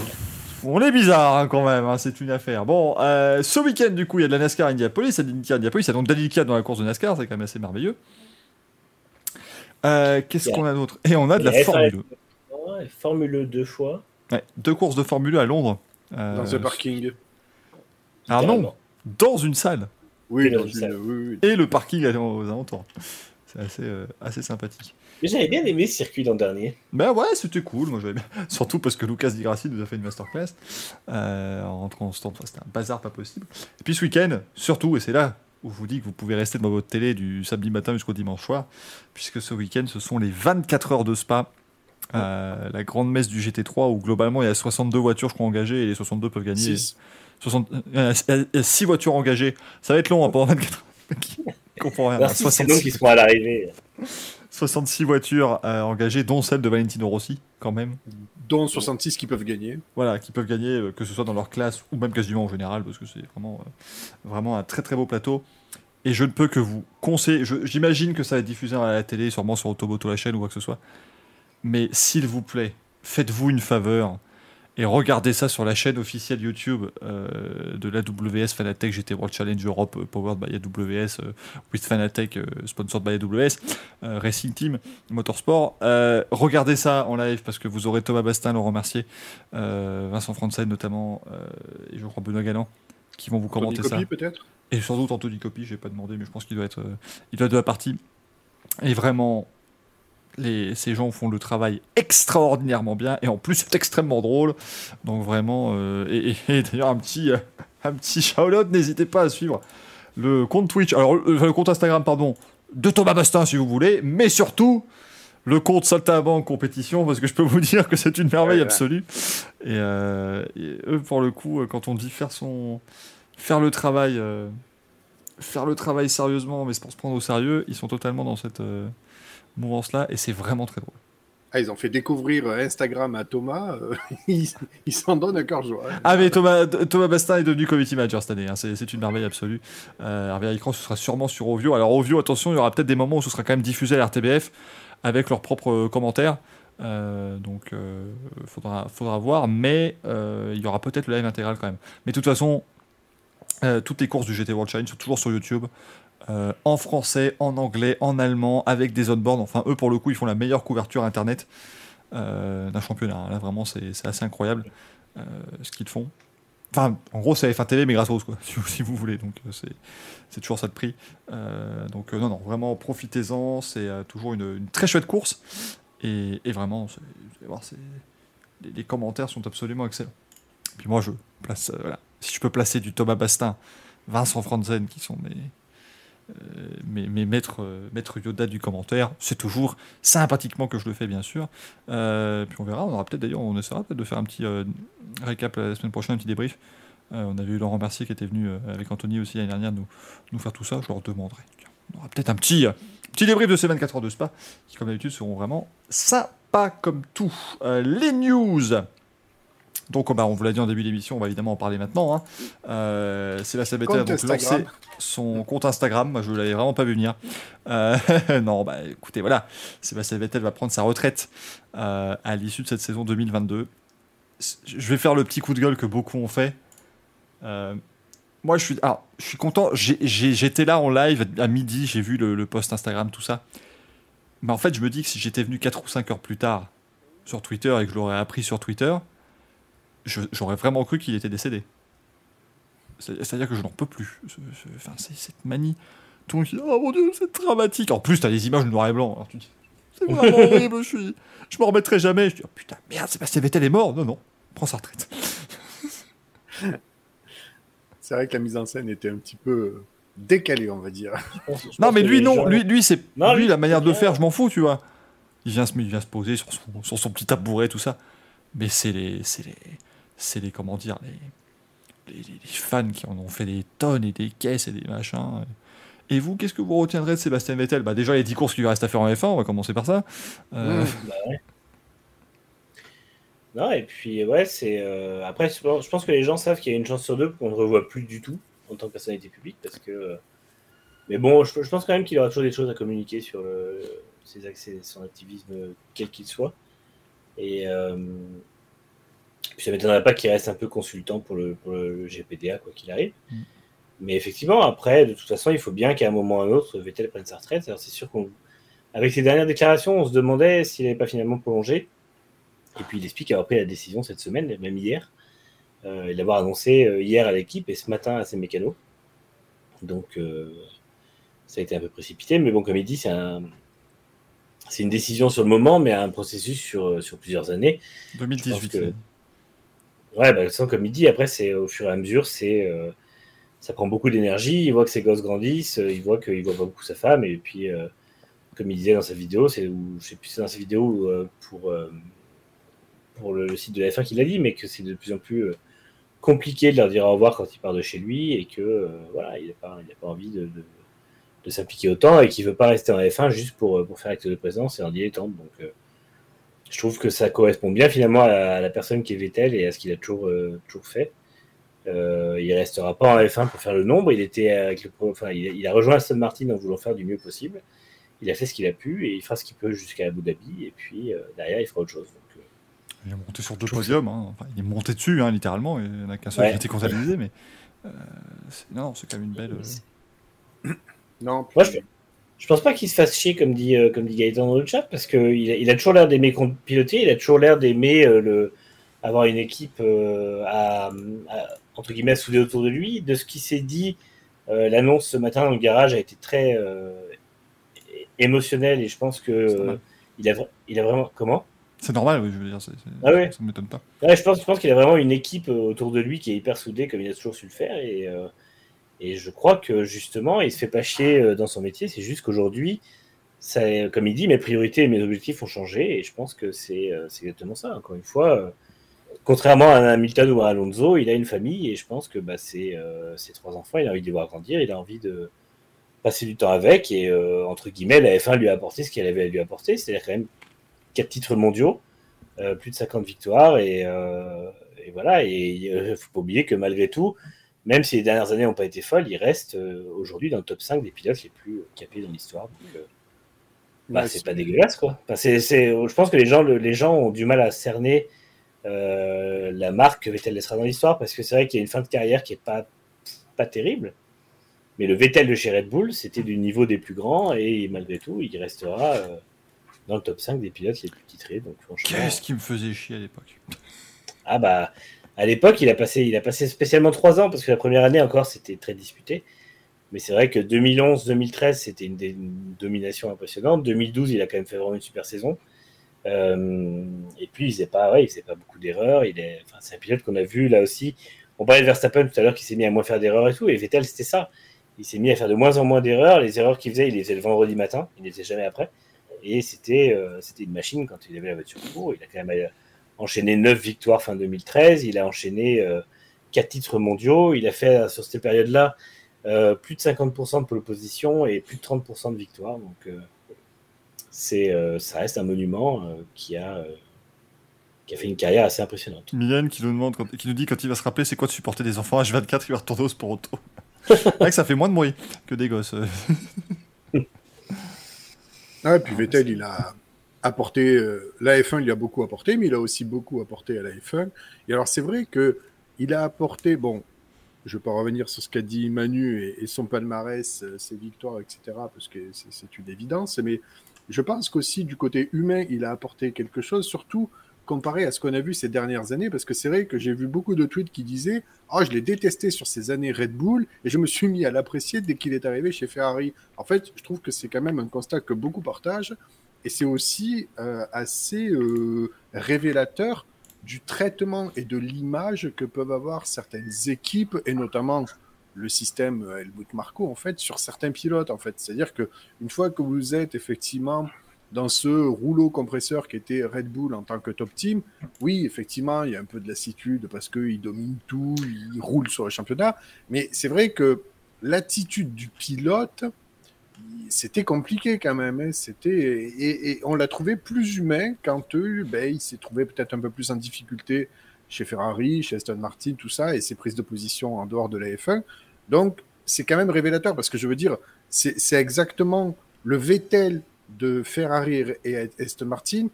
On est bizarre hein, quand même, hein, c'est une affaire. Bon, euh, ce week-end du coup, il y a de la NASCAR à Indianapolis, il y a de donc Dalilka dans la course de NASCAR, c'est quand même assez merveilleux. Euh, qu'est-ce yeah. qu'on a d'autre. Et on a de la, la Formule deux. Formule deux fois. Ouais, deux courses de Formule deux à Londres. Euh, dans un parking. Ah non, dans une salle. Oui, dans une salle. Oui, oui. Et le parking aux alentours. C'est assez, euh, assez sympathique. Mais j'avais bien aimé ce circuit l'an dernier. Ben ouais, c'était cool. Moi, j'avais bien... Surtout parce que Lucas Di Grassi nous a fait une masterclass. Euh, en rentrant en stand, c'était un bazar pas possible. Et puis ce week-end, surtout, et c'est là où je vous dis que vous pouvez rester devant votre télé du samedi matin jusqu'au dimanche soir, puisque ce week-end, ce sont les vingt-quatre heures de Spa, euh, la grande messe du G T trois, où globalement, il y a soixante-deux voitures, je crois, engagées, et les soixante-deux peuvent gagner. six, soixante... il y a six voitures engagées. Ça va être long hein, pendant vingt-quatre heures. C'est nous qui serons à l'arrivée. soixante-six voitures euh, engagées, dont celle de Valentino Rossi, quand même. Dont soixante-six qui peuvent gagner. Voilà, qui peuvent gagner, euh, que ce soit dans leur classe ou même quasiment en général, parce que c'est vraiment, euh, vraiment un très très beau plateau. Et je ne peux que vous conseiller, je, j'imagine que ça va être diffusé à la télé, sûrement sur Automoto la chaîne ou quoi que ce soit. Mais s'il vous plaît, faites-vous une faveur et regardez ça sur la chaîne officielle YouTube euh, de l'A W S Fanatec G T World Challenge Europe, powered by A W S, euh, with Fanatec, euh, sponsored by A W S, euh, Racing Team, Motorsport. Euh, regardez ça en live, parce que vous aurez Thomas Bastin, Laurent Mercier, euh, Vincent Francen notamment, euh, et je crois Benoît Galland, qui vont vous commenter ça. Anthony Copy peut-être ? Et sans doute Anthony Copy, je n'ai pas demandé, mais je pense qu'il doit être, euh, il doit être de la partie. Et vraiment, les, ces gens font le travail extraordinairement bien, et en plus c'est extrêmement drôle. Donc vraiment, euh, et, et, et d'ailleurs un petit, euh, un petit shout-out, n'hésitez pas à suivre le compte Twitch, alors euh, le compte Instagram, pardon, de Thomas Bastin si vous voulez, mais surtout le compte Saltimbanque Compétition, parce que je peux vous dire que c'est une merveille ouais, absolue. Ouais. Et, euh, et eux, pour le coup, quand on dit faire son, faire le travail, euh, faire le travail sérieusement, mais pour se prendre au sérieux, ils sont totalement dans cette euh, mouvance-là, et c'est vraiment très drôle. Ah, ils ont fait découvrir Instagram à Thomas, euh, ils, ils s'en donnent à cœur joie. Hein. Ah mais Thomas, Thomas Bastin est devenu community manager cette année, hein. c'est, c'est une merveille absolue. Euh, Hervé Alicran, ce sera sûrement sur Ovio. Alors Ovio, attention, il y aura peut-être des moments où ce sera quand même diffusé à l'R T B F avec leurs propres commentaires, euh, donc euh, faudra, faudra voir, mais euh, il y aura peut-être le live intégral quand même. Mais de toute façon, euh, toutes les courses du G T World Challenge sont toujours sur YouTube. Euh, en français, en anglais, en allemand, avec des onboards. Enfin, eux, pour le coup, ils font la meilleure couverture internet euh, d'un championnat. Là, vraiment, c'est, c'est assez incroyable euh, ce qu'ils font. Enfin, en gros, c'est F un T V, mais grâce aux quoi, si, si vous voulez. Donc, c'est, c'est toujours ça de prix. Euh, donc, euh, non, non, vraiment, profitez-en. C'est euh, toujours une, une très chouette course. Et, et vraiment, c'est, vous allez voir, c'est, les, les commentaires sont absolument excellents. Et puis moi, je place, euh, voilà, si je peux placer du Thomas Bastin, Vincent Franzen, qui sont mes... Euh, mais, mais maître, euh, maître Yoda du commentaire, c'est toujours sympathiquement que je le fais, bien sûr. Euh, puis on verra, on aura peut-être d'ailleurs, on essaiera peut-être de faire un petit euh, récap la semaine prochaine, un petit débrief. Euh, on avait eu Laurent Mercier qui était venu euh, avec Anthony aussi l'année dernière nous, nous faire tout ça. Je leur demanderai. Tiens, on aura peut-être un petit, euh, petit débrief de ces vingt-quatre heures de Spa qui, comme d'habitude, seront vraiment sympas comme tout. Euh, les news. Donc, bah, on vous l'a dit en début d'émission, on va évidemment en parler maintenant. Hein. Euh, Sébastien Vettel a donc lancé son compte Instagram. Je ne l'avais vraiment pas vu venir. Euh, non, bah, écoutez, voilà. Sébastien Vettel va prendre sa retraite euh, à l'issue de cette saison deux mille vingt-deux. Je vais faire le petit coup de gueule que beaucoup ont fait. Euh, moi, je suis, alors, je suis content. J'ai, j'ai, j'étais là en live à midi. J'ai vu le, le post Instagram, tout ça. Mais en fait, je me dis que si j'étais venu quatre ou cinq heures plus tard sur Twitter et que je l'aurais appris sur Twitter... Je, j'aurais vraiment cru qu'il était décédé. C'est, c'est-à-dire que je n'en peux plus. Je, je, enfin, c'est cette manie. Tout le monde dit « Oh mon Dieu, c'est dramatique !» En plus, t'as des images de noir et blanc. Alors tu dis « C'est vraiment horrible, je, suis, je m'en remettrai jamais. » Je dis oh, « Putain, merde, Sébastien Vettel est mort !» Non, non, prends sa retraite. C'est vrai que la mise en scène était un petit peu décalée, on va dire. Pense, non, mais lui, non. Gens... Lui, lui, c'est, non, lui, lui, la manière de le faire, je m'en fous, tu vois. Il vient, il vient se poser sur son, sur son petit tabouret, tout ça. Mais c'est les... C'est les... c'est les, comment dire, les, les, les fans qui en ont fait des tonnes et des caisses et des machins. Et vous, qu'est-ce que vous retiendrez de Sébastien Vettel ? Bah déjà, il y a dix courses qu'il lui reste à faire en F un, on va commencer par ça. Euh... Mmh, bah ouais. Non, et puis, ouais, c'est... Euh... Après, je pense que les gens savent qu'il y a une chance sur deux qu'on ne revoit plus du tout en tant que personnalité publique, parce que... Mais bon, je, je pense quand même qu'il aura toujours des choses à communiquer sur le, ses accès, son activisme, quel qu'il soit. Et... Euh... Puis ça ne m'étonnerait pas qu'il reste un peu consultant pour le, pour le G P D A, quoi qu'il arrive. Mmh. Mais effectivement, après, de toute façon, il faut bien qu'à un moment ou à un autre, Vettel prenne sa retraite. Alors, c'est sûr qu'avec ses dernières déclarations, on se demandait s'il n'avait pas finalement prolongé. Et puis, il explique avoir pris la décision cette semaine, même hier, euh, et l'avoir annoncé hier à l'équipe et ce matin à ses mécanos. Donc, euh, ça a été un peu précipité. Mais bon, comme il dit, c'est un... c'est une décision sur le moment, mais un processus sur, sur plusieurs années. deux mille dix-huit. Ouais, bah, ça, comme il dit, après, c'est, au fur et à mesure, c'est, euh, ça prend beaucoup d'énergie. Il voit que ses gosses grandissent, euh, il voit qu'il ne voit pas beaucoup sa femme. Et puis, euh, comme il disait dans sa vidéo, c'est, ou, je sais plus, c'est dans sa vidéo euh, pour, euh, pour le site de la F un qu'il a dit, mais que c'est de plus en plus euh, compliqué de leur dire au revoir quand il part de chez lui et que euh, voilà, il n'a pas, pas envie de, de, de s'impliquer autant et qu'il ne veut pas rester en F un juste pour, pour faire acte de présence et en dilettante. Donc, euh, je trouve que ça correspond bien finalement à la, à la personne qui est Vettel et à ce qu'il a toujours, euh, toujours fait. Euh, il ne restera pas en F un pour faire le nombre. Il, était avec le, enfin, il, il a rejoint Aston Martin en voulant faire du mieux possible. Il a fait ce qu'il a pu et il fera ce qu'il peut jusqu'à Abu Dhabi. Et puis euh, derrière, il fera autre chose. Donc, euh, il est monté sur deux podiums. Hein. Enfin, il est monté dessus, hein, littéralement. Il n'y en a qu'un seul ouais. qui a été comptabilisé. Mais euh, c'est, non, c'est quand même une belle... Euh... Non, plus... Moi, je... Je pense pas qu'il se fasse chier, comme dit, euh, comme dit Gaëtan dans le chat, parce qu'il a, il a toujours l'air d'aimer piloter, il a toujours l'air d'aimer euh, le, avoir une équipe euh, à, à, entre guillemets, soudé autour de lui. De ce qui s'est dit, euh, l'annonce ce matin dans le garage a été très euh, émotionnelle, et je pense que euh, il, a, il a vraiment... Comment ? C'est normal, oui, je veux dire, c'est, c'est... Ah ouais. Ça ne m'étonne pas. Ouais, je, pense, je pense qu'il a vraiment une équipe autour de lui qui est hyper soudée, comme il a toujours su le faire, et, euh, et je crois que, justement, il ne se fait pas chier dans son métier, c'est juste qu'aujourd'hui, ça, comme il dit, mes priorités et mes objectifs ont changé, et je pense que c'est, c'est exactement ça. Encore une fois, contrairement à un Hamilton ou à Alonso, il a une famille, et je pense que bah, c'est, euh, ses trois enfants, il a envie de les voir grandir, il a envie de passer du temps avec, et euh, entre guillemets, la F un lui a apporté ce qu'elle avait à lui apporter, c'est-à-dire quand même quatre titres mondiaux, euh, plus de cinquante victoires, et, euh, et voilà. Et il ne faut pas oublier que malgré tout, même si les dernières années n'ont pas été folles, il reste euh, aujourd'hui dans le top cinq des pilotes les plus capés dans l'histoire. Donc, euh, bah, ouais, c'est, c'est pas dégueulasse, quoi. Enfin, c'est, c'est, je pense que les gens, le, les gens ont du mal à cerner euh, la marque que Vettel laissera dans l'histoire, parce que c'est vrai qu'il y a une fin de carrière qui n'est pas, pas terrible. Mais le Vettel de chez Red Bull, c'était du niveau des plus grands, et malgré tout, il restera... Euh, dans le top cinq des pilotes les plus titrés. Donc, franchement, qu'est-ce qui me faisait chier à l'époque ? Ah bah, à l'époque, il a passé, il a passé spécialement trois ans, parce que la première année, encore, c'était très disputé. Mais c'est vrai que deux mille onze deux mille treize, c'était une, une domination impressionnante. deux mille douze, il a quand même fait vraiment une super saison. Euh, et puis, il faisait pas, ouais, il faisait pas beaucoup d'erreurs. Il est, enfin, c'est un pilote qu'on a vu, là aussi. On parlait de Verstappen tout à l'heure, qui s'est mis à moins faire d'erreurs et tout. Et Vettel, c'était ça. Il s'est mis à faire de moins en moins d'erreurs. Les erreurs qu'il faisait, il les faisait le vendredi matin. Il ne les faisait jamais après. Et c'était, euh, c'était une machine quand il avait la voiture pour. Il a quand même enchaîné neuf victoires fin deux mille treize. Il a enchaîné euh, quatre titres mondiaux. Il a fait, sur cette période-là, euh, plus de cinquante pour cent de pole position et plus de trente pour cent de victoires. Donc, euh, c'est, euh, ça reste un monument euh, qui, a, euh, qui a fait une carrière assez impressionnante. Mylène qui nous demande, quand, qui nous dit quand il va se rappeler, c'est quoi de supporter des enfants H vingt-quatre, il va retourner au sport auto. C'est vrai que ça fait moins de bruit que des gosses. Ah, et puis Vettel, il a apporté, euh, la F un lui a beaucoup apporté, mais il a aussi beaucoup apporté à la F un. Et alors, c'est vrai qu'il a apporté, bon, je ne vais pas revenir sur ce qu'a dit Manu et, et son palmarès, ses victoires, et cetera, parce que c'est, c'est une évidence, mais je pense qu'aussi, du côté humain, il a apporté quelque chose, surtout comparé à ce qu'on a vu ces dernières années, parce que c'est vrai que j'ai vu beaucoup de tweets qui disaient « Ah, oh, je l'ai détesté sur ces années Red Bull, et je me suis mis à l'apprécier dès qu'il est arrivé chez Ferrari. » En fait, je trouve que c'est quand même un constat que beaucoup partagent, et c'est aussi euh, assez euh, révélateur du traitement et de l'image que peuvent avoir certaines équipes, et notamment le système Helmut Marko, en fait, sur certains pilotes, en fait. C'est-à-dire qu'une fois que vous êtes effectivement... dans ce rouleau compresseur qui était Red Bull en tant que top team, oui, effectivement, il y a un peu de lassitude parce qu'ils dominent tout, ils roulent sur le championnat, mais c'est vrai que l'attitude du pilote, c'était compliqué quand même, hein, c'était, et, et on l'a trouvé plus humain quand eux, ben, il s'est trouvé peut-être un peu plus en difficulté chez Ferrari, chez Aston Martin, tout ça, et ses prises de position en dehors de la F un, donc c'est quand même révélateur, parce que je veux dire, c'est, c'est exactement le Vettel de Ferrari et Aston Martin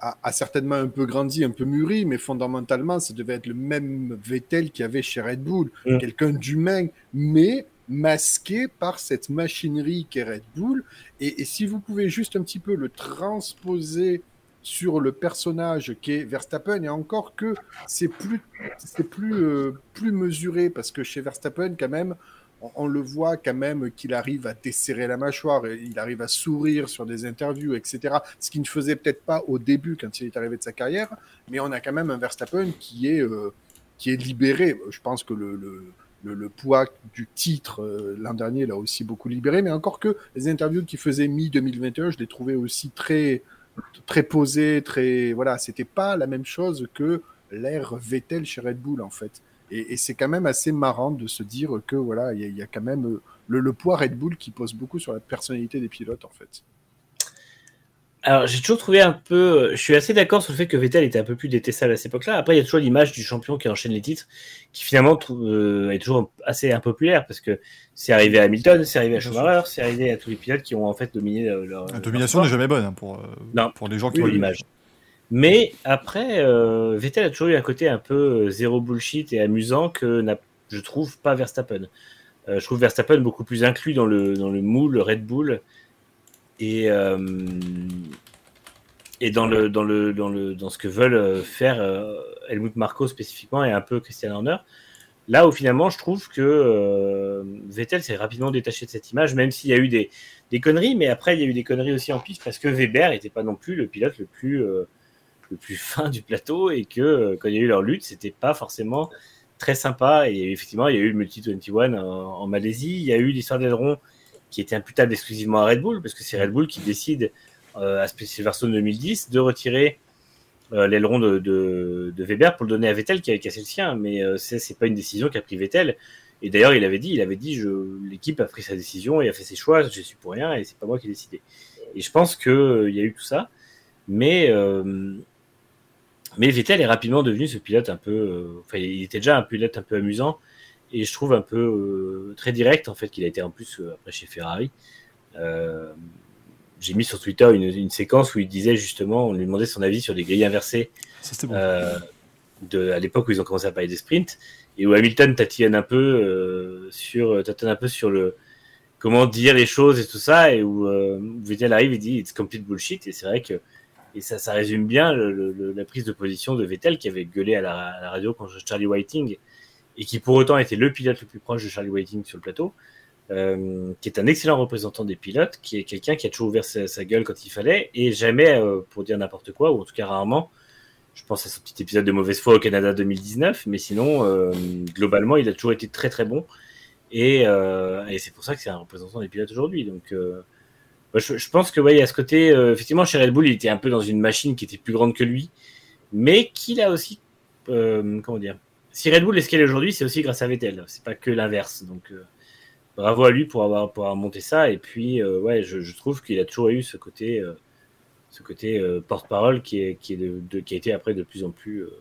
a, a certainement un peu grandi, un peu mûri, mais fondamentalement, ça devait être le même Vettel qu'il y avait chez Red Bull, mmh. quelqu'un d'humain, mais masqué par cette machinerie qu'est Red Bull. Et, et si vous pouvez juste un petit peu le transposer sur le personnage qu'est Verstappen, et encore que c'est plus, c'est plus, euh, plus mesuré, parce que chez Verstappen, quand même, on le voit quand même qu'il arrive à desserrer la mâchoire, il arrive à sourire sur des interviews, et cetera. Ce qu'il ne faisait peut-être pas au début quand il est arrivé de sa carrière, mais on a quand même un Verstappen qui est, euh, qui est libéré. Je pense que le, le, le, le poids du titre euh, l'an dernier l'a aussi beaucoup libéré, mais encore que les interviews qu'il faisait mi-deux mille vingt et un, je les trouvais aussi très, très posées, très, voilà, c'était pas la même chose que l'ère Vettel chez Red Bull, en fait. Et, et c'est quand même assez marrant de se dire que voilà, il y, y a quand même le, le poids Red Bull qui pose beaucoup sur la personnalité des pilotes, en fait. Alors, j'ai toujours trouvé un peu... Je suis assez d'accord sur le fait que Vettel était un peu plus détestable à cette époque-là. Après, il y a toujours l'image du champion qui enchaîne les titres, qui finalement t- euh, est toujours assez impopulaire, parce que c'est arrivé à Hamilton, c'est arrivé à Schumacher, c'est arrivé à tous les pilotes qui ont en fait dominé leur... La domination n'est jamais bonne hein, pour, euh, non, pour les gens qui oui, ont l'image. Mais après, euh, Vettel a toujours eu un côté un peu zéro bullshit et amusant que n'a, je trouve pas Verstappen. Euh, je trouve Verstappen beaucoup plus inclus dans le, dans le moule Red Bull et, euh, et dans, le, dans, le, dans, le, dans ce que veulent faire euh, Helmut Marko spécifiquement et un peu Christian Horner. Là où finalement, je trouve que euh, Vettel s'est rapidement détaché de cette image, même s'il y a eu des, des conneries, mais après, il y a eu des conneries aussi en piste, parce que Weber n'était pas non plus le pilote le plus, euh, le plus fin du plateau, et que euh, quand il y a eu leur lutte, c'était pas forcément très sympa. Et effectivement, il y a eu le Multi vingt et un en, en Malaisie, il y a eu l'histoire d'aileron qui était imputable exclusivement à Red Bull, parce que c'est Red Bull qui décide, euh, à Silverstone deux mille dix, de retirer Euh, l'aileron de, de, de Weber pour le donner à Vettel qui avait cassé le sien, mais euh, c'est, c'est pas une décision qu'a pris Vettel, et d'ailleurs il avait dit, il avait dit je, l'équipe a pris sa décision et a fait ses choix, je suis pour rien et c'est pas moi qui ai décidé. Et je pense qu'il euh, y a eu tout ça, mais, euh, mais Vettel est rapidement devenu ce pilote un peu, euh, enfin il était déjà un pilote un peu amusant, et je trouve un peu euh, très direct en fait, qu'il a été en plus euh, après chez Ferrari. euh, J'ai mis sur Twitter une, une séquence où il disait justement, on lui demandait son avis sur les grilles inversées. Ça, c'était bon. euh, de, à l'époque où ils ont commencé à parler des sprints, et où Hamilton tatillonne un peu euh, sur, tatillonne un peu sur le comment dire les choses et tout ça, et où euh, Vettel arrive et dit it's complete bullshit, et c'est vrai que et ça, ça résume bien le, le, la prise de position de Vettel qui avait gueulé à la, à la radio contre Charlie Whiting, et qui pour autant était le pilote le plus proche de Charlie Whiting sur le plateau. Euh, qui est un excellent représentant des pilotes, qui est quelqu'un qui a toujours ouvert sa, sa gueule quand il fallait, et jamais euh, pour dire n'importe quoi, ou en tout cas rarement. Je pense à son petit épisode de mauvaise foi au Canada deux mille dix-neuf, mais sinon euh, globalement il a toujours été très très bon, et, euh, et c'est pour ça que c'est un représentant des pilotes aujourd'hui. Donc euh, moi, je, je pense que ouais, à ce côté euh, effectivement chez Red Bull il était un peu dans une machine qui était plus grande que lui, mais qu'il a aussi euh, comment dire, si Red Bull est ce qu'elle est aujourd'hui, c'est aussi grâce à Vettel, c'est pas que l'inverse. Donc euh, bravo à lui pour avoir, pour avoir monté ça. Et puis, euh, ouais, je, je trouve qu'il a toujours eu ce côté, euh, ce côté euh, porte-parole qui, est, qui, est de, de, qui a été après de plus en plus euh,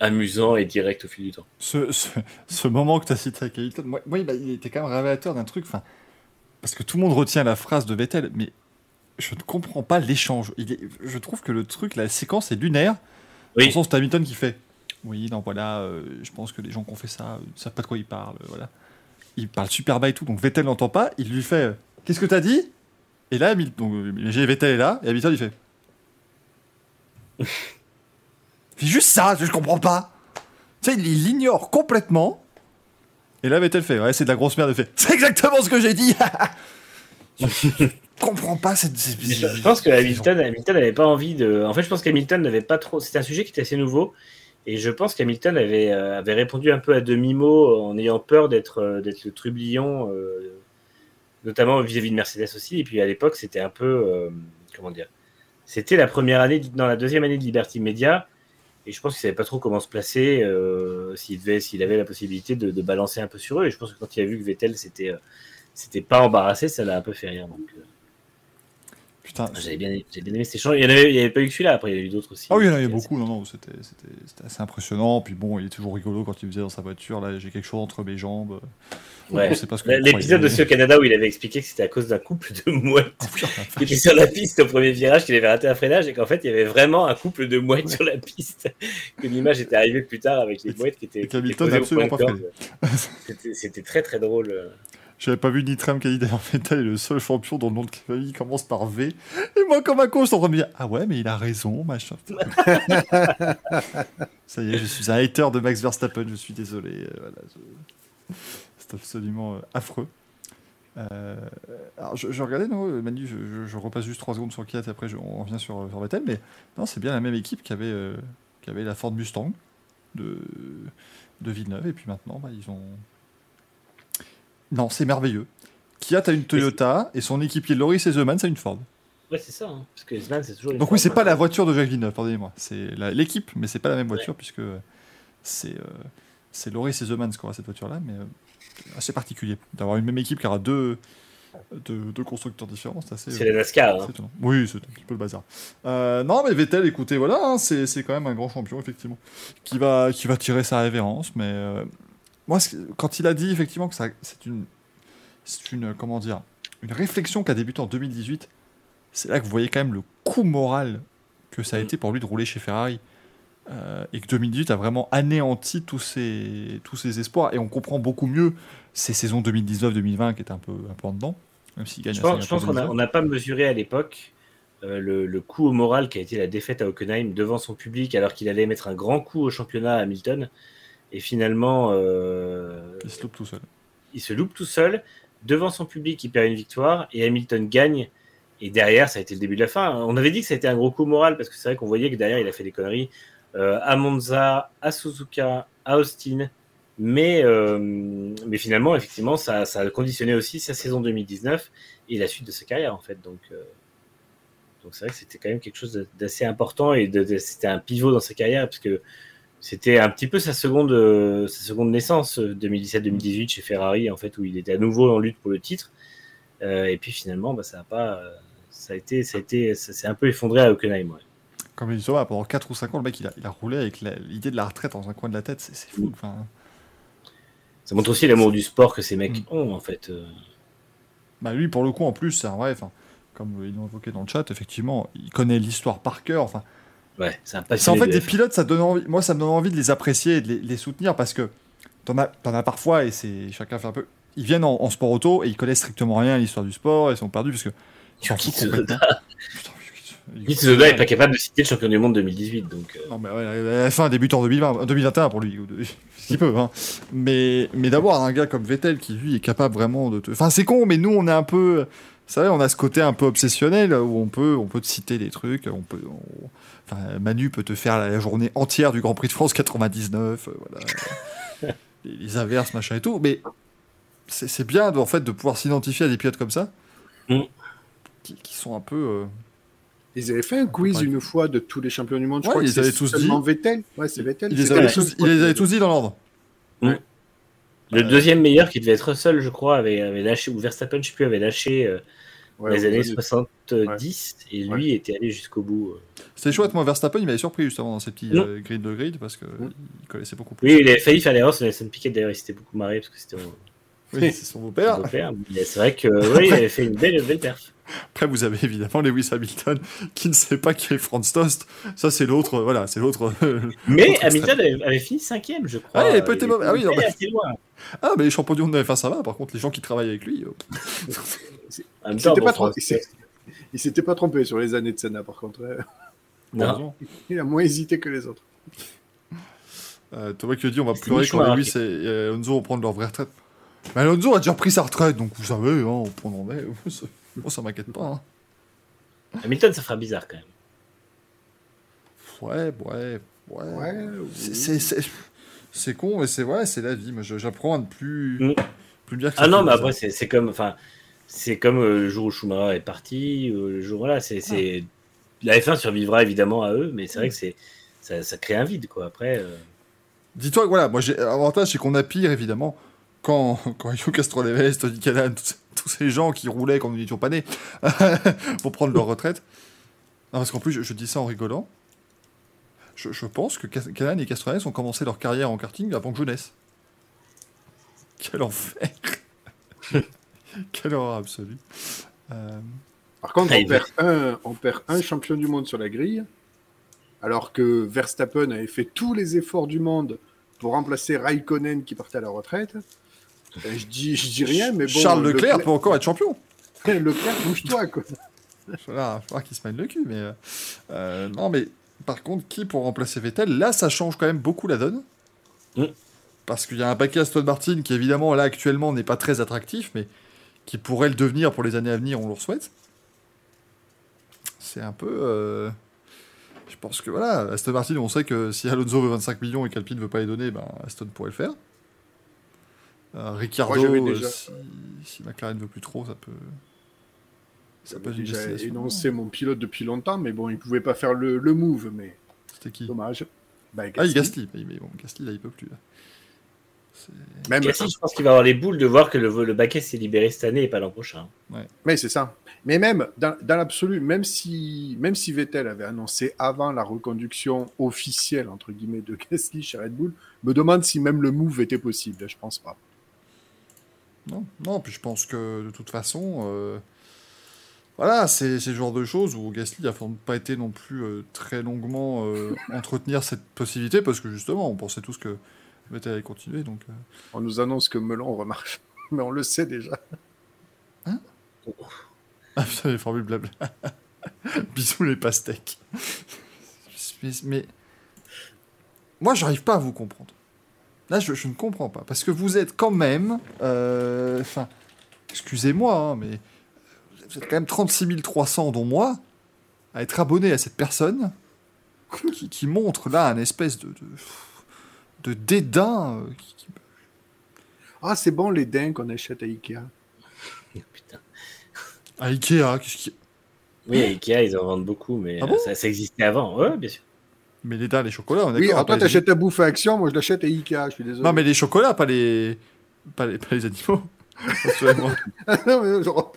amusant et direct au fil du temps. Ce, ce, ce moment que tu as cité avec Hamilton, moi, moi il, il était quand même révélateur d'un truc. Parce que tout le monde retient la phrase de Vettel, mais je ne comprends pas l'échange. Il est, je trouve que le truc, la séquence est lunaire. Oui. Dans le sens, c'est Hamilton qui fait « Oui, non, voilà, euh, je pense que les gens qui ont fait ça ne savent pas de quoi ils parlent. Euh, » voilà. Il parle super bas et tout, donc Vettel n'entend pas, il lui fait « Qu'est-ce que t'as dit ?» Et là, donc, Vettel est là, et Hamilton, il fait « C'est juste ça, je comprends pas !» Tu sais, il l'ignore complètement, et là, Vettel fait « Ouais, c'est de la grosse merde !» Il fait « C'est exactement ce que j'ai dit !» Je comprends pas cette... Je pense que Hamilton, Hamilton n'avait pas envie de... En fait, je pense qu'Hamilton n'avait pas trop... C'était un sujet qui était assez nouveau. Et je pense qu'Hamilton avait, euh, avait répondu un peu à demi-mot en ayant peur d'être, euh, d'être le trublion, euh, notamment vis-à-vis de Mercedes aussi. Et puis à l'époque, c'était un peu, euh, comment dire, c'était la première année, dans la deuxième année de Liberty Media. Et je pense qu'il ne savait pas trop comment se placer, euh, s'il, devait, s'il avait la possibilité de, de balancer un peu sur eux. Et je pense que quand il a vu que Vettel s'était, euh, s'était pas embarrassé, ça l'a un peu fait rire. Donc, euh... Putain, j'avais bien, j'avais bien aimé cet échange. Il n'y avait, avait pas eu que celui-là, après il y a eu d'autres aussi. Ah oui, il y en avait beaucoup, non, non, c'était, c'était, c'était assez impressionnant. Puis bon, il est toujours rigolo quand il faisait dans sa voiture, là j'ai quelque chose entre mes jambes. Ouais. Pas ce que l'épisode aussi au Canada où il avait expliqué que c'était à cause d'un couple de mouettes qui était sur la piste au premier virage, qu'il avait raté un freinage et qu'en fait il y avait vraiment un couple de mouettes ouais. sur la piste, que l'image était arrivée plus tard avec les mouettes qui étaient, qui étaient posées au point de corde. C'était, c'était très très drôle. J'avais pas vu Nitram Khalid d'ailleurs. Vettel est le seul champion dont le nom de famille commence par V. Et moi, comme un con, je suis en train de me dire « Ah ouais, mais il a raison, machin. » Ça y est, je suis un hater de Max Verstappen, je suis désolé. Voilà, je... C'est absolument euh, affreux. Euh... Alors, je, je regardais, non, Manu, je, je, je repasse juste trois secondes sur Kiat, et après je, on revient sur, sur Vettel, mais non, c'est bien la même équipe qui avait, euh, qui avait la Ford Mustang de, de Villeneuve, et puis maintenant, bah, ils ont... Non, c'est merveilleux. Kiat a une Toyota et son équipier Loris Heseman, c'est une Ford. Ouais, c'est ça. Hein, parce que Heseman, c'est toujours une Donc Ford, oui, c'est hein. pas la voiture de Jacques Villeneuve, pardonnez-moi. C'est la, l'équipe, mais c'est pas la même voiture, ouais. puisque c'est, euh, c'est Loris Heseman qui aura cette voiture-là. Mais euh, assez particulier d'avoir une même équipe qui aura deux, deux, deux constructeurs différents. C'est, assez, c'est euh, la NASCAR. Hein. Oui, c'est un petit peu le bazar. Euh, non, mais Vettel, écoutez, voilà, hein, c'est, c'est quand même un grand champion, effectivement, qui va, qui va tirer sa révérence, mais... Euh, moi, quand il a dit effectivement que ça, c'est une, c'est une, comment dire, une réflexion qui a débuté en deux mille dix-huit, c'est là que vous voyez quand même le coup moral que ça a été pour lui de rouler chez Ferrari, euh, et que deux mille dix-huit a vraiment anéanti tous ses, tous ses espoirs. Et on comprend beaucoup mieux ces saisons deux mille dix-neuf deux mille vingt qui étaient un peu, un peu en dedans, même s'il gagne. Je pense, je pense qu'on n'a pas mesuré à l'époque euh, le, le coup au moral qui a été la défaite à Hockenheim devant son public, alors qu'il allait mettre un grand coup au championnat à Hamilton. Et finalement, euh, il se loupe tout seul. Il se loupe tout seul. Devant son public, il perd une victoire et Hamilton gagne. Et derrière, ça a été le début de la fin. On avait dit que ça a été un gros coup moral parce que c'est vrai qu'on voyait que derrière, il a fait des conneries euh, à Monza, à Suzuka, à Austin. Mais, euh, mais finalement, effectivement, ça, ça a conditionné aussi sa saison deux mille dix-neuf et la suite de sa carrière, en fait. Donc, euh, donc c'est vrai que c'était quand même quelque chose d'assez important et de, de, c'était un pivot dans sa carrière parce que c'était un petit peu sa seconde, euh, sa seconde naissance, deux mille dix-sept deux mille dix-huit chez Ferrari, en fait, où il était à nouveau en lutte pour le titre. Euh, et puis finalement, bah, ça a pas... Euh, Ça a été, ça a été, ça s'est un peu effondré à Hockenheim. Ouais. Comme il dit, pendant quatre ou cinq ans, le mec, il a, il a roulé avec la, l'idée de la retraite dans un coin de la tête, c'est, c'est fou. Enfin, ça montre aussi l'amour du sport que ces mecs mmh. ont, en fait. Bah lui, pour le coup, en plus, c'est un vrai, comme ils l'ont évoqué dans le chat, effectivement, il connaît l'histoire par cœur. Enfin, ouais, c'est un passionné. C'est en fait de des F un. Pilotes, ça donne envie. Moi, ça me donne envie de les apprécier, et de les, les soutenir, parce que t'en as, t'en as parfois, et c'est chacun fait un peu. Ils viennent en, en sport auto et ils connaissent strictement rien à l'histoire du sport, et ils sont perdus parce que. Yuki Tsunoda. Yuki Tsunoda n'est pas capable de citer le champion du monde deux mille dix-huit. Donc euh... non, mais ouais, à la fin, débutant en deux mille vingt, deux mille vingt et un pour lui, si peu. Hein. Mais, mais d'avoir un gars comme Vettel qui, lui, est capable vraiment de te. Enfin, c'est con, mais nous, on est un peu. Vous savez, on a ce côté un peu obsessionnel où on peut, on peut te citer des trucs. On peut, on... Enfin, Manu peut te faire la journée entière du Grand Prix de France quatre-vingt-dix-neuf. Euh, voilà. les, les inverses, machin et tout. Mais c'est, c'est bien de, en fait, de pouvoir s'identifier à des pilotes comme ça. Mm. Qui sont un peu. Euh... Ils avaient fait un quiz une fois de tous les champions du monde. Je ouais, crois qu'ils avaient tous dit. Vettel. Ouais, c'est Vettel. Ils les avaient tous, ils les avaient tous dit dans l'ordre. Mmh. Ouais. Le euh... deuxième meilleur, qui devait être Russell, je crois, avait, avait lâché, ou Verstappen, je sais plus, avait lâché euh, ouais, les années soixante-dix, ouais. Et lui ouais. était allé jusqu'au bout. Euh... C'était chouette, moi, Verstappen, il m'avait surpris justement dans ces petits euh, grid de grid parce que mmh. il connaissait beaucoup plus. Oui, il avait failli faire l'erreur sur Nelson Piquet d'ailleurs, il s'était beaucoup marré parce que c'était. Oui, c'est son beau-père. C'est vrai que oui, il avait fait une belle, belle perf. Après, vous avez évidemment Lewis Hamilton qui ne sait pas qui est Franz Tost. Ça, c'est l'autre. Voilà, c'est l'autre. Mais l'autre Hamilton avait, avait fini cinquième, je crois. Ah, il peut être mauvais. Ah oui, non, mais... Loin. Ah, mais les champions du monde devaient faire ça va. Par contre, les gens qui travaillent avec lui. Euh... il ne s'était, bon s'était... s'était pas trompé sur les années de Senna, par contre. Non. Il a moins hésité que les autres. Euh, Thomas qui dit on va c'est pleurer quand Lewis et, et Alonso vont prendre leur vraie retraite. Mais Alonso a déjà pris sa retraite, donc vous savez, hein, on prendra. Moi, ça m'inquiète pas. Hein. Hamilton, ça fera bizarre quand même. Ouais, ouais, ouais. ouais oui. c'est, c'est, c'est, c'est con, mais c'est vrai, ouais, c'est la vie. Moi, je, j'apprends à ne plus, mm. plus dire que ça. Ah non, mais bizarre. Après, c'est, c'est comme, enfin, c'est comme euh, le jour où Schumacher est parti, euh, le jour là, c'est, c'est... Ah. La F un survivra évidemment à eux, mais c'est mm. vrai que c'est, ça, ça crée un vide, quoi. Après. Euh... Dis-toi, voilà, moi, j'ai l'avantage, c'est qu'on a pire, évidemment. Quand, quand Yo Castroneves, Tony Callan, tous, tous ces gens qui roulaient quand nous n'étions pas nés pour prendre leur retraite. Non, parce qu'en plus, je, je dis ça en rigolant. Je, je pense que Callan et Castroneves ont commencé leur carrière en karting avant que je naisse. Quel enfer. Quelle horreur absolue. Euh... Par contre, on perd, un, on perd un champion du monde sur la grille, alors que Verstappen avait fait tous les efforts du monde pour remplacer Raikkonen qui partait à la retraite. Je dis, je dis rien, mais bon... Charles Leclerc, Leclerc peut encore être champion. Leclerc, bouge-toi, quoi. Il faudra, faudra qu'il se mène le cul, mais... Euh, euh, non, mais par contre, qui pour remplacer Vettel ? Là, ça change quand même beaucoup la donne. Mm. Parce qu'il y a un paquet Aston Martin qui, évidemment, là, actuellement, n'est pas très attractif, mais qui pourrait le devenir pour les années à venir, on le souhaite. C'est un peu... Euh... Je pense que, voilà, Aston Martin, on sait que si Alonso veut vingt-cinq millions et qu'Alpine ne veut pas les donner, ben Aston pourrait le faire. Euh, Ricardo, Moi, déjà... si, si McLaren ne veut plus trop, ça peut... Ça peut j'ai énoncé mon pilote depuis longtemps, mais bon, il ne pouvait pas faire le, le move, mais... C'était qui ? Dommage. Ben, Gasly. Ah, il Gasly, mais bon, Gasly, là, il ne peut plus. Là. C'est... Même Gasly, je pense qu'il va avoir les boules de voir que le, le baquet s'est libéré cette année et pas l'an prochain. Ouais. Mais c'est ça. Mais même, dans, dans l'absolu, même si, même si Vettel avait annoncé avant la reconduction officielle, entre guillemets, de Gasly chez Red Bull, me demande si même le move était possible. Je pense pas. Non, non, puis je pense que, de toute façon, euh, voilà, c'est, c'est le genre de choses où Gasly n'a pas été non plus euh, très longuement euh, entretenir cette possibilité, parce que, justement, on pensait tous que Vettel allait continuer, donc... Euh... On nous annonce que Melon remarche, mais on le sait déjà. Hein oh. Ah putain, les formules blabla. Bisous les pastèques. mais, mais... Moi, j'arrive pas à vous comprendre. Là, je, je ne comprends pas. Parce que vous êtes quand même... Enfin, euh, excusez-moi, hein, mais... Vous êtes quand même trente-six mille trois cents, dont moi, à être abonné à cette personne qui, qui montre là un espèce de... de, de dédain... Euh, qui, qui... Ah, c'est bon les dents qu'on achète à Ikea. Putain. À Ikea, qu'est-ce qui... Oui, à Ikea, ils en vendent beaucoup, mais ah bon, ça, ça existait avant, ouais, bien sûr. Mais les dents, les chocolats, on est d'accord. Oui, toi, les... t'achètes ta bouffe à Action, moi, je l'achète à Ikea, je suis désolé. Non, mais les chocolats, pas les... Pas les, pas les animaux. Ah non, mais je repars.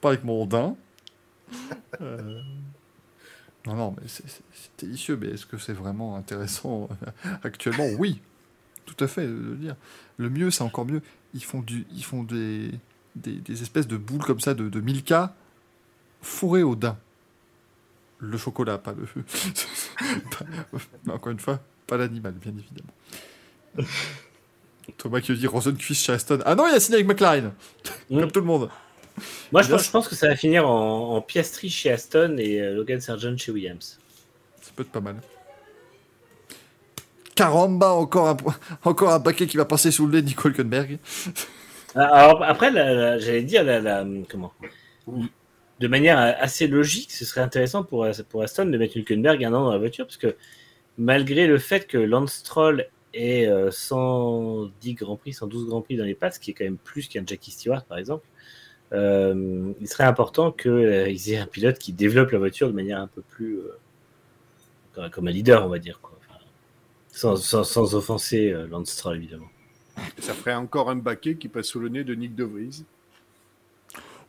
Pas avec mon dain. Euh... Non, non, mais c'est, c'est, c'est délicieux, mais est-ce que c'est vraiment intéressant actuellement? Oui. Tout à fait, le dire. Le mieux, c'est encore mieux. Ils font du, ils font des, des, des espèces de boules comme ça de, de Milka fourrées au daim. Le chocolat, pas le. Pas, encore une fois, pas l'animal, bien évidemment. Thomas qui dit Rosenquist, Charleston. Ah non, il a signé avec McLaren, mm. Comme tout le monde. Moi, je pense, je pense que ça va finir en, en Piastri chez Aston et euh, Logan Sargent chez Williams. Ça peut être pas mal. Caramba, encore un, encore un paquet qui va passer sous le nez de Nico Hülkenberg. Alors, après, la, la, j'allais dire, la, la, comment de manière assez logique, ce serait intéressant pour, pour Aston de mettre Hülkenberg un an dans la voiture, parce que malgré le fait que Lance Stroll ait cent dix Grands Prix, cent douze Grands Prix dans les pattes, ce qui est quand même plus qu'un Jackie Stewart, par exemple, euh, il serait important qu'ils euh, aient un pilote qui développe la voiture de manière un peu plus... Euh, comme un leader, on va dire, quoi. Sans, sans, sans offenser euh, Lance Stroll, évidemment. Ça ferait encore un baquet qui passe sous le nez de Nick De Vries.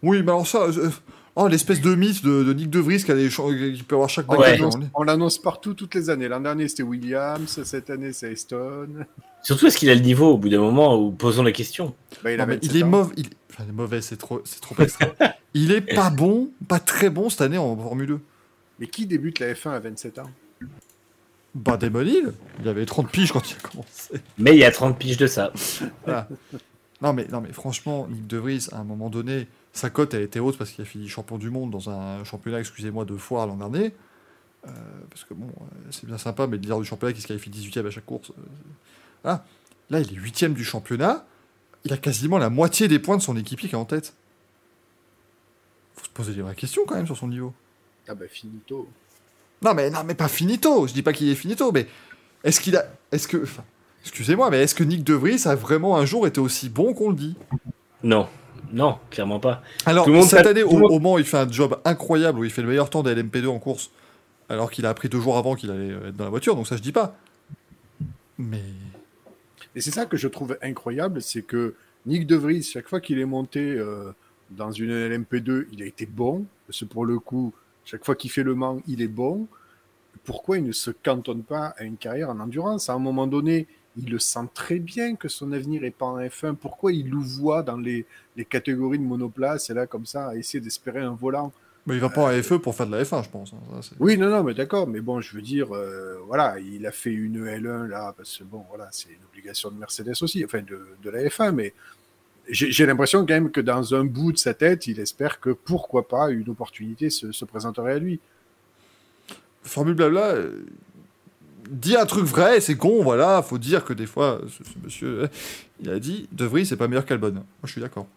Oui, mais alors ça... Euh, oh, l'espèce de mythe de, de Nick De Vries qui, a des, qui peut avoir chaque baquet. Ouais. On, on l'annonce partout, toutes les années. L'an dernier, c'était Williams. Cette année, c'est Aston. Surtout, est-ce qu'il a le niveau au bout d'un moment où posons la question? Bah, il, non, il est mauvais. Il... Enfin, il est mauvais, c'est trop, c'est trop extra. Il est pas bon, pas très bon cette année en Formule deux. Mais qui débute la F un à vingt-sept ans? Bah, Damon Hill, il avait trente piges quand il a commencé. Mais il y a trente piges de ça. Voilà. Non, mais, non, mais franchement, Nick De Vries, à un moment donné, sa cote, elle était haute parce qu'il a fini champion du monde dans un championnat, excusez-moi, de foire l'an dernier. Euh, parce que bon, c'est bien sympa, mais le leader du championnat qui se qualifie dix-huitième à chaque course. Euh, ah, là, il est huitième du championnat. Il a quasiment la moitié des points de son équipier qui est en tête. Faut se poser des vraies questions quand même sur son niveau. Ah, bah, finito. Non mais, non mais pas finito, je dis pas qu'il est finito, mais est-ce qu'il a... Est-ce que... Enfin, excusez-moi, mais est-ce que Nick De Vries a vraiment un jour été aussi bon qu'on le dit? Non, non, clairement pas. Alors, cette année, au, au Mans, il fait un job incroyable où il fait le meilleur temps de L M P deux en course, alors qu'il a appris deux jours avant qu'il allait être dans la voiture, donc ça je dis pas. Mais... Et c'est ça que je trouve incroyable, c'est que Nick De Vries, chaque fois qu'il est monté euh, dans une L M P deux, il a été bon, parce que pour le coup... Chaque fois qu'il fait le Mans, il est bon. Pourquoi il ne se cantonne pas à une carrière en endurance? À un moment donné, il le sent très bien que son avenir n'est pas en F un. Pourquoi il louvoie dans les, les catégories de monoplace et là, comme ça, à essayer d'espérer un volant? Mais il ne va pas euh, en F E pour faire de la F un, je pense. Ça, c'est... Oui, non, non, mais d'accord. Mais bon, je veux dire, euh, voilà, il a fait une L un, là, parce que bon, voilà, c'est une obligation de Mercedes aussi, enfin, de, de la F un, mais... J'ai, j'ai l'impression quand même que dans un bout de sa tête, il espère que pourquoi pas une opportunité se, se présenterait à lui. Formule blabla, euh, dit un truc vrai, c'est con, voilà, faut dire que des fois, ce, ce monsieur, euh, il a dit, De Vries, c'est pas meilleur qu'Albon. Moi, je suis d'accord.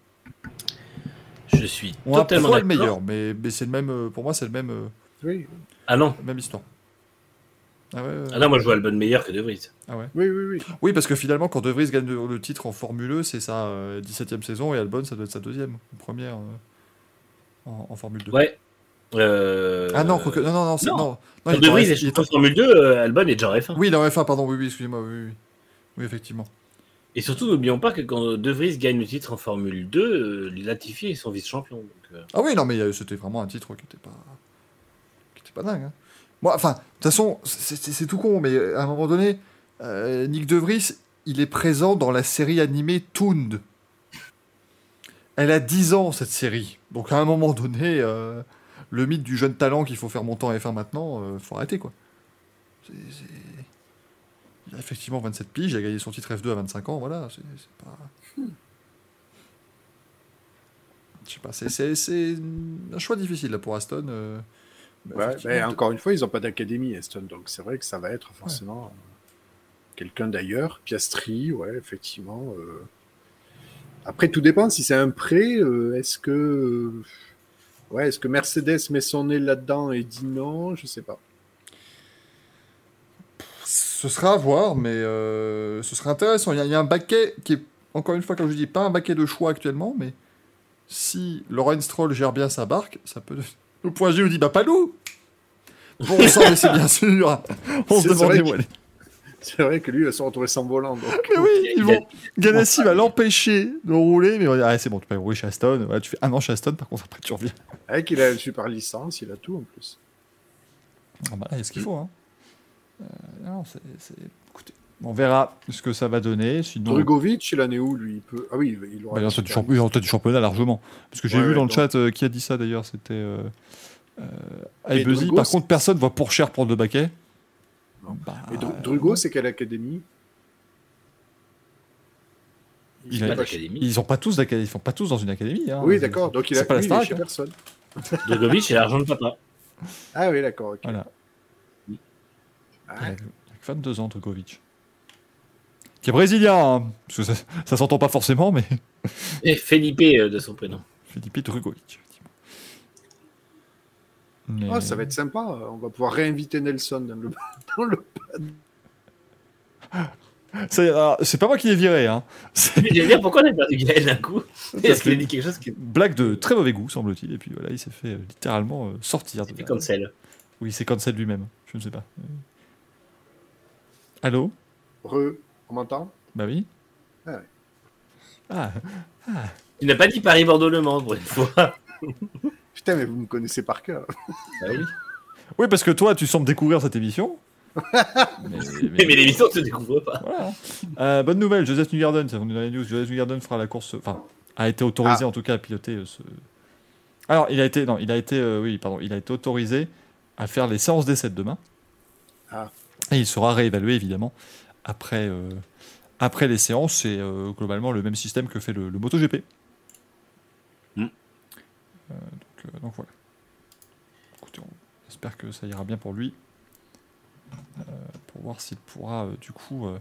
Je suis On totalement d'accord. On a le meilleur, mais, mais c'est le même, pour moi, c'est le même... Euh, oui. Ah non. Même histoire. Ah, ouais, ouais. ah non, moi je vois Albon meilleur que De Vries. Ah ouais. Oui, oui, oui. Oui, parce que finalement, quand De Vries gagne le titre en Formule E, c'est sa euh, dix-septième saison et Albon, ça doit être sa deuxième, première euh, en, en Formule deux. Ouais. Euh... Ah non, que... non, non, non, c'est... non. non, non il De Vries est en Formule deux, euh, Albon est déjà en F un. Oui, il est en F un, pardon, oui, oui, excusez-moi, oui, oui. Oui, effectivement. Et surtout, n'oublions pas que quand De Vries gagne le titre en Formule deux, euh, Latifi est son vice-champion. Donc, euh... Ah oui, non, mais c'était vraiment un titre qui était pas, qui était pas dingue, hein. Moi, enfin, de toute façon, c'est, c'est, c'est tout con, mais à un moment donné, euh, Nick De Vries, il est présent dans la série animée Toond. Elle a dix ans, cette série. Donc à un moment donné, euh, le mythe du jeune talent qu'il faut faire monter en F un maintenant, euh, faut arrêter, quoi. C'est, c'est... Il a effectivement vingt-sept piges, il a gagné son titre F deux à vingt-cinq ans, voilà, c'est, c'est pas... Je sais pas, c'est, c'est, c'est un choix difficile, là, pour Aston... Euh... Ouais, bah, encore une fois, ils n'ont pas d'académie, Aston, donc c'est vrai que ça va être forcément... Ouais. quelqu'un d'ailleurs. Piastri, ouais, effectivement. Euh... Après, tout dépend. Si c'est un prêt, euh, est-ce que... Ouais, est-ce que Mercedes met son nez là-dedans et dit non ? Je sais pas. Ce sera à voir, mais euh, ce sera intéressant. Il y, y a un baquet qui est, encore une fois, comme je dis, pas un baquet de choix actuellement, mais si Lawrence Stroll gère bien sa barque, ça peut... Le point G nous dit, bah pas nous. Bon sang, mais c'est bien sûr. On se demandait où aller. C'est vrai que lui, il va se retrouver sans volant. Donc... Mais oui, ils vont... Ganassi va l'empêcher de rouler, mais on va dire, ah, c'est bon, tu peux rouler chez Aston. Ouais, tu fais un an chez Aston, par contre, après tu reviens. Avec, il a une super licence, il a tout en plus. Ah bah là, il y a ce qu'il faut, hein. Euh, non, c'est, c'est... Écoutez, on verra ce que ça va donner. Sinon... Drugovic, il en est où, lui? Il peut... Ah oui, il aura... Bah, il est en tête du, champ... du championnat, largement. Parce que j'ai ouais, vu ouais, dans donc... le chat, euh, qui a dit ça, d'ailleurs, c'était... Euh... Euh, et Drugo, par contre, c'est... personne ne voit pour cher prendre le baquet. Bah, et Dr- Drugo, euh... c'est quelle académie? Ils n'ont pas, il... pas tous d'académie. Ils ne sont pas tous dans une académie. Hein. Oui, d'accord. Donc il a c'est pas la Starac, il est chez hein. personne. Drugovic, c'est l'argent de papa. Ah oui, d'accord. Okay. Voilà. Oui. Ah. Il, a, il a vingt-deux ans, Drugovic. Qui est brésilien, hein, parce que ça, ça s'entend pas forcément, mais. Et Felipe euh, de son prénom. Felipe Drugovic. Mais... Oh, ça va être sympa, on va pouvoir réinviter Nelson dans le, dans le pad. C'est, alors, c'est pas moi qui l'ai viré. Hein. C'est... Mais je veux dire, pourquoi on a perdu Gaël d'un coup ? Est-ce qu'il a dit quelque chose qui... Blague de très mauvais goût, semble-t-il, et puis voilà, il s'est fait euh, littéralement euh, sortir. Il s'est fait cancel. Oui, c'est cancel lui-même, je ne sais pas. Allô ? Re, on m'entend ? Bah oui. Ah ouais. Ah. Ah. Tu n'as pas dit Paris-Bordeaux-Le Mans pour une fois. Putain, mais vous me connaissez par cœur. Ah oui. Oui, parce que toi, tu sembles découvrir cette émission. mais, mais... mais l'émission ne se découvre pas. Voilà. Euh, bonne nouvelle, Joseph Newgarden, c'est dans la news. Joseph Newgarden fera la course, enfin, a été autorisé ah. en tout cas à piloter euh, ce. Alors, il a été, non, il a été, euh, oui, pardon, il a été autorisé à faire les séances d'essai de demain. Ah. Et il sera réévalué évidemment après, euh, après les séances. C'est euh, globalement le même système que fait le, le MotoGP. Mm. Euh, donc, euh, donc voilà. Écoutez, on espère que ça ira bien pour lui, euh, pour voir s'il pourra euh, du coup euh,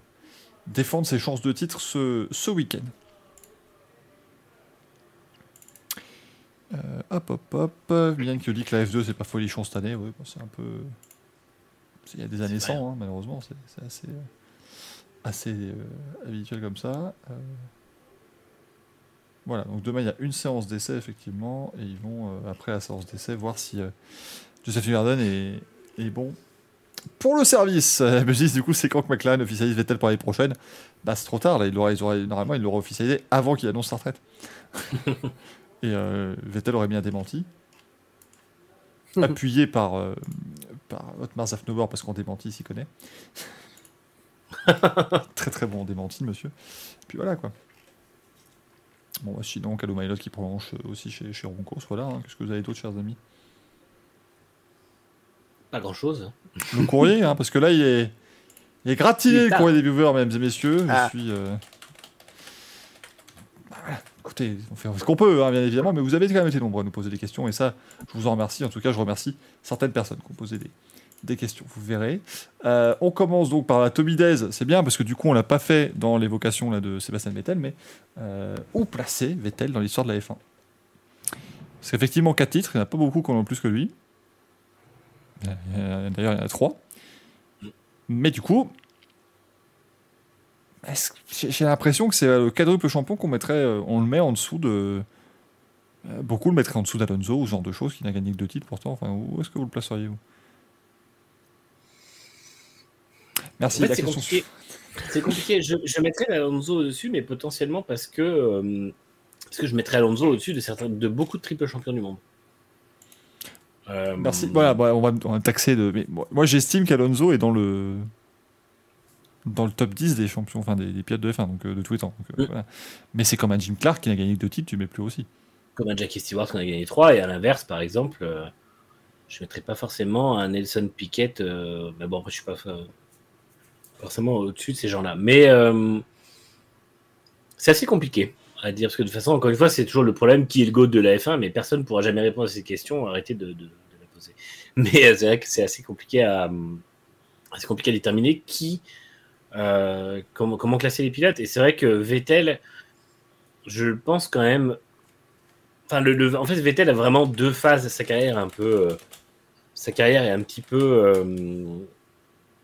défendre ses chances de titre ce, ce week-end. Euh, hop hop hop. Bien que dit que la F deux c'est pas folichon cette année, ouais, bon, c'est un peu. Il y a des années cent, hein, malheureusement, c'est, c'est assez, assez euh, habituel comme ça. Euh... Voilà, donc demain il y a une séance d'essai effectivement, et ils vont euh, après la séance d'essai voir si euh, Joseph Newgarden est, est bon pour le service. La Belgique du coup c'est quand que McLaren officialise Vettel pour l'année prochaine. Bah c'est trop tard là, il l'aura, il l'aura, normalement il l'aura officialisé avant qu'il annonce sa retraite. Et euh, Vettel aurait bien démenti, appuyé par euh, par Otmar Zafnauer parce qu'on démentit s'y connaît. Très très bon démenti monsieur. Et puis voilà quoi. Bon, sinon, Callum Ilott qui prolonge aussi chez, chez Roncourse. Voilà, hein. Qu'est-ce que vous avez d'autre, chers amis? Pas grand-chose. Le courrier, hein, parce que là, il est, il est gratiné, il est le courrier des viewers, mesdames et messieurs. Ah. Je suis. Euh... Voilà. Écoutez, on fait ce qu'on peut, hein, bien évidemment, mais vous avez quand même été nombreux à nous poser des questions, et ça, je vous en remercie. En tout cas, je remercie certaines personnes qui ont posé des, des questions, vous verrez. Euh, on commence donc par la Tommy Days, c'est bien parce que du coup on l'a pas fait dans l'évocation là, de Sébastien Vettel, mais euh, où placer Vettel dans l'histoire de la F un ? Parce qu'effectivement quatre titres, il n'y en a pas beaucoup qui en ont plus que lui. Euh, d'ailleurs il y en a trois. Mais du coup, est-ce que j'ai, j'ai l'impression que c'est le quadruple champion qu'on mettrait, euh, on le met en dessous de... Euh, beaucoup le mettraient en dessous d'Alonso ou ce genre de choses, qui n'a gagné que deux titres pourtant. Enfin, où est-ce que vous le placeriez vous ? Merci. En fait, c'est, compliqué. c'est compliqué. Je, je mettrais Alonso au-dessus, mais potentiellement parce que, euh, parce que je mettrais Alonso au-dessus de, certains, de beaucoup de triple champions du monde. Euh, Merci. Voilà, bah, on, va, on va taxer de. Mais bon, moi, j'estime qu'Alonso est dans le dans le top dix des champions, enfin des, des pilotes de F un, donc euh, de tous les temps. Donc, euh, mm. voilà. Mais c'est comme un Jim Clark qui n'a gagné que deux titres, tu mets plus aussi. Comme un Jackie Stewart qui en a gagné trois, et à l'inverse, par exemple, euh, je mettrais pas forcément un Nelson Piquet. Euh, mais bon, après, je suis pas. Euh, forcément au-dessus de ces gens-là. Mais euh, c'est assez compliqué à dire, parce que de toute façon, encore une fois, c'est toujours le problème, qui est le GOAT de la F un, mais personne ne pourra jamais répondre à ces questions, arrêtez de, de, de la poser. Mais euh, c'est vrai que c'est assez compliqué à, assez compliqué à déterminer qui euh, comment, comment classer les pilotes. Et c'est vrai que Vettel, je pense quand même... Enfin, le, le, en fait, Vettel a vraiment deux phases à sa carrière un peu... Euh, sa carrière est un petit peu... Euh,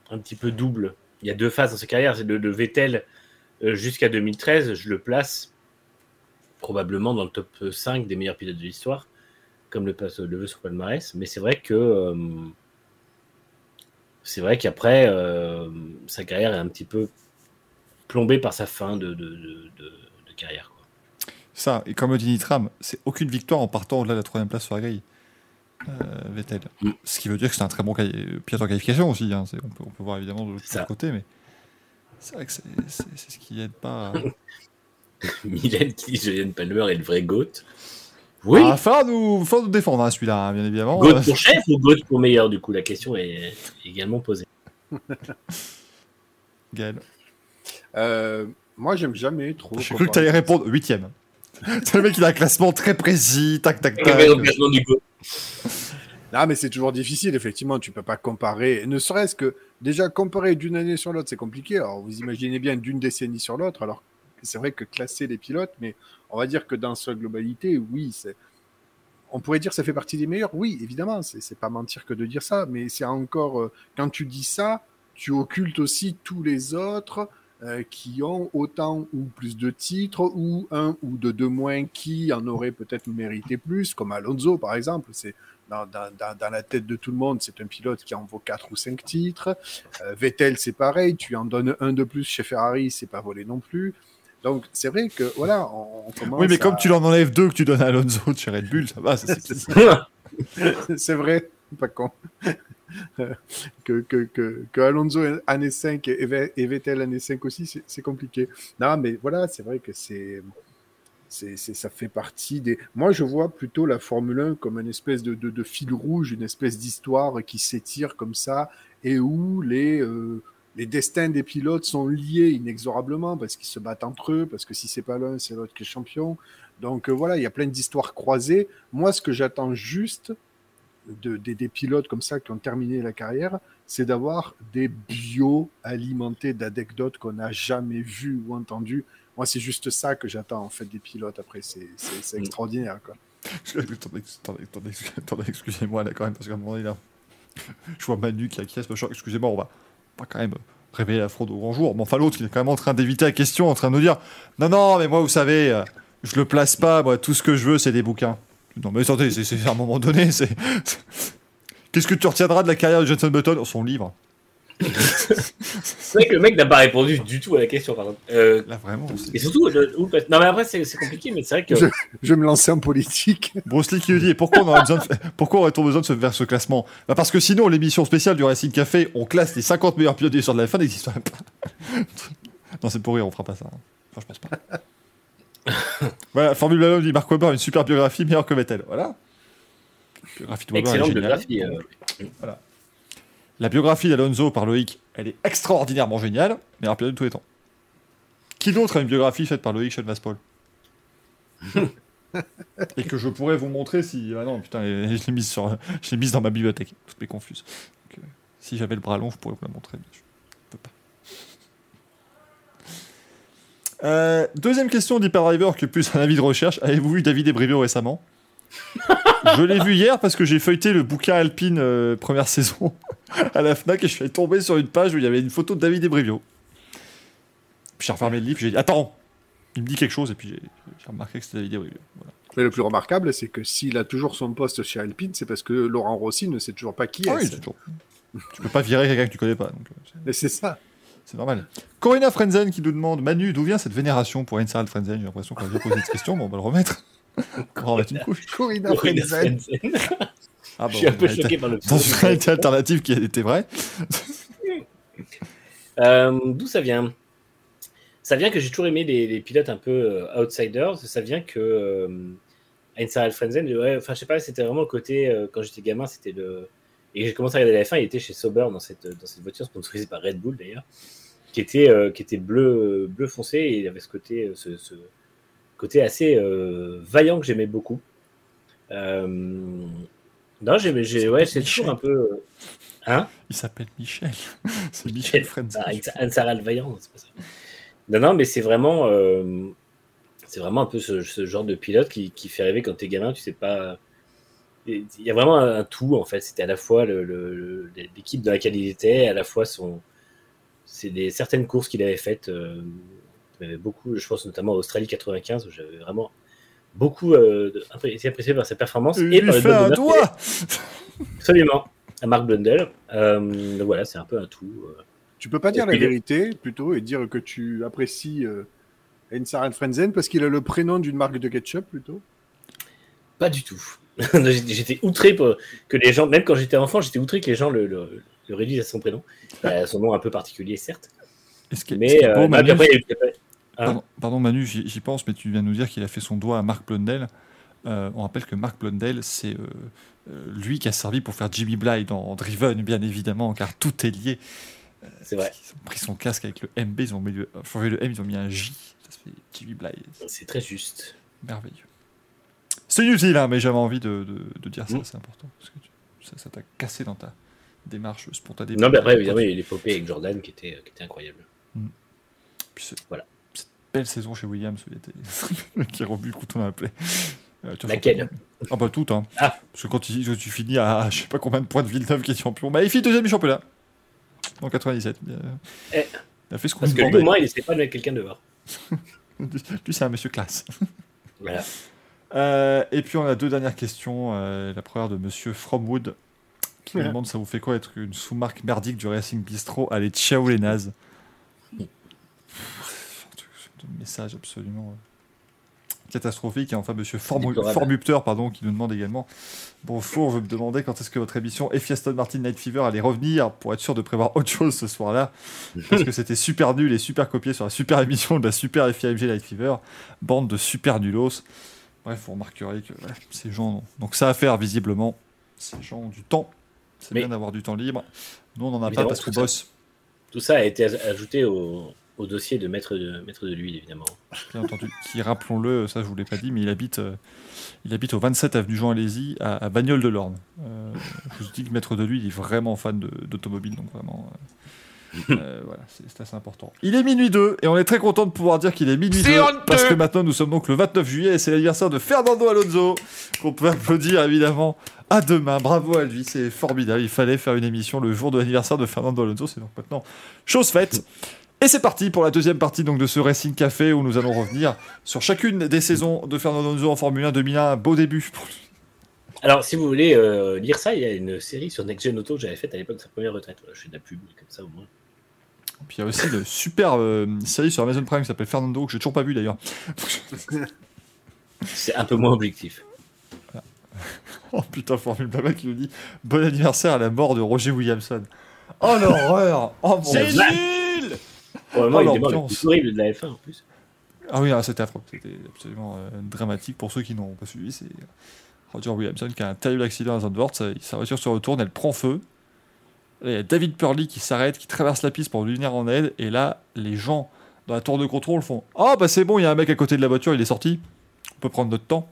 un petit peu double. Il y a deux phases dans sa carrière. C'est de, de Vettel jusqu'à deux mille treize, je le place probablement dans le top cinq des meilleurs pilotes de l'histoire, comme le, le veut son palmarès. Mais c'est vrai que euh, c'est vrai qu'après, euh, sa carrière est un petit peu plombée par sa fin de, de, de, de carrière, quoi. Ça, et comme le dit Nitram, c'est aucune victoire en partant au-delà de la troisième place sur la grille. Euh, Vettel. Mm. Ce qui veut dire que c'est un très bon quali- pilote en qualification aussi. Hein. C'est, on, peut, on peut voir évidemment de l'autre côté, mais c'est vrai que c'est, c'est, c'est ce qui n'aide pas. À... Mylène qui dit Julian Palmer est le vrai GOAT. Oui. Il ah, faudra nous, nous défendre hein, celui-là, hein, bien évidemment. GOAT euh... pour chef ou GOAT pour meilleur, du coup, la question est également posée. Gaël. Euh, moi, j'aime jamais trop. J'ai cru que tu allais répondre huitième. C'est le mec qui a un classement très précis, tac, tac, tac. Le classement du GOAT. Non, mais c'est toujours difficile, effectivement, tu ne peux pas comparer, ne serait-ce que, déjà, comparer d'une année sur l'autre, c'est compliqué, alors vous imaginez bien d'une décennie sur l'autre, alors c'est vrai que classer les pilotes, mais on va dire que dans sa globalité, oui, c'est... on pourrait dire que ça fait partie des meilleurs, oui, évidemment, c'est, c'est pas mentir que de dire ça, mais c'est encore, euh, quand tu dis ça, tu occultes aussi tous les autres... Euh, qui ont autant ou plus de titres, ou un ou de deux moins qui en auraient peut-être mérité plus, comme Alonso par exemple. C'est dans, dans, dans la tête de tout le monde, c'est un pilote qui en vaut quatre ou cinq titres. Euh, Vettel, c'est pareil, tu en donnes un de plus chez Ferrari, c'est pas volé non plus. Donc c'est vrai que voilà, on, on commence. Oui, mais comme à... tu l'en enlèves deux que tu donnes à Alonso chez Red Bull, ça va, c'est, c'est, c'est... c'est vrai, pas con. que, que, que, que Alonso année cinq et, et Vettel année cinq aussi, c'est, c'est compliqué. Non, mais voilà, c'est vrai que c'est, c'est, c'est, ça fait partie des... Moi, je vois plutôt la Formule un comme une espèce de, de, de fil rouge, une espèce d'histoire qui s'étire comme ça et où les, euh, les destins des pilotes sont liés inexorablement parce qu'ils se battent entre eux, parce que si c'est pas l'un, c'est l'autre qui est champion. Donc euh, voilà, il y a plein d'histoires croisées. Moi, ce que j'attends juste... De, des, des pilotes comme ça qui ont terminé la carrière, c'est d'avoir des bios alimentés d'anecdotes qu'on n'a jamais vues ou entendues. Moi, c'est juste ça que j'attends en fait des pilotes. Après, c'est, c'est, c'est extraordinaire, quoi. Attendez, excusez-moi là quand même, parce qu'à un moment donné, là, je vois Manu qui acquiesce, excusez-moi, on va pas quand même révéler la fraude au grand jour. Bon, enfin, l'autre, il est quand même en train d'éviter la question, en train de nous dire non, non, mais moi, vous savez, je le place pas, moi, tout ce que je veux, c'est des bouquins. Non mais attendez, c'est, c'est à un moment donné, c'est... Qu'est-ce que tu retiendras de la carrière de Jenson Button ? Son livre. C'est vrai que le mec n'a pas répondu du tout à la question, par exemple. Euh, Là, vraiment. C'est... Et surtout, le... non mais après, c'est, c'est compliqué, mais c'est vrai que... Je, je vais me lancer en politique. Bruce Lee qui dit, et pourquoi on aurait besoin de, pourquoi on aurait besoin de se faire ce classement ? Bah parce que sinon, l'émission spéciale du Racing Café, on classe les cinquante meilleurs pilotes de l'histoire de la F un, n'existerait pas. Non, c'est pour rire, on fera pas ça. Hein. Enfin, je pense pas. Voilà, Formule un dit Mark Webber, une super biographie meilleure que Vettel. Voilà. Biographie de Webber, excellente biographie. Euh... Voilà. La biographie d'Alonso par Loïc, elle est extraordinairement géniale, meilleur pilote de tous les temps. Qui d'autre a une biographie faite par Loïc Schoenmaspol? Et que je pourrais vous montrer si. Ah non, putain, je l'ai mise sur... je l'ai mise dans ma bibliothèque. Toutes mes confuses. Donc, euh, si j'avais le bras long, je pourrais vous la montrer. Mais je peux pas. Euh, deuxième question d'Hyperdriver qui est plus un avis de recherche. Avez-vous vu David Ebrivio récemment ? Je l'ai vu hier parce que j'ai feuilleté le bouquin Alpine euh, première saison à la Fnac et je suis tombé sur une page où il y avait une photo de David Ebrivio. Puis j'ai refermé le livre, j'ai dit attends, il me dit quelque chose et puis j'ai, j'ai remarqué que c'était David Ebrivio. Voilà. Mais le plus remarquable, c'est que s'il a toujours son poste chez Alpine, c'est parce que Laurent Rossi ne sait toujours pas qui ah est. Oui, c'est toujours. Tu peux pas virer quelqu'un que tu connais pas. Donc, c'est... Mais c'est ça. C'est normal. Corina Frenzen qui nous demande Manu, d'où vient cette vénération pour Ensarad Frenzen ? J'ai l'impression qu'on a déjà posé cette question, mais on va le remettre. On va remettre une couche. Corina Frenzen. Ah, bon, je suis un peu choqué par le dans une réalité alternative qui était vraie. euh, d'où ça vient ? Ça vient que j'ai toujours aimé les, les pilotes un peu outsiders. Ça vient que euh, Ensarad Frenzen, ouais, enfin, je sais pas, c'était vraiment le côté, euh, quand j'étais gamin, c'était le. Et j'ai commencé à regarder la F un, il était chez Sauber dans cette, dans cette voiture sponsorisée par Red Bull d'ailleurs, qui était, euh, qui était bleu, bleu foncé et il avait ce côté, ce, ce côté assez euh, vaillant que j'aimais beaucoup. Euh... Non, j'ai, j'ai, ouais, c'est toujours un peu... Hein? Il s'appelle Michel. C'est Michel Frenzel. Anne-Sara Levaillant, c'est pas ça. Non, non, mais c'est vraiment, euh, c'est vraiment un peu ce, ce genre de pilote qui, qui fait rêver quand t'es gamin, tu sais pas. Il y a vraiment un tout, en fait. C'était à la fois le, le, l'équipe dans laquelle il était, à la fois son. C'est des certaines courses qu'il avait faites. Euh, il avait beaucoup, je pense notamment à Australie quatre-vingt-quinze, où j'avais vraiment beaucoup euh, été apprécié par sa performance. Il et par fait un doigt. Absolument. À Mark Blundell. Euh, donc voilà, c'est un peu un tout. Euh. Tu peux pas dire la vérité, plutôt, et dire que tu apprécies euh, Anne-Sara Frentzen parce qu'il a le prénom d'une marque de ketchup, plutôt? Pas du tout. J'étais outré pour que les gens, même quand j'étais enfant, j'étais outré que les gens le, le, le réduisent à son prénom. À son nom un peu particulier, certes. Est-ce que, mais euh, beau, Manu, après, il y a eu... hein? pardon, pardon Manu, j'y, j'y pense, mais tu viens de nous dire qu'il a fait son doigt à Mark Blundell. Euh, on rappelle que Mark Blundell, c'est... Euh... Euh, lui qui a servi pour faire Jimmy Bly dans Driven, bien évidemment, car tout est lié. Euh, c'est vrai. Ils ont pris son casque avec le M B, ils ont mis le, changé le M, ils ont mis un J. Ça fait Jimmy Bly. C'est très juste. Merveilleux. C'est utile, hein, mais j'avais envie de, de, de dire ça, mmh. C'est important. Parce que tu, ça, ça t'a cassé dans ta démarche spontanée. Non, mais après, évidemment, il y a eu l'épopée avec Jordan qui était, qui était incroyable. Mmh. Puis ce, voilà. Cette belle saison chez Williams, qui est revenu quand on a appelé. Euh, Laquelle? Ah bah toutes, hein. Ah. Parce que quand tu, tu finis à je sais pas combien de points de Villeneuve qui est champion, bah il finit deuxième du championnat en quatre-vingt-dix-sept. Euh, eh. Il a fait ce qu'on lui demandait. Parce que lui, au moins, il n'essayait pas de mettre quelqu'un dehors. Lui, c'est un monsieur classe. Voilà. Euh, et puis on a deux dernières questions. Euh, la première de monsieur Fromwood qui ouais. me demande ça vous fait quoi être une sous-marque merdique du Racing Bistro? Allez, ciao les nazes. Mm. Un message absolument... catastrophique. Et enfin monsieur Formu- Formupteur pardon, qui nous demande également bonjour, je me demandais quand est-ce que votre émission F I A Aston Martin Night Fever allait revenir pour être sûr de prévoir autre chose ce soir-là parce que c'était super nul et super copié sur la super émission de la super F I A M G Night Fever, bande de super nulos. Bref, vous remarquerez que ouais, ces gens ont donc ça à faire visiblement, ces gens ont du temps, c'est mais bien d'avoir du temps libre, nous on n'en a évidemment, pas parce qu'on bosse. Tout ça a été ajouté au au dossier de maître de, maître de l'huile, évidemment. Bien entendu, qui, rappelons-le, ça je ne vous l'ai pas dit, mais il habite, euh, il habite au vingt-sept avenue Jean Alési, à, à Bagnoles-de-l'Orne. Euh, je vous dis que maître de l'huile, il est vraiment fan de, d'automobile, donc vraiment... Euh, euh, voilà, c'est, c'est assez important. Il est minuit deux, et on est très content de pouvoir dire qu'il est minuit deux, parce que maintenant, nous sommes donc le vingt-neuf juillet, et c'est l'anniversaire de Fernando Alonso, qu'on peut applaudir, évidemment, à demain. Bravo à lui, c'est formidable. Il fallait faire une émission le jour de l'anniversaire de Fernando Alonso, c'est donc maintenant chose faite. Et c'est parti pour la deuxième partie donc, de ce Racing Café où nous allons revenir sur chacune des saisons de Fernando Alonso en Formule un deux mille un. Beau début. Alors, si vous voulez euh, lire ça, il y a une série sur Next Gen Auto que j'avais faite à l'époque de sa première retraite. Voilà, je fais de la pub, comme ça au moins. Puis il y a aussi une super euh, série sur Amazon Prime qui s'appelle Fernando, que je n'ai toujours pas vu d'ailleurs. C'est un peu moins objectif. Voilà. Oh putain, Formule Blabla qui nous dit bon anniversaire à la mort de Roger Williamson. Oh l'horreur! Oh mon Dieu! Probablement, oh, il démarre le plus horrible de la F un en plus. Ah oui, c'était affreux. C'était absolument euh, dramatique. Pour ceux qui n'ont pas suivi, c'est Roger Williamson qui a un terrible accident à Zandvoort. Sa voiture se retourne, elle prend feu. Il y a David Purley qui s'arrête, qui traverse la piste pour lui venir en aide. Et là, les gens dans la tour de contrôle font « Ah, oh, bah c'est bon, il y a un mec à côté de la voiture, il est sorti. On peut prendre notre temps. »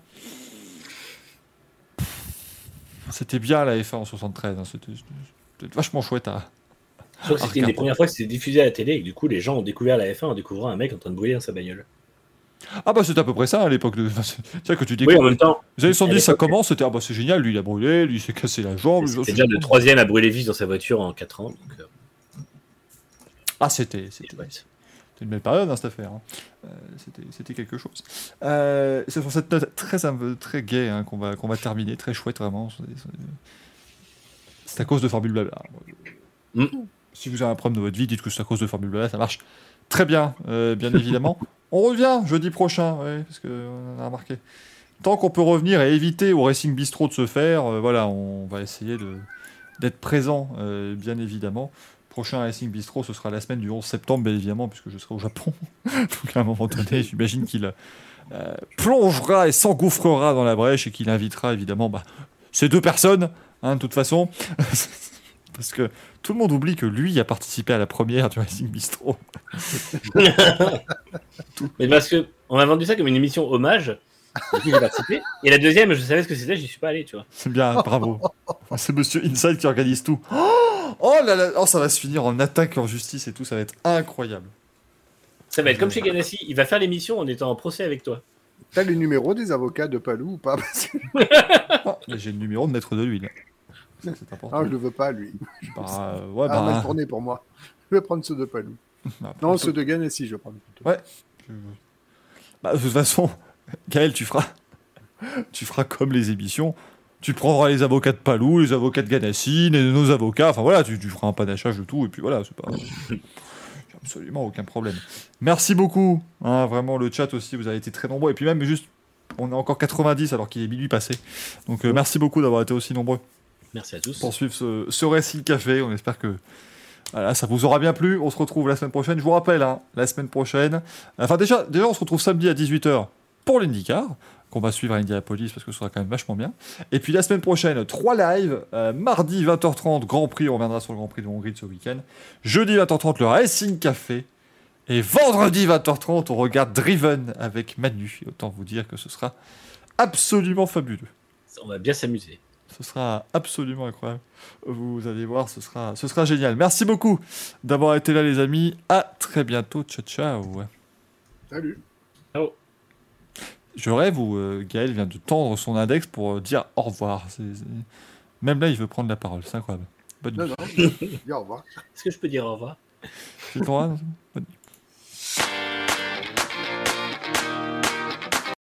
C'était bien la F un en soixante-treize. Hein. C'était, c'était vachement chouette à... Je crois que c'était une des premières fois que c'était diffusé à la télé et que du coup les gens ont découvert la F un en découvrant un mec en train de brûler dans sa bagnole. Ah bah c'était à peu près ça à l'époque de. C'est que tu découvres. Oui, en même temps. Les années soixante-dix, ça commence, c'était ah bah c'est génial, lui il a brûlé, lui il s'est cassé la jambe. C'était c'est déjà le troisième à brûler vif dans sa voiture en quatre ans. Donc... Ah c'était c'était, ouais. c'était une belle période hein, cette affaire. Hein. Euh, c'était c'était quelque chose. Euh, c'est sur cette note très très gaie hein, qu'on va qu'on va terminer, très chouette vraiment. C'est à cause de Formule Blabla. Mm. Si vous avez un problème dans votre vie, dites que c'est à cause de Formule Blabla, ça marche très bien, euh, bien évidemment. On revient jeudi prochain, ouais, parce qu'on a remarqué. Tant qu'on peut revenir et éviter au Racing Bistro de se faire, euh, voilà, on va essayer de, d'être présent, euh, bien évidemment. Prochain Racing Bistro, ce sera la semaine du onze septembre, bien évidemment, puisque je serai au Japon. Donc à un moment donné, j'imagine qu'il euh, plongera et s'engouffrera dans la brèche et qu'il invitera évidemment bah, ces deux personnes, hein, de toute façon. Parce que tout le monde oublie que lui a participé à la première du Racing Bistro. Mais parce que on m'a vendu ça comme une émission hommage. J'ai participé. Et la deuxième, je savais ce que c'était, j'y suis pas allé, tu vois. C'est bien, bravo. C'est Monsieur Inside qui organise tout. Oh Oh là là, oh, ça va se finir en attaque en justice et tout, ça va être incroyable. Ça va être comme chez Ganassi, il va faire l'émission en étant en procès avec toi. T'as les numéros des avocats de Palou ou pas? Oh, j'ai le numéro de Maître de l'Huile. C'est important. Ah, je le veux pas, lui. Bah, euh, ouais, bah... Ah, mal tourné pour moi. Je vais prendre ceux de Palou. Bah, non, ceux de Ganassi, je vais prendre plutôt. Ouais. Bah, de toute façon, Gaël, tu feras... tu feras comme les émissions. Tu prendras les avocats de Palou, les avocats de Ganassi, les... nos avocats. Enfin voilà, tu, tu feras un panachage de tout et puis voilà, c'est pas... Absolument aucun problème. Merci beaucoup. Hein, vraiment, le chat aussi, vous avez été très nombreux. Et puis même, juste, on est encore quatre-vingt-dix alors qu'il est minuit passé. Donc, euh, merci beaucoup d'avoir été aussi nombreux. Merci à tous. Pour suivre ce, ce récit café, on espère que voilà, ça vous aura bien plu. On se retrouve la semaine prochaine. Je vous rappelle, hein, la semaine prochaine... Enfin, déjà, déjà, on se retrouve samedi à dix-huit heures pour l'IndyCar, qu'on va suivre à Indianapolis parce que ce sera quand même vachement bien. Et puis la semaine prochaine, trois lives. Euh, mardi vingt heures trente, Grand Prix. On reviendra sur le Grand Prix de Hongrie de ce week-end. Jeudi vingt heures trente, le Racing Café. Et vendredi vingt heures trente, on regarde Driven avec Manu. Et autant vous dire que ce sera absolument fabuleux. On va bien s'amuser. Ce sera absolument incroyable. Vous allez voir, ce sera, ce sera génial. Merci beaucoup d'avoir été là, les amis. À très bientôt. Ciao, ciao. Salut. Ciao. Je rêve où euh, Gaël vient de tendre son index pour euh, dire au revoir. C'est, c'est... Même là, il veut prendre la parole. C'est incroyable. Bonne nuit. Non, non, je dis au revoir. Est-ce que je peux dire au revoir? C'est ton rêve. Bonne nuit.